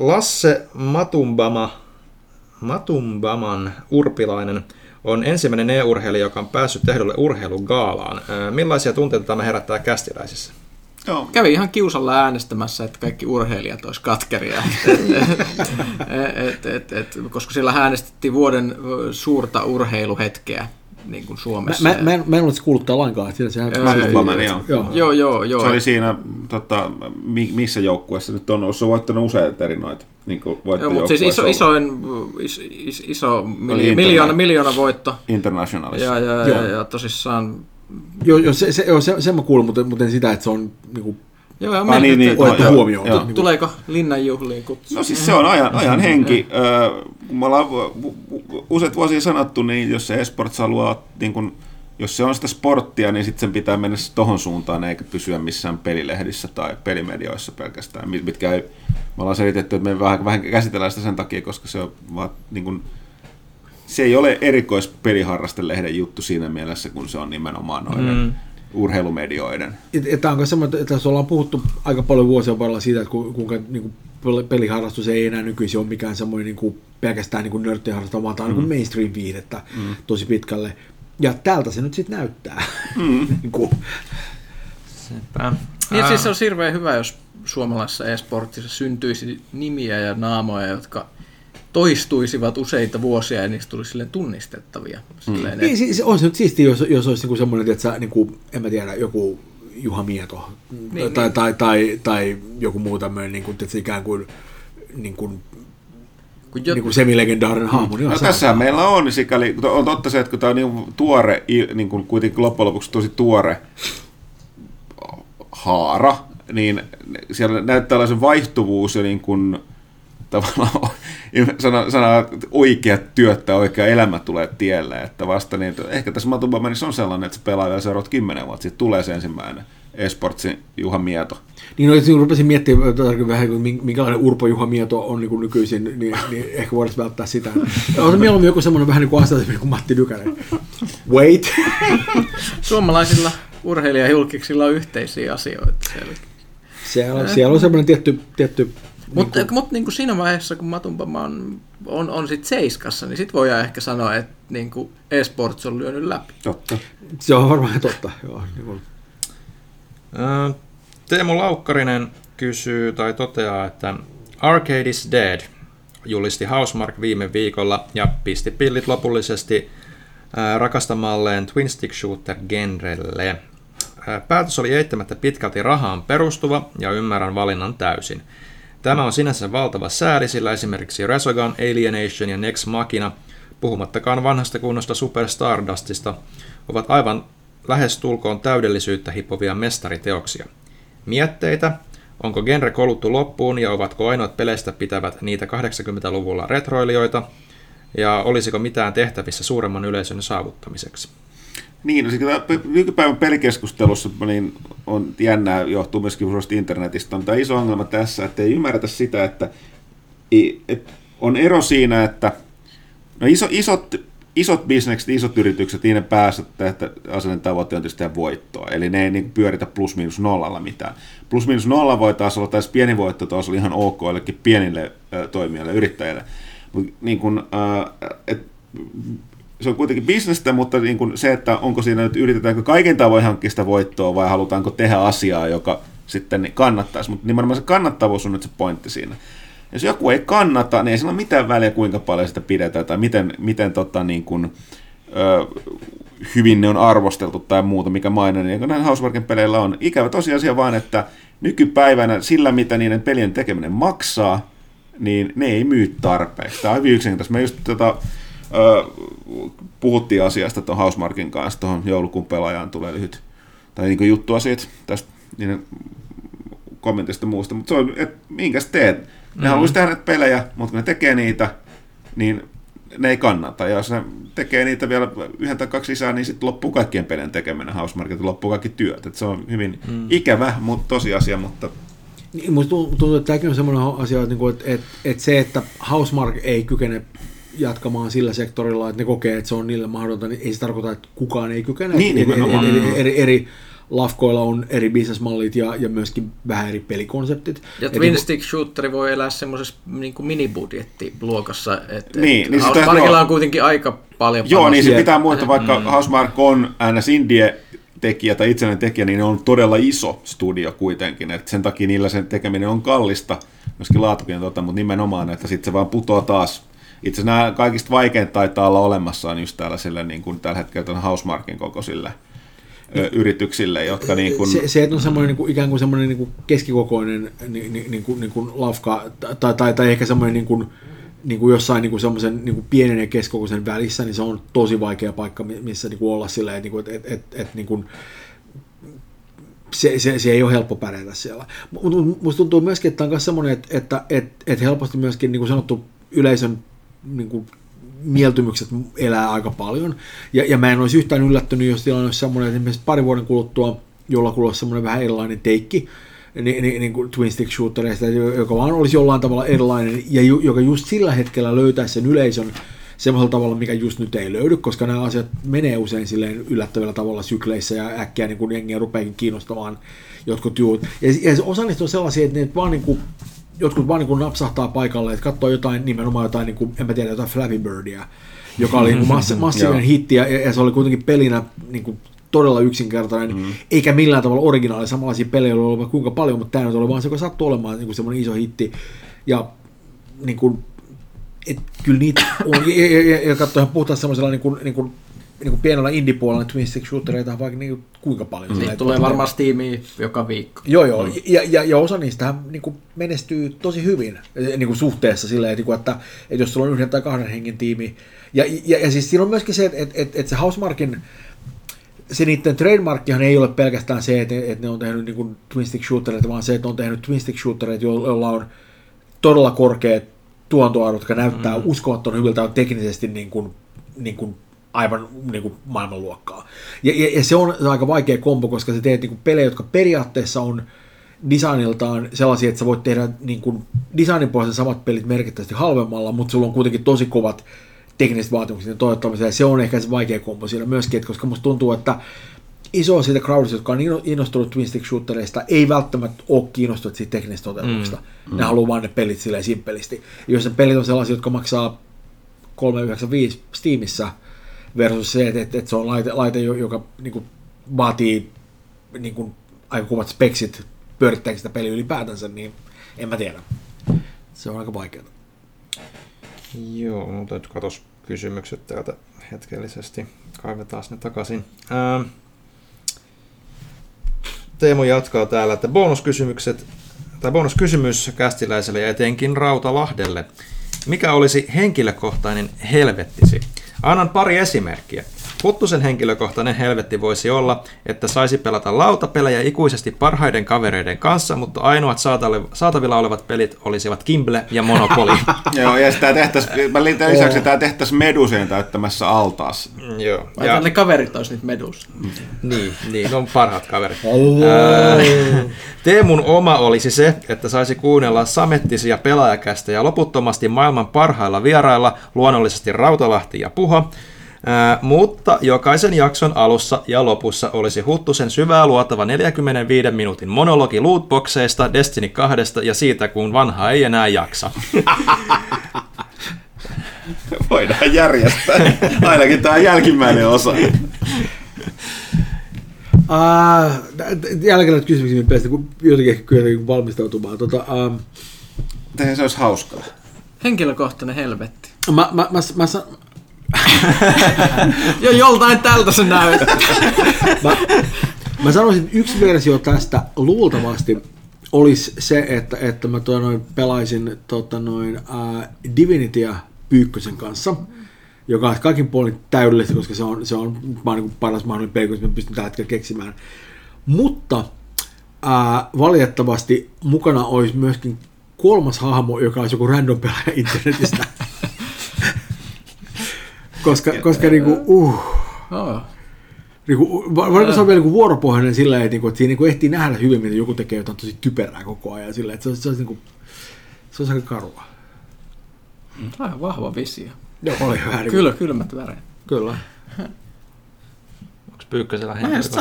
Lasse Matumbaman Urpilainen on ensimmäinen e-urheilija, joka on päässyt tehdolle urheilugaalaan. Millaisia tunteita tämä herättää kästiläisissä? Joo. Kävin ihan kiusalla äänestämässä, että kaikki urheilijat olisi katkeria, koska siellä äänestettiin vuoden suurta urheiluhetkeä niin kuin Suomessa. Mä en ole kuullut tätä lainkaan. Joo. Se oli siinä, missä joukkueessa nyt on, olis voittanut useita eri noita. Niin joo, mutta siis iso miljoona voitto. Internationalissa. Ja tosissaan... Joo, sen mä kuulun, mutta en sitä, että se on niinku, otettu huomioon. Joo. Tuleeko linnanjuhliin kutsu? No siis se on ajan henki. Kun me ollaan useat vuosia sanottu, niin jos se e-sports haluaa, niin kun, jos se on sitä sporttia, niin sitten sen pitää mennä tohon suuntaan, eikä pysyä missään pelilehdissä tai pelimedioissa pelkästään. Mitkä ei, me ollaan selitetty, että me vähän käsitellään sitä sen takia, koska se on vaan... Niin kun, se ei ole erikoispeliharrastelehden juttu siinä mielessä, kun se on nimenomaan noiden urheilumedioiden. Tämä on myös semmoinen, että ollaan puhuttu aika paljon vuosien varrella siitä, että kuinka niin kuin peliharrastus ei enää nykyisin ole mikään semmoinen niin kuin pelkästään niin nörttien harrastus, vaan tämä on niin kuin mainstream-viihdettä tosi pitkälle. Ja tältä se nyt sitten näyttää. Niin siis se on hirveän hyvä, jos suomalaisessa e-sportissa syntyisi nimiä ja naamoja, jotka... toistuisivat useita vuosia ja niistä tulisi silleen tunnistettavia. Silleen, että... Niin, se olisi nyt siistiä, jos olisi niinku semmoinen, että niinku, en mä tiedä, joku Juha Mieto tai joku muu tämmöinen niinku, ikään kuin semilegendaarinen hahmo. No tässähän meillä on, sikäli, on totta se, että kun tämä on niin tuore, niin kuin kuitenkin loppujen lopuksi tosi tuore haara, niin siellä näyttää olla vaihtuvuus ja niin kuin tavallaan sana oikeat työt tai oikea elämä tulee tielle, että vasta niin, että ehkä tässä Matubamanissa on sellainen, että se pelaa vielä seuraavat 10 vuotta, sitten tulee se ensimmäinen esportsin Juha Mieto. Niin, no, rupesin miettimään tarkemmin vähän, minkälainen Urpo Juha Mieto on niin nykyisin, niin ehkä voidaan välttää sitä. On mieluummin joku semmoinen vähän niin kuin asetelmi kuin Matti Nykänen. Wait! Suomalaisilla urheilijahulkiksilla on yhteisiä asioita selkeästi. Siellä on semmoinen tietty Mutta niin siinä vaiheessa, kun Matunpama on sitten seiskassa, niin sitten voidaan ehkä sanoa, että niin kuin e-sports on lyönyt läpi. Totta. Se on varmaan totta. Joo, niin Teemu Laukkarinen kysyy tai toteaa, että Arcade is Dead julisti Housemarque viime viikolla ja pisti pillit lopullisesti rakastamalleen Twin Stick Shooter-genrelle. Päätös oli eittämättä pitkälti rahaan perustuva ja ymmärrän valinnan täysin. Tämä on sinänsä valtava sääli, sillä esimerkiksi Resogun, Alienation ja Nex Machina, puhumattakaan vanhasta kunnosta Super Stardustista, ovat aivan lähestulkoon täydellisyyttä hipovia mestariteoksia. Mietteitä, onko genre koluttu loppuun ja ovatko ainoat peleistä pitävät niitä 80-luvulla retroilijoita, ja olisiko mitään tehtävissä suuremman yleisön saavuttamiseksi? Niin, no nykypäivän pelikeskustelussa niin on jännää, johtuu myöskin internetistä, on tämä iso ongelma tässä, että ei ymmärretä sitä, että on ero siinä, että no isot bisnekset, isot yritykset, niiden päässä että asiallinen tavoite on tietysti tehdä voittoa, eli ne ei niin pyöritä +-0 mitään. +-0 voi taas olla, taisi pieni voitto taas oli ihan ok jollekin pienille toimijoille, yrittäjille, mutta niin kuin, se on kuitenkin bisnestä, mutta niin kuin se, että onko siinä nyt yritetäänkö kaiken tavoin hankkia sitä voittoa vai halutaanko tehdä asiaa, joka sitten kannattaisi. Mutta nimenomaan se kannattavuus on nyt se pointti siinä. Jos joku ei kannata, niin ei sillä ole mitään väliä, kuinka paljon sitä pidetään tai miten niin kuin, hyvin ne on arvosteltu tai muuta, mikä maine, niin näin Housemarquen peleillä on. Ikävä tosiasia vaan, että nykypäivänä sillä, mitä niiden pelien tekeminen maksaa, niin ne ei myy tarpeeksi. Tämä on hyvin yksinkertaisesti. Mä just puhuttiin asiasta tuon Housemarquen kanssa, tuohon joulukuun pelaajaan tulee lyhyt tai niin kuin juttua siitä, tästä niiden kommentista muusta, mutta se on, että minkäs teet? Ne haluaisi tehdä pelejä, mutta kun ne tekee niitä, niin ne ei kannata. Ja jos ne tekee niitä vielä 1 tai 2 lisää, niin sitten loppuu kaikkien pelien tekeminen Housemarquen, loppuu kaikki työt. Et se on hyvin ikävä mutta tosiasia, mutta... Niin, musta tuntuu, että tämäkin on semmoinen asia, että se, että Housemarque ei kykene jatkamaan sillä sektorilla, että ne kokee, että se on niille mahdollista, niin ei se tarkoita, että kukaan ei kykene. Niin, eri lafkoilla on eri bisnesmallit ja myöskin vähän eri pelikonseptit. Ja Twin Stick Shooteri voi elää semmoisessa niin kuin minibudjettiluokassa, että niin, Housemarquella on kuitenkin aika paljon panostia. Joo, niin se pitää muistaa, vaikka Housemarque on aina indie tekijä tai itsenäinen tekijä, niin ne on todella iso studio kuitenkin, että sen takia niillä sen tekeminen on kallista, myöskin laatukin, mutta nimenomaan, että sitten se vaan putoaa taas. Itse asiassa nämä kaikista vaikeinta taitaa olla olemassa on just tällaisille, niin kuin tällä hetkellä tämän Housemarquen kokoisille yrityksille, jotka niin kuin... Se että on semmoinen niin kuin, ikään kuin semmoinen niin kuin keskikokoinen niin kuin lafka, tai ehkä semmoinen niin kuin jossain niin kuin semmoisen niin kuin pienen ja keskikokoisen välissä, niin se on tosi vaikea paikka, missä niin kuin olla sillä, että niin kuin se ei ole helppo pärjätä siellä. Musta tuntuu myöskin, että tämä on semmoinen, että helposti myöskin niin kuin sanottu yleisön niin kuin mieltymykset elää aika paljon. Ja mä en olisi yhtään yllättynyt, jos tilanne olisi semmoinen, että esimerkiksi pari vuoden kuluttua jollakulla olisi semmoinen vähän erilainen teikki niin kuin Twin Stick Shooterista, joka vaan olisi jollain tavalla erilainen ja joka just sillä hetkellä löytäisi sen yleisön semmoisella tavalla, mikä just nyt ei löydy, koska nämä asiat menee usein silleen yllättävällä tavalla sykleissä ja äkkiä niin kuin jengiä rupeakin kiinnostamaan jotkut juut. Ja osa niistä on sellaisia, että ne vaan niin kuin jotkut vaan niin napsahtaa paikalle, että katsoo jotain, nimenomaan jotain, niin kuin, en mä tiedä, jotain Flappy Birdia, joka oli niin massiivinen hitti, ja se oli kuitenkin pelinä niin kuin todella yksinkertainen, eikä millään tavalla originaali, samanlaisia pelejä oli ollut kuinka paljon, mutta tämä nyt oli vaan se, joka sattui olemaan niin kuin semmoinen iso hitti, ja niin kuin, et, kyllä niitä on, ja katsoo ihan puhtaan semmoisella niin kuin pienellä indie-puolella Twin Stick Shootereita vaikka niin kuinka paljon. Niitä tulee varmaan Steamiin joka viikko. Joo, ja osa niistä niin menestyy tosi hyvin niin kuin suhteessa silleen, että jos sulla on 1 tai 2 hengen tiimi. Ja siis siinä on myöskin se, että se Housemarquen, se niiden trademarkkihan ei ole pelkästään se, että ne on tehnyt niin kuin Twin Stick Shootereita, vaan se, että on tehnyt Twin Stick Shootereita, joilla on todella korkeat tuontoarvot, jotka näyttää uskomattoman hyviltä on teknisesti niin kuin aivan niin kuin maailmanluokkaa. Ja se on aika vaikea kombo, koska sä teet niin kuin pelejä, jotka periaatteessa on designiltaan sellaisia, että sä voit tehdä niin kuin designin pohjalta samat pelit merkittävästi halvemmalla, mutta sulla on kuitenkin tosi kovat tekniset vaatimukset toivottavasti, ja se on ehkä se vaikea kombo siinä myöskin, koska musta tuntuu, että iso siitä crowdista, jotka on innostunut Twin Stick Shooterista, ei välttämättä ole kiinnostunut siitä teknisestä toteutuksesta. Ne haluaa vaan ne pelit silleen simppelisti. Ja jos ne pelit on sellaisia, jotka maksaa 3,95 Steamissa, versus se, että se on laite joka niin kuin, vaatii niin kuin, aika kuvat speksit, pyörittääkö sitä peliä ylipäätänsä, niin en mä tiedä. Se on aika vaikeaa. Joo, mutta nyt katos kysymykset täältä hetkellisesti. Kaivetaan ne takaisin. Teemu jatkaa täällä, että bonuskysymys kästiläiselle ja etenkin Rautalahdelle. Mikä olisi henkilökohtainen helvettisi? Annan pari esimerkkiä. Huttusen henkilökohtainen helvetti voisi olla, että saisi pelata lautapelejä ikuisesti parhaiden kavereiden kanssa, mutta ainoat saatavilla olevat pelit olisivat Kimble ja Monopoly. Joo, ja lisäksi tämä tehtäisiin Meduseen täyttämässä altaas. Joo. Ja ne kaverit olisi nyt Medus. Niin, on parhaat kaverit. Teemun oma olisi se, että saisi kuunnella samettisia pelaajakästä ja loputtomasti maailman parhailla vierailla, luonnollisesti Rautalahti ja Puha, mutta jokaisen jakson alussa ja lopussa olisi Huttusen syvää luotava 45 minuutin monologi lootboxeista, Destiny 2 ja siitä, kun vanha ei enää jaksa. Voidaan järjestää. Ainakin tämä jälkimmäinen osa. Jälkeen kysymyksiä päästä jotenkin valmistautumaan. Se olisi hauskaa. Henkilökohtainen helvetti. Mä jo joltain tältä se näyttää. mä sanoisin, että yksi versio tästä luultavasti olisi se, että mä pelaisin Divinityä Pyykkösen kanssa, joka on kaikin puolin täydellistä, koska se on niin paras mahdollinen peli, kun mä pystyn tällä hetkellä keksimään. Mutta valitettavasti mukana olisi myöskin kolmas hahmo, joka olisi joku random pelaaja internetistä. Koska varmaan se on vielä vuoropohjainen sillä tavalla, että siinä ehtii nähdä hyvin, miten joku tekee jotain tosi typerää koko ajan. Sillä, että se on aika karua. Aivan vahva visio. Joo, oli hyvä. Kyllä, kylmät väreet. Kyllä. Pyykkösellä henkilökohtaisesti.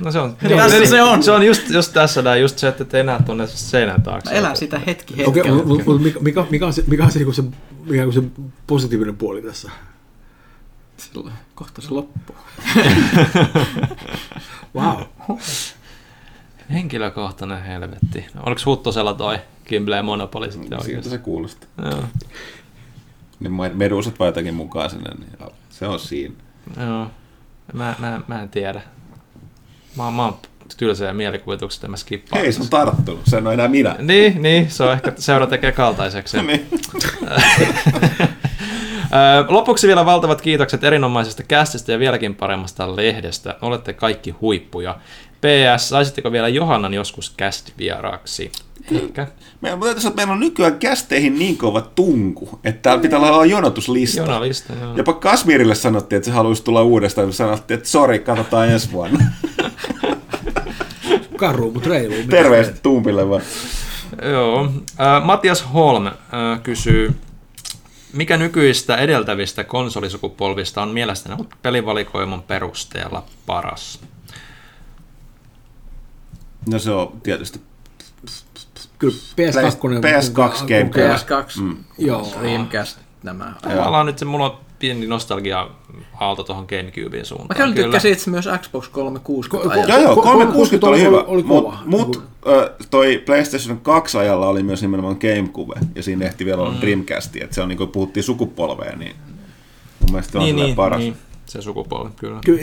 No se on. Se on just tässä näin, just se, että enää tuonne seinän taakse. No elä sitä hetki hetkeltä. Okei, mikä on se positiivinen puoli tässä? Silloin kohta se loppuu. Wow. Henkilökohtainen helvetti. No, oliko Huttosella toi Kimble ja Monopoli sitten oikeasti? Siltä se kuulosti. Joo. Ne medusat vai jotakin mukaan sinne, niin se on siinä. Joo. Mä en tiedä. Mä oon tylsä ja mielikuvituksesta, mä skippaan. Hei, se on tarttunut, se on enää minä. Niin, se on ehkä seura tekee kaltaiseksi. Niin. Lopuksi vielä valtavat kiitokset erinomaisesta castista ja vieläkin paremmasta lehdestä. Olette kaikki huippuja. PS, saisitteko vielä Johannan joskus cast-vieraaksi? Eikä. Meillä on nykyään casteihin niin kova tunku, että täällä pitää olla jonotuslista. Joo. Jopa Kasmirille sanottiin, että se haluaisi tulla uudestaan, kun sanottiin, että sori, katsotaan ensi vuonna. Karu, mutta reilu. Terveiset Tumpille vaan. Joo. Matias Holm kysyy, mikä nykyistä edeltävistä konsolisukupolvista on mielestäni pelivalikoiman perusteella paras? No se on tietysti kyllä PS2 PS2. Joo, Dreamcast nämä. Tavallaan nyt se mulla on pieni nostalgia-aalto tuohon GameCubeen suuntaan. Mä tykkäsin itse myös Xbox 360 ajalla. Joo, 360 oli hyvä, mutta toi PlayStation 2 ajalla oli myös nimenomaan GameCube, ja siinä ehti vielä olla Dreamcast, että se on niin kuin puhuttiin sukupolvea, niin mun mielestä on sellainen paras. Se sukupolvi, kyllä. Kyllä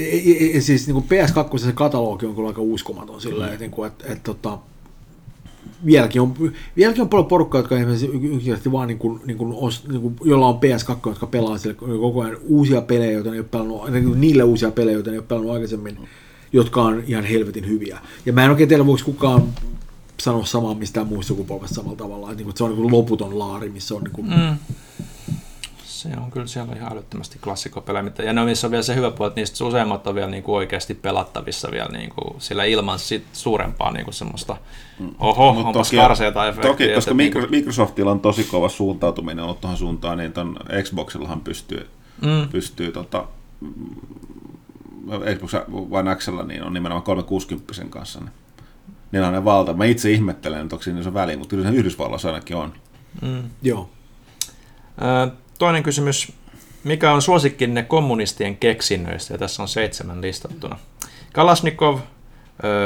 siis niin kuin PS2 se katalogi on kyllä aika uskomaton sillä, että vieläkin on paljon porukkaa, jotka esimerkiksi vaan niin kuin jolla on PS2, jotka pelaa sille koko ajan uusia pelejä, joita ei ole pelannut, niille uusia pelejä, joita ei ole pelannut aikaisemmin, jotka on ihan helvetin hyviä. Ja mä en oikein tiedä, voiko kukaan sanoa samaa mistään muista sukupolvesta samalla tavalla, että se on niin kuin loputon laari, missä on niin kuin se on kyllä siellä ihan älyttömästi klassikkopelejä. Ja ne on missä on vielä se hyvä puoli, että niistä useimmat on vielä niinku oikeasti pelattavissa vielä niinku sillä ilman sit suurempaa niinku semmoista onpas karseata efektiä. Toki, koska Microsoftilla on tosi kova suuntautuminen ollut tuohon suuntaan, niin ton Xboxillahan pystyy Xbox One X:llä niin on nimenomaan 360 kanssa. Niillä on ne valta. Mä itse ihmettelen, että onko siinä on väliin, mutta kyllä se Yhdysvalloissa ainakin on. Joo. Toinen kysymys, mikä on suosikkinne kommunistien keksinnöistä? Ja tässä on 7 listattuna. Kalashnikov,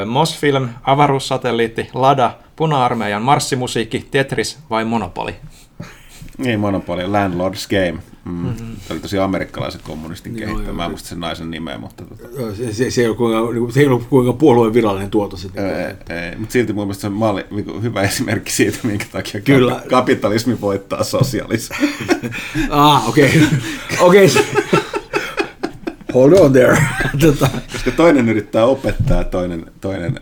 Mosfilm, avaruussatelliitti, Lada, puna-armeijan marssimusiikki, Tetris vai Monopoli? Ei Monopoli, Landlord's Game. Tämä oli tosi amerikkalaiset kommunistin kehittämä. Mä en muista sen naisen nimeä, mutta se ei ole kuinka puolueen virallinen tuotos. Mutta silti mun mielestä se on hyvä esimerkki siitä, minkä takia kyllä kapitalismi voittaa sosialismi. Okei. Hold on there. Koska toinen yrittää opettaa, toinen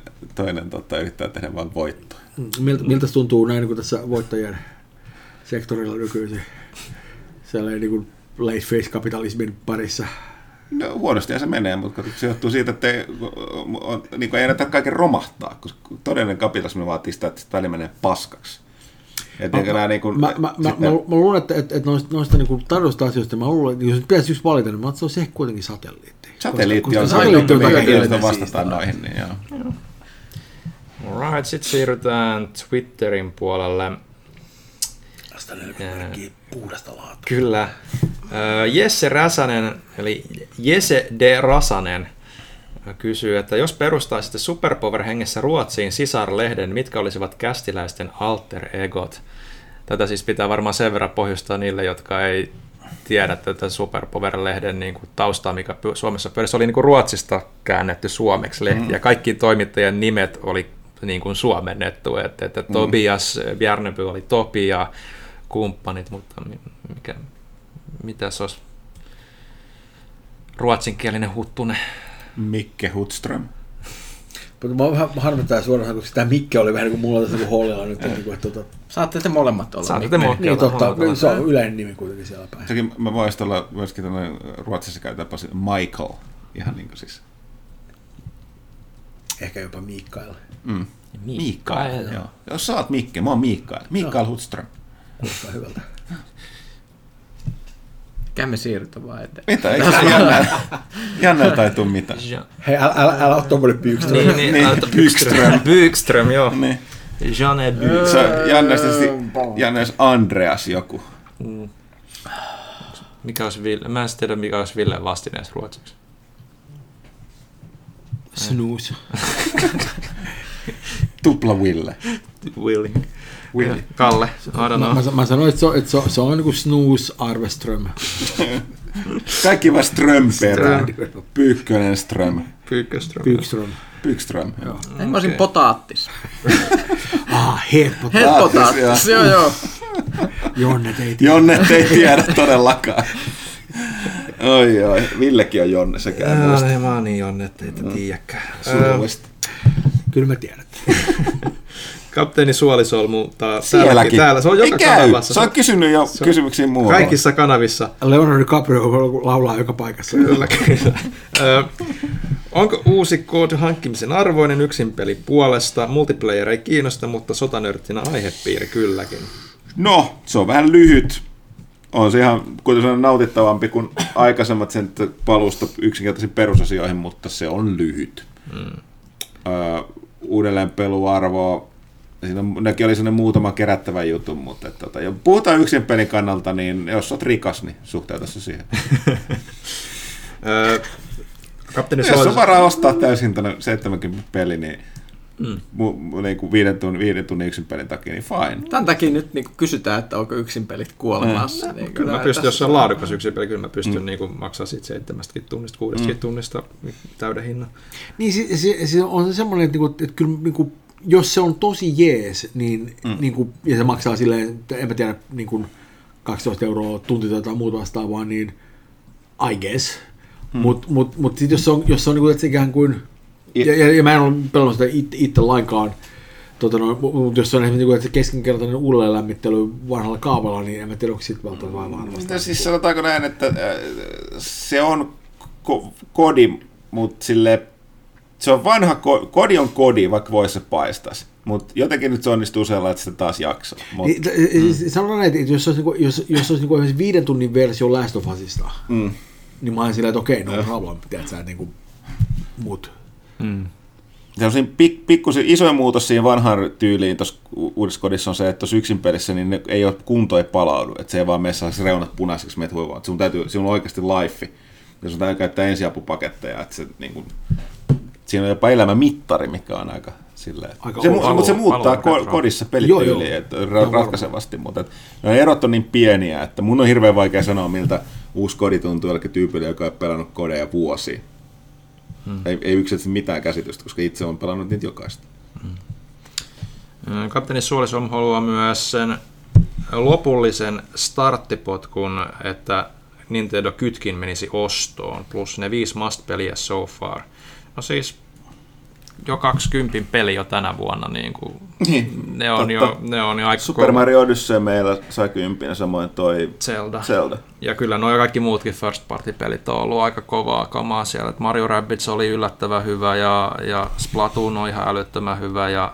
yrittää tehdä vain voittoa. Miltä tuntuu näin, kun tässä voittajien sektorilla nykyisin? Sellainen niin kuin late-face-kapitalismin parissa. No huonosti se menee, mutta se johtuu siitä, että ei näytä kaiken romahtaa, koska todellinen kapitalismi vaatii sitä, että sitä väli menee paskaksi. Mä luulen, että noista niin kuin tarjoista asioista, mä luulen, että jos nyt pitäisi yksi valita, niin mä oon, että se on kuitenkin satelliitti. Satelliitti on kaiken vastataan noihin. Niin joo. All right, sitten siirrytään Twitterin puolelle. Tästä löytyy puhdasta laatua. Kyllä. Jesse Räsänen, eli Jesse D. Rasanen kysyy, että jos perustaisitte Superpower-hengessä Ruotsiin sisarlehden, mitkä olisivat kästiläisten alter-egot? Tätä siis pitää varmaan sen verran pohjustaa niille, jotka ei tiedä tätä Superpower-lehden niin kuin taustaa, mikä Suomessa pöydässä oli niin kuin Ruotsista käännetty suomeksi lehti, ja kaikki toimittajien nimet oli niin kuin suomennettu, että Tobias Bjärneby oli Topi ja kumppanit, mutta mitä se olisi ruotsinkielinen Huttunen? Mikke Hutström. Mutta mä harmittaa suoraan, koska tämä Mikke oli vähän niin kuin mulla tässä niin Hollilla nyt. Saatte te molemmat olla. Niin totta, se on yleinen nimi kuitenkin siellä päin. Sekin mä voisin olla myöskin tällainen Ruotsissa käytäpä Michael, ihan niin kuin siis. Ehkä jopa Mikael. Mikael, joo. Jos sä oot Mikke, mä oon Mikael. Mikael Hutström. Kuulostaa hyvältä. Käymme siirtymään eteen. Mitä? Eikö jännää tai tuu mitään? Hei, älä ole tuommoinen Byggström. Niin, älä Byggström. Byggström, joo. Niin. Jeanne Byggström. Se on jännäisesti Andreas joku. Mikä olisi Ville? Mä en tiedä, mikä olisi Ville vastineessa ruotsiksi. Snooze. Tupla Ville. Willing. Willi. Kalle, mä sanoin, että se on niin kuin snooze arveström. Kaikki vaan ström perään. Pyykkönen ström. Pyykström. Mä olisin potaattis. Heet potaattis. Joo. Jonnet ei tiedä todellakaan. Oi. Villekin on Jonne sekään. Mä oon niin Jonne, ettei tiedäkään. Surullista. Kyllä mä tiedän. Kapteeni Suolisolmu täällä. Se on joka kanavassa. Sä oot kysynyt jo kysymyksiä muualla. Kaikissa kanavissa. Leonardo DiCaprio laulaa joka paikassa. Kyllä. Onko uusi koodi hankkimisen arvoinen yksin peli puolesta? Multiplayer ei kiinnosta, mutta sotanörttinä aihepiiri kylläkin. No, se on vähän lyhyt. On se ihan kuitenkin nautittavampi kuin aikaisemmat sen palusta yksinkertaisiin perusasioihin, mutta se on lyhyt. Uudelleenpeluarvoa. Näkin oli sellainen muutama kerättävä jutun, mutta ja puhutaan yksin pelin kannalta, niin jos olet rikas, niin suhteuta se siihen. Jos on varaa ostaa täysin 70 peli, niin 5 tunnin yksin pelin takia, niin fine. Tämän takia nyt niin kysytään, että onko yksin pelit kuolemassa. Niin kyllä mä pystyn, jos on laadukas yksin peli, kyllä mä pystyn niin maksamaan siitä 7-6 tunnista täyden hinnan. Niin se on semmoinen, että kyllä niinku jos se on tosi jees, niin, niin kuin, ja se maksaa silleen, en mä tiedä, niin kuin 12 euroa tunti tai muuta vastaavaa, niin I guess. Mut sitten jos se on niin kuin, että ikään kuin, ja mä en ole pelannut sitä itse lainkaan, mutta jos se on esimerkiksi että se keskinkertainen uudelleen lämmittely vanhalla kaavalla, niin en mä tiedä, onko sitten välttämättä vaivaa. Mitä siis sanotaanko näin, että se on kodi, mutta silleen, se on vanha, kodi on kodi, vaikka voisi se paistaisi, mutta jotenkin nyt se onnistuu sellainen, että se taas jaksaa. Sanotaan, että jos olisi esimerkiksi 5 tunnin versio Last of Usista, niin mä olen silleen, että okei, no problem, tiedätkö, niin kuin mut. Se on siinä pikkusen isoin muutos siinä vanhaan tyyliin tuossa uudessa kodissa on se, että tuossa yksin pelissä niin ei ole kunto, ei palaudu, että se ei vaan mene sellaisiksi reunat punaiseksi, meitä voi vaan, sinun on oikeasti life, ja sinun täytyy käyttää ensiapupaketteja, että se niin kuin siinä on jopa elämämittari, mikä on aika silleen. Mutta se muuttaa kodissa pelityyliä ratkaisevasti, mutta ne erot on niin pieniä, että mun on hirveän vaikea sanoa, miltä uusi kodi tuntuu jollekin tyypille, joka ei ole pelannut kodeja vuosia. Ei yksilöisesti mitään käsitystä, koska itse olen pelannut niitä jokaista. Kapteeni Suolisom haluaa myös sen lopullisen starttipotkun, että Nintendo kytkin menisi ostoon, plus ne 5 must-peliä so far. No siis jo 20 peli jo tänä vuonna, niin kuin, ne on jo aika... Super Mario Odyssey meillä sai 10, samoin toi Zelda. Ja kyllä nuo kaikki muutkin first party pelit on ollut aika kovaa kamaa siellä. Et Mario Rabbids oli yllättävän hyvä ja Splatoon on ihan älyttömän hyvä ja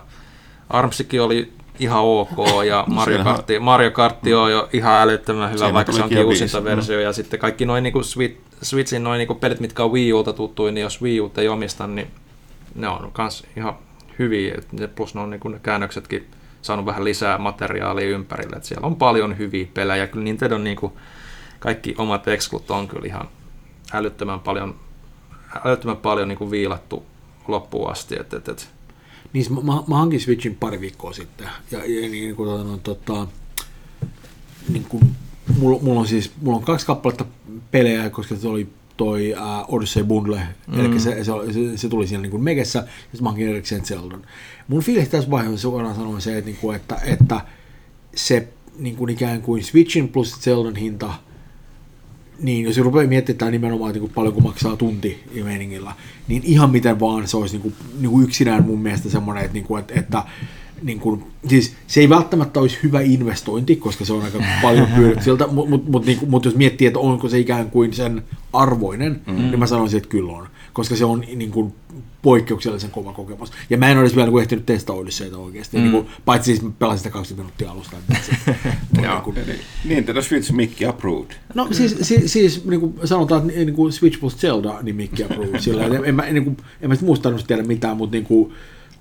Armsikin oli ihan ok ja Mario Kartti on jo ihan älyttömän hyvä, vaikka se onkin uusinta versio. Ja sitten kaikki noin niinku Switchin noin niinku pelit, mitkä on Wii Ulta tuttuja, niin jos Wii Ulta ei omista, niin ne on myös ihan hyviä. Plus ne on niinku ne käännöksetkin saanut vähän lisää materiaalia ympärille. Et siellä on paljon hyviä pelejä. Kyllä Nintendo niinku kaikki omat exclut on kyllä ihan älyttömän paljon niinku viilattu loppuun asti. Niin, mä hankin Switchin pari viikkoa sitten, ja niin kuin mulla on 2 kappaletta pelejä, koska se oli toi Odyssey Bundle, eli se tuli siinä niin kuin Megessä, ja sitten mä hankin erikseen Zeldan. Mun fiilis tässä vaiheessa suoraan sanoen se, että se niin kuin ikään kuin Switchin plus Zeldan hinta, niin jos rupeaa miettimään nimenomaan, että paljonko maksaa tunti meiningillä, niin ihan miten vaan se olisi niin kuin yksinään mun mielestä semmoinen, että niin kuin, siis se ei välttämättä olisi hyvä investointi, koska se on aika paljon pyöritty sieltä, mutta jos miettii, että onko se ikään kuin sen arvoinen, niin mä sanoisin, että kyllä on. koska se on niin kuin poikkeuksellisen kova kokemus. Ja mä en olisi vielä niin ehtinyt testaa Odysseita oikeasti, niin kuin, paitsi siis pelasin sitä 20 minuuttia alusta. Nintendo Switch Mickey approved. No siis niin kuin sanotaan, että niin kuin Switch plus Zelda, niin Mickey approved. Sillä, en mä sitten muistanut tiedä mitään, mutta niin kuin,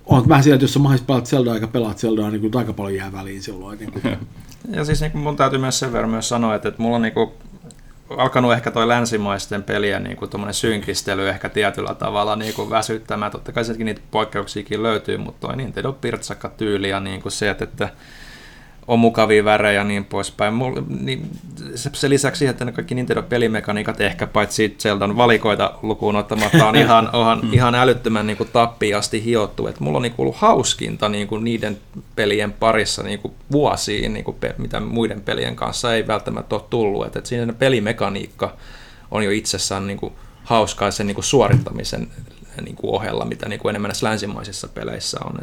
on vähän sillä, että jos sä mahdollisesti pelaat Zeldaa eikä pelaat Zeldaa, niin aika paljon jää väliin silloin. Niin kuin. Ja siis niin kuin mun täytyy myös sen verran myös sanoa, että mulla on niin kuin alkanut ehkä toi länsimaisten peliä niin kuin tommonen synkistely ehkä tietyllä tavalla niin kuin väsyttämään. Totta kai sieltäkin niitä poikkeuksiakin löytyy, mutta toi Nintendo pirtsakka tyyli ja niin kuin se, että on mukavia värejä ja niin poispäin. Se lisäksi, että ne kaikki Nintendo-pelimekaniikat, ehkä paitsi Zeldan valikoita lukuun ottamatta, on ihan älyttömän niin kuin tappiin asti hiottu. Et mulla on niin kuin ollut hauskinta niin kuin niiden pelien parissa niin kuin vuosiin, niin kuin mitä muiden pelien kanssa ei välttämättä ole tullut. Et siinä pelimekaniikka on jo itsessään niin kuin hauskaa sen niin kuin suorittamisen niin kuin ohella, mitä niin kuin enemmän näissä länsimaisissa peleissä on.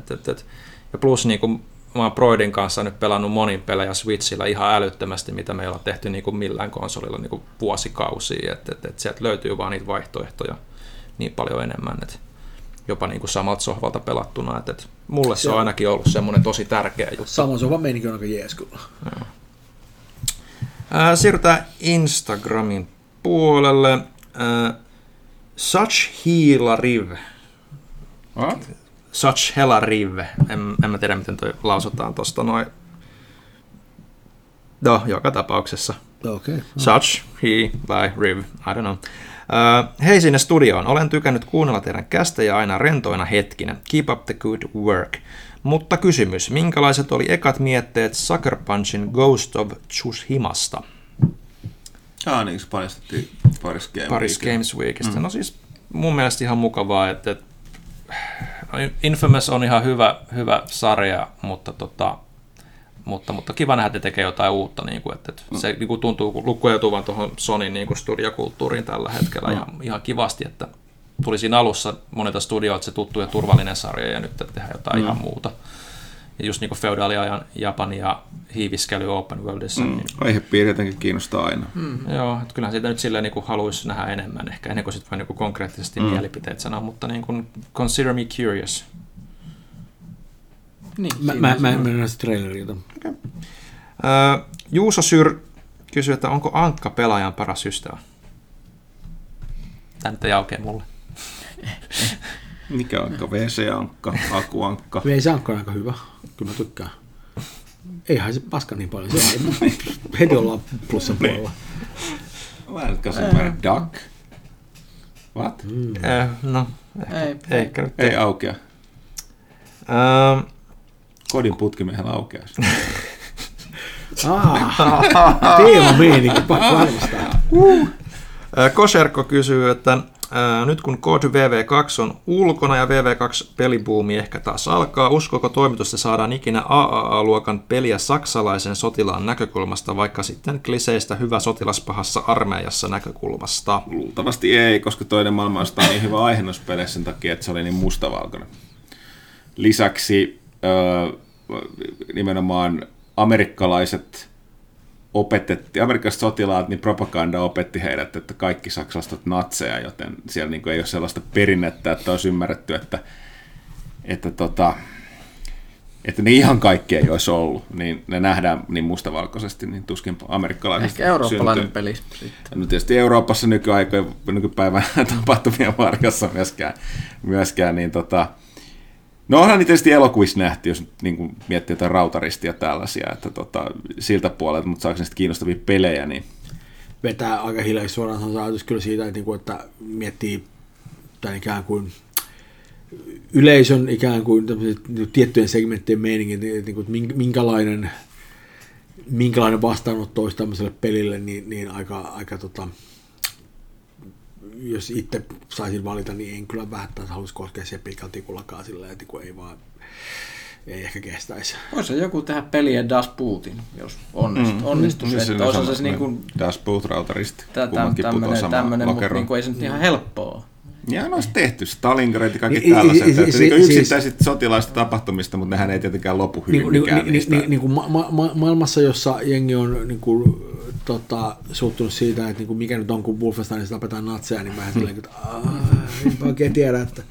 Ja plus niin kuin mä oon Broidin kanssa nyt pelannut monin pelejä Switchillä ihan älyttömästi, mitä meillä on tehty niin kuin millään konsolilla niin kuin vuosikausia. Et sieltä löytyy vaan niitä vaihtoehtoja niin paljon enemmän, että jopa niin kuin samalta sohvalta pelattuna. Et mulle se on ainakin ollut semmoinen tosi tärkeä juttu. Saman sohvan meininki on aika jees kyllä. Siirrytään Instagramin puolelle. Such hella rive. En mä tiedä, miten toi lausutaan tosta noin. No, joka tapauksessa. Okay. Such, he, by, rive. I don't know. Hei sinne studioon. Olen tykännyt kuunnella teidän kästejä aina rentoina hetkinä. Keep up the good work. Mutta kysymys. Minkälaiset oli ekat mietteet Sucker Punchin Ghost of Tsushimasta? Tämä on niin, se paljastettiin Paris Games Weekistä. No siis mun mielestä ihan mukavaa, että Infamous on ihan hyvä sarja, mutta kiva nähdä, että tekee jotain uutta. Niin kuin, että se niin kuin tuntuu lukeutuvan tuohon Sonyn niin kuin studiokulttuuriin tällä hetkellä ihan kivasti, että tuli siinä alussa monilta studioilta se tuttu ja turvallinen sarja ja nyt tehdään jotain ihan muuta. Ja just niin kuin feudaaliajan Japania hiiviskely Open Worldissa. Niin aihepiiri jotenkin kiinnostaa aina. Joo, että kyllähän siitä nyt silleen niin kuin haluaisi nähdä enemmän ehkä, ennen kuin sitten vain niin kuin konkreettisesti mielipiteet sanoo, mutta niin kuin consider me curious. Niin, mä en mennä sitä trailerilta. Okay. Juuso Syr kysyy, että onko Ankka pelaajan paras ystävä? Tämä nyt ei aukea mulle. Mikä Ankka? WC-Ankka, Aku-Ankka. WC-Ankka on aika hyvä, kyllä mä tykkään. Eihän se paska niin paljon, se on heti ollaan plussan puolella. Mä en käsittää, duck. What? No, ehkä nyt. Ei aukea. Kodin putkimiehellä aukeaa. Teema meininki, pakko arvostaa. Koserko kysyy, että nyt kun Code VV2 on ulkona ja VV2-pelibuumi ehkä taas alkaa, uskoko toimitusta saadaan ikinä AAA-luokan peliä saksalaisen sotilaan näkökulmasta, vaikka sitten kliseistä hyvä sotilas pahassa armeijassa näkökulmasta? Luultavasti ei, koska toinen maailmansota on niin hyvä aihennuspele sen takia, että se oli niin mustavalkoinen. Lisäksi nimenomaan amerikkalaiset sotilaat, niin propaganda opetti heidät, että kaikki saksalaiset ovat natseja, joten siellä niin kuin ei ole sellaista perinnettä, että olisi ymmärretty, että ne ihan kaikki ei olisi ollut, niin ne nähdään niin mustavalkoisesti, niin tuskin amerikkalaisista syntyy. Ehkä eurooppalainen peli. No tietysti Euroopassa nykypäivän tapahtumien varjossa myöskään niin no onhan niitä tietysti elokuvissa nähty, jos niin kuin miettii jotain rautaristia tällaisia, että siltä puolelta, mutta saako niistä kiinnostavia pelejä, niin vetää aika hiljaisesti suoraan ajatus kyllä siitä, että miettii tämän ikään kuin yleisön ikään kuin tiettyjen segmenttien meiningin, että minkälainen vastaanotto olisi tämmöiselle pelille, niin aika jos itse saisin valita, niin en kyllä vähättäisi haluaisi koskea siihen pitkällä tikullakaan sillä, että kun ei ehkä kestäisi. Voisi joku tehdä peliä Das Bootin, jos onnistuisi. Se niin kuin Das Boot rautaristi. Kummankin putoaa samaan lokeroon. Mutta ei se nyt ihan helppoa. Ja olisi tehty Stalingrad ja kaikki tällaiset. Yksittäisistä sotilaista tapahtumista, mutta nehän ei tietenkään lopu hyvinkään niistä. Maailmassa, jossa jengi on suuttunut siitä, että mikä nyt on, kun Wolfensteinissa tapetaan natseja, niin vähän silleen, että en oikein tiedä, että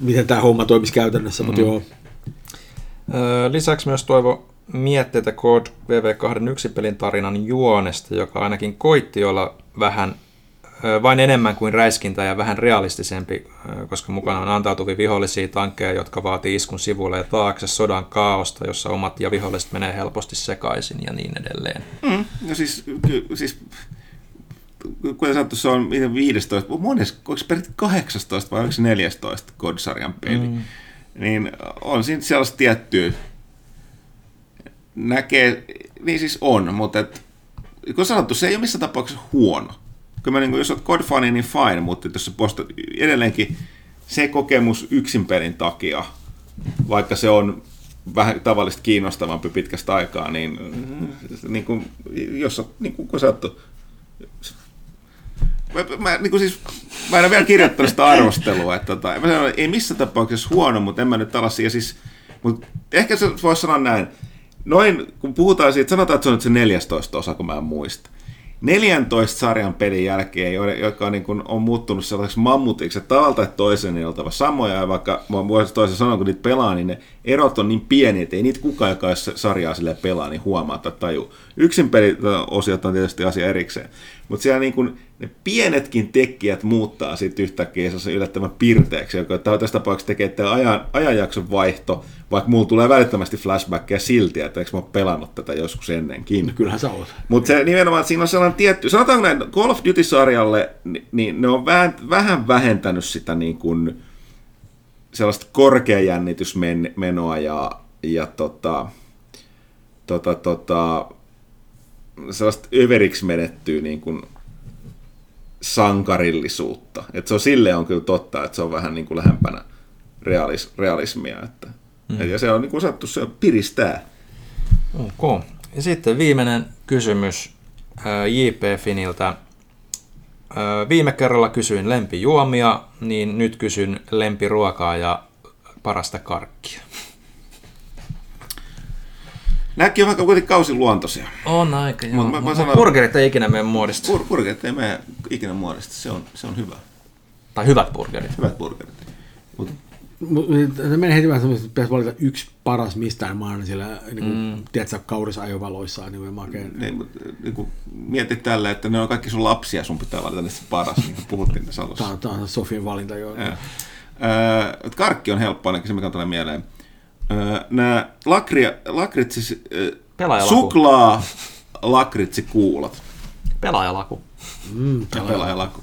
miten tämä homma toimisi käytännössä, mutta joo. Lisäksi myös toivo mietteitä Code VV21-pelin tarinan juonesta, joka ainakin koitti olla vähän vain enemmän kuin räiskintä ja vähän realistisempi, koska mukana on antautuvia vihollisia tankkeja, jotka vaatii iskun sivuille ja taakse sodan kaaosta, jossa omat ja viholliset menee helposti sekaisin ja niin edelleen. No siis kuten sanottu, se on 15, oliko peräti 18 vai 14 Code-sarjan peli, niin on siinä sellaista tiettyä näkee, niin siis on, mutta et, kun sanottu, se ei ole missään tapauksessa huono. Kyllä niin jos olet Code-fani, niin fine, mutta jos postat, edelleenkin se kokemus yksin pelin takia, vaikka se on vähän tavallista kiinnostavampi pitkästä aikaa, niin, niin kuin, jos niin kun sanottu, mä en ole vielä kirjoittanut sitä arvostelua, että mä sanon, ei missään tapauksessa huono, mutta en mä nyt tällaisia siis, mutta ehkä se voisi sanoa näin, noin, kun puhutaan siitä, sanotaan, että se on nyt se 14 osa, kun mä en muista. 14 sarjan pelin jälkeen, joka niin kuin on muuttunut sellaiseksi mammutiksi, että tavalla tai toisen ei oltava samoja, ja vaikka voisin toisen sanoa, kun niitä pelaa, niin ne erot on niin pieniä, että ei niitä kukaan, joka sarjaa sille pelaa, niin huomaa tai tajuu. Yksin peliosiot on tietysti asia erikseen, mutta siellä niin kuin ne pienetkin tekijät muuttaa sitten yhtäkkiä se yllättävän pirteeksi, joka tässä tapauksessa tekee tämä ajanjakson vaihto, vaikka mulla tulee välittömästi flashbackia silti, että eikö mä ole pelannut tätä joskus ennenkin. No, kyllähän sä oot. Mutta se nimenomaan, siinä on sellainen tietty, sanotaanko näin, Call of Duty-sarjalle, niin ne on vähän vähentänyt sitä niin kuin sellaista korkeajännitysmenoa ja sellaista överiksi menettyä niin kuin sankarillisuutta. Et se on silleen on kyllä totta, että se on vähän niin kuin lähempänä realismia. Että. Ja se on niin kuin sattu, se piristää. Okay. Ja sitten viimeinen kysymys J.P. Finiltä. Viime kerralla kysyin lempijuomia, niin nyt kysyn lempiruokaa ja parasta karkkia. Nämäkin on vaikka kuitenkin kausiluontoisia. On aika, joo. Mutta burgerit ei ikinä mene muodista. Burgerit ei mene ikinä muodista, se on hyvä. Tai hyvät burgerit. Hyvät burgerit. Mene heti vähän semmoista, että pitäisi valita yksi paras mistään maan siellä, tiedätkö, kaurisajovaloissa, niin kuin makeen. Mieti tällä, että ne on kaikki sun lapsia, sun pitää valita niistä paras, niin kuin puhuttiin tässä alussa. Tämä on Sofien valinta, joo. Karkki on helppo, ainakin se, mikä tulee mieleen. Nämä lakritsis, suklaa lakritsikuulat. Pelaajalaku. Pelaajalaku.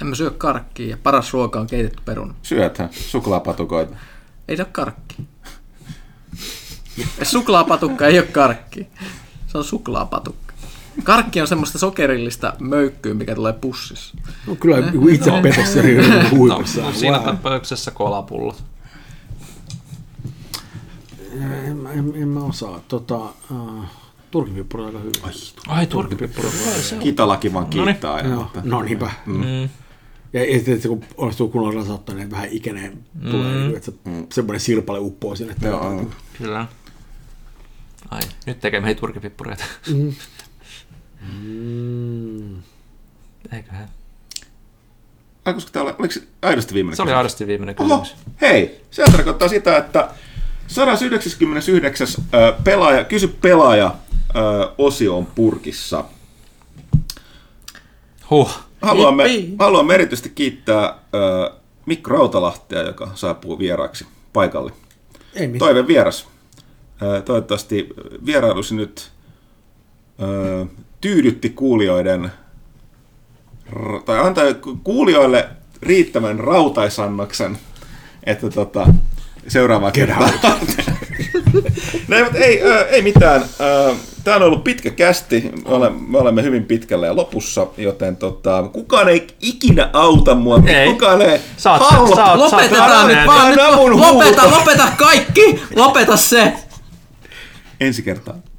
En mä syö karkkia ja paras ruoka on keitetty peruna. Syöthän suklaapatukoita. Ei se ole karkki. Suklaapatukka ei ole karkki. Se on suklaapatukka. Karkki on semmoista sokerillista möykkyä, mikä tulee pussissa. No, kyllä itse petos se huipussa. No, siinä tapauksessa kolapullot. En mä osaa. Turkipippuri on aika hyvä. Ai turkipippuri. Kitalaki vaan kiittää aina. No niinpä. Ja sitten kun onnistuu kunnolla rasauttaa, niin vähän ikeneen tulee, että semmoinen sirpale uppoo sinne. Joo. Kyllä. Ai, nyt tekemme hei turkipippureita. Eiköhän. Ai, koska tää oliko se aidosti viimeinen kysymys? Se oli aidosti viimeinen kysymys. Oho, hei! Se tarkoittaa sitä, että 199. Pelaaja, kysy pelaaja -osio on purkissa. Haluamme erityisesti kiittää Mikko Rautalahtia, joka saapuu vieraaksi paikalle. Toive vieras. Toivottavasti vierailusi nyt tyydytti kuulijoiden, tai antaa kuulijoille riittävän rautaisannoksen, että seuraavaa kertaa. Ei mitään. Tämä on ollut pitkä kästi. Me olemme hyvin pitkällä ja lopussa, joten kukaan ei ikinä auta mua. Ei. Kukaan ei halua. Lopetetaan nyt vaan. Lopeta kaikki. Lopeta se. Ensi kertaa.